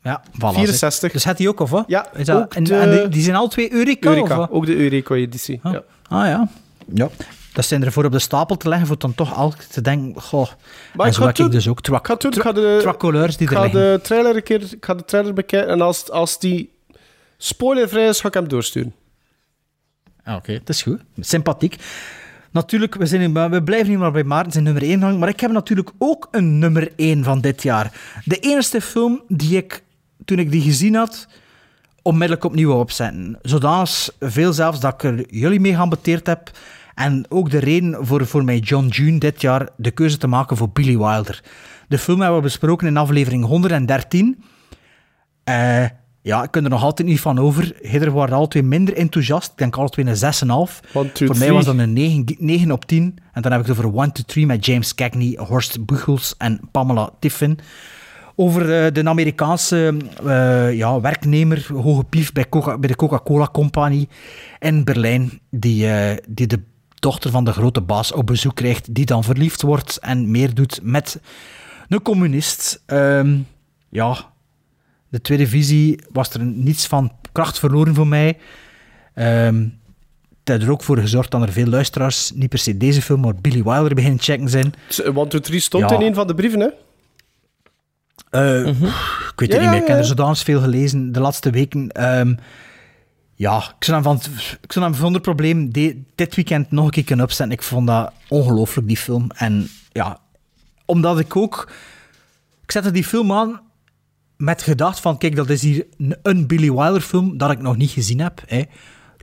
Ja, voilà, vierenzestig. Dus had hij ook, of wat? Ja, is dat, en, de... en die, die zijn al twee Eureka, Eureka of, ook de Eureka-editie. Ah. Ja. ah ja. ja. Dat zijn ervoor op de stapel te leggen, voor dan toch altijd te denken... Goh, maar en zo heb ik dus ook twa- twa- twa- twa- couleurs die er liggen. Ik ga de trailer, tra- trailer bekijken en als, als die... Spoilervrij is, ga ik hem doorsturen. Oké, okay, dat is goed. Sympathiek. Natuurlijk, we, zijn in, we blijven niet maar bij Maarten zijn nummer één hangen, maar ik heb natuurlijk ook een nummer één van dit jaar. De enige film die ik, toen ik die gezien had, onmiddellijk opnieuw wou opzetten. Zodanig veel zelfs dat ik er jullie mee geambeteerd heb. En ook de reden voor, voor mij John June dit jaar de keuze te maken voor Billy Wilder. De film hebben we besproken in aflevering honderddertien. Eh... Uh, Ja, ik kan er nog altijd niet van over. Hidder waren alle twee minder enthousiast. Ik denk alle twee een zes komma vijf. Voor three. Mij was dat een negen op tien. En dan heb ik het over one, two, three met James Cagney, Horst Buchholz en Pamela Tiffin. Over uh, de Amerikaanse uh, ja, werknemer, hoge pief bij, Coca- bij de Coca-Cola Company in Berlijn, die, uh, die de dochter van de grote baas op bezoek krijgt, die dan verliefd wordt en meer doet met een communist. Um, ja... De tweede visie was er niets van kracht verloren voor mij. Um, het heeft er ook voor gezorgd dat er veel luisteraars, niet per se deze film, maar Billy Wilder beginnen checken zijn. Want de drie stond ja. in een van de brieven, hè? Uh, mm-hmm. Ik weet het ja, niet meer. Ik heb er zodanig veel gelezen de laatste weken. Um, Ja, ik zou hem, van, ik zou hem zonder probleem de, dit weekend nog een keer een opzetten. Ik vond dat ongelooflijk, die film. En ja, omdat ik ook... Ik zette die film aan met gedacht van... Kijk, dat is hier een, een Billy Wilder film dat ik nog niet gezien heb. Hè.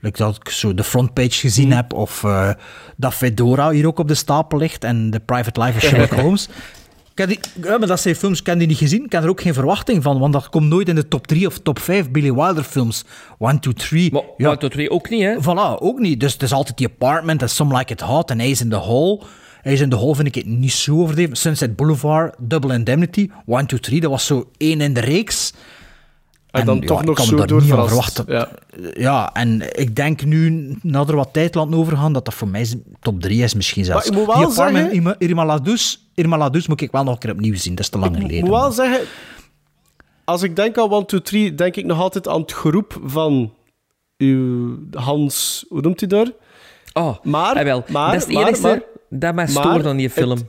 Like dat ik zo de frontpage gezien mm. heb. Of uh, dat Fedora hier ook op de stapel ligt. En The Private Life of Sherlock Holmes. Ik die, ja, maar dat zijn films, ik heb die niet gezien. Ik heb er ook geen verwachting van. Want dat komt nooit in de top drie of top vijf Billy Wilder films. one, two, three Maar ja, one, two, three ook niet, hè? Voilà, ook niet. Dus het is altijd The Apartment en Some Like It Hot en Ace in the Hole. Ace in the Hole vind ik het niet zo overdreven. Sunset Boulevard, Double Indemnity, one, two, three Dat was zo één in de reeks. En, en dan ja, toch nog zo doorverrast. Ja. ja, en ik denk nu, nadat er wat tijd laat overgaan, dat dat voor mij top drie is misschien zelfs. Maar ik moet wel Die Apartment, zeggen... Irma Ladouche... Irma Ladouche moet ik wel nog een keer opnieuw zien, dat is te lang geleden. Ik moet wel zeggen, als ik denk aan one, two, three denk ik nog altijd aan het groep van uw Hans, hoe noemt hij daar? Oh, maar, eh wel. maar, dat is het enige maar, dat mij stoort aan die film. Het,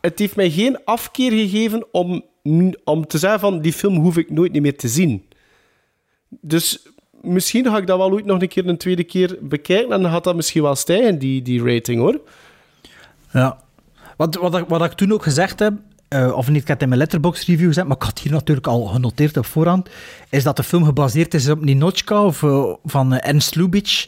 het heeft mij geen afkeer gegeven om, om te zeggen van, die film hoef ik nooit meer te zien. Dus misschien ga ik dat wel ooit nog een keer een tweede keer bekijken en dan gaat dat misschien wel stijgen, die, die rating, hoor. Ja. Wat, wat, wat ik toen ook gezegd heb, uh, of niet, ik heb in mijn Letterboxd review gezet, maar ik had hier natuurlijk al genoteerd op voorhand, is dat de film gebaseerd is op Ninochka of, uh, van uh, Ernst Lubitsch.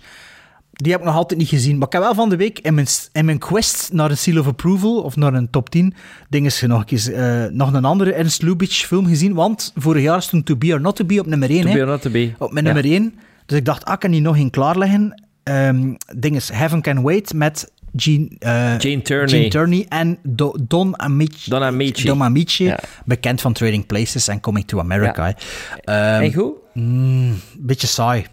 Die heb ik nog altijd niet gezien. Maar ik heb wel van de week in mijn, in mijn quest naar een seal of approval, of naar een top tien, ding is nog, eens, uh, nog een andere Ernst Lubitsch film gezien, want vorig jaar stond To Be or Not To Be op nummer één. To he. Be or Not To Be. Op mijn ja. nummer één. Dus ik dacht, ah, kan die nog in klaarleggen. Um, ding is Heaven Can Wait met... Gene, uh, Gene Tierney. Tierney en Do, Don Amici. Don Amici. Don Amici ja. Bekend van Trading Places en Coming to America. Ja. Um, en goed? Mm, beetje saai.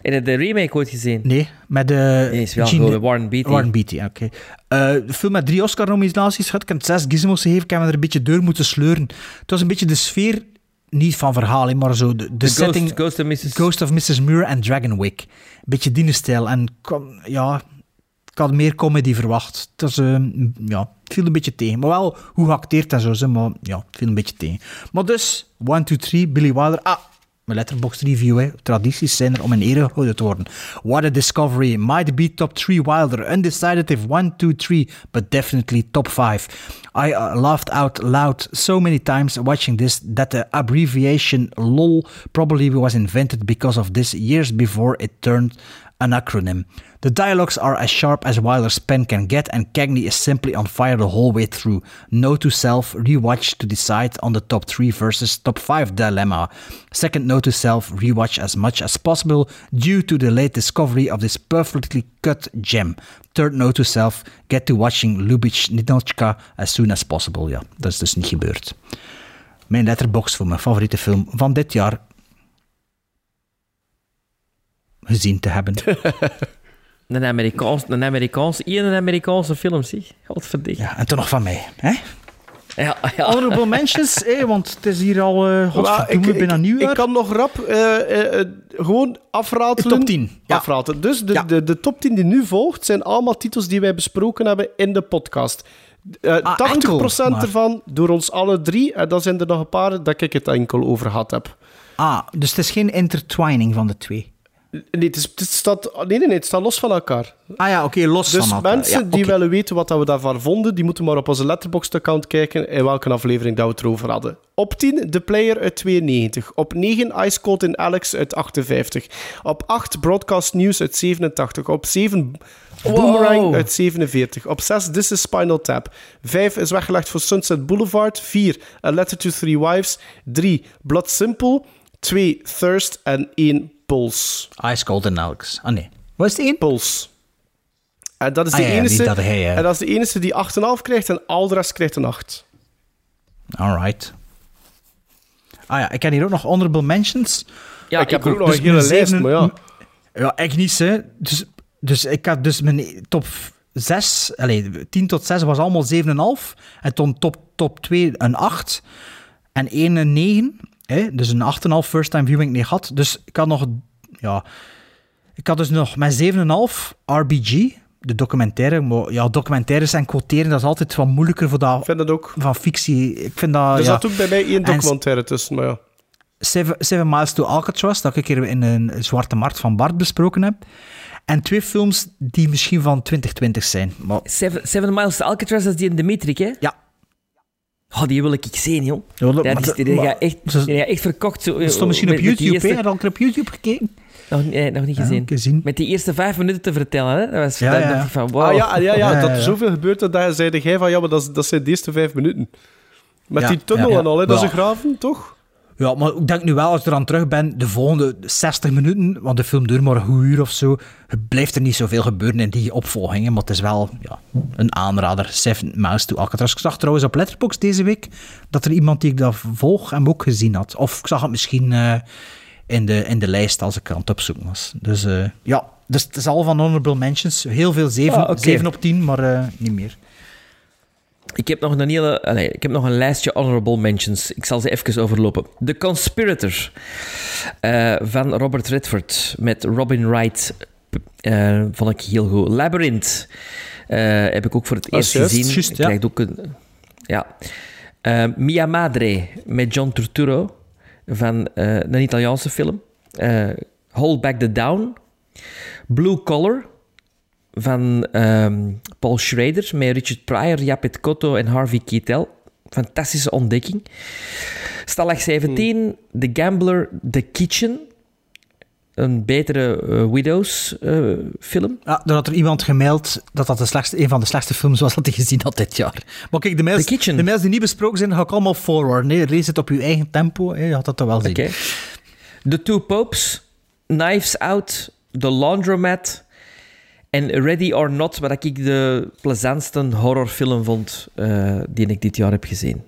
En heb je de remake ooit gezien? Nee, met de... Uh, nee, Gene... Warren Beatty. Warren Beatty, oké. Okay. Uh, de film met drie Oscar-nominaties gehad. Ik heb zes gizmos gegeven. Ik heb er een beetje door moeten sleuren. Het was een beetje de sfeer, niet van verhaal, maar zo de, de The setting... Ghost, Ghost of missus Muir en Dragonwick. Een beetje die stijl. En ja... Ik had meer comedy verwacht. Het is, uh, ja, het viel een beetje tegen. Maar wel hoe geacteerd en zo, hè? Maar ja, het viel een beetje tegen. Maar dus, one, two, three Billy Wilder. Ah, mijn Letterboxd review, hè. Tradities zijn er om in ere gehouden te worden. What a discovery. Might be top three Wilder. Undecided if one, two, three but definitely top five. I uh, laughed out loud so many times watching this that the abbreviation LOL probably was invented because of this years before it turned an acronym. The dialogues are as sharp as Wilder's pen can get and Cagney is simply on fire the whole way through. Note to self, rewatch to decide on the top three versus top five dilemma. Second note to self, rewatch as much as possible due to the late discovery of this perfectly cut gem. Third note to self, get to watching Lubitsch Ninochka as soon as possible. Ja, dat is dus niet gebeurd. Mijn Letterboxd voor mijn favoriete film van dit jaar gezien te hebben. Een Amerikaans, een Amerikaans, een Amerikaanse film, zie. Godverdicht. Ja, en toen nog van mij, hè? Ja, ja. Honorable mentions, eh, want het is hier al... Uh, godverdomme, ik, bijna nieuwjaar. Ik kan nog rap uh, uh, uh, gewoon afratelen. Top tien. Ja. Afratelen. Dus de, ja. de, de top tien die nu volgt, zijn allemaal titels die wij besproken hebben in de podcast. Uh, ah, tachtig procent enkel, ervan door ons alle drie. En dan zijn er nog een paar dat ik het enkel over gehad heb. Ah, dus het is geen intertwining van de twee. Nee, het is, het staat, nee, nee, het staat los van elkaar. Ah ja, oké, okay, los dus van elkaar. Dus mensen ja, okay. die willen weten wat we daarvan vonden, die moeten maar op onze Letterboxd-account kijken in welke aflevering dat we het erover hadden. Op tien, The Player uit tweeënnegentig. Op negen, Ice Cold in Alex uit achtenvijftig. Op acht, Broadcast News uit zevenentachtig. Op zeven, Boomerang wow. uit zevenenveertig. Op zes, This is Spinal Tap. vijf is weggelegd voor Sunset Boulevard. vier, A Letter to Three Wives. drie, Blood Simple. twee, Thirst. En één, Pulse. Ice Cold in Alex. Ah, nee. Wat is die één? Pulse. En dat is ah, de ja, enige dat, hey, ja. en dat is de enige die acht komma vijf krijgt en al de rest krijgt een acht. Alright. Ah ja, ik heb hier ook nog honorable mentions. Ja, ik, ik heb ook nog dus een hele lijst, maar ja. Ja, ik niet, hè. Dus, dus ik had dus mijn top zes, allez, tien tot zes was allemaal zeven komma vijf en toen top, top twee een acht en één een negen. He, dus een acht komma vijf first-time viewing niet gehad. Dus ik had nog... Ja, ik had dus nog met zeven komma vijf R B G, de documentaire. Maar ja, documentaires en quoteren, dat is altijd wat moeilijker voor dat... Ik vind dat ook. Van fictie. Ik vind dat... Er zat ja. ook bij mij één documentaire en, tussen, maar ja. Seven, Seven Miles to Alcatraz, dat ik een keer in een zwarte markt van Bart besproken heb. En twee films die misschien van twintig twintig zijn. Maar... Seven, Seven Miles to Alcatraz, dat is die in de Matrix, hè? Ja. Oh, die wil ik zien, joh. Ja, dat, ja, die, die, die maar, gaat echt, ze, die gaat echt verkocht. Zo, dat stond misschien met, op YouTube, eerste... hè? Had je al een keer op YouTube gekeken? Nog, nee, nog niet gezien. Ja, gezien. Met die eerste vijf minuten te vertellen, hè? Dat was ja, ja. Dacht ik van, wow. Ah, ja, ja, ja, dat er zoveel gebeurt, dat zei jij van, ja, maar dat, dat zijn de eerste vijf minuten. Met ja, die tunnel ja, ja. en al, hè? Dat is ja. een graven, toch? Ja, maar ik denk nu wel, als ik er aan terug ben, de volgende zestig minuten, want de film duurt maar een uur of zo, het blijft er niet zoveel gebeuren in die opvolgingen, maar het is wel ja, een aanrader. Seven Miles to Alcatraz. Ik zag trouwens op Letterboxd deze week dat er iemand die ik daar volg hem ook gezien had. Of ik zag het misschien uh, in, de, in de lijst als ik aan het opzoeken was. Dus uh, ja, dus het is al van honorable mentions. Heel veel, zeven op tien, maar uh, niet meer. Ik heb nog een hele... Allez, ik heb nog een lijstje honorable mentions. Ik zal ze even overlopen. The Conspirator uh, van Robert Redford met Robin Wright uh, vond ik heel goed. Labyrinth uh, heb ik ook voor het eerst gezien. Just, ja. Krijgt ook een, ja. Uh, Mia Madre met John Turturro van uh, een Italiaanse film. Uh, Hold Back the Down. Blue Collar van um, Paul Schrader, met Richard Pryor, Japhet Kotto en Harvey Keitel. Fantastische ontdekking. Stalag zeventien, hmm. The Gambler, The Kitchen. Een betere uh, Widows-film. Uh, ja, dan had er iemand gemaild dat dat de slechtste, een van de slechtste films was dat hij gezien had dit jaar. Maar kijk, de mails, de mails die niet besproken zijn, ga ik allemaal forward. Nee, lees het op je eigen tempo. Je had dat toch wel zien. Okay. The Two Popes, Knives Out, The Laundromat... En Ready or Not, wat ik de plezantste horrorfilm vond uh, die ik dit jaar heb gezien.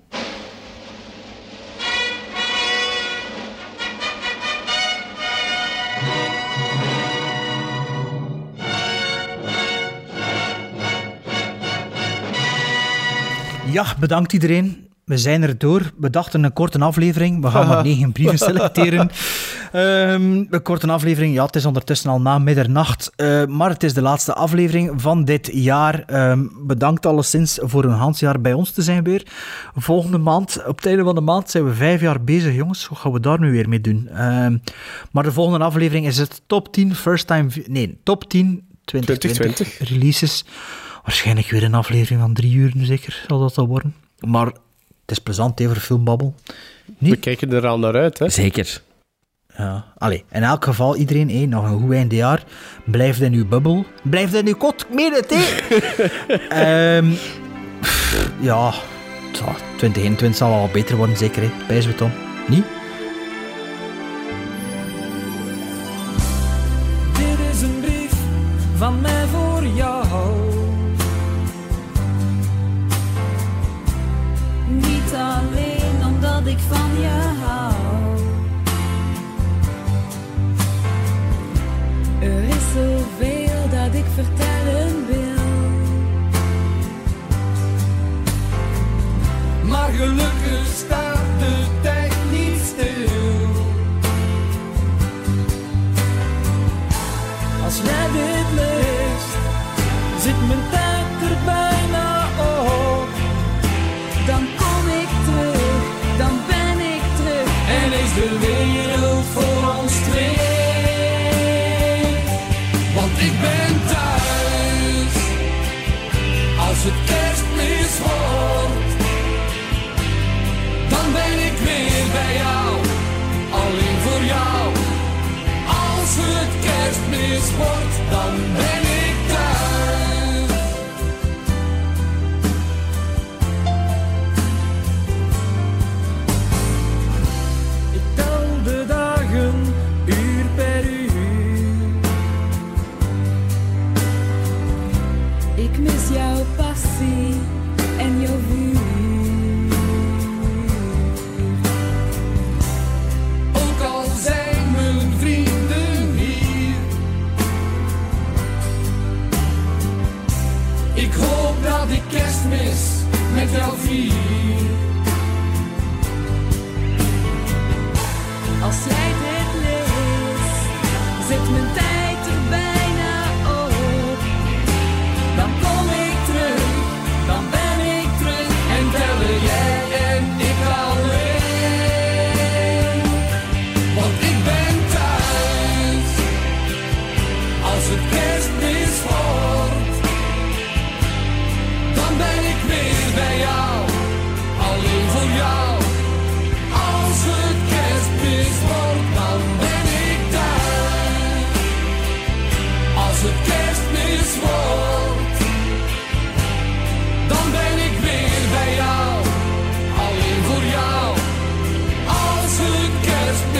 Ja, bedankt iedereen. We zijn er door. We dachten een korte aflevering. We gaan maar negen brieven selecteren. Um, een korte aflevering. Ja, het is ondertussen al na middernacht. Uh, maar het is de laatste aflevering van dit jaar. Um, bedankt alleszins voor een half jaar bij ons te zijn weer. Volgende maand, op het einde van de maand, zijn we vijf jaar bezig, jongens. Wat gaan we daar nu weer mee doen? Um, maar de volgende aflevering is het top tien first time... Nee, top tien twintig twintig releases. Waarschijnlijk weer een aflevering van drie uur, zeker. Zal dat al worden. Maar... Het is plezant, hè, voor filmbabbel. Niet? We kijken er al naar uit, hè? Zeker. Ja. Allee, in elk geval, iedereen, hé, nog een goed eindejaar. Blijf in uw bubbel. Blijf in uw kot, meen het, hè? um, ja, twintig eenentwintig zal wel beter worden, zeker, hè? Pijs we, Tom. Niet? Dit is een brief van mij voor jou. Alleen omdat ik van je hou. Er is zoveel dat ik vertellen wil. Maar gelukkig staat de tijd niet stil. Als jij dit leest, zit mijn tijd er bijna op. Dan Dan ben ik terug en is de wereld voor ons twee. Want ik ben thuis als het kerstmis wordt. Dan ben ik weer bij jou, alleen voor jou. Als het kerstmis wordt, dan ben ik thuis. Uur per uur. Ik mis jouw passie en jouw vuur. Ook al zijn mijn vrienden hier,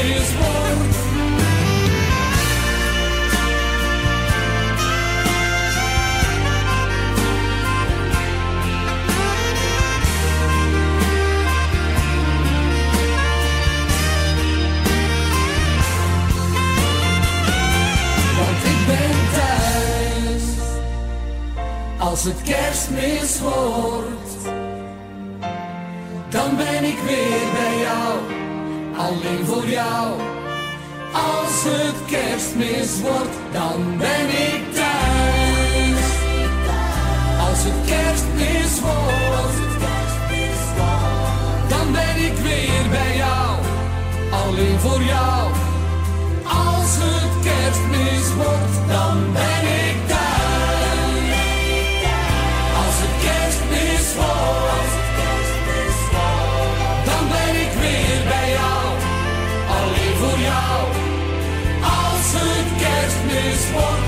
is war. Want ik ben thuis als het kerstmis wordt. Dan ben ik weer bij jou, alleen voor jou. Als het kerstmis wordt, dan ben ik thuis. Als het kerstmis wordt, dan ben ik weer bij jou, alleen voor jou. Als het kerstmis wordt, dan ben ik thuis. Als het kerstmis wordt. Voor jou, als het kerstmis wordt.